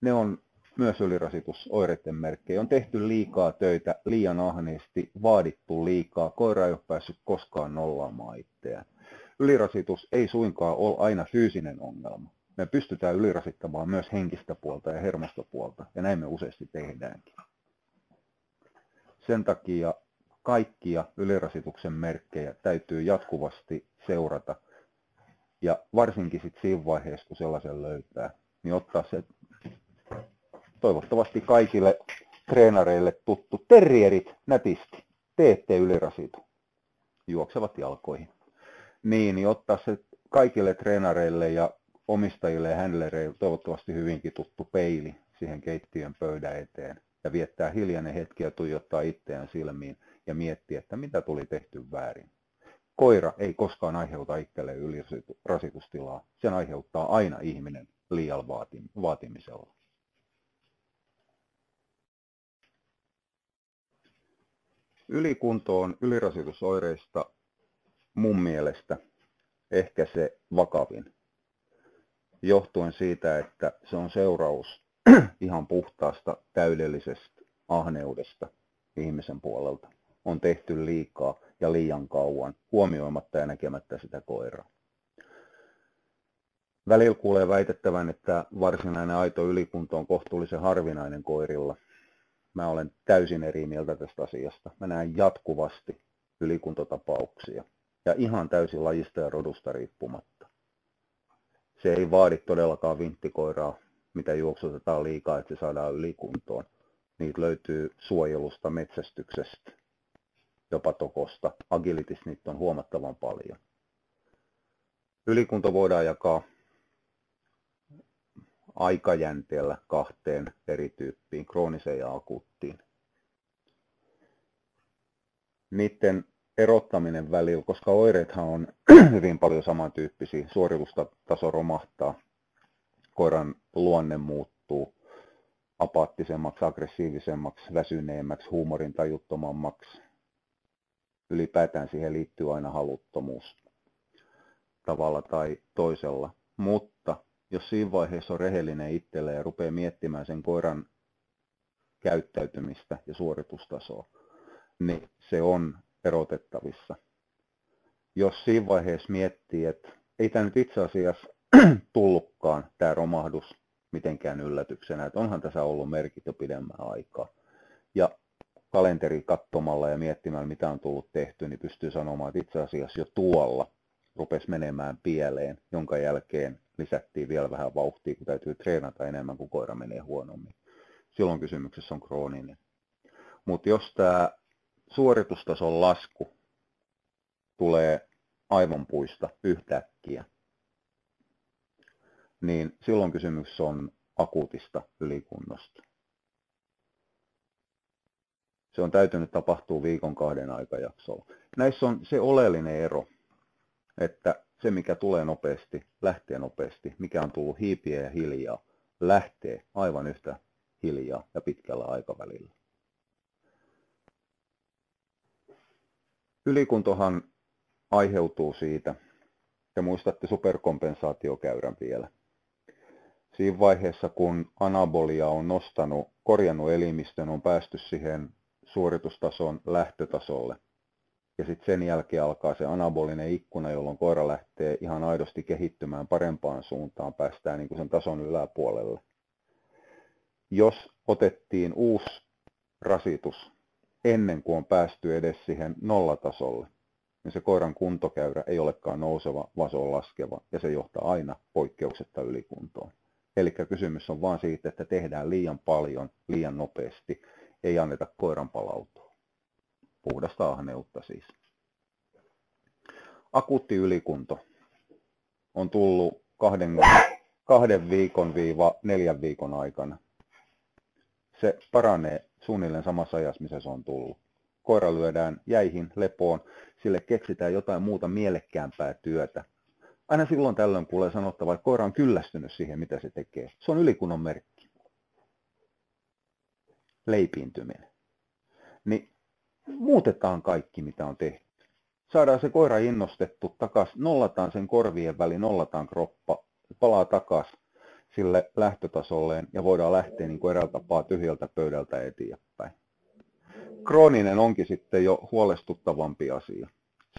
Ne on myös ylirasitusoireiden merkkejä. On tehty liikaa töitä, liian ahneesti, vaadittu liikaa. Koira ei ole päässyt koskaan nollaamaan itseään. Ylirasitus ei suinkaan ole aina fyysinen ongelma. Me pystytään ylirasittamaan myös henkistä puolta ja hermostopuolta, ja näin me useasti tehdäänkin. Sen takia kaikkia ylirasituksen merkkejä täytyy jatkuvasti seurata, ja varsinkin sit siinä vaiheessa, kun sellaisen löytää, niin ottaa se toivottavasti kaikille treenareille tuttu terrierit nätisti, te ette ylirasitu, juoksevat jalkoihin. Niin ottaa se kaikille treenareille ja omistajille ja händlereille toivottavasti hyvinkin tuttu peili siihen keittiön pöydän eteen ja viettää hiljainen hetki ja tuijottaa itseään silmiin ja miettiä, että mitä tuli tehty väärin. Koira ei koskaan aiheuta itselleen ylirasitustilaa, sen aiheuttaa aina ihminen liian vaatimisella. Ylikunto on ylirasitusoireista mun mielestä ehkä se vakavin, johtuen siitä, että se on seuraus ihan puhtaasta täydellisestä ahneudesta ihmisen puolelta. On tehty liikaa ja liian kauan, huomioimatta ja näkemättä sitä koiraa. Välillä kuulee väitettävän, että varsinainen aito ylikunto on kohtuullisen harvinainen koirilla. Mä olen täysin eri mieltä tästä asiasta. Mä näen jatkuvasti ylikuntotapauksia. Ja ihan täysin lajista ja rodusta riippumatta. Se ei vaadi todellakaan vinttikoiraa, mitä juoksutetaan liikaa, että se saadaan ylikuntoon. Niitä löytyy suojelusta, metsästyksestä, jopa tokosta. Agilitissa niitä on huomattavan paljon. Ylikunto voidaan jakaa aikajänteellä kahteen eri tyyppiin, krooniseen ja akuuttiin. Niiden erottaminen välillä, koska oireethan on hyvin paljon samantyyppisiä. Suoritustaso romahtaa, koiran luonne muuttuu apaattisemmaksi, aggressiivisemmaksi, väsyneemmäksi, huumorintajuttomammaksi. Ylipäätään siihen liittyy aina haluttomuus tavalla tai toisella. Mutta jos siinä vaiheessa on rehellinen itselle ja rupeaa miettimään sen koiran käyttäytymistä ja suoritustasoa, niin se on erotettavissa. Jos siinä vaiheessa miettii, että ei tämä nyt itse asiassa tullutkaan tämä romahdus mitenkään yllätyksenä, että onhan tässä ollut merkit jo pidemmän aikaa. Ja kalenteri katsomalla ja miettimällä, mitä on tullut tehty, niin pystyy sanomaan, että itse asiassa jo tuolla rupesi menemään pieleen, jonka jälkeen lisättiin vielä vähän vauhtia, kun täytyy treenata enemmän, kun koira menee huonommin. Silloin kysymyksessä on krooninen. Mutta jos tämä suoritustason lasku tulee aivonpuista yhtäkkiä, niin silloin kysymys on akuutista ylikunnosta. Se on täytynyt tapahtua viikon kahden aikajaksolla. Näissä on se oleellinen ero, että se mikä tulee nopeasti, lähtee nopeasti, mikä on tullut hiipiä ja hiljaa, lähtee aivan yhtä hiljaa ja pitkällä aikavälillä. Ylikuntohan aiheutuu siitä, ja muistatte superkompensaatiokäyrän vielä. Siinä vaiheessa, kun anabolia on korjannut elimistön, on päästy siihen suoritustason lähtötasolle. Ja sitten sen jälkeen alkaa se anabolinen ikkuna, jolloin koira lähtee ihan aidosti kehittymään parempaan suuntaan, päästään niin kuin sen tason yläpuolelle. Jos otettiin uusi rasitus ennen kuin on päästy edes siihen nollatasolle, niin se koiran kuntokäyrä ei olekaan nouseva, vaan se on laskeva, ja se johtaa aina poikkeuksetta ylikuntoon. Eli kysymys on vain siitä, että tehdään liian paljon, liian nopeasti, ei anneta koiran palautua. Puhdasta ahneutta siis. Akuutti ylikunto on tullut kahden viikon-4 viikon aikana. Se paranee suunnilleen samassa ajassa, missä se on tullut. koira lyödään jäihin lepoon, sille keksitään jotain muuta mielekkäämpää työtä. Aina silloin tällöin kuulee sanottava, että koira on kyllästynyt siihen, mitä se tekee. Se on ylikunnon merkki. Leipiintyminen. Niin muutetaan kaikki, mitä on tehty. Saadaan se koira innostettu takaisin, nollataan sen korvien väli, nollataan kroppa, palaa takaisin sille lähtötasolleen ja voidaan lähteä niin kuin eräällä tapaa tyhjältä pöydältä eteenpäin. Krooninen onkin sitten jo huolestuttavampi asia.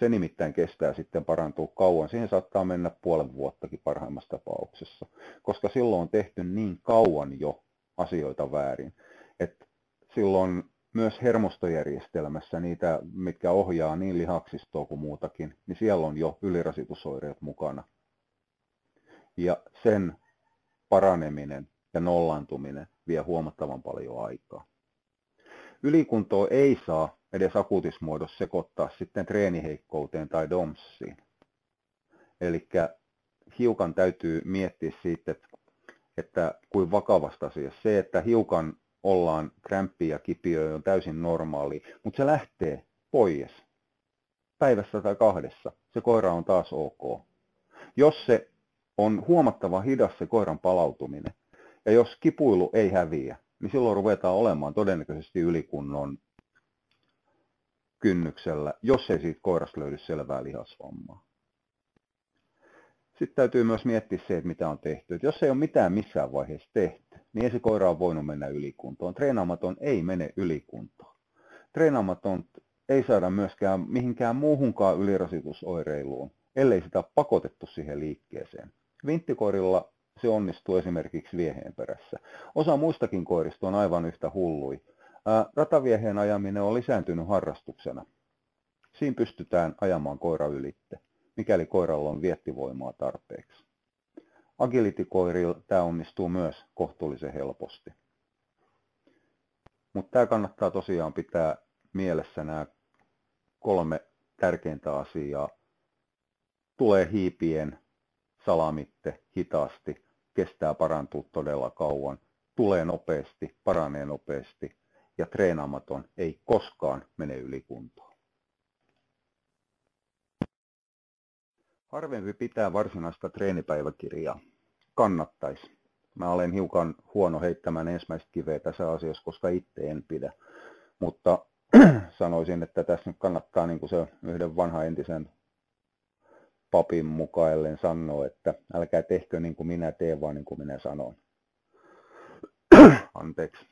Se nimittäin kestää sitten parantua kauan. Siihen saattaa mennä puolen vuottakin parhaimmassa tapauksessa, koska silloin on tehty niin kauan jo asioita väärin, että silloin myös hermostojärjestelmässä niitä, mitkä ohjaa niin lihaksistoa kuin muutakin, niin siellä on jo ylirasitusoireet mukana. Ja sen paraneminen ja nollaantuminen vie huomattavan paljon aikaa. Ylikuntoa ei saa edes akuutismuodossa sekoittaa sitten treeniheikkouteen tai domssiin. Eli hiukan täytyy miettiä siitä, että kuin vakavasta asiasta. Se, että hiukan ollaan krämppiä ja kipiöä on täysin normaalia, mutta se lähtee pois. Päivässä tai kahdessa se koira on taas ok. Jos se on huomattavan hidas se koiran palautuminen ja jos kipuilu ei häviä, niin silloin ruvetaan olemaan todennäköisesti ylikunnon kynnyksellä, jos ei siitä koirasta löydy selvää lihasvammaa. Sitten täytyy myös miettiä se, että mitä on tehty. Että jos ei ole mitään missään vaiheessa tehty, niin ei se koira ole voinut mennä ylikuntoon. Treenaamaton ei mene ylikuntoon. Treenaamaton ei saada myöskään mihinkään muuhunkaan ylirasitusoireiluun, ellei sitä ole pakotettu siihen liikkeeseen. Vinttikoirilla se onnistuu esimerkiksi vieheen perässä. Osa muistakin koirista on aivan yhtä hullui. Ratavieheen ajaminen on lisääntynyt harrastuksena. Siinä pystytään ajamaan koira ylitte, mikäli koiralla on viettivoimaa tarpeeksi. Agility-koirilla tämä onnistuu myös kohtuullisen helposti. Mutta tämä kannattaa tosiaan pitää mielessä nämä kolme tärkeintä asiaa. Tulee hiipien, salamitte, hitaasti, kestää parantua todella kauan, tulee nopeasti, paranee nopeasti ja treenaamaton ei koskaan mene ylikuntoon. Harvempi pitää varsinaista treenipäiväkirjaa. Kannattaisi. Mä olen hiukan huono heittämään ensimmäistä kiveä tässä asiassa, koska itse en pidä. Mutta sanoisin, että tässä nyt kannattaa niin kuin se yhden vanhan entisen papin mukaillen sanoa, että älkää tehkö niin kuin minä teen, vaan niin kuin minä sanon. Anteeksi.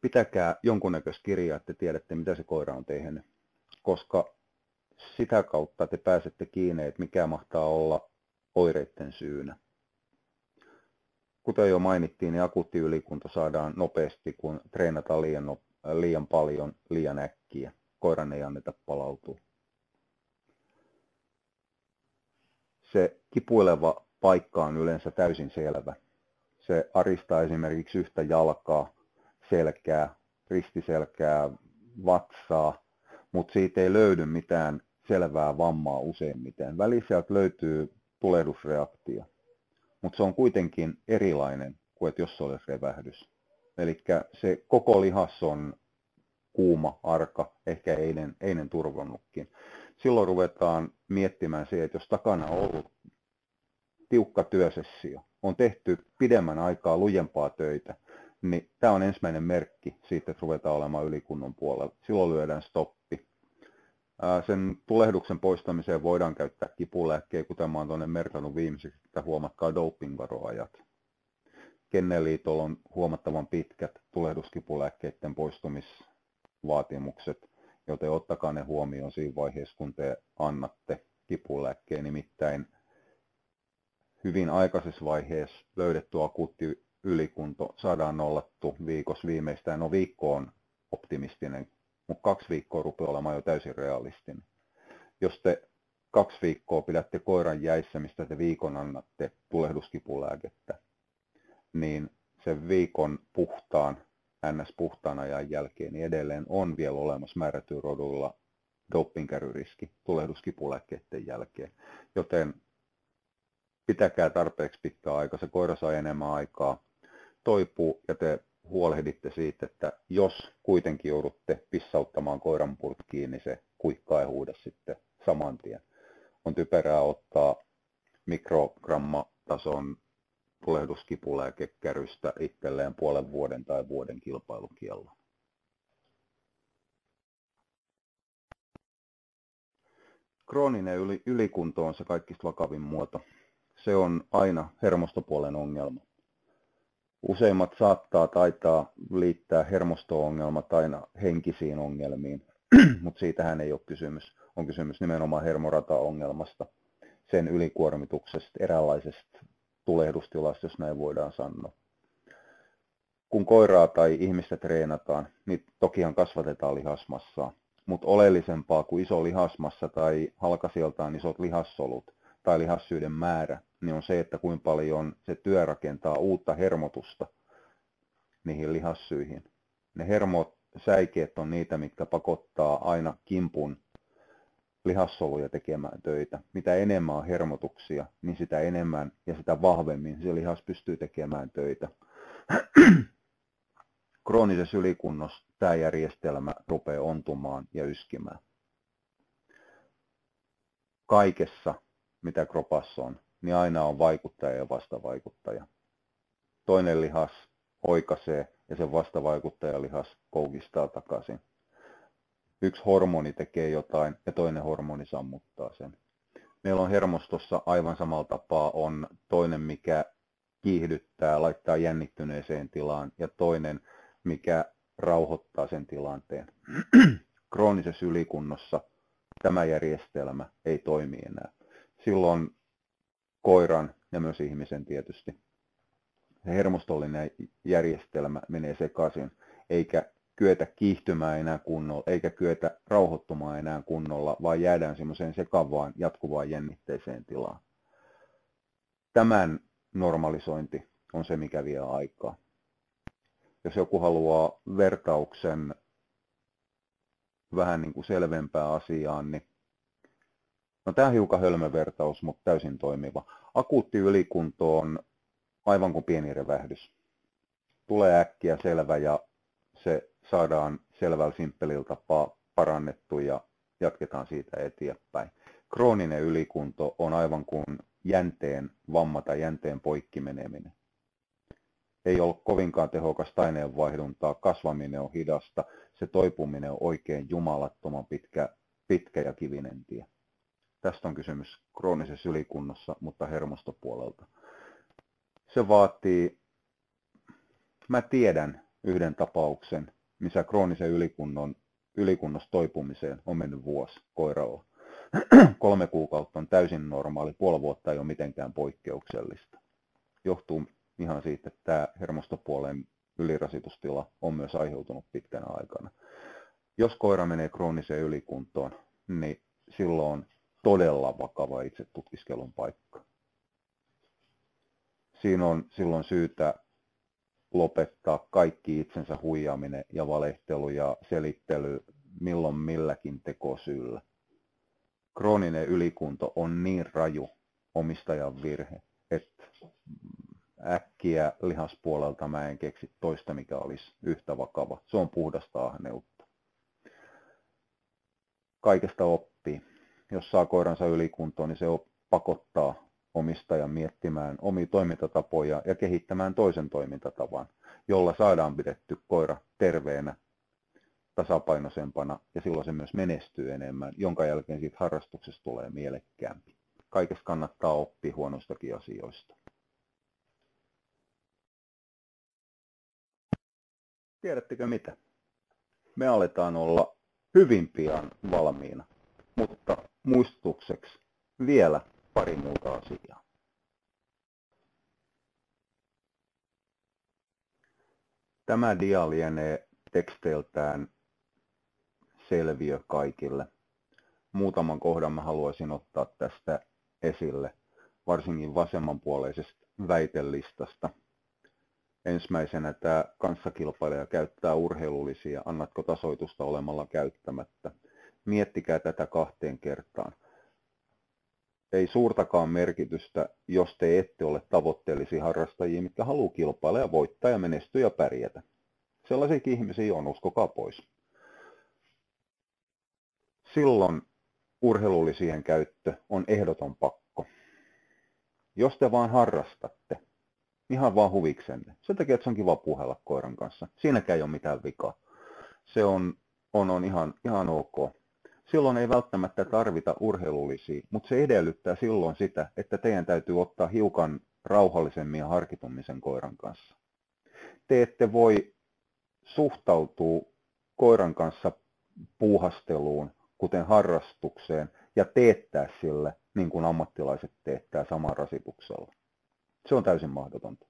Pitäkää jonkunnäköistä kirjaa, että tiedätte, mitä se koira on tehnyt, koska sitä kautta te pääsette kiinni, että mikä mahtaa olla oireiden syynä. Kuten jo mainittiin, niin akuutti ylikunto saadaan nopeasti, kun treenataan liian paljon, liian äkkiä. Koiran ei anneta palautua. Se kipuileva paikka on yleensä täysin selvä. Se aristaa esimerkiksi yhtä jalkaa, selkää, ristiselkää, vatsaa, mutta siitä ei löydy mitään selvää vammaa useimmiten. Välissä löytyy tulehdusreaktio, mutta se on kuitenkin erilainen kuin että jos se olisi revähdys. Eli se koko lihas on kuuma, arka, ehkä einen turvonnutkin. Silloin ruvetaan miettimään se, että jos takana on ollut tiukka työsessio, on tehty pidemmän aikaa lujempaa töitä, niin tämä on ensimmäinen merkki siitä, että ruvetaan olemaan ylikunnon puolella. Silloin lyödään stoppi. Sen tulehduksen poistamiseen voidaan käyttää kipulääkkejä, kuten mä oon tuonne merkannut viimeiseksi, että huomatkaa dopingvaroajat. Kennelliitolla on huomattavan pitkät tulehduskipulääkkeiden poistumisvaatimukset, joten ottakaa ne huomioon siinä vaiheessa, kun te annatte kipulääkkeen. Nimittäin hyvin aikaisessa vaiheessa löydetty akuutti ylikunto saadaan nollattu viikossa viimeistään. No viikko on optimistinen, mutta 2 viikkoa rupeaa olemaan jo täysin realistinen. Jos te 2 viikkoa pidätte koiran jäissä, mistä te viikon annatte tulehduskipulääkettä, niin sen viikon puhtaan ajan jälkeen niin edelleen on vielä olemassa määrätyillä roduilla dopingkäryriski tulehduskipulääkkeiden jälkeen. Joten pitäkää tarpeeksi pitkä aika, se koira saa enemmän aikaa toipuu ja te huolehditte siitä, että jos kuitenkin joudutte pissauttamaan koiran purkkiin, niin se kuikka ei huuda sitten saman tien. On typerää ottaa mikrogrammatason tulehduskipulääkekärystä itselleen puolen vuoden tai vuoden kilpailukiello. Krooninen ylikunto on se kaikista vakavin muoto. Se on aina hermostopuolen ongelma. Useimmat taitaa liittää hermosto-ongelmat aina henkisiin ongelmiin, mutta siitähän ei ole kysymys. On kysymys nimenomaan hermorataongelmasta, sen ylikuormituksesta, eräänlaisesta tulehdustilasta, jos näin voidaan sanoa. Kun koiraa tai ihmistä treenataan, niin tokihan kasvatetaan lihasmassaa, mutta oleellisempaa kuin iso lihasmassa tai halkaisijaltaan isot lihassolut tai lihassyiden määrä, niin on se, että kuinka paljon se työ rakentaa uutta hermotusta niihin lihassyihin. Ne hermosäikeet on niitä, mitkä pakottaa aina kimpun lihassoluja tekemään töitä. Mitä enemmän on hermotuksia, niin sitä enemmän ja sitä vahvemmin se lihas pystyy tekemään töitä. Kroonisessa ylikunnossa tämä järjestelmä rupeaa ontumaan ja yskimään. Kaikessa, mitä kropassa on, niin aina on vaikuttaja ja vastavaikuttaja. Toinen lihas oikaisee ja sen vastavaikuttajalihas koukistaa takaisin. Yksi hormoni tekee jotain ja toinen hormoni sammuttaa sen. Meillä on hermostossa aivan samalla tapaa on toinen, mikä kiihdyttää, laittaa jännittyneeseen tilaan ja toinen, mikä rauhoittaa sen tilanteen. Kroonisessa ylikunnossa tämä järjestelmä ei toimi enää. Silloin koiran ja myös ihmisen tietysti se hermostollinen järjestelmä menee sekaisin, eikä kyetä kiihtymään enää kunnolla, eikä kyetä rauhoittumaan enää kunnolla, vaan jäädään semmoiseen sekavaan jatkuvaan jännitteiseen tilaan. Tämän normalisointi on se, mikä vie aikaa. Jos joku haluaa vertauksen vähän niin kuin selvempää asiaan, niin no, tämä on hiukan hölmö vertaus, mutta täysin toimiva. Akuutti ylikunto on aivan kuin pieni revähdys. Tulee äkkiä selvä ja se saadaan selvällä simppelillä tapaa parannettu ja jatketaan siitä eteenpäin. Krooninen ylikunto on aivan kuin jänteen vamma tai jänteen poikkimeneminen. Ei ole kovinkaan tehokasta aineenvaihduntaa, kasvaminen on hidasta, se toipuminen on oikein jumalattoman pitkä ja kivinen tie. Tästä on kysymys kroonisessa ylikunnossa, mutta hermostopuolelta. Se vaatii, mä tiedän yhden tapauksen, missä kroonisen ylikunnossa toipumiseen on mennyt vuosi koiralla. 3 kuukautta on täysin normaali, puoli vuotta ei ole mitenkään poikkeuksellista. Johtuu ihan siitä, että tämä hermostopuolen ylirasitustila on myös aiheutunut pitkänä aikana. Jos koira menee krooniseen ylikuntoon, niin silloin todella vakava itsetutkiskelun paikka. Siinä on silloin syytä lopettaa kaikki itsensä huijaaminen ja valehtelu ja selittely milloin milläkin tekosyyllä. Krooninen ylikunto on niin raju omistajan virhe, että äkkiä lihaspuolelta mä en keksi toista, mikä olisi yhtä vakava. Se on puhdasta ahneutta. Kaikesta oppii. Jos saa koiransa ylikuntoon, niin se pakottaa omistajan miettimään omia toimintatapoja ja kehittämään toisen toimintatavan, jolla saadaan pidetty koira terveenä, tasapainoisempana ja silloin se myös menestyy enemmän, jonka jälkeen siitä harrastuksesta tulee mielekkäämpi. Kaikessa kannattaa oppia huonoistakin asioista. Tiedättekö mitä? Me aletaan olla hyvin pian valmiina, mutta muistutukseksi vielä pari muuta asiaa. Tämä dia lienee teksteiltään selviö kaikille. Muutaman kohdan mä haluaisin ottaa tästä esille, varsinkin vasemmanpuoleisesta väitelistasta. Ensimmäisenä tämä kanssakilpailija käyttää urheilullisia, annatko tasoitusta olemalla käyttämättä. Miettikää tätä 2 kertaan. Ei suurtakaan merkitystä, jos te ette ole tavoitteellisia harrastajia, mitkä haluaa kilpailla ja voittaa ja menestyä ja pärjätä. Sellaisiakin ihmisiä on, uskokaa pois. Silloin urheilullisien käyttö on ehdoton pakko. Jos te vaan harrastatte, ihan vaan huviksenne. Sen takia, että se on kiva puhella koiran kanssa. Siinäkään ei ole mitään vikaa. Se on ihan ok. Silloin ei välttämättä tarvita urheilullisia, mutta se edellyttää silloin sitä, että teidän täytyy ottaa hiukan rauhallisemmin ja harkitummin sen koiran kanssa. Te ette voi suhtautua koiran kanssa puuhasteluun, kuten harrastukseen, ja teettää sille, niin kuin ammattilaiset teettää saman rasituksella. Se on täysin mahdotonta.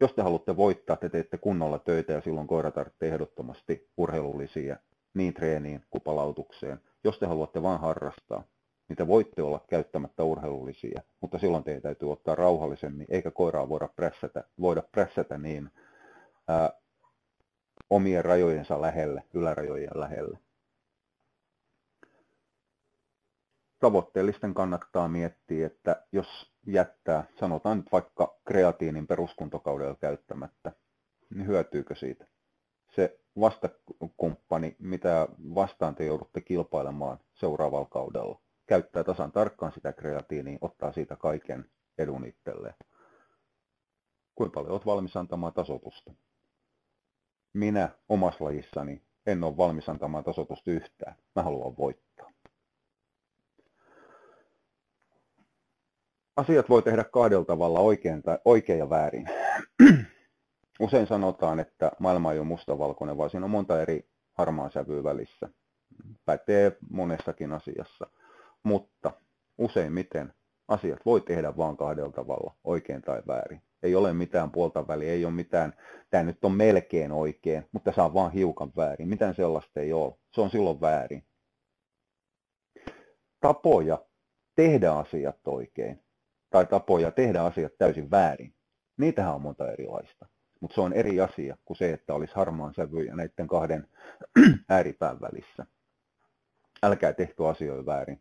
Jos te haluatte voittaa, te teette kunnolla töitä ja silloin koira tarvitsee ehdottomasti urheilullisia niin treeniin kuin palautukseen. Jos te haluatte vain harrastaa, niin te voitte olla käyttämättä urheilullisia, mutta silloin teidän täytyy ottaa rauhallisemmin, eikä koiraa voida prässätä niin omien rajojensa lähelle, ylärajojen lähelle. Tavoitteellisten kannattaa miettiä, että jos jättää, sanotaan nyt vaikka kreatiinin peruskuntokaudella käyttämättä, niin hyötyykö siitä? Se vastakumppani, mitä vastaan te joudutte kilpailemaan seuraavalla kaudella, käyttää tasan tarkkaan sitä kreatiiniä, ottaa siitä kaiken edun itselleen. Kuinka paljon olet valmis antamaan tasoitusta? Minä omassa lajissani en ole valmis antamaan tasoitusta yhtään. Mä haluan voittaa. Asiat voi tehdä kahdella tavalla, oikein ja väärin. Usein sanotaan, että maailma ei ole mustavalkoinen, vaan siinä on monta eri harmaan sävyä välissä. Pätee monessakin asiassa, mutta useimmiten asiat voi tehdä vain kahdella tavalla, oikein tai väärin. Ei ole mitään puolta väliä, ei ole mitään, tämä nyt on melkein oikein, mutta se on vaan hiukan väärin. Mitään sellaista ei ole, se on silloin väärin. Tapoja tehdä asiat oikein tai tapoja tehdä asiat täysin väärin, niitähän on monta erilaista. Mutta se on eri asia kuin se, että olisi harmaan sävyjä näiden kahden ääripään välissä. Älkää tehkö asioita väärin,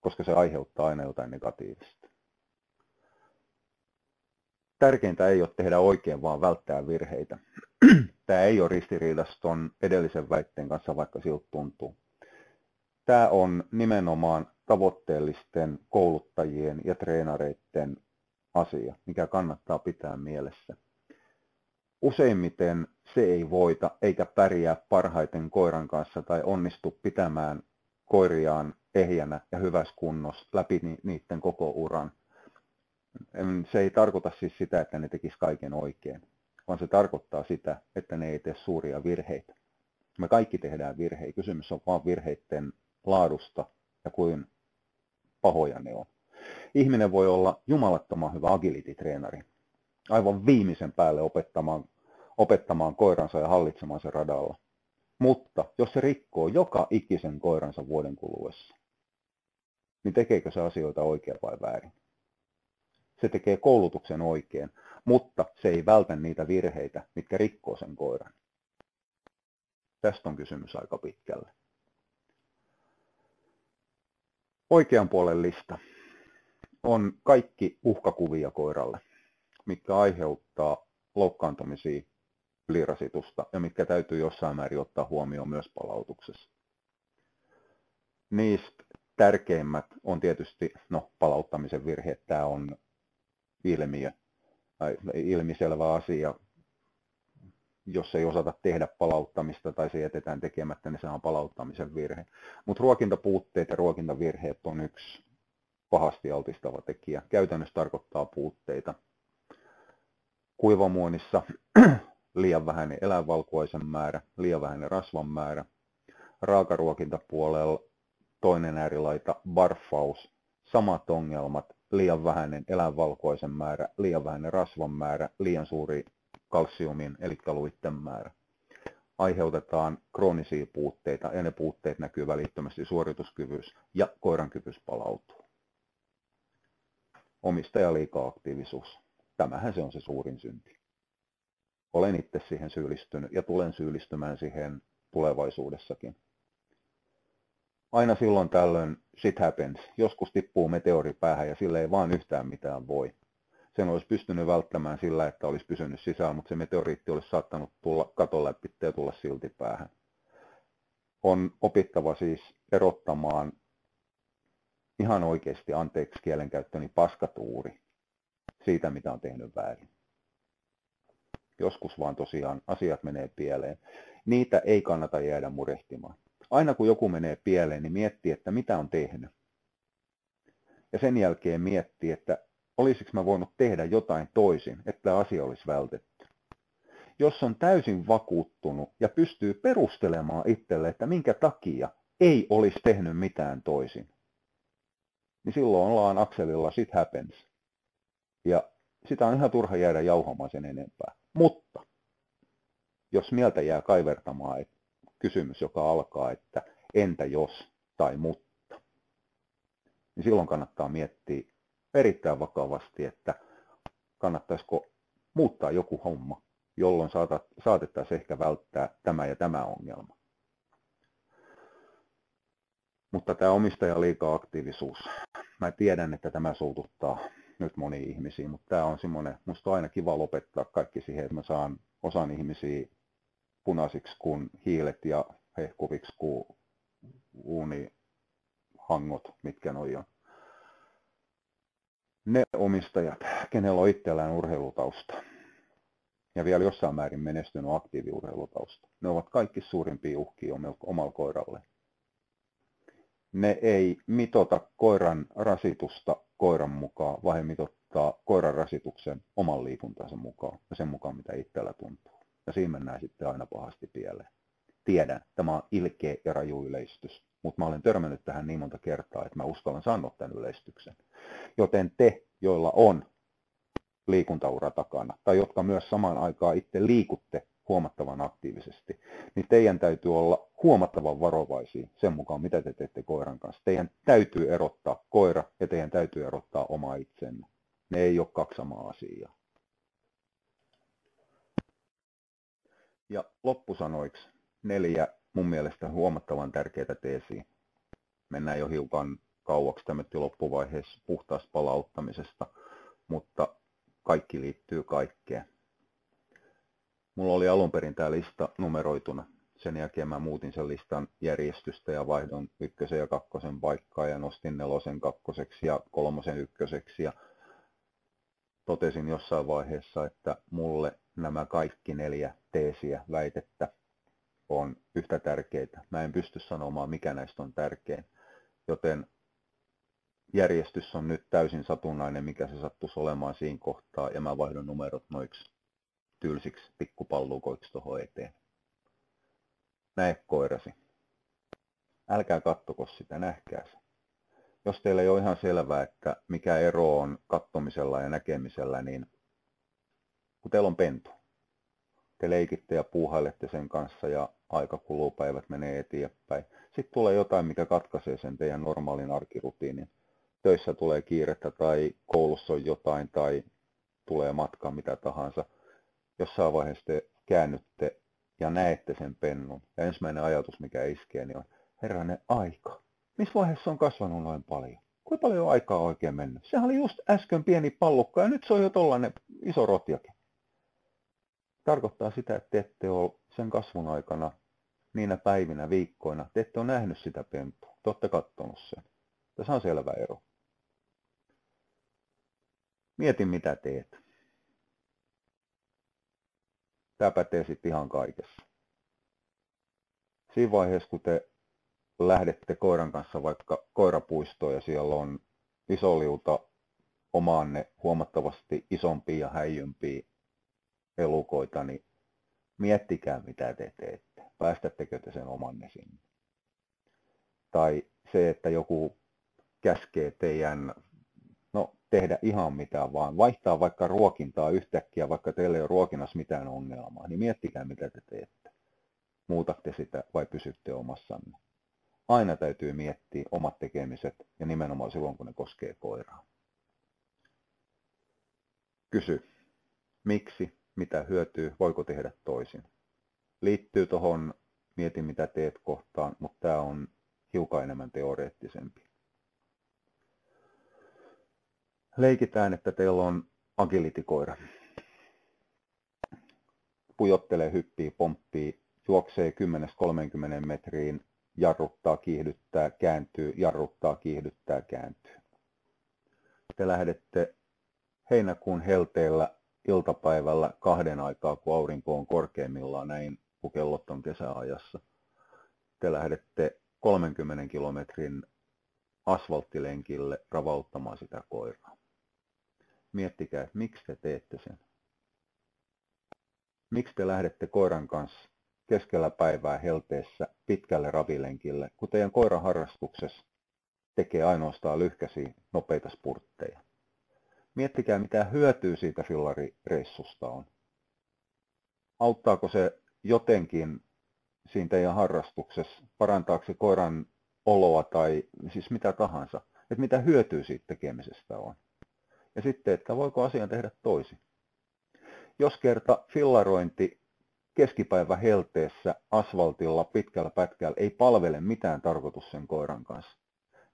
koska se aiheuttaa aina jotain negatiivista. Tärkeintä ei ole tehdä oikein, vaan välttää virheitä. Tämä ei ole ristiriidassa ton edellisen väitteen kanssa, vaikka siltä tuntuu. Tämä on nimenomaan tavoitteellisten kouluttajien ja treenareiden asia, mikä kannattaa pitää mielessä. Useimmiten se ei voita eikä pärjää parhaiten koiran kanssa tai onnistu pitämään koiriaan ehjänä ja hyvässä kunnossa läpi niiden koko uran. Se ei tarkoita siis sitä, että ne tekisi kaiken oikein, vaan se tarkoittaa sitä, että ne ei tee suuria virheitä. Me kaikki tehdään virheitä. Kysymys on vain virheiden laadusta ja kuin pahoja ne on. Ihminen voi olla jumalattoman hyvä agility-treenari. Aivan viimeisen päälle opettamaan koiransa ja hallitsemaan sen radalla. Mutta jos se rikkoo joka ikisen koiransa vuoden kuluessa, niin tekeekö se asioita oikein vai väärin? Se tekee koulutuksen oikein, mutta se ei vältä niitä virheitä, mitkä rikkoo sen koiran. Tästä on kysymys aika pitkälle. Oikean puolen lista on kaikki uhkakuvia koiralle, mitkä aiheuttaa loukkaantumisia, ylirasitusta ja mitkä täytyy jossain määrin ottaa huomioon myös palautuksessa. Niistä tärkeimmät on tietysti palauttamisen virhe. Tämä on ilmiselvä asia. Jos ei osata tehdä palauttamista tai se jätetään tekemättä, niin se on palauttamisen virhe. Mutta ruokintapuutteet ja ruokintavirheet on yksi pahasti altistava tekijä. Käytännössä tarkoittaa puutteita. Kuivamuonissa liian vähäinen eläinvalkuaisen määrä, liian vähäinen rasvan määrä. Raakaruokintapuolella toinen äärilaita barfaus, samat ongelmat, liian vähäinen eläinvalkuaisen määrä, liian vähäinen rasvan määrä, liian suuri kalsiumin eli luitten määrä. Aiheutetaan kroonisia puutteita ja ne puutteet näkyy välittömästi suorituskyvyssä ja koiran kyvyssä palautuu. Omistaja liikaa aktiivisuus. Tämähän se on se suurin synti. Olen itse siihen syyllistynyt ja tulen syyllistymään siihen tulevaisuudessakin. Aina silloin tällöin shit happens. Joskus tippuu meteori päähän ja sille ei vaan yhtään mitään voi. Sen olisi pystynyt välttämään sillä, että olisi pysynyt sisään, mutta se meteoriitti olisi saattanut tulla katon läpi ja tulla silti päähän. On opittava siis erottamaan ihan oikeasti, anteeksi kielenkäyttöni, paskatuuri siitä, mitä on tehnyt väärin. Joskus vaan tosiaan asiat menee pieleen. Niitä ei kannata jäädä murehtimaan. Aina kun joku menee pieleen, niin miettii, että mitä on tehnyt. Ja sen jälkeen miettii, että olisiko mä voinut tehdä jotain toisin, että tämä asia olisi vältetty. Jos on täysin vakuuttunut ja pystyy perustelemaan itselle, että minkä takia ei olisi tehnyt mitään toisin, niin silloin ollaan akselilla shit happens. Ja sitä on ihan turha jäädä jauhamaan sen enempää. Mutta jos mieltä jää kaivertamaan että kysymys, joka alkaa, että entä jos tai mutta, niin silloin kannattaa miettiä erittäin vakavasti, että kannattaisiko muuttaa joku homma, jolloin saatettaisiin ehkä välttää tämä ja tämä ongelma. Mutta tämä omistaja liikaa aktiivisuus. Mä tiedän, että tämä suututtaa nyt monia ihmisiä, mutta tämä on semmoinen, musta on aina kiva lopettaa kaikki siihen, että mä saan osan ihmisiä punaisiksi kuin hiilet ja hehkuviksi kuin uunihangot, mitkä noi on. Ne omistajat, kenellä on itsellään urheilutausta ja vielä jossain määrin menestynyt aktiiviurheilutausta, ne ovat kaikki suurimpia uhkia omalla koiralle. Ne ei mitota koiran rasitusta koiran mukaan, vaan mitottaa koiran rasituksen oman liikuntansa mukaan ja sen mukaan, mitä itsellä tuntuu. Ja siinä mennään sitten aina pahasti pieleen. Tiedän, tämä on ilkeä ja raju yleistys, mutta mä olen törmännyt tähän niin monta kertaa, että mä uskallan sanoa tämän yleistyksen. Joten te, joilla on liikuntaura takana, tai jotka myös samaan aikaan itse liikutte huomattavan aktiivisesti, niin teidän täytyy olla huomattavan varovaisia sen mukaan, mitä te teette koiran kanssa. Teidän täytyy erottaa koira ja teidän täytyy erottaa oma itsenne. Ne ei ole kaksi samaa asiaa. Ja loppusanoiksi 4 mun mielestä huomattavan tärkeitä teesiä. Mennään jo hiukan kauaksi tämmöinen loppuvaiheessa puhtaasta palauttamisesta, mutta kaikki liittyy kaikkeen. Mulla oli alun perin tämä lista numeroituna. Sen jälkeen mä muutin sen listan järjestystä ja vaihdon 1. ja 2. paikkaa ja nostin 4. 2. ja 3. 1. ja totesin jossain vaiheessa, että mulle nämä kaikki 4 teesiä, väitettä on yhtä tärkeitä. Mä en pysty sanomaan, mikä näistä on tärkein, joten järjestys on nyt täysin satunnainen, mikä se sattuisi olemaan siinä kohtaa, ja mä vaihdon numerot noiksi tylsiksi pikkupallukoiksi tuohon eteen. Näe koirasi. Älkää kattoko sitä, nähkää se. Jos teillä ei ole ihan selvää, että mikä ero on kattomisella ja näkemisellä, niin kun teillä on pentu, te leikitte ja puuhailette sen kanssa ja aika kuluu, päivät menee eteenpäin. Sitten tulee jotain, mikä katkaisee sen teidän normaalin arkirutiinin. Töissä tulee kiirettä tai koulussa on jotain tai tulee matka, mitä tahansa. Jossain vaiheessa te käännytte ja näette sen pennun. Ja ensimmäinen ajatus, mikä iskee, niin on, herranen aika. Missä vaiheessa on kasvanut noin paljon? Kuinka paljon aikaa on oikein mennyt? Sehän oli just äsken pieni pallukka ja nyt se on jo tollainen iso rotjakin. Tarkoittaa sitä, että te ette ole sen kasvun aikana, niinä päivinä, viikkoina, te ette ole nähnyt sitä pentua. Te olette katsonut sen. Tässä on selvä ero. Mieti, mitä teet. Tämä pätee sitten ihan kaikessa. Siinä vaiheessa, kun te lähdette koiran kanssa vaikka koirapuistoon ja siellä on iso liuta omaanne huomattavasti isompia ja häijympiä elukoita, niin miettikää, mitä te teette. Päästättekö te sen omanne sinne? Tai se, että joku käskee teidän tehdä ihan mitään, vaan vaihtaa vaikka ruokintaa yhtäkkiä, vaikka teillä ei ole ruokinnassa mitään ongelmaa, niin miettikää, mitä te teette. Muutatte sitä vai pysytte omassanne. Aina täytyy miettiä omat tekemiset ja nimenomaan silloin, kun ne koskee koiraa. Kysy. Miksi? Mitä hyötyy? Voiko tehdä toisin? Liittyy tuohon mieti mitä teet kohtaan, mutta tämä on hiukan enemmän teoreettisempi. Leikitään, että teillä on agility-koira. Pujottelee, hyppii, pomppii, juoksee 10-30 metriin, jarruttaa, kiihdyttää, kääntyy, jarruttaa, kiihdyttää, kääntyy. Te lähdette heinäkuun helteellä iltapäivällä 2 aikaa, kun aurinko on korkeimmillaan, näin kun kellot on kesäajassa. Te lähdette 30 kilometrin asfalttilenkille ravauttamaan sitä koiraa. Miettikää, että miksi te teette sen. Miksi te lähdette koiran kanssa keskellä päivää helteessä pitkälle ravilenkille, kun teidän koiran harrastuksessa tekee ainoastaan lyhkäisiä, nopeita spurtteja. Miettikää, mitä hyötyä siitä fillarireissusta on. Auttaako se jotenkin siinä teidän harrastuksessa, parantaako se koiran oloa tai siis mitä tahansa, että mitä hyötyä siitä tekemisestä on. Ja sitten, että voiko asian tehdä toisin. Jos kerta fillarointi keskipäivä helteessä asfaltilla pitkällä pätkällä ei palvele mitään tarkoitus sen koiran kanssa,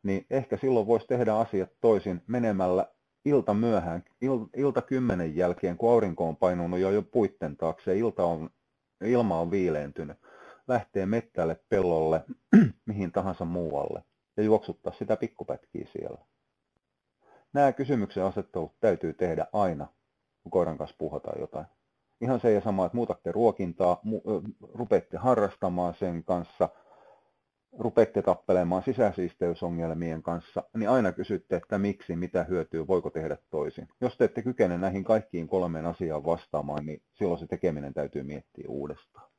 niin ehkä silloin voisi tehdä asiat toisin menemällä ilta 10 jälkeen, kun aurinko on painunut jo puitten taakse, ilma on viileentynyt, lähtee mettälle, pellolle, mihin tahansa muualle ja juoksuttaa sitä pikkupätkiä siellä. Nämä kysymyksen asettelut täytyy tehdä aina, kun koiran kanssa puhutaan jotain. Ihan se ja sama, että muutatte ruokintaa, rupeatte harrastamaan sen kanssa, rupeatte tappelemaan sisäsiisteysongelmien kanssa, niin aina kysytte, että miksi, mitä hyötyä, voiko tehdä toisin. Jos te ette kykene näihin kaikkiin 3 asiaan vastaamaan, niin silloin se tekeminen täytyy miettiä uudestaan.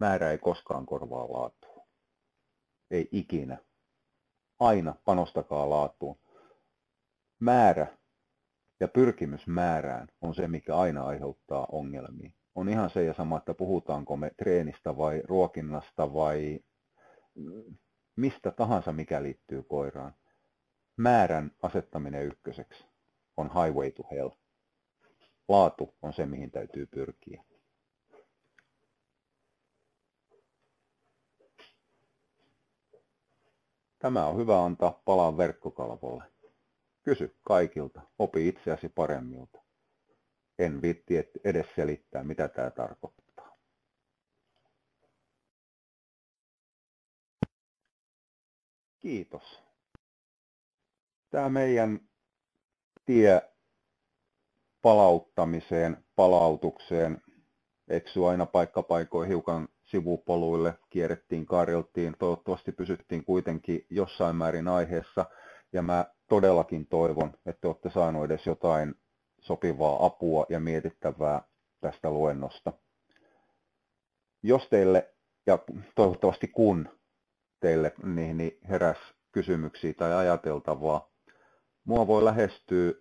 Määrä ei koskaan korvaa laatua. Ei ikinä. Aina panostakaa laatuun. Määrä ja pyrkimys määrään on se, mikä aina aiheuttaa ongelmia. On ihan se ja sama, että puhutaanko me treenistä vai ruokinnasta vai mistä tahansa, mikä liittyy koiraan. Määrän asettaminen ykköseksi on highway to hell. Laatu on se, mihin täytyy pyrkiä. Tämä on hyvä antaa palan verkkokalvolle. Kysy kaikilta, opi itseäsi paremmilta. En viitti edes selittää, mitä tämä tarkoittaa. Kiitos. Tämä meidän tie palauttamiseen, palautukseen, eksy aina paikkapaikoin hiukan sivupoluille, kierrettiin, kaareltiin, toivottavasti pysyttiin kuitenkin jossain määrin aiheessa. Ja mä todellakin toivon, että olette saaneet edes jotain sopivaa apua ja mietittävää tästä luennosta. Jos teille, ja toivottavasti kun teille niin heräs kysymyksiä tai ajateltavaa, mua voi lähestyä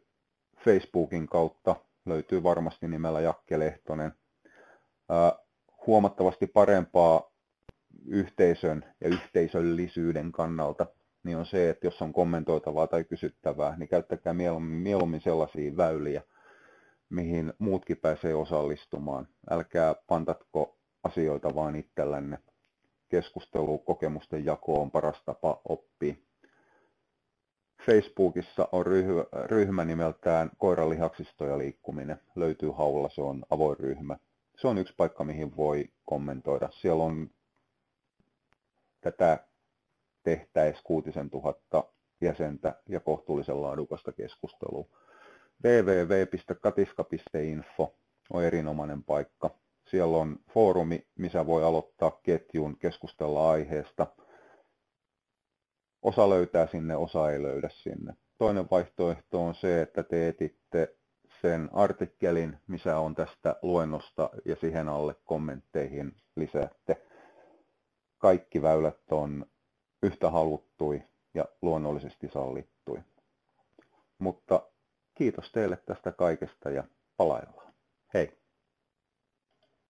Facebookin kautta, löytyy varmasti nimellä Jakke Lehtonen. Huomattavasti parempaa yhteisön ja yhteisöllisyyden kannalta niin on se, että jos on kommentoitavaa tai kysyttävää, niin käyttäkää mieluummin sellaisia väyliä, mihin muutkin pääsee osallistumaan. Älkää pantatko asioita vaan itsellänne. Keskustelu, kokemusten jako on paras tapa oppia. Facebookissa on ryhmä nimeltään Koiralihaksisto ja liikkuminen. Löytyy haulla, se on avoin ryhmä. Se on yksi paikka, mihin voi kommentoida. Siellä on tätä tehtäisiin 6 000 jäsentä ja kohtuullisen laadukasta keskustelua. www.katiska.info on erinomainen paikka. Siellä on foorumi, missä voi aloittaa ketjun, keskustella aiheesta. Osa löytää sinne, osa ei löydä sinne. Toinen vaihtoehto on se, että te etitte sen artikkelin, missä on tästä luennosta ja siihen alle kommentteihin lisäätte. Kaikki väylät on yhtä haluttui ja luonnollisesti sallittui. Mutta kiitos teille tästä kaikesta ja palaillaan. Hei!